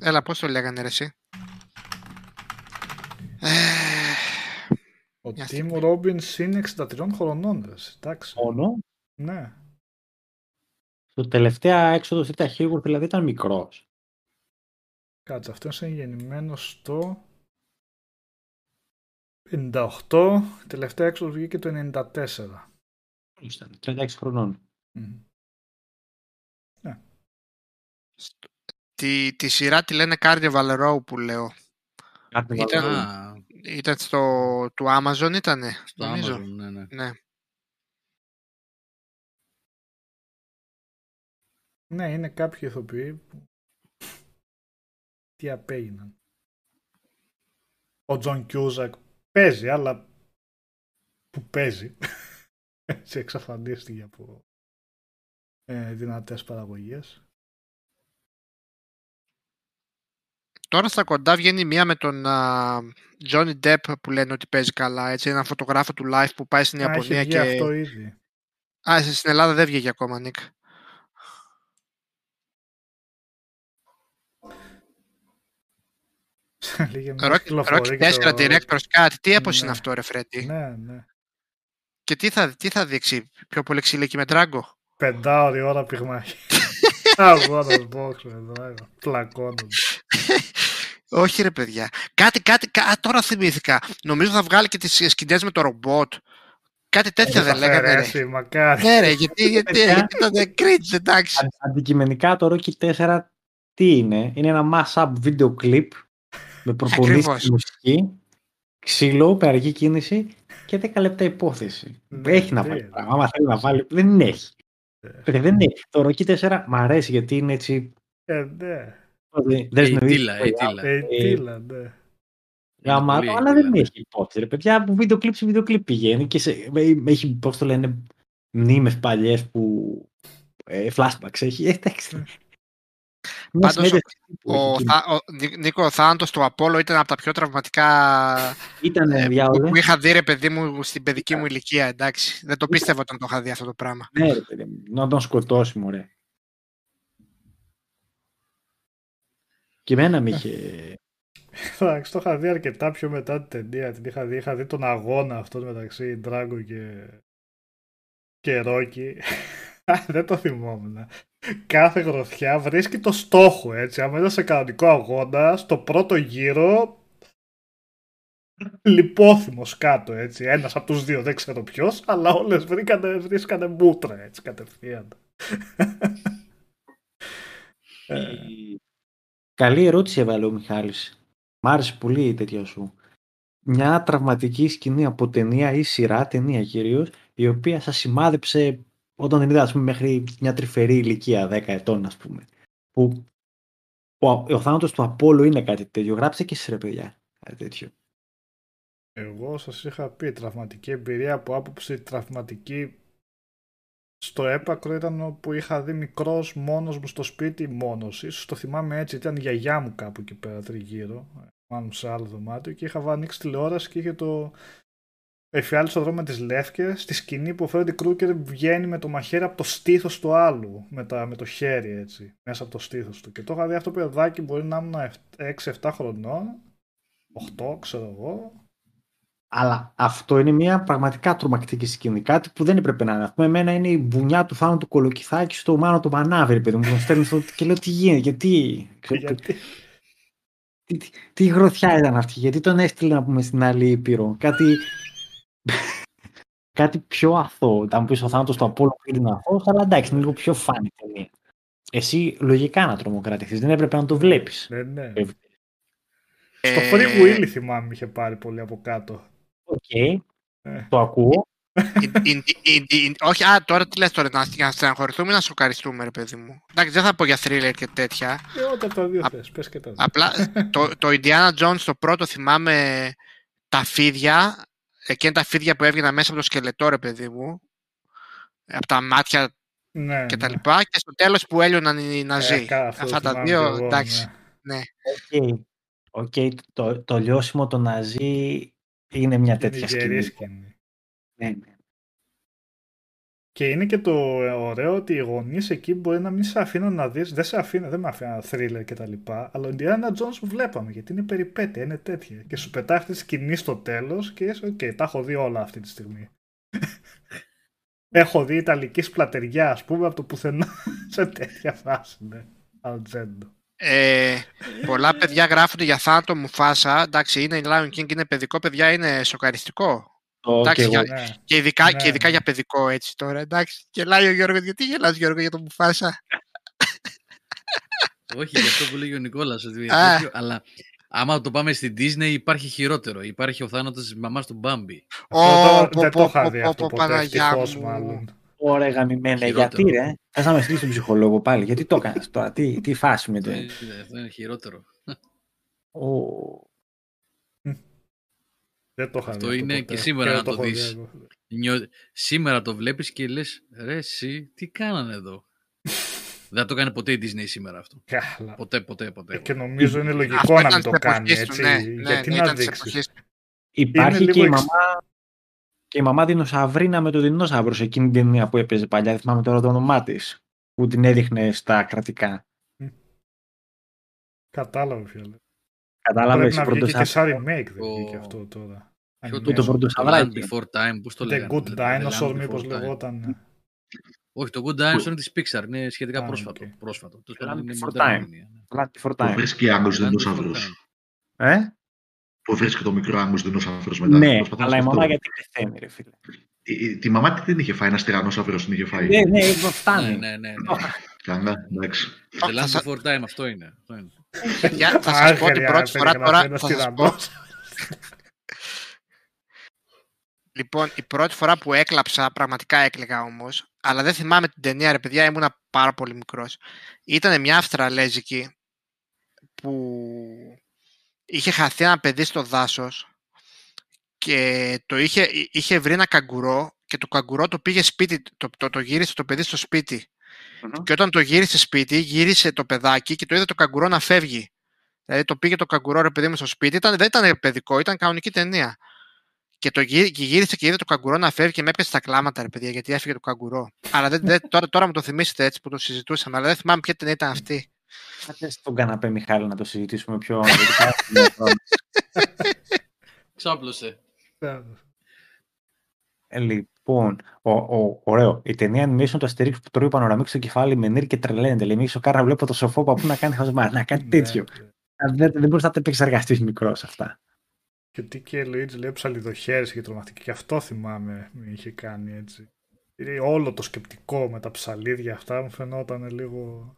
έλα, πώς το λέγανε ρε εσύ. Ο Τιμ Ρόμπινς είναι εξήντα τριών χρονών. Ρε, εντάξει. Μόνο. Ναι. Το τελευταίο έξοδος ήταν χίγουρ, δηλαδή ήταν μικρός. Κάτσε, αυτός είναι γεννημένος στο πενήντα οκτώ, τελευταία έξοδος βγήκε το ενενήντα τέσσερα. Ήταν τριάντα έξι χρονών. Mm. Yeah. Τη, τη σειρά τη λένε Carnival Row που λέω. Carnival ήταν, Row. Ήταν στο του Amazon ήτανε. Στο νομίζω. Amazon, ναι, ναι. Ναι. Ναι, είναι κάποιοι ηθοποιοί που απέγιναν. Ο Τζον Κιούζακ παίζει, αλλά που παίζει έτσι εξαφανίστηκε από ε, δυνατές παραγωγές. Τώρα στα κοντά βγαίνει μία με τον Τζόνι uh, Ντεπ που λένε ότι παίζει καλά, έτσι, έναν φωτογράφο του Life που πάει στην Α, Ιαπωνία και... αυτό ήδη. Α, στην Ελλάδα δεν βγήκε ακόμα, Νίκ. Rocky τέσσερα Director's Cut, τι έπος είναι αυτό ρε Φρέντι. Ναι, ναι. Και τι θα, τι θα δείξει, πιο πολύ ξυλίκι με τράγκο. Πεντάωρη ώρα πυγμάχη. Αγώνας μπόξ με τράγκο, πλακώνοντας. Όχι ρε παιδιά, κάτι, κάτι, τώρα θυμήθηκα. Νομίζω θα βγάλει και τις σκηνές με το ρομπότ. Κάτι τέτοια δεν λέγανε ρε. Μακάρι. Ναι ρε, γιατί ήταν cringe, εντάξει. Αντικειμενικά το Rocky τέσσερα τι είναι, είναι ένα mass-up video clip με προπονήσεις στη μουσική, ξύλο, περαργή κίνηση και δέκα λεπτά υπόθεση. Ναι, έχει να βάλει πράγμα, άμα θέλει να βάλει, δεν έχει. Ε, δεν έχει. Το Rocky τέσσερα μ' αρέσει γιατί είναι έτσι... Ε, ναι. Η τίλα, η τίλα, ναι. Γαμάτο, αλλά δεν έχει υπόθεση. Παιδιά, βίντεο κλιπ σε βίντεο κλιπ πηγαίνει και έχει, πώς το λένε, μνήμες παλιές που ε, flashbacks έχει. Εντάξει. Πάντως, ο, ο, ο, Νίκο, ο θάνατος του Απόλλω ήταν από τα πιο τραυματικά ήτανε, που, που είχα δει, ρε παιδί μου, στην παιδική μου ηλικία, εντάξει. Δεν το πίστευα όταν το είχα δει αυτό το πράγμα. Ναι, ρε παιδί μου, να τον σκοτώσει, μωρέ. Και εμένα μ' είχε... Εντάξει, το είχα δει αρκετά πιο μετά την ταινία. Την είχα δει, είχα δει τον αγώνα αυτό μεταξύ Ντράγκο και, και Ρόκι. Δεν το θυμόμουν. Κάθε γροθιά βρίσκει το στόχο, έτσι. Άμα ήταν σε κανονικό αγώνα, στο πρώτο γύρο, λιπόθυμος κάτω, έτσι. Ένας από τους δύο, δεν ξέρω ποιος, αλλά όλες βρήκανε, βρίσκανε μούτρα, έτσι, κατευθείαν. Καλή ερώτηση έβαλε ο Μιχάλης. Μ' άρεσε πολύ η τέτοια σου. Μια τραυματική σκηνή από ταινία ή σειρά, ταινία κυρίως, η οποία σας σημάδεψε όταν την είδα, ας πούμε, μέχρι μια τρυφερή ηλικία, δέκα ετών, ας πούμε. Που ο, ο θάνατος του Απόλλου είναι κάτι τέτοιο. Γράψτε και εσείς, ρε παιδιά, κάτι τέτοιο. Εγώ σας είχα πει τραυματική εμπειρία από άποψη τραυματική. Στο έπακρο ήταν που είχα δει μικρός μόνος μου στο σπίτι, μόνος. Ίσως το θυμάμαι έτσι, ήταν η γιαγιά μου κάπου εκεί πέρα τριγύρω, μάλλον σε άλλο δωμάτιο, και είχα ανοίξει τηλεόραση και είχε το εφιάλτη στον δρόμο με τις λεύκες, στη σκηνή που ο Φρέντι Κρούκερ βγαίνει με το μαχαίρι από το στήθος του άλλου, με, τα, με το χέρι έτσι, μέσα από το στήθος του. Και το είχα δει αυτό παιδάκι, μπορεί να ήμουν έξι εφτά χρονών, οκτώ ξέρω εγώ. Αλλά αυτό είναι μια πραγματικά τρομακτική σκηνή. Κάτι που δεν έπρεπε να είναι. Ας πούμε, εμένα είναι η μπουνιά του Θάνου του Κολοκυθάκη στο Μάνο το Μανάβερ, παιδί μου. Τον στέλνει στο... και λέω τι γίνεται, γιατί. γιατί... τι, τι, τι γροθιά ήταν αυτή, γιατί τον έστειλε να πούμε στην άλλη Ήπειρο. Κάτι, κάτι πιο αθώο. Αν πει ο θάνατος του Απόλλου είναι αθώο, αλλά εντάξει, είναι λίγο πιο φάνηκε. Εσύ λογικά να τρομοκρατηθείς, δεν έπρεπε να το βλέπεις. Ναι, ναι. Στο Free Willy θυμάμαι είχε πάρει πολύ από κάτω. Οκ, okay. ε. το ακούω. in, in, in, όχι, α, τώρα τι λες τώρα, να στεναχωρηθούμε ή να σοκαριστούμε, ρε παιδί μου. Εντάξει, δεν θα πω για thriller και τέτοια. Ε, όταν τα δύο θες, πες και τα δύο. Απλά το, το Indiana Jones το πρώτο θυμάμαι τα φίδια, εκείνα τα φίδια που έβγαινα μέσα από το σκελετό, ρε παιδί μου, από τα μάτια ναι, και τα λοιπά, ναι. Και στο τέλος που έλειωναν οι Ναζί. Ε, Αυτά τα δύο, εγώ, εντάξει, ναι. ναι. Okay. Okay, το, το λιώσιμο των Ναζί... Είναι μια τέτοια σκηνή. σκηνή. Ναι, ναι. Και είναι και το ωραίο ότι οι γονείς εκεί μπορεί να μην σε αφήνουν να δεις, δεν σε αφήνουν, δεν με αφήνουν thriller και τα λοιπά, αλλά ο Indiana Jones βλέπαμε γιατί είναι περιπέτεια, είναι τέτοια. Και σου πετάει αυτή τη σκηνή στο τέλος και είσαι, οκ, okay, τα έχω δει όλα αυτή τη στιγμή. Έχω δει ιταλική σπλατεριά, ας πούμε, από το πουθενά σε τέτοια φάση, ναι. Αλτζέντο. Ε, πολλά παιδιά γράφουν για θάνατο Μουφάσα. Εντάξει, είναι η Lion King, είναι παιδικό, παιδιά, είναι σοκαριστικό. Okay, εντάξει, για, ναι. και, ειδικά, ναι. και ειδικά για παιδικό έτσι τώρα. Εντάξει, γελάει ο Γιώργος. Γιατί γελάς, Γιώργο, για τον Μουφάσα? Όχι, για αυτό που λέει ο Νικόλας. Αλλά άμα το πάμε στην Disney, υπάρχει χειρότερο. Υπάρχει ο θάνατος της μαμάς του Μπάμπι. Δεν το είχα δει αυτό ποτέ. Ωραία, γαμημένα, γιατί ρε. Θες να με στείλεις τον ψυχολόγο πάλι, γιατί το έκανες τώρα, τι, τι φάση με το. Αυτό είναι χειρότερο. Δεν το είχα δει. Αυτό είναι και σήμερα να το δεις. Σήμερα το βλέπεις και λες, ρε εσύ, τι κάνανε εδώ. Δεν το κάνει ποτέ η Disney σήμερα αυτό. Ποτέ, ποτέ, ποτέ. Και νομίζω είναι λογικό να μην το κάνει, έτσι. Γιατί να δείξεις. Υπάρχει και η μαμά... Και η μαμά δεινοσαυρίνα με το δεινόσαυρο σε εκείνη την ταινία που έπαιζε παλιά, δεν θυμάμαι τώρα το όνομά της, που την έδειχνε στα κρατικά. Κατάλαβε, φίλε. Κατάλαβε. Πρέπει να βγει και σαν remake, δεν βγήκε αυτό τώρα. Το πρωτοσαυράκι. Το Land Before Time, πώς το λέγανε. The Good Dinosaur, μήπως λεγόταν. Όχι, το Good Dinosaur είναι της Pixar, είναι σχετικά πρόσφατο. Το Land Before Time. Βρίσκει άγγλος δεινόσαυρος. Ε? Που βρίσκεται το μικρό άγγος δεινόσαυρος μετά. Ναι, αλλά η μαμά γιατί πεθαίνει, ρε φίλε. Η, τη μαμά τι την είχε φάει, ένας τυρανόσαυρος την είχε φάει. Ναι, ναι, φτάνει. Ναι, ναι, ναι. Καλά, εντάξει. The Last Before Time, αυτό είναι. Θα σας πω την πρώτη φορά τώρα. Λοιπόν, η πρώτη φορά που έκλαψα, πραγματικά έκλαιγα όμως, αλλά δεν θυμάμαι την ταινία, ρε παιδιά, ήμουνα πάρα πολύ μικρός. Ήταν μια Αυστραλέζικη που... Είχε χαθεί ένα παιδί στο δάσος και το είχε, είχε βρει ένα καγκουρό και το καγκουρό το πήγε σπίτι, το, το, το γύρισε το παιδί στο σπίτι. Mm-hmm. Και όταν το γύρισε σπίτι, γύρισε το παιδάκι και το είδε το καγκουρό να φεύγει. Δηλαδή το πήγε το καγκουρό ρε παιδί μου στο σπίτι, ήταν, δεν ήταν παιδικό, ήταν κανονική ταινία. Και, το γύρι, και γύρισε και είδε το καγκουρό να φεύγει και με έπιασε τα κλάματα ρε παιδιά, γιατί έφυγε το καγκουρό. Αλλά δεν, δεν, τώρα, τώρα μου το θυμίσετε έτσι που το συζητούσαμε, αλλά δεν θυμάμαι ποια ταινία ήταν αυτή. Πάτε στον καναπέ, Μιχάλη, να το συζητήσουμε πιο. Ξάπλωσε. Λοιπόν, ο, ο, ωραίο. Η ταινία animation του Αστερίξ που τρώει πανοραμίξ στο κεφάλι με νύρ και τρελαίνεται. Λέει, μίξω κάρα, βλέπω το σοφό παππού να κάνει χασμάρα. Να κάνει τέτοιο. Δεν μπορείς να τα επεξεργαστείς μικρός αυτά. Και ο Τίκη Ελουίτζ λέει ψαλιδοχέρηση και τρομακτική. Και αυτό θυμάμαι είχε κάνει έτσι. Όλο το σκεπτικό με τα ψαλίδια αυτά μου φαινόταν λίγο.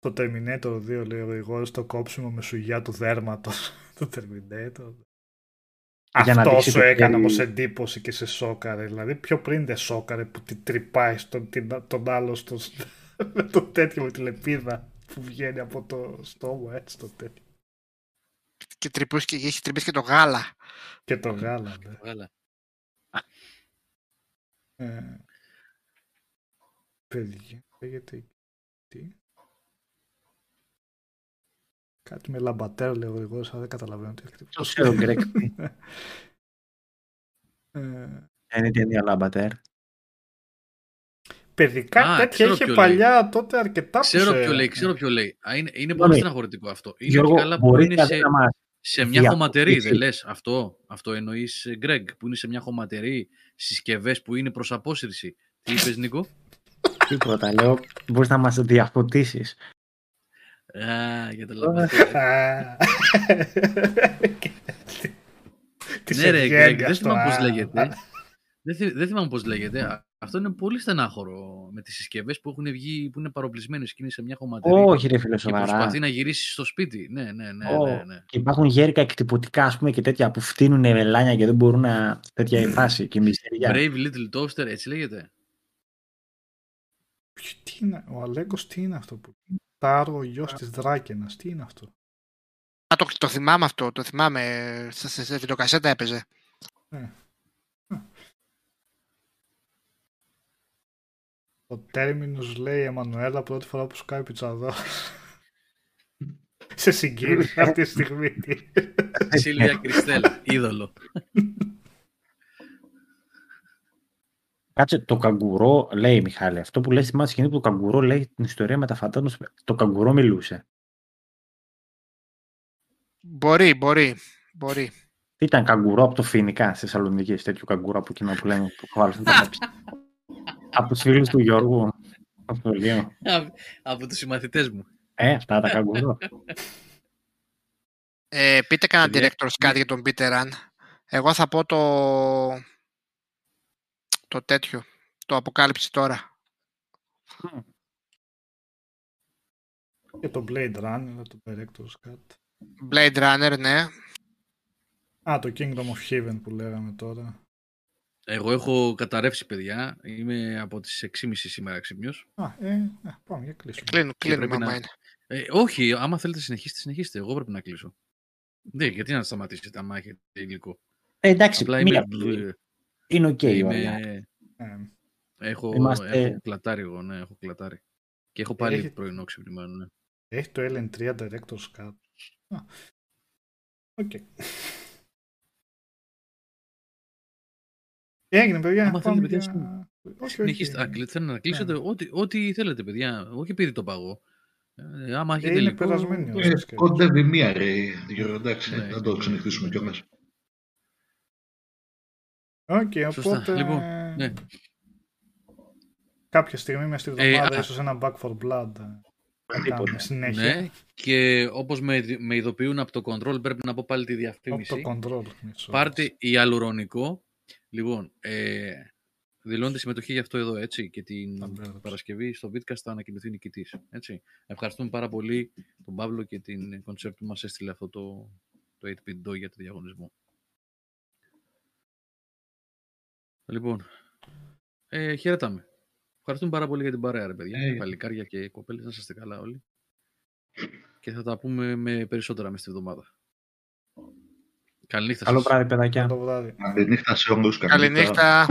Το Terminator δύο λέω εγώ στο κόψιμο με σουγιά του δέρματος. Το Terminator. Αυτό σου έκανε όμως εντύπωση και σε σόκαρε. Δηλαδή πιο πριν δεν σόκαρε που την τρυπάει στον, την, τον άλλο στο, με το τέτοιο με τη λεπίδα που βγαίνει από το στόμα έτσι το τέτοιο. Και, τρυπούς, και έχει τρυπήσει και το γάλα. Και το γάλα. Ναι. Και το γάλα. Ε, παιδιά, λέγεται τι. Κάτι με λαμπατέρ, λέω εγώ, αλλά δεν καταλαβαίνω τι έχει. Το ξέρω, Γκρέκ. Είναι ταινία λαμπατέρ. Παιδικά τέτοια είχε παλιά τότε αρκετά. Ξέρω ποιο λέει, ξέρω ποιο λέει. Είναι πολύ στεναχωρητικό αυτό. Είναι καλά που είναι σε μια χωματερή, δεν λες αυτό. Αυτό εννοείς, Γκρέκ, που είναι σε μια χωματερή συσκευές που είναι προς απόσυρση. Τι είπες, Νίκο? Τίποτα, λέω. Μπορείς να μας διαφωτίσεις. Α, για το λαμπατέρ. Ναι ρε, δεν θυμάμαι πώς λέγεται. Δεν θυμάμαι πώς λέγεται. Αυτό είναι πολύ στενάχωρο με τις συσκευές που έχουν βγει, που είναι παροπλισμένες και είναι σε μια χωματερή. Όχι ρε φίλε, σοβαρά. Και προσπαθεί να γυρίσει στο σπίτι. Ναι, ναι, ναι. Και υπάρχουν γέρικα εκτυπωτικά, ας πούμε, και τέτοια που φτύνουν μελάνια και δεν μπορούν να... τέτοια εφάση και μυστήρια. Brave Little Toaster, έτσι λέγεται. Ο Αλέγκος τι είναι αυτό που... Τάρο, ο γιος της Δράκενας. Τι είναι αυτό? Α, το, το θυμάμαι αυτό. Το θυμάμαι. Σε, σε, σε βιντεοκασέτα έπαιζε. Ε. Ο Τέρμινος λέει η Εμμανουέλα πρώτη φορά που σκάει πιτσαδό. Σε συγκίνηση αυτή τη στιγμή. Σίλια Κριστέλ, είδωλο. Κάτσε, το καγκουρό, λέει Μιχάλη, αυτό που λέει στη μάτια σκηνή που το καγκουρό λέει την ιστορία με τα φαντάνους, το καγκουρό μιλούσε. Μπορεί, μπορεί, μπορεί. Ήταν καγκουρό από το Φοινικά στη Θεσσαλονίκη, τέτοιο καγκουρό από εκείνο που λέμε, που χάλασαν τα μάτια. Από τους φίλους του Γιώργου, από το Λίο. Από τους συμμαθητές μου. Ε, αυτά τα καγκουρό. Ε, πείτε κανένα director's cut για τον Peter Run. Εγώ θα πω το... το τέτοιο, το αποκάλυψη τώρα. Και το Blade Runner, το Director's Cut. Blade Runner, ναι. Α, το Kingdom of Heaven που λέγαμε τώρα. Εγώ έχω καταρρεύσει, παιδιά. Είμαι από τις έξι και μισή σήμερα ξύπνιος. Α, ε, ε, πάμε για κλείσουμε. Κλείνω, κλείνω, να... ε, όχι, άμα θέλετε συνεχίστε, συνεχίστε. Εγώ πρέπει να κλείσω. Ναι, γιατί να σταματήσετε άμα έχετε υλικό. Ε, εντάξει, απλά μία. Είμαι... Είναι οκ. Okay, Είμαι... ε. έχω, Είμαστε... έχω κλατάρει εγώ, ναι, έχω κλατάρει. Και έχω πάλι Έχει... πρωινό ξυπνημένο, ναι. Έχει το Ελ Εν τρία Director's Cut. Οκ. Okay. Έγινε, παιδιά. Άμα θέλετε, παιδιά, παιδιά... Όχι, όχι. Θέλω να κλείσετε ναι. ό,τι, ό,τι θέλετε, παιδιά. Όχι επειδή το παγώ. Ε, άμα έχετε Είναι υλικό... περασμένοι. Κοντεύει μία, Γιώργο, εντάξει. Ναι, να το ξανεχτίσουμε κιόλας. Οκ, okay, οπότε λοιπόν, ναι. κάποια στιγμή μέσα στη βδομάδα ε, ίσως ένα Back four Blood κάνουμε συνέχεια. Ναι, και όπως με, με ειδοποιούν από το Control, πρέπει να πω πάλι τη διαφήμιση. Από το Control. Πάρτε ιαλουρονικό. Λοιπόν, ε, δηλώνετε συμμετοχή γι' αυτό εδώ, έτσι, και την Παρασκευή στο Bitcast θα ανακοινωθεί νικητής, έτσι. Ευχαριστούμε πάρα πολύ τον Παύλο και την Concept που μας έστειλε αυτό το, το eight bit do για το διαγωνισμό. Λοιπόν, ε, χαιρετάμε. Ευχαριστούμε πάρα πολύ για την παρέα, ρε παιδιά. Hey. Παλικάρια και κοπέλες, να είστε καλά όλοι. Και θα τα πούμε με περισσότερα μες τη βδομάδα. Καληνύχτα σας. Καλό βράδυ, παιδάκια. Καληνύχτα σε όλους. Καληνύχτα.